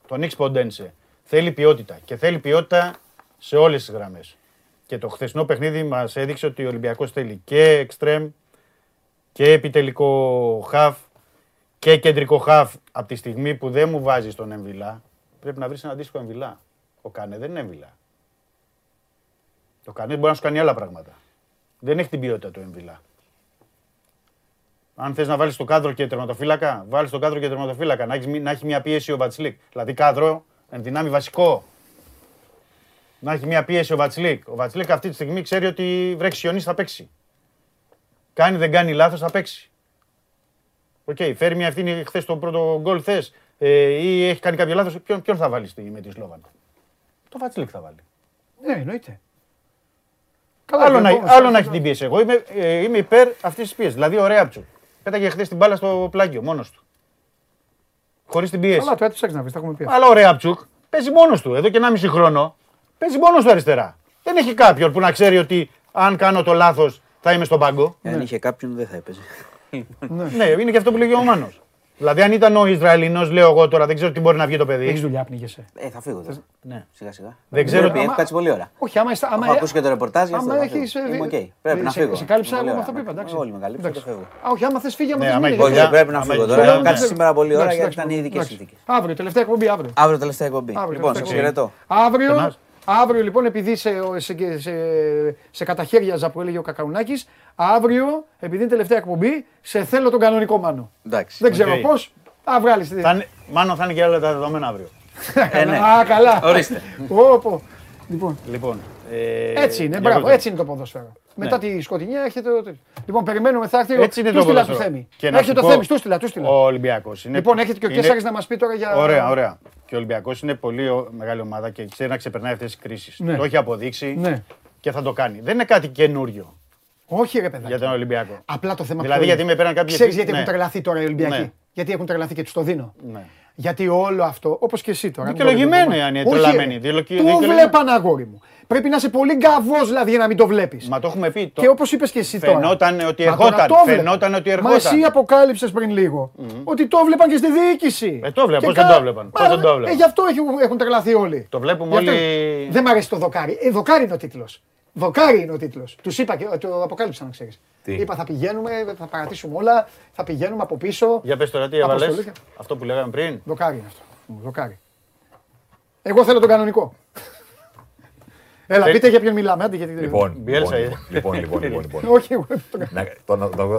Τον Νίξ Ποντένσε. Θέλει ποιότητα. Και θέλει ποιότητα σε όλες τις γραμμές. Και το χθεσινό παιχνίδι μας έδειξε ότι ο Ολυμπιακός θέλει και εξτρέμ και επιτελικό χαφ. Και κεντρικό χαφ, από τη στιγμή που δεν μου βάζεις τον Εμβιλά, πρέπει να βρεις ένα αντίστοιχο Εμβιλά. Ο Κανέ δεν είναι Εμβιλά. Το Κανέ μπορεί να σου κάνει άλλα πράγματα. Δεν έχει την ποιότητα του Εμβιλά. Αν θες να βάλεις το κάδρο και τερματοφύλακα, βάλεις το κάδρο και τερματοφύλακα. Να, έχεις, να έχει μια πίεση ο Βατσλίκ. Δηλαδή κάδρο, εν δυνάμει βασικό. Να έχει μια πίεση ο Βατσλίκ. Ο Βατσλίκ αυτή τη στιγμή ξέρει ότι βρέξει χιονί θα παίξει. Κάνει δεν κάνει λάθος θα παίξει. Οκ, okay, φέρει μια ευθύνη χθες το πρώτο γκολ θες ε, ή έχει κάνει κάποιο λάθος, ποιον, ποιον θα βάλεις με τη Σλόβαν? Το Βατσλίκ θα βάλει. Ναι, εννοείται. Καλά, άλλο να, άλλο να, να έχει την πίεση. Εγώ είμαι, ε, είμαι υπέρ αυτής της πίεσης. Δηλαδή ο Ρέαπτσου πέταγε χθες την μπάλα στο πλάγιο μόνος του. Χωρίς την πίεση. Αλλά το έτυψε να βρεις, τα έχουμε πει. Αλλά ο Ρέαπτσου παίζει μόνος του εδώ και ένα μισή χρόνο. Παίζει μόνος του αριστερά. Δεν έχει κάποιον που να ξέρει ότι αν κάνω το λάθος θα είμαι στον πάγκο. Αν ναι. είχε κάποιον δεν θα έπαιζε. Ναι, είναι και αυτό που λέγει ο Μάνος. Δηλαδή αν ήταν ο Ισραηλινός, λέω εγώ τώρα, δεν ξέρω τι μπορεί να βγει το παιδί. Έχεις δουλειά, πνίγεσαι. Ε, θα φύγω τώρα. Ναι, σιγά σιγά. Δεν ξέρω τι. Έχω κάτσει πολλή ώρα. Όχι, άμα ακούσει και το ρεπορτάζ, πρέπει να φύγω. Σε κάλυψα εγώ με αυτά που είπα, εντάξει. Όλοι με καλύπτουν, θα φύγω. Α, όχι, άμα θες φύγει από την δουλειά. Όχι, πρέπει να φύγω τώρα. Έχω κάτσει σήμερα πολλή ώρα γιατί ήταν οι ειδικές συνθήκες. Αύριο, τελευταία εκπομπή, αύριο. Αύριο, τελευταία εκπομπή. Λοιπόν, σε εξαιρετώ. Αύριο. Αύριο λοιπόν, επειδή σε, σε, σε, σε καταχέριαζα που έλεγε ο Κακαουνάκης, αύριο, επειδή είναι τελευταία εκπομπή, σε θέλω τον κανονικό Μάνο. Εντάξει. Δεν ξέρω okay. πώς, θα βγάλεις. Θα, Μάνο θα είναι και άλλα τα δεδομένα αύριο. ε, ναι. Α, καλά. Ορίστε. Όπο. Λοιπόν, λοιπόν ε, έτσι είναι, μπράβο, εγώ. Έτσι είναι το ποδόσφαιρο. Ναι. Μετά τη σκοτεινιά έχετε... Λοιπόν, περιμένουμε, θα έρθει έτσι είναι το ποδόσφαιρο. Έχετε το Θέμης, του στείλα, του στείλα. Ο Ολυμπιακός είναι... Λοιπόν, έχετε και ο Κέσσαρης να μας πει τώρα για... Ωραία, ωραία. Και ο Ολυμπιακός είναι πολύ μεγάλη ομάδα και ξέρει να ξεπερνάει αυτές τις κρίσεις. Ναι. Το έχει αποδείξει ναι. και θα το κάνει. Δεν είναι κάτι καινούριο. Όχι, ρε παιδάκι. Για τον Ολυμπιακό. Απλά το θέμα. Δηλαδή, γιατί με πέραν κάποιοι. Ξέρεις γιατί έχουν τρελαθεί τώρα οι Ολυμπιακοί? Γιατί έχουν τρελαθεί και τους το δίνω. Γιατί όλο αυτό, όπως και εσύ τώρα. Δικαιολογημένο είναι τρελαμένοι. Δικαιολογημένο. Το βλέπαν, αγόρι μου. Πρέπει να είσαι πολύ γκαβός δηλαδή για να μην το βλέπεις. Μα το έχουμε πει. Και όπως είπες και εσύ τώρα. Φαινόταν ότι εργόταν. Φαινόταν ότι εργόταν. Μα εσύ αποκάλυψες πριν λίγο ότι το βλέπαν και στη διοίκηση. Ε, το βλέπαν. Πώς δεν το βλέπαν. Πώς δεν το βλέπαν. Γι' αυτό έχουν τρελαθεί όλοι. Το βλέπουμε όλοι. Δεν μ' αρέσει το δοκάρι. Ε, δοκάρι είναι ο τίτλος. Δοκάρι είναι ο τίτλος. Τους είπα και το αποκάλυψα, να ξέρεις. Είπα θα πηγαίνουμε, θα παρατήσουμε όλα, θα πηγαίνουμε από πίσω. Για πες τώρα τι έβαλες, αυτό που λέγαμε πριν. Δοκάρι είναι αυτό. Δοκάρι. Εγώ θέλω τον κανονικό. Έλα, πείτε για ποιον μιλάμε, άντε γιατί... Λοιπόν, Μπιέλσα. Λοιπόν, λοιπόν, λοιπόν.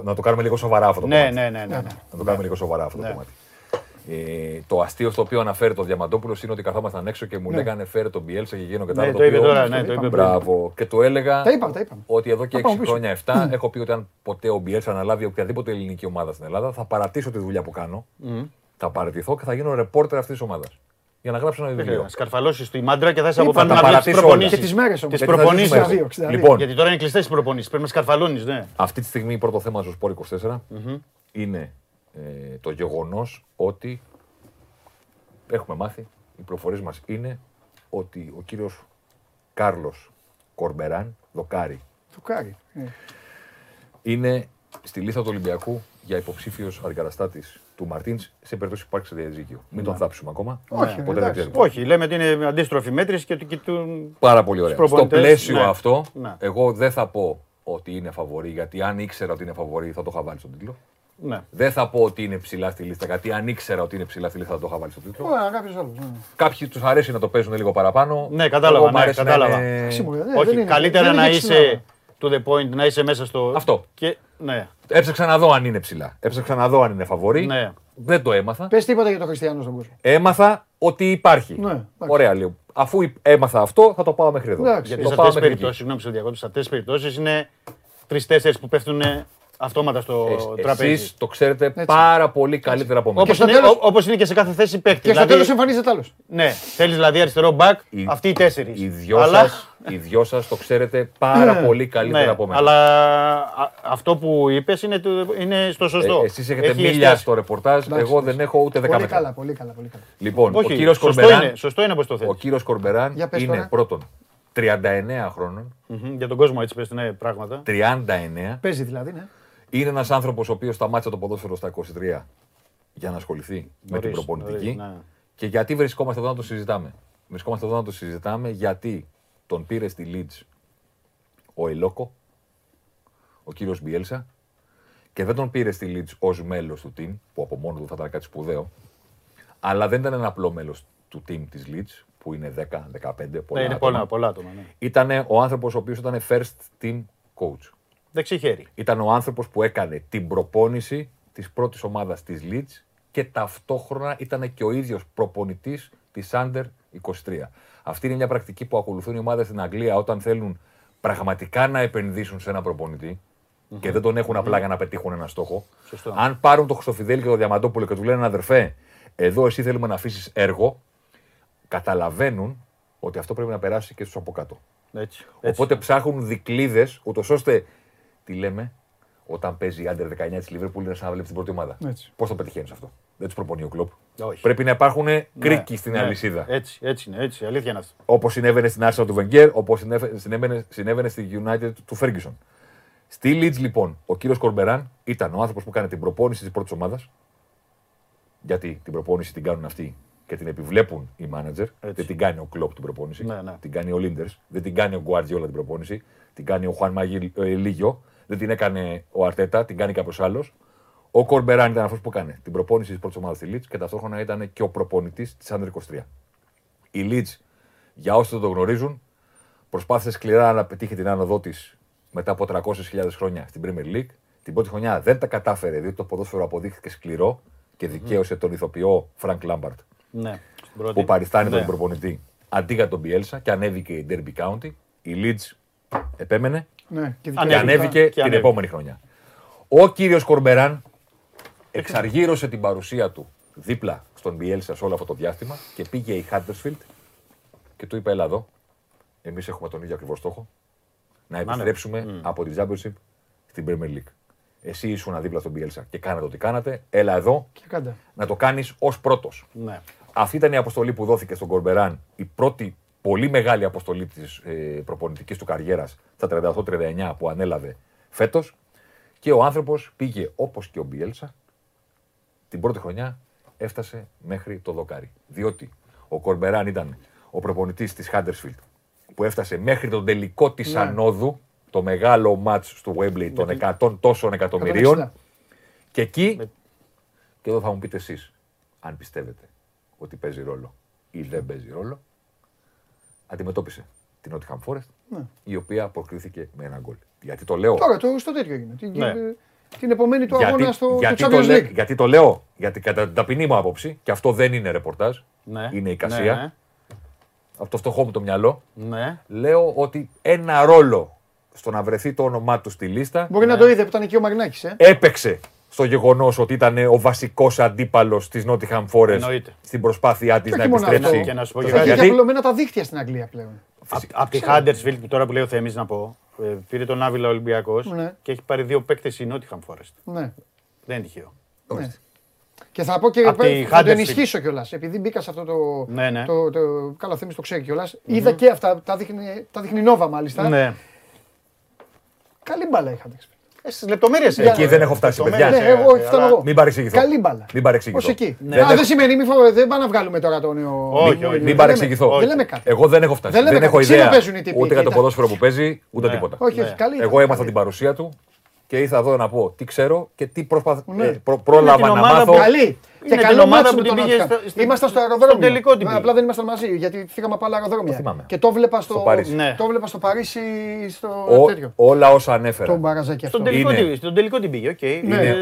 Να το κάνουμε λίγο σοβαρά αυτό το κομμάτι. Ναι, ναι, ναι. Να το κάνουμε λίγο σοβαρά αυτό το κομμάτι. Ε, το αστείο στο οποίο αναφέρει το Διαμαντόπουλος είναι ότι καθόμασταν έξω και μου ναι. λέγανε φέρε τον Μπιέλσα και γίνω και τα ναι, το, το είπε οποίο, τώρα, ναι, το είπε. Μπράβο. Και του έλεγα τα είπα, τα είπα. Ότι εδώ και έξι χρόνια, εφτά, έχω πει ότι αν ποτέ ο Μπιέλσα αναλάβει οποιαδήποτε ελληνική ομάδα στην Ελλάδα, θα παρατήσω τη δουλειά που κάνω, mm. θα παραιτηθώ και θα γίνω ρεπόρτερ αυτής της ομάδας. Για να γράψω ένα βιβλίο. Να σκαρφαλώσεις τη μάντρα και θα είσαι από πάνω να βλέπεις τις προπονήσεις. Και τις μέρες όμως. Τις προπονήσεις. Λοιπόν, γιατί τώρα είναι κλειστές οι προπονήσεις, πρέπει να σκαρφαλώνεις, ναι. Αυτή τη στιγμή πρώτο θέμα στο Sport είκοσι τέσσερα είναι το γεγονός ότι έχουμε μάθει, οι πληροφορίες μας είναι ότι ο κύριος Κάρλος Κορμπεράν, δοκάρι, δοκάρι είναι στη λίστα του Ολυμπιακού για υποψήφιος αντικαταστάτης του Μαρτίνς σε περίπτωση που υπάρξει διαζύγιο. Μην τον θάψουμε ακόμα. Όχι, ποτέ δεν ξέρουμε. Όχι, λέμε ότι είναι αντίστροφη μέτρηση και του. Πάρα πολύ ωραία. Στο πλαίσιο αυτό, εγώ δεν θα πω ότι είναι φαβορί, γιατί αν ήξερα ότι είναι φαβορί θα το είχα βάλει στον τίτλο. Ναι. Δεν θα πω ότι είναι ψηλά στη λίστα, γιατί αν ήξερα ότι είναι ψηλά στη λίστα θα το είχα βάλει στο τίτλο. Ωραία, κάποιος άλλος. Κάποιοι τους αρέσει να το παίζουν λίγο παραπάνω. Ναι, κατάλαβα. Ναι, κατάλαβα. Είναι... Όχι, είναι, καλύτερα είναι, να είσαι to the point, να είσαι μέσα στο... Αυτό. Και... Ναι. Έψαξα να δω αν είναι ψηλά. Έψαξα να δω αν είναι φαβορί. Ναι. Δεν το έμαθα. Πες τίποτα για τον Χριστιανό στον κόσμο. Έμαθα ότι υπάρχει. Ναι, ωραία, λέω. Αφού έμαθα αυτό, θα το πάω μέχρι εδώ. Γιατί σε αυτές τις περιπτώσεις, συγγνώμη που διακόπτω, σε αυτές τις περιπτώσεις είναι τρεις-τέσσερις που πέφτουν. Αυτόματα στο ε, τραπέζι. Εσείς το ξέρετε έτσι. Πάρα πολύ καλύτερα από εμάς. Όπως, τέλος... όπως είναι και σε κάθε θέση παίκτη. Και στο δηλαδή... τέλος εμφανίζεται άλλος. Ναι, θέλεις δηλαδή αριστερό μπακ, οι... αυτοί οι τέσσερις. Οι δυο, αλλά... σας, οι δυο σας το ξέρετε πάρα πολύ καλύτερα ναι, από εμάς. Αλλά αυτό που είπες είναι, είναι στο σωστό. Ε, εσείς έχετε έχει μίλια στο ρεπορτάζ, εντάξει, εγώ δεν έχω ούτε δέκα μέτρα. Πολύ καλά, πολύ καλά, πολύ καλά. Λοιπόν, όχι, ο κύριος Κορμπεράν είναι, σωστό είναι όπως το θες. Ο κύριος Κορμπεράν είναι πρώτον τριάντα εννέα χρόνων. Για τον κόσμο έτσι πες, ναι, πράγματα. τριάντα εννέα. Παίζει δηλαδή, ναι. Είναι ένας άνθρωπος ο οποίος σταμάτησε το ποδόσφαιρο στα είκοσι τρία για να ασχοληθεί νωρίς, με την προπονητική. Νωρίς, ναι. Και γιατί βρισκόμαστε εδώ να το συζητάμε. Βρισκόμαστε εδώ να το συζητάμε γιατί τον πήρε στη Leeds ο Ελόκο, ο κύριος Μπιέλσα, και δεν τον πήρε στη Leeds ως μέλος του team, που από μόνο του θα ήταν κάτι σπουδαίο, αλλά δεν ήταν ένα απλό μέλος του team της Leeds, που είναι δέκα δεκαπέντε, πολλά, ναι, είναι πολλά, πολλά άτομα. Ναι. Ήταν ο άνθρωπος ο οποίος ήταν first team coach. Δεξιχέρι. Ήταν ο άνθρωπος που έκανε την προπόνηση της πρώτης ομάδας της Leeds και ταυτόχρονα ήταν και ο ίδιος προπονητής της Under είκοσι τρία. Αυτή είναι μια πρακτική που ακολουθούν οι ομάδες στην Αγγλία όταν θέλουν πραγματικά να επενδύσουν σε ένα προπονητή mm-hmm. και δεν τον έχουν απλά για να πετύχουν ένα στόχο. Σωστό. Αν πάρουν το Χρυστοφιδέλη και το Διαμαντόπουλο και του λένε αδερφέ, εδώ εσύ θέλουμε να αφήσεις έργο, καταλαβαίνουν ότι αυτό πρέπει να περάσει και στους από κάτω. Έτσι, έτσι. Οπότε ψάχνουν δικλείδες ούτως ώστε. Τι λέμε, όταν παίζει η άντερ δεκαεννέα της Λίβερπουλ, είναι σαν να βλέπεις την πρώτη ομάδα. Πώς το πετυχαίνεις αυτό. Δεν τους προπονεί ο Κλοπ. Πρέπει να υπάρχουν κρίκοι στην αλυσίδα. Έτσι, έτσι είναι, έτσι, αλήθεια είναι αυτό. Όπως συνέβαινε στην Arsenal του Wenger, όπως συνέβαινε, συνέβαινε στη United του Ferguson. Στη Leeds λοιπόν, ο κύριος Κορμπεράν ήταν ο άνθρωπος που κάνει την προπόνηση της πρώτης ομάδας. Γιατί την προπόνηση την κάνουν αυτοί και την επιβλέπουν οι manager. Δεν την κάνει ο Κλοπ την προπόνηση. Ναι, ναι. Την κάνει ο Λίντερς. Δεν την κάνει ο Γκουαρδιόλα την προπόνηση. Την κάνει ο Χουάν Μαγιλίγιο. Δεν την έκανε ο Αρτέτα, την κάνει κάποιος άλλος. Ο Κορμπεράν ήταν αυτός που έκανε την προπόνηση της πρώτης ομάδας της Leeds και ταυτόχρονα ήταν και ο προπονητής της Under είκοσι τρία. Η Leeds, για όσοι δεν το γνωρίζουν, προσπάθησε σκληρά να πετύχει την άνοδό της μετά από τριακόσιες χιλιάδες χρόνια στην Premier League. Την πρώτη χρονιά δεν τα κατάφερε, διότι το ποδόσφαιρο αποδείχθηκε σκληρό και δικαίωσε τον ηθοποιό Φρανκ Λάμπαρτ. Ναι, που παριστάνει ναι. τον προπονητή αντί για τον Μπιέλσα και ανέβηκε η Derby County. Η Leeds επέμενε. Ναι, και, και ανέβηκε και την ανέβη. Επόμενη χρονιά. Ο κύριος Κορμπεράν εξαργύρωσε την παρουσία του δίπλα στον Μπιέλσα σε όλο αυτό το διάστημα και πήγε η Χάντερσφιλντ και του είπε: Έλα εδώ, εμείς έχουμε τον ίδιο ακριβώς στόχο, να επιστρέψουμε mm. από τη Championship στην Premier League. Εσύ ήσουν δίπλα στον Μπιέλσα και κάνατε ό,τι κάνατε. Έλα εδώ να το κάνεις ως πρώτος. Ναι. Αυτή ήταν η αποστολή που δόθηκε στον Κορμπεράν, η πρώτη πολύ μεγάλη αποστολή της ε, προπονητικής του καριέρας στα τριάντα οκτώ τριάντα εννιά που ανέλαβε φέτος. Και ο άνθρωπος πήγε όπως και ο Μπιέλσα, την πρώτη χρονιά έφτασε μέχρι το δοκάρι. Διότι ο Κορμπεράν ήταν ο προπονητής της Χάντερσφιλντ που έφτασε μέχρι τον τελικό της ναι. ανόδου, το μεγάλο μάτς του Wembley των εκατό τόσων εκατομμυρίων. Και εκεί, με... και εδώ θα μου πείτε εσείς, αν πιστεύετε ότι παίζει ρόλο ή δεν παίζει ρόλο, αντιμετώπισε την Northam Forest, ναι. η οποία αποκρίθηκε με ένα γκολ. Γιατί το λέω. Τώρα το στο τέτοιο έγινε. Την, ναι. την επομένη του γιατί, αγώνα στο Champions League. Λέ, γιατί το λέω, γιατί κατά την ταπεινή μου άποψη, και αυτό δεν είναι ρεπορτάζ, ναι. είναι εικασία, ναι. από το φτωχό μου το μυαλό, ναι. λέω ότι ένα ρόλο στο να βρεθεί το όνομά του στη λίστα. Μπορεί ναι. να το είδε που ήταν εκεί ο Μαγνάκης. Ε. Έπαιξε στο γεγονός ότι ήταν ο βασικός αντίπαλος της Nottingham Forest στην προσπάθειά της να επιστρέψει. Και να σου πω και κάτι. Έχει απλωμένα τα δίχτυα στην Αγγλία πλέον. Από τη Huddersfield που τώρα που λέει ο Θέμης να πω, πήρε τον Άβυλα Ολυμπιακός ναι. και έχει πάρει δύο παίκτες η Nottingham Forest. Ναι. Δεν είναι τυχαίο. Ναι. Και θα πω και θα το ενισχύσω κιόλας. Επειδή μπήκα σε αυτό το. Ναι, ναι. το, το, το καλά, ο Θέμης το ξέρει κιόλας. Mm-hmm. Είδα και αυτά. Τα δείχνει Νόβα μάλιστα. Ναι. Καλή μπάλα η Huddersfield. Στις λεπτομέρειες εκεί δεν έχω φτάσει παιδιά. Μην παρεξηγηθώ. Καλή μπάλα. Μην παρεξηγηθώ. Δεν σημαίνει, δεν πάμε να βγάλουμε τώρα τον νέο. Μην παρεξηγηθώ. Δεν λέμε κάτι. Εγώ δεν έχω φτάσει. Δεν έχω ιδέα ούτε για το ποδόσφαιρο που παίζει, ούτε τίποτα. Εγώ έμαθα την παρουσία του και ήρθα εδώ να πω τι ξέρω και τι πρόλαβα να μάθω. Και καλό μάτσο που τον πήγε. Ήμασταν στο αεροδρόμιο. Απλά δεν ήμασταν μαζί γιατί φύγαμε από άλλα αεροδρόμια. Και το βλέπα στο Παρίσι στο τέτοιο. Όλα όσα ανέφερα. Στον τελικό την πήγε.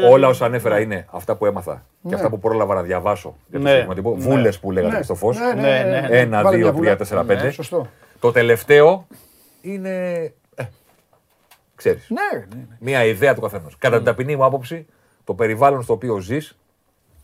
Όλα όσα ανέφερα είναι αυτά που έμαθα και αυτά που πρόλαβα να διαβάσω. Βούλες που λέγατε στο φως. Ένα, δύο, τρία, τέσσερα, πέντε. Το τελευταίο είναι. Ξέρεις. Μια ιδέα του καθενός. Κατά την ταπεινή μου άποψη, το περιβάλλον στο οποίο ζεις.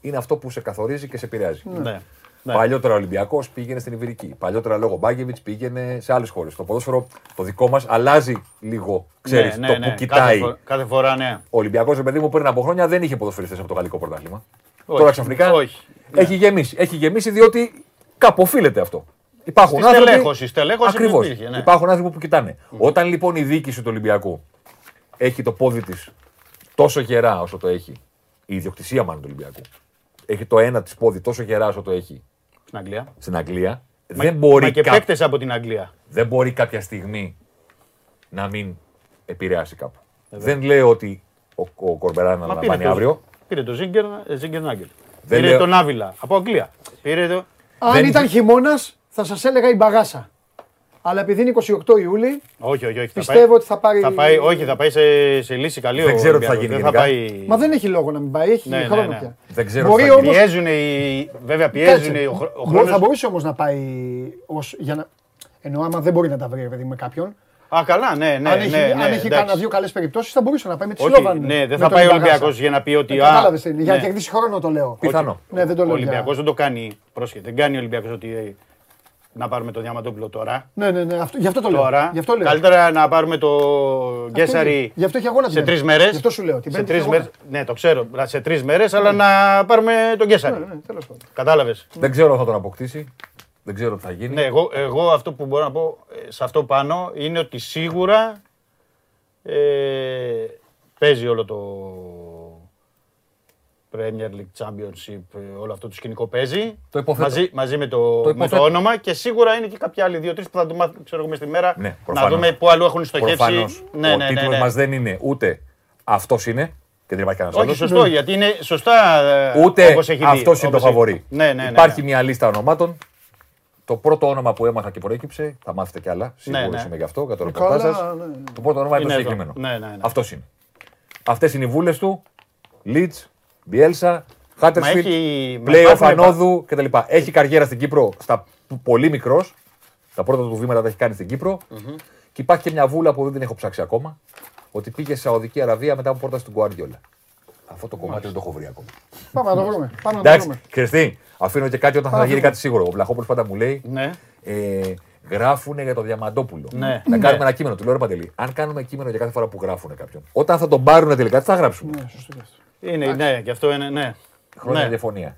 Είναι αυτό που σε καθορίζει και σε επηρεάζει. Ναι. Παλιότερα ο Ολυμπιακός πήγαινε στην Ιβηρική. Παλιότερα λόγω Μπάγκεβιτς πήγαινε σε άλλες χώρες. Το ποδόσφαιρο το δικό μας αλλάζει λίγο. Ξέρεις ναι, ναι, το που ναι. κοιτάει. Κάθε, κάθε φορά, ναι. Ο Ολυμπιακός, παιδί μου, πριν από χρόνια δεν είχε ποδοσφαιριστές από το γαλλικό πρωτάθλημα. Τώρα ξαφνικά όχι. Έχει, ναι. γεμίσει. έχει γεμίσει διότι κάπου οφείλεται αυτό. Υπάρχουν στη άνθρωποι. Στελέχωση, στελέχωση ακριβώς. Υπήρχε, ναι. Υπάρχουν άνθρωποι που κοιτάνε. Mm. Όταν λοιπόν η διοίκηση του Ολυμπιακού έχει το πόδι της τόσο γερά όσο το έχει, η ιδιοκτησία μάλλον του Ολυμπιακού. Έχει το ένα της πόδι τόσο γερά όσο το έχει στην Αγγλία. Στην Αγγλία. Μα, δεν μπορεί μα και κά... παίκτες από την Αγγλία. Δεν μπορεί κάποια στιγμή να μην επηρεάσει κάπου. Εδώ. Δεν λέω ότι ο, ο Κορμπεράν να αναλαμβάνει αύριο. Πήρε το Ζίγκερ Νάγκελ. Πήρε λέω... τον Άβυλα από Αγγλία. Πήρε το... Αν δεν... ήταν χειμώνας θα σας έλεγα η Μπαγάσα. Αλλά επειδή είναι εικοστή ογδόη Ιούλη, όχι, όχι, όχι, πιστεύω θα πάει, ότι θα πάρει... θα πάει. Όχι, θα πάει σε, σε λύση καλή. Δεν ξέρω τι θα γίνει. Δεν θα πάει... Μα δεν έχει λόγο να μην πάει, έχει ναι, χρόνο ναι, ναι. πια. Δεν ξέρω μπορεί όμως... πιέζουν οι... Βέβαια πιέζουν οι... ο χρόνος... Θα μπορούσε όμως να πάει ως... για να... Εννοώ άμα δεν μπορεί να τα βρει με κάποιον. Α, καλά, ναι, ναι. Αν έχει, ναι, ναι, αν έχει κάνα δύο καλές περιπτώσεις, θα μπορούσε να πάει με τη Σλόβαν. Ναι, δεν θα πάει ο Ολυμπιακός για να πει ότι. Κατάλαβε τι είναι. Για να κερδίσει χρόνο το λέω. Πιθανό. Ο Ολυμπιακός δεν το κάνει. Πρόσχετε, δεν κάνει ο Ολυμπιακός ότι. Να πάρουμε το Διαμαντόπουλο τώρα. Ναι, ναι, ναι. Αυτό, γι' αυτό το τώρα, λέω. Γι' αυτό λέω. Καλύτερα να πάρουμε το Κέσσαρη σε τρεις μέρες. Γι' αυτό σου λέω. Σε τρεις μέρες. Ναι, το ξέρω. Σε τρεις μέρες, αλλά ναι. να πάρουμε τον Κέσσαρη. Ναι, ναι, τέλος πάντων. Κατάλαβες. Δεν ξέρω αν θα τον αποκτήσει. Δεν ξέρω τι θα γίνει. Ναι, εγώ, εγώ αυτό που μπορώ να πω σε αυτό πάνω είναι ότι σίγουρα ε, παίζει όλο το Premier League, Championship, όλο αυτό το σκηνικό παίζει. Το μαζί, μαζί με, το, το με το όνομα και σίγουρα είναι και κάποια άλλοι δύο-τρεις που θα το μάθουμε, ξέρω εγώ, μες τη μέρα. Ναι, να δούμε πού αλλού έχουν στοχεύσει. Προφανώς. Ναι, ο ναι, τίτλος ναι, ναι. μας δεν είναι ούτε αυτός είναι και δεν υπάρχει κανένας άλλος. Όχι, σωστό, ναι. γιατί είναι σωστά ούτε όπως έχει δει. Ούτε αυτός είναι το φαβορί. Ναι, ναι, ναι, υπάρχει ναι. μια λίστα ονομάτων. Το πρώτο όνομα που έμαθα και προέκυψε, θα μάθετε κι άλλα, σίγουρα ναι, ναι. γι' αυτό, κατά το ρεπορτάζ σας. Το πρώτο όνομα είναι το συγκεκριμένο. Αυτός είναι. Αυτές είναι οι βούλες του, Leeds, Μπιέλσα, Χάντερσφιλντ, play-off ανόδου κτλ. Έχει καριέρα στην Κύπρο, στα πολύ μικρός. Τα πρώτα του βήματα τα έχει κάνει στην Κύπρο. Mm-hmm. Και υπάρχει και μια βούλα που δεν έχω ψάξει ακόμα, ότι πήγε σε Σαουδική Αραβία μετά από πρόταση του Γκουαρδιόλα. Αυτό το κομμάτι mm-hmm. δεν το έχω βρει ακόμα. Πάμε να το βρούμε. Πάμε να το βρούμε. Χριστί, αφήνω και κάτι όταν θα γίνει κάτι σίγουρο. Ο Βλαχόπουλος πάντα μου λέει, ναι. ε, γράφουν για τον Διαμαντόπουλο. Ναι. Να κάνουμε ναι. ένα κείμενο, του λέω ρε Παντελή. Αν κάνουμε κείμενο για κάθε φορά που γράφουν κάποιον, όταν θα τον πάρουν τελικά, τι θα γράψουμε. Ναι, είναι, ναι, και αυτό είναι. Ναι. Χρόνια ναι. διαφωνία.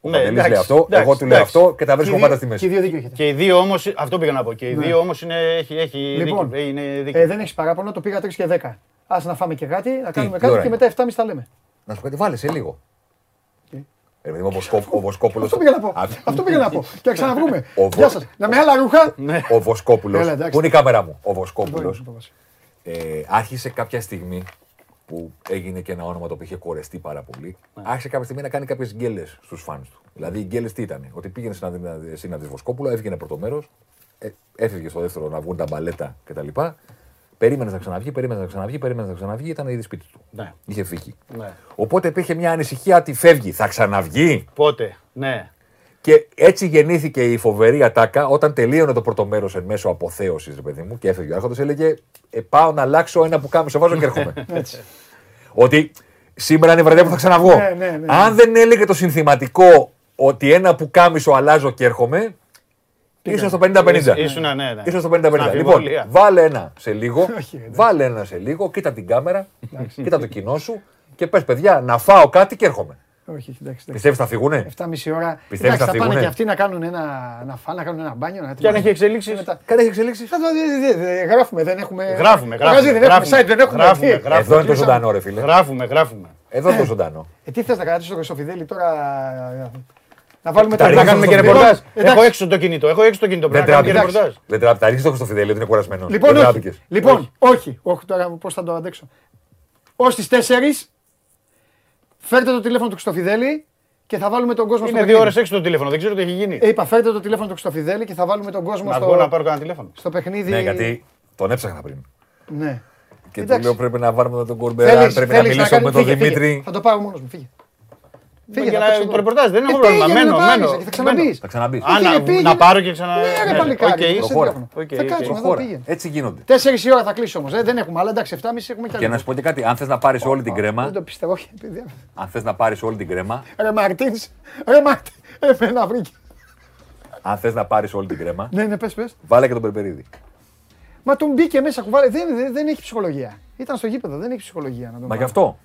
Ο Παντελής ναι, λέει αυτό, εντάξει, εγώ του λέω εντάξει. αυτό και τα βρίσκουμε πάντα στη μέση. Και οι δύο, και οι δύο όμως, αυτό πήγα να πω. Και οι ναι. δύο όμως είναι, έχει, έχει λοιπόν, δίκιο. Ε, δεν έχεις παράπονο, το πήγα τρεις και δέκα. Ας να φάμε και κάτι, να κάνουμε κάτι και μετά εφτά και μισή τα λέμε. Να σου πω κάτι, βάλεσαι λίγο. Ο Βοσκόπουλος. Αυτό πήγα να πω. Και ξαναβρούμε. Γεια σας. Να με άλλα ρούχα. Ο Βοσκόπουλος. Πού είναι η κάμερα μου. Ο Βοσκόπουλος άρχισε κάποια στιγμή που έγινε και ένα όνομα το οποίο είχε κορεστεί πάρα πολύ. Άρχισε κάποια στιγμή να κάνει κάποιες γκέλες στους φανς του. Δηλαδή οι γκέλες τι ήταν. Ότι πήγαινε συναντήσεις Βοσκόπουλο, έφυγε ένα πρώτο μέρος, έφυγε στο δεύτερο να βγουν τα μπαλέτα κτλ. Περίμενε να ξαναβγεί, περίμενε να ξαναβγεί, περίμενε να ξαναβγεί, ήταν ήδη σπίτι του. Ναι. Είχε φύγει. Ναι. Οπότε υπήρχε μια ανησυχία ότι φεύγει, θα ξαναβγεί. Πότε, ναι. Και έτσι γεννήθηκε η φοβερή ατάκα όταν τελείωνε το πρώτο μέρος εν μέσω αποθέωσης, ρε παιδί μου, και έφευγε ο Άρχοντας, έλεγε ε, πάω να αλλάξω ένα πουκάμισο, βάζω και έρχομαι. Ότι σήμερα είναι βραδιά που θα ξαναβγώ. Ναι, ναι, ναι, ναι. Αν δεν έλεγε το συνθηματικό ότι ένα πουκάμισο αλλάζω και έρχομαι. Ίσως στο πενήντα πενήντα. Ίσουνα, ναι, ναι. Ίσως στο πενήντα πενήντα. Λοιπόν, βάλε ένα σε λίγο, βάλε ένα σε λίγο, κοίτα την κάμερα, κοίτα το κοινό σου και πες παιδιά να φάω κάτι και έρχομαι. Όχι, εντάξει. Πιστεύεις θα φύγουνε. εφτά και μισή ώρα. Πιστεύεις θα φύγουνε. Θα πάνε και αυτοί να κάνουν ένα, να φάνε, να κάνουν ένα μπάνιο. Να... Και αν έχει εξελίξει. Μετά... Κάτι έχει εξελίξει. Θα το γράφουμε, δεν έχουμε. Γράφουμε, γράφουμε. Δεν έχουμε site, δεν έχουμε. Εδώ είναι το ζωντανό, ρε φίλε. Γράφουμε, γράφουμε. Εδώ είναι το ζωντανό. Τι θε να κρατήσει το Χρυσοφιδέλη τώρα. Να βάλουμε τα ρίχνουμε, κάνουμε και ρεπορτάζ. Έχω έξω το κινητό, έχω έξω το κινητό. Δεν τράβηκε ρεπορτάζ. Δεν τράβηκε, τα ρίχνεις το Χρυστοφιδέλη, είναι κουρασμένο. Λοιπόν, όχι. Λοιπόν, όχι. Όχι, τώρα πώς θα το αντέξω. Ως τις τέσσερις, φέρτε το τηλέφωνο του Χρυστοφιδέλη και θα βάλουμε τον κόσμο στο. Είναι δύο ώρες έξω το τηλέφωνο, δεν ξέρω τι έχει γίνει. Είπα, φέρτε το τηλέφωνο του Χρυστοφιδέλη και θα βάλουμε τον κόσμο στο. Να μπορώ να πάρω κανένα τηλέφωνο. Στο παιχνίδι. Ναι, γιατί τον έψαχνα πριν. Ναι. Και του λέω πρέπει να βάλουμε τον Κορμπεράν, πρέπει να μιλήσω με τον Δημήτρη. Θα το πάω μόνος μου, φύγε. Φύγε, το ρεπορτάζ, δεν έχω πρόβλημα. Μένω, μένω. Θα ξαναμπείς. Να πάρω και ξανα... Ναι, ρε παλικάρι. Θα κάτσουμε, θα πήγαινε. Έτσι γίνονται. Τέσσερις η ώρα θα κλείσω όμως. Δεν έχουμε, αλλά εντάξει, εφτά και μισή έχουμε κι άλλο. Και να σου πω και κάτι, αν θες να πάρεις όλη την κρέμα... Δεν το πιστεύω, όχι. Αν θες να πάρεις όλη την κρέμα... Ρε Μαρτίνς, ρε Μαρτίνς, εμένα βρήκε. Αν θες να πάρεις όλη την κρέμα... Ναι, ναι, πες, πες. Βάλε και τον Περπερίδη. Μα τον μπήκε μέσα, κουβάλε. Δεν έχει ψυχολογία. Ήταν στο γήπεδο, δεν έχει ψυχολογία να τον. Μα γι' αυτό.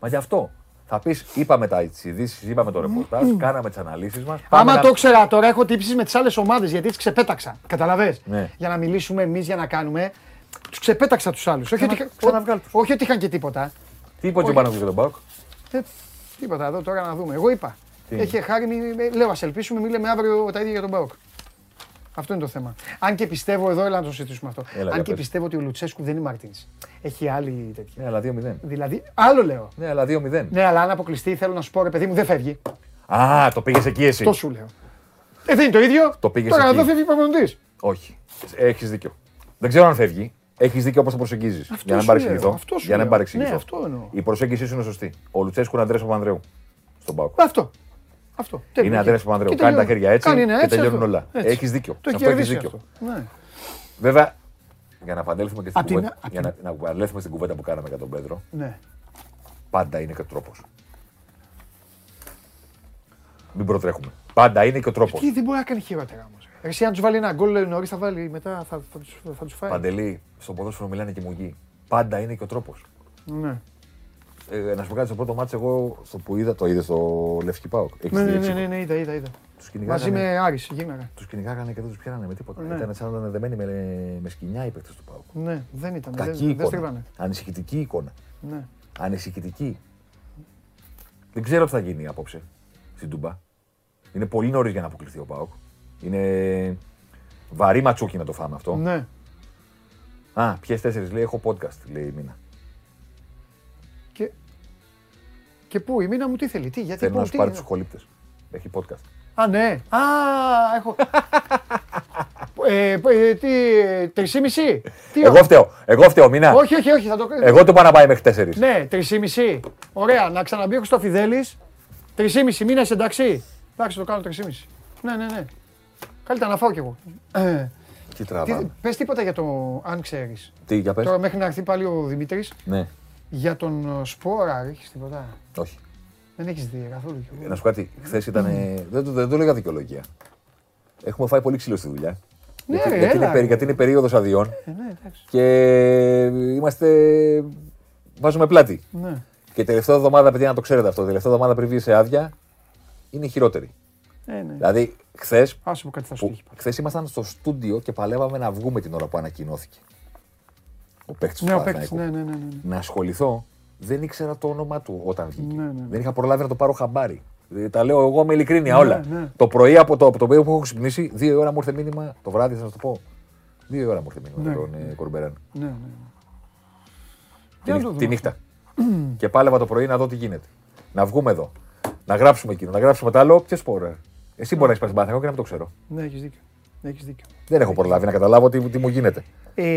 Μα γι' αυτό. Θα πεις, είπαμε τα ειδήσεις, είπαμε το ρεπορτάζ, κάναμε τις αναλύσεις μας. Άμα να... το ξέρα τώρα, έχω τύψεις με τις άλλες ομάδες γιατί τις ξεπέταξα. Καταλαβες. Ναι. Για να μιλήσουμε εμείς, για να κάνουμε. Τους ξεπέταξα τους άλλους. Όχι, ότι... ξανα... Όχι ότι είχαν και τίποτα. Τι είπε ο Παναθηναϊκός για τον ΠΑΟΚ. Ε, τίποτα, εδώ τώρα να δούμε. Εγώ είπα. Τι. Έχει χάρη, μη... λέω ας ελπίσουμε, μη λέμε αύριο τα ίδια για τον ΠΑΟΚ. Αυτό είναι το θέμα. Αν και πιστεύω, εδώ έλα να το συζητήσουμε αυτό. Έλα, αν και πες. Πιστεύω ότι ο Λουτσέσκου δεν είναι Μαρτίνς. Έχει άλλη τέτοια. Ναι, αλλά δύο μηδέν. Δηλαδή, άλλο λέω. Ναι, αλλά δύο μηδέν. Ναι, αλλά αν αποκλειστεί, θέλω να σου πω ρε παιδί μου, δεν φεύγει. Α, το πήγες εκεί εσύ. Το σου λέω. Ε, δεν είναι το ίδιο. Το πήγες τώρα, εκεί. Τώρα εδώ φεύγει ο προπονητής. Όχι. Έχεις δίκιο. Δεν ξέρω αν φεύγει. Έχεις δίκιο όπως το προσεγγίζεις. Για να μην παρεξηγηθώ. Για να μην παρεξηγηθώ. Ναι, αυτό εννοώ. Η προσέγγιση σου είναι σωστή. Ο Λουτσέσκου είναι Ανδρέας Παπανδρέου. Στον ΠΑΟΚ. Αυτό. Αυτό. Είναι Ανδρέας Παπανδρέου. Κάνει τα χέρια έτσι και τελειώνουν όλα. Έχεις δίκιο. Το έχεις δίκιο. Βέβαια, για να επανέλθουμε και στην κουβέντα, για να επανέλθουμε στην κουβέντα που κάναμε για τον Πέδρο. Ναι. Πάντα είναι και ο τρόπος. Μην προτρέχουμε. Πάντα είναι και ο τρόπος. Εκεί δεν μπορεί να κάνει χειρότερα όμως. Εσύ αν τους βάλει ένα γκολ νωρίς, θα βάλει μετά, θα τους φάει. Παντελή, στο ποδόσφαιρο μιλάνε και μουγγί. Πάντα είναι και ο τρόπος. Ναι. Ε, να σου πω κάτι, στο πρώτο μάτς εγώ στο που είδα, το είδε στο Λευκή ΠΑΟΚ. Ναι, ναι, ναι, ναι, είδα, είδα. είδα. Μαζί με Άρης, γίναγα. Τους κυνηγάγανε και δεν τους πιάνανε με τίποτα. Ναι. Ήταν σαν να ήταν δεμένοι με, με σκοινιά οι παίκτες του ΠΑΟΚ. Ναι, δεν ήταν. Κακή δεν, εικόνα. Δεν ανησυχητική εικόνα. Ναι. Ανησυχητική. Δεν ξέρω τι θα γίνει απόψε στην Τούμπα. Είναι πολύ νωρίς για να αποκλειθεί ο ΠΑΟΚ. Είναι βαρύ ματσούκι να το φάμε αυτό. Ναι. Α, ποιες τέσσερις λέει, έχω podcast, λέει η Μίνα. Και πού, η Μίνα μου τι θέλει, τι, γιατί θέλει να σου πάρει τους κολύπτες. Έχει podcast. Α, ναι. Α, έχω. Τρισήμιση. Εγώ φταίω. Εγώ φταίω, Μίνα. Όχι, όχι, όχι. Εγώ το πάω να πάει μέχρι τέσσερις. Ναι, τρισήμιση. Ωραία, να ξαναμπεί ο Χρυστοφιδέλης. Τρισήμιση, Μίνα, είσαι εντάξει. Εντάξει, το κάνω τρισήμιση. Ναι, ναι, ναι. Καλύτερα να φάω κι εγώ. Τι τραβάμε. Πες τίποτα για το, αν ξέρεις. Τι, για πες. Τώρα μέχρι να έρθει πάλι ο Δημήτρης. Ναι. Για τον Σπόραρ έχεις τίποτα. Όχι. Δεν έχεις δει καθόλου. Να σου πω κάτι, χθες ήταν. Δεν το λέγα δικαιολογία. Έχουμε φάει πολύ ξύλο στη δουλειά. Ναι, γιατί, γιατί, είναι, γιατί είναι περίοδος αδειών. Ε, ναι, και είμαστε. Βάζουμε πλάτη. Ναι. Και τελευταία εβδομάδα, παιδιά, να το ξέρετε αυτό. Τελευταία εβδομάδα πριν βγει σε άδεια είναι η χειρότερη. Ε, ναι. Δηλαδή, χθες. Χθες ήμασταν στο στούντιο και παλεύαμε να βγούμε την ώρα που ανακοινώθηκε. Ο παίκτης ναι, του Παναθηναϊκού. Ναι, ναι, ναι, ναι. Να ασχοληθώ, δεν ήξερα το όνομά του όταν βγήκε. Ναι, ναι, ναι. Δεν είχα προλάβει να το πάρω χαμπάρι. Τα λέω εγώ με ειλικρίνεια ναι, όλα. Ναι. Το πρωί από το, από το παιδί που έχω ξυπνήσει, δύο ώρα μου ήρθε μήνυμα. Το βράδυ θα σας το πω. Δύο ώρα μου ήρθε μήνυμα ναι. Τον ε, Κορμπεράν. Ναι, ναι. Τη, ναι, τη νύχτα. Και πάλευα το πρωί να δω τι γίνεται. Να βγούμε εδώ. Να γράψουμε εκείνο, να γράψουμε το άλλο. Ποιος μπορεί. Εσύ μπορεί να έχεις πάει στην Παναθηναϊκό και να μην το ξέρω. Ναι, έχεις δίκιο. Έχεις δίκιο. Δεν έχω προλάβει να καταλάβω τι, τι μου γίνεται. Ε,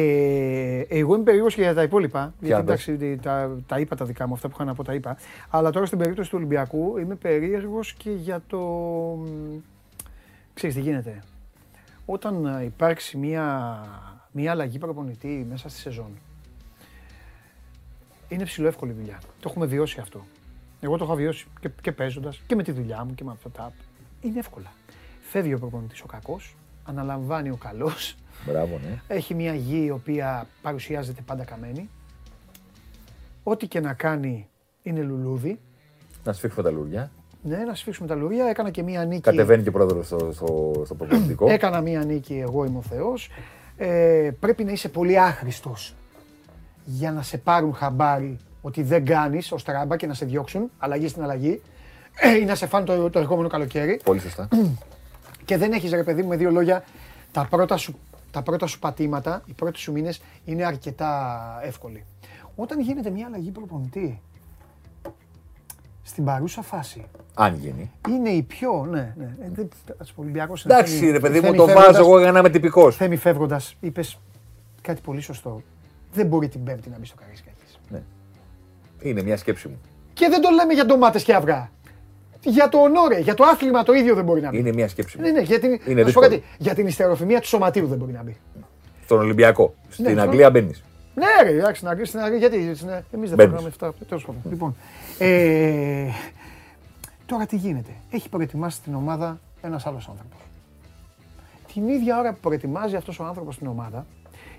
εγώ είμαι περίεργος και για τα υπόλοιπα. Γιατί εντάξει, τα, τα είπα τα δικά μου, αυτά που είχα να πω τα είπα. Αλλά τώρα στην περίπτωση του Ολυμπιακού είμαι περίεργος και για το. Ξέρεις τι γίνεται. Όταν υπάρξει μια, μια αλλαγή προπονητή μέσα στη σεζόν, είναι ψηλό εύκολη δουλειά. Το έχουμε βιώσει αυτό. Εγώ το είχα βιώσει και, και παίζοντας και με τη δουλειά μου και με αυτά τα. Είναι εύκολα. Φεύγει ο προπονητής ο κακός, αναλαμβάνει ο καλός. Μπράβο, ναι. Έχει μια γη η οποία παρουσιάζεται πάντα καμένη. Ό,τι και να κάνει είναι λουλούδι. Να σφίξουμε τα λουριά. Ναι, να σφίξουμε τα λουριά. Έκανα και μια νίκη. Κατεβαίνει και πρόεδρος στο, στο, στο προπονητικό. Έκανα μια νίκη. Εγώ είμαι ο Θεός. Ε, πρέπει να είσαι πολύ άχρηστος για να σε πάρουν χαμπάρι ότι δεν κάνεις ως τράμπα και να σε διώξουν. Αλλαγή στην αλλαγή. Ή να σε φάνε το, το ερχόμενο καλοκαίρι. Πολύ σωστά. Και δεν έχεις, ρε παιδί μου, με δύο λόγια τα πρώτα σου. Τα πρώτα σου πατήματα, οι πρώτες σου μήνες είναι αρκετά εύκολοι. Όταν γίνεται μια αλλαγή προπονητή, στην παρούσα φάση. Αν γίνει. Είναι η πιο. Ναι, ναι. Ας πω, Ολυμπιακός. Εντάξει, ρε παιδί μου, το βάζω εγώ για να είμαι τυπικός. Θέμη, φεύγοντας, είπες κάτι πολύ σωστό. Δεν μπορεί την Πέμπτη να μπει στο Καραϊσκάκης. Ναι. Είναι μια σκέψη μου. Και δεν το λέμε για ντομάτες και αυγά. Για το ονόρε, για το άθλημα το ίδιο δεν μπορεί να μπει. Είναι μια σκέψη. Ναι, ναι, για την, είναι κάτι, για την ιστεροφημία του σωματίου δεν μπορεί να μπει. Στον Ολυμπιακό. Στην ναι, Αγγλία ναι. Μπαίνεις. Ναι, ρε, εντάξει, στην Αγγλία, στην Αγγλία γιατί έτσι, ναι, εμείς δεν παίρνουμε αυτά. Τέλος πάντων. Λοιπόν, ε, τώρα τι γίνεται. Έχει προετοιμάσει την ομάδα ένας άλλος άνθρωπος. Την ίδια ώρα που προετοιμάζει αυτός ο άνθρωπος την ομάδα,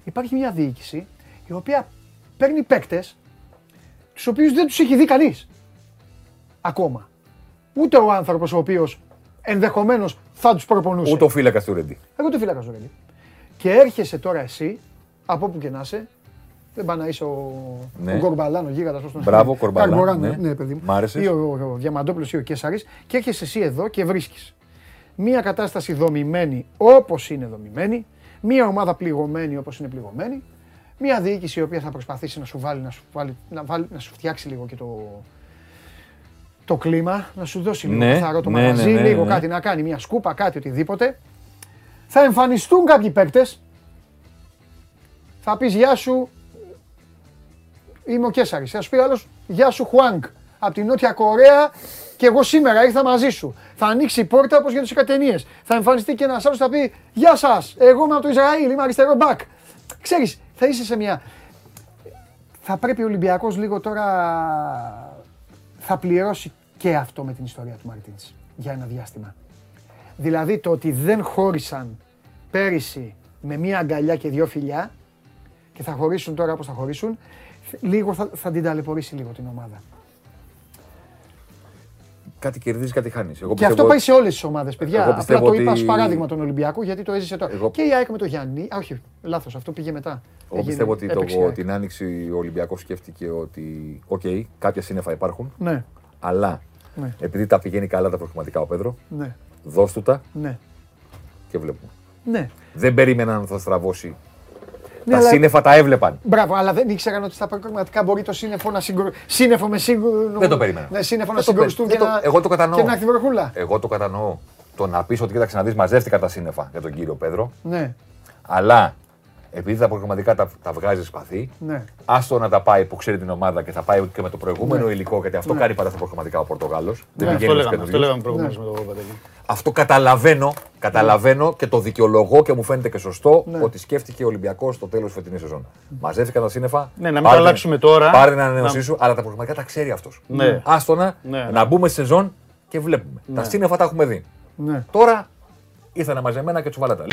υπάρχει μια διοίκηση η οποία παίρνει παίκτες, τους οποίους δεν τους έχει δει κανείς ακόμα. Ούτε ο άνθρωπος ο οποίος ενδεχομένως θα τους προπονούσε. Ούτε ο φύλακας του Ρέντι. Εγώ το φύλακα του Ρέντι. Και έρχεσαι τώρα εσύ, από όπου και να είσαι, δεν πάει να είσαι ο, ναι. ο Κορμπαλάν, ο γίγαντας. Μπράβο, Κορμπαλάν. Ναι. ναι, παιδί μου. Μ' άρεσε. Ή ο, ο Διαμαντόπουλος ή ο Κέσσαρης. Και έρχεσαι εσύ εδώ και βρίσκεις μία κατάσταση δομημένη όπως είναι δομημένη, μία ομάδα πληγωμένη όπως είναι πληγωμένη, μία διοίκηση η οποία θα προσπαθήσει να σου, βάλει, να σου, βάλει, να βάλει, να σου φτιάξει λίγο και το. Το κλίμα, να σου δώσει λίγο ναι, θαρό το ναι, μαγαζί, ναι, ναι, λίγο ναι. κάτι να κάνει, μια σκούπα, κάτι, οτιδήποτε. Θα εμφανιστούν κάποιοι παίκτες, θα πεις γεια σου, είμαι ο Κέσσαρης, θα σου πει άλλος γεια σου Χουάνγκ, από την Νότια Κορέα και εγώ σήμερα ήρθα μαζί σου. Θα ανοίξει η πόρτα όπως για τους εκατενίες. Θα εμφανιστεί και ένας άλλος θα πει γεια σας, εγώ είμαι από το Ισραήλ, είμαι αριστερό μπακ. Ξέρεις, θα είσαι σε μια. Θα πρέπει ο Ολυμπιακός λίγο τώρα. Θα πληρώσει και αυτό με την ιστορία του Μαρτίνς για ένα διάστημα. Δηλαδή το ότι δεν χώρισαν πέρυσι με μία αγκαλιά και δύο φιλιά και θα χωρίσουν τώρα όπως θα χωρίσουν, λίγο θα, θα την ταλαιπωρήσει λίγο την ομάδα. Κάτι κερδίζει, κάτι χάνει. Πιστεύω... Και αυτό πάει σε όλες τις ομάδες, παιδιά. Εγώ απλά το ότι... είπα ως παράδειγμα τον Ολυμπιακό γιατί το έζησε τώρα. Εγώ... Και η ΑΕΚ με τον Γιάννη. Α, όχι, λάθος, αυτό πήγε μετά. Εγώ Έγινε... πιστεύω ότι το... την άνοιξη ο Ολυμπιακός σκέφτηκε ότι. Οκ, okay, κάποια σύννεφα υπάρχουν. Ναι. Αλλά ναι. επειδή τα πηγαίνει καλά τα προκριματικά ο Πέδρο, ναι. δώσ' του τα. Ναι. Και βλέπουμε. Ναι. Δεν περίμεναν να θα στραβώσει. Ναι, τα αλλά... σύννεφα τα έβλεπαν. Μπράβο, αλλά δεν ήξεραν ότι στα προκριματικά μπορεί το σύννεφο να συγκρουστούν. Σύννεφο με σύγκρουστούν. Δεν το περίμενα. Ναι, σύννεφο να συγκρουστούν και, το... να... Εγώ το και να χτυπηχούλα. Εγώ το κατανοώ. Το να πει ότι κοίταξε να δει, μαζεύτηκα τα σύννεφα για τον κύριο Πέδρο. Ναι. Αλλά επειδή τα προκριματικά τα, τα βγάζει σπαθί, ναι. άστο να τα πάει που ξέρει την ομάδα και θα πάει και με το προηγούμενο ναι. υλικό. Γιατί αυτό ναι. κάνει πάντα στα προκριματικά ο Πορτογάλος. Ναι. Δεν πηγαίνει αυτό, αυτό λέγαμε προηγουμένως με τον Παντελή. Αυτό καταλαβαίνω, καταλαβαίνω ναι. και το δικαιολογώ και μου φαίνεται και σωστό ναι. ότι σκέφτηκε ο Ολυμπιακός στο τέλος της φετινής σεζόν. Μαζεύτηκα τα σύννεφα. Ναι, να μην τα αλλάξουμε τώρα. Πάρε την ανανέωσή να... σου, αλλά τα προκριματικά τα ξέρει αυτός. Ναι. Άστο να, ναι. να μπούμε στη σεζόν και βλέπουμε. Ναι. Τα σύννεφα τα έχουμε δει. Τώρα ήρθανε μαζεμένα και τσουβαλάτα.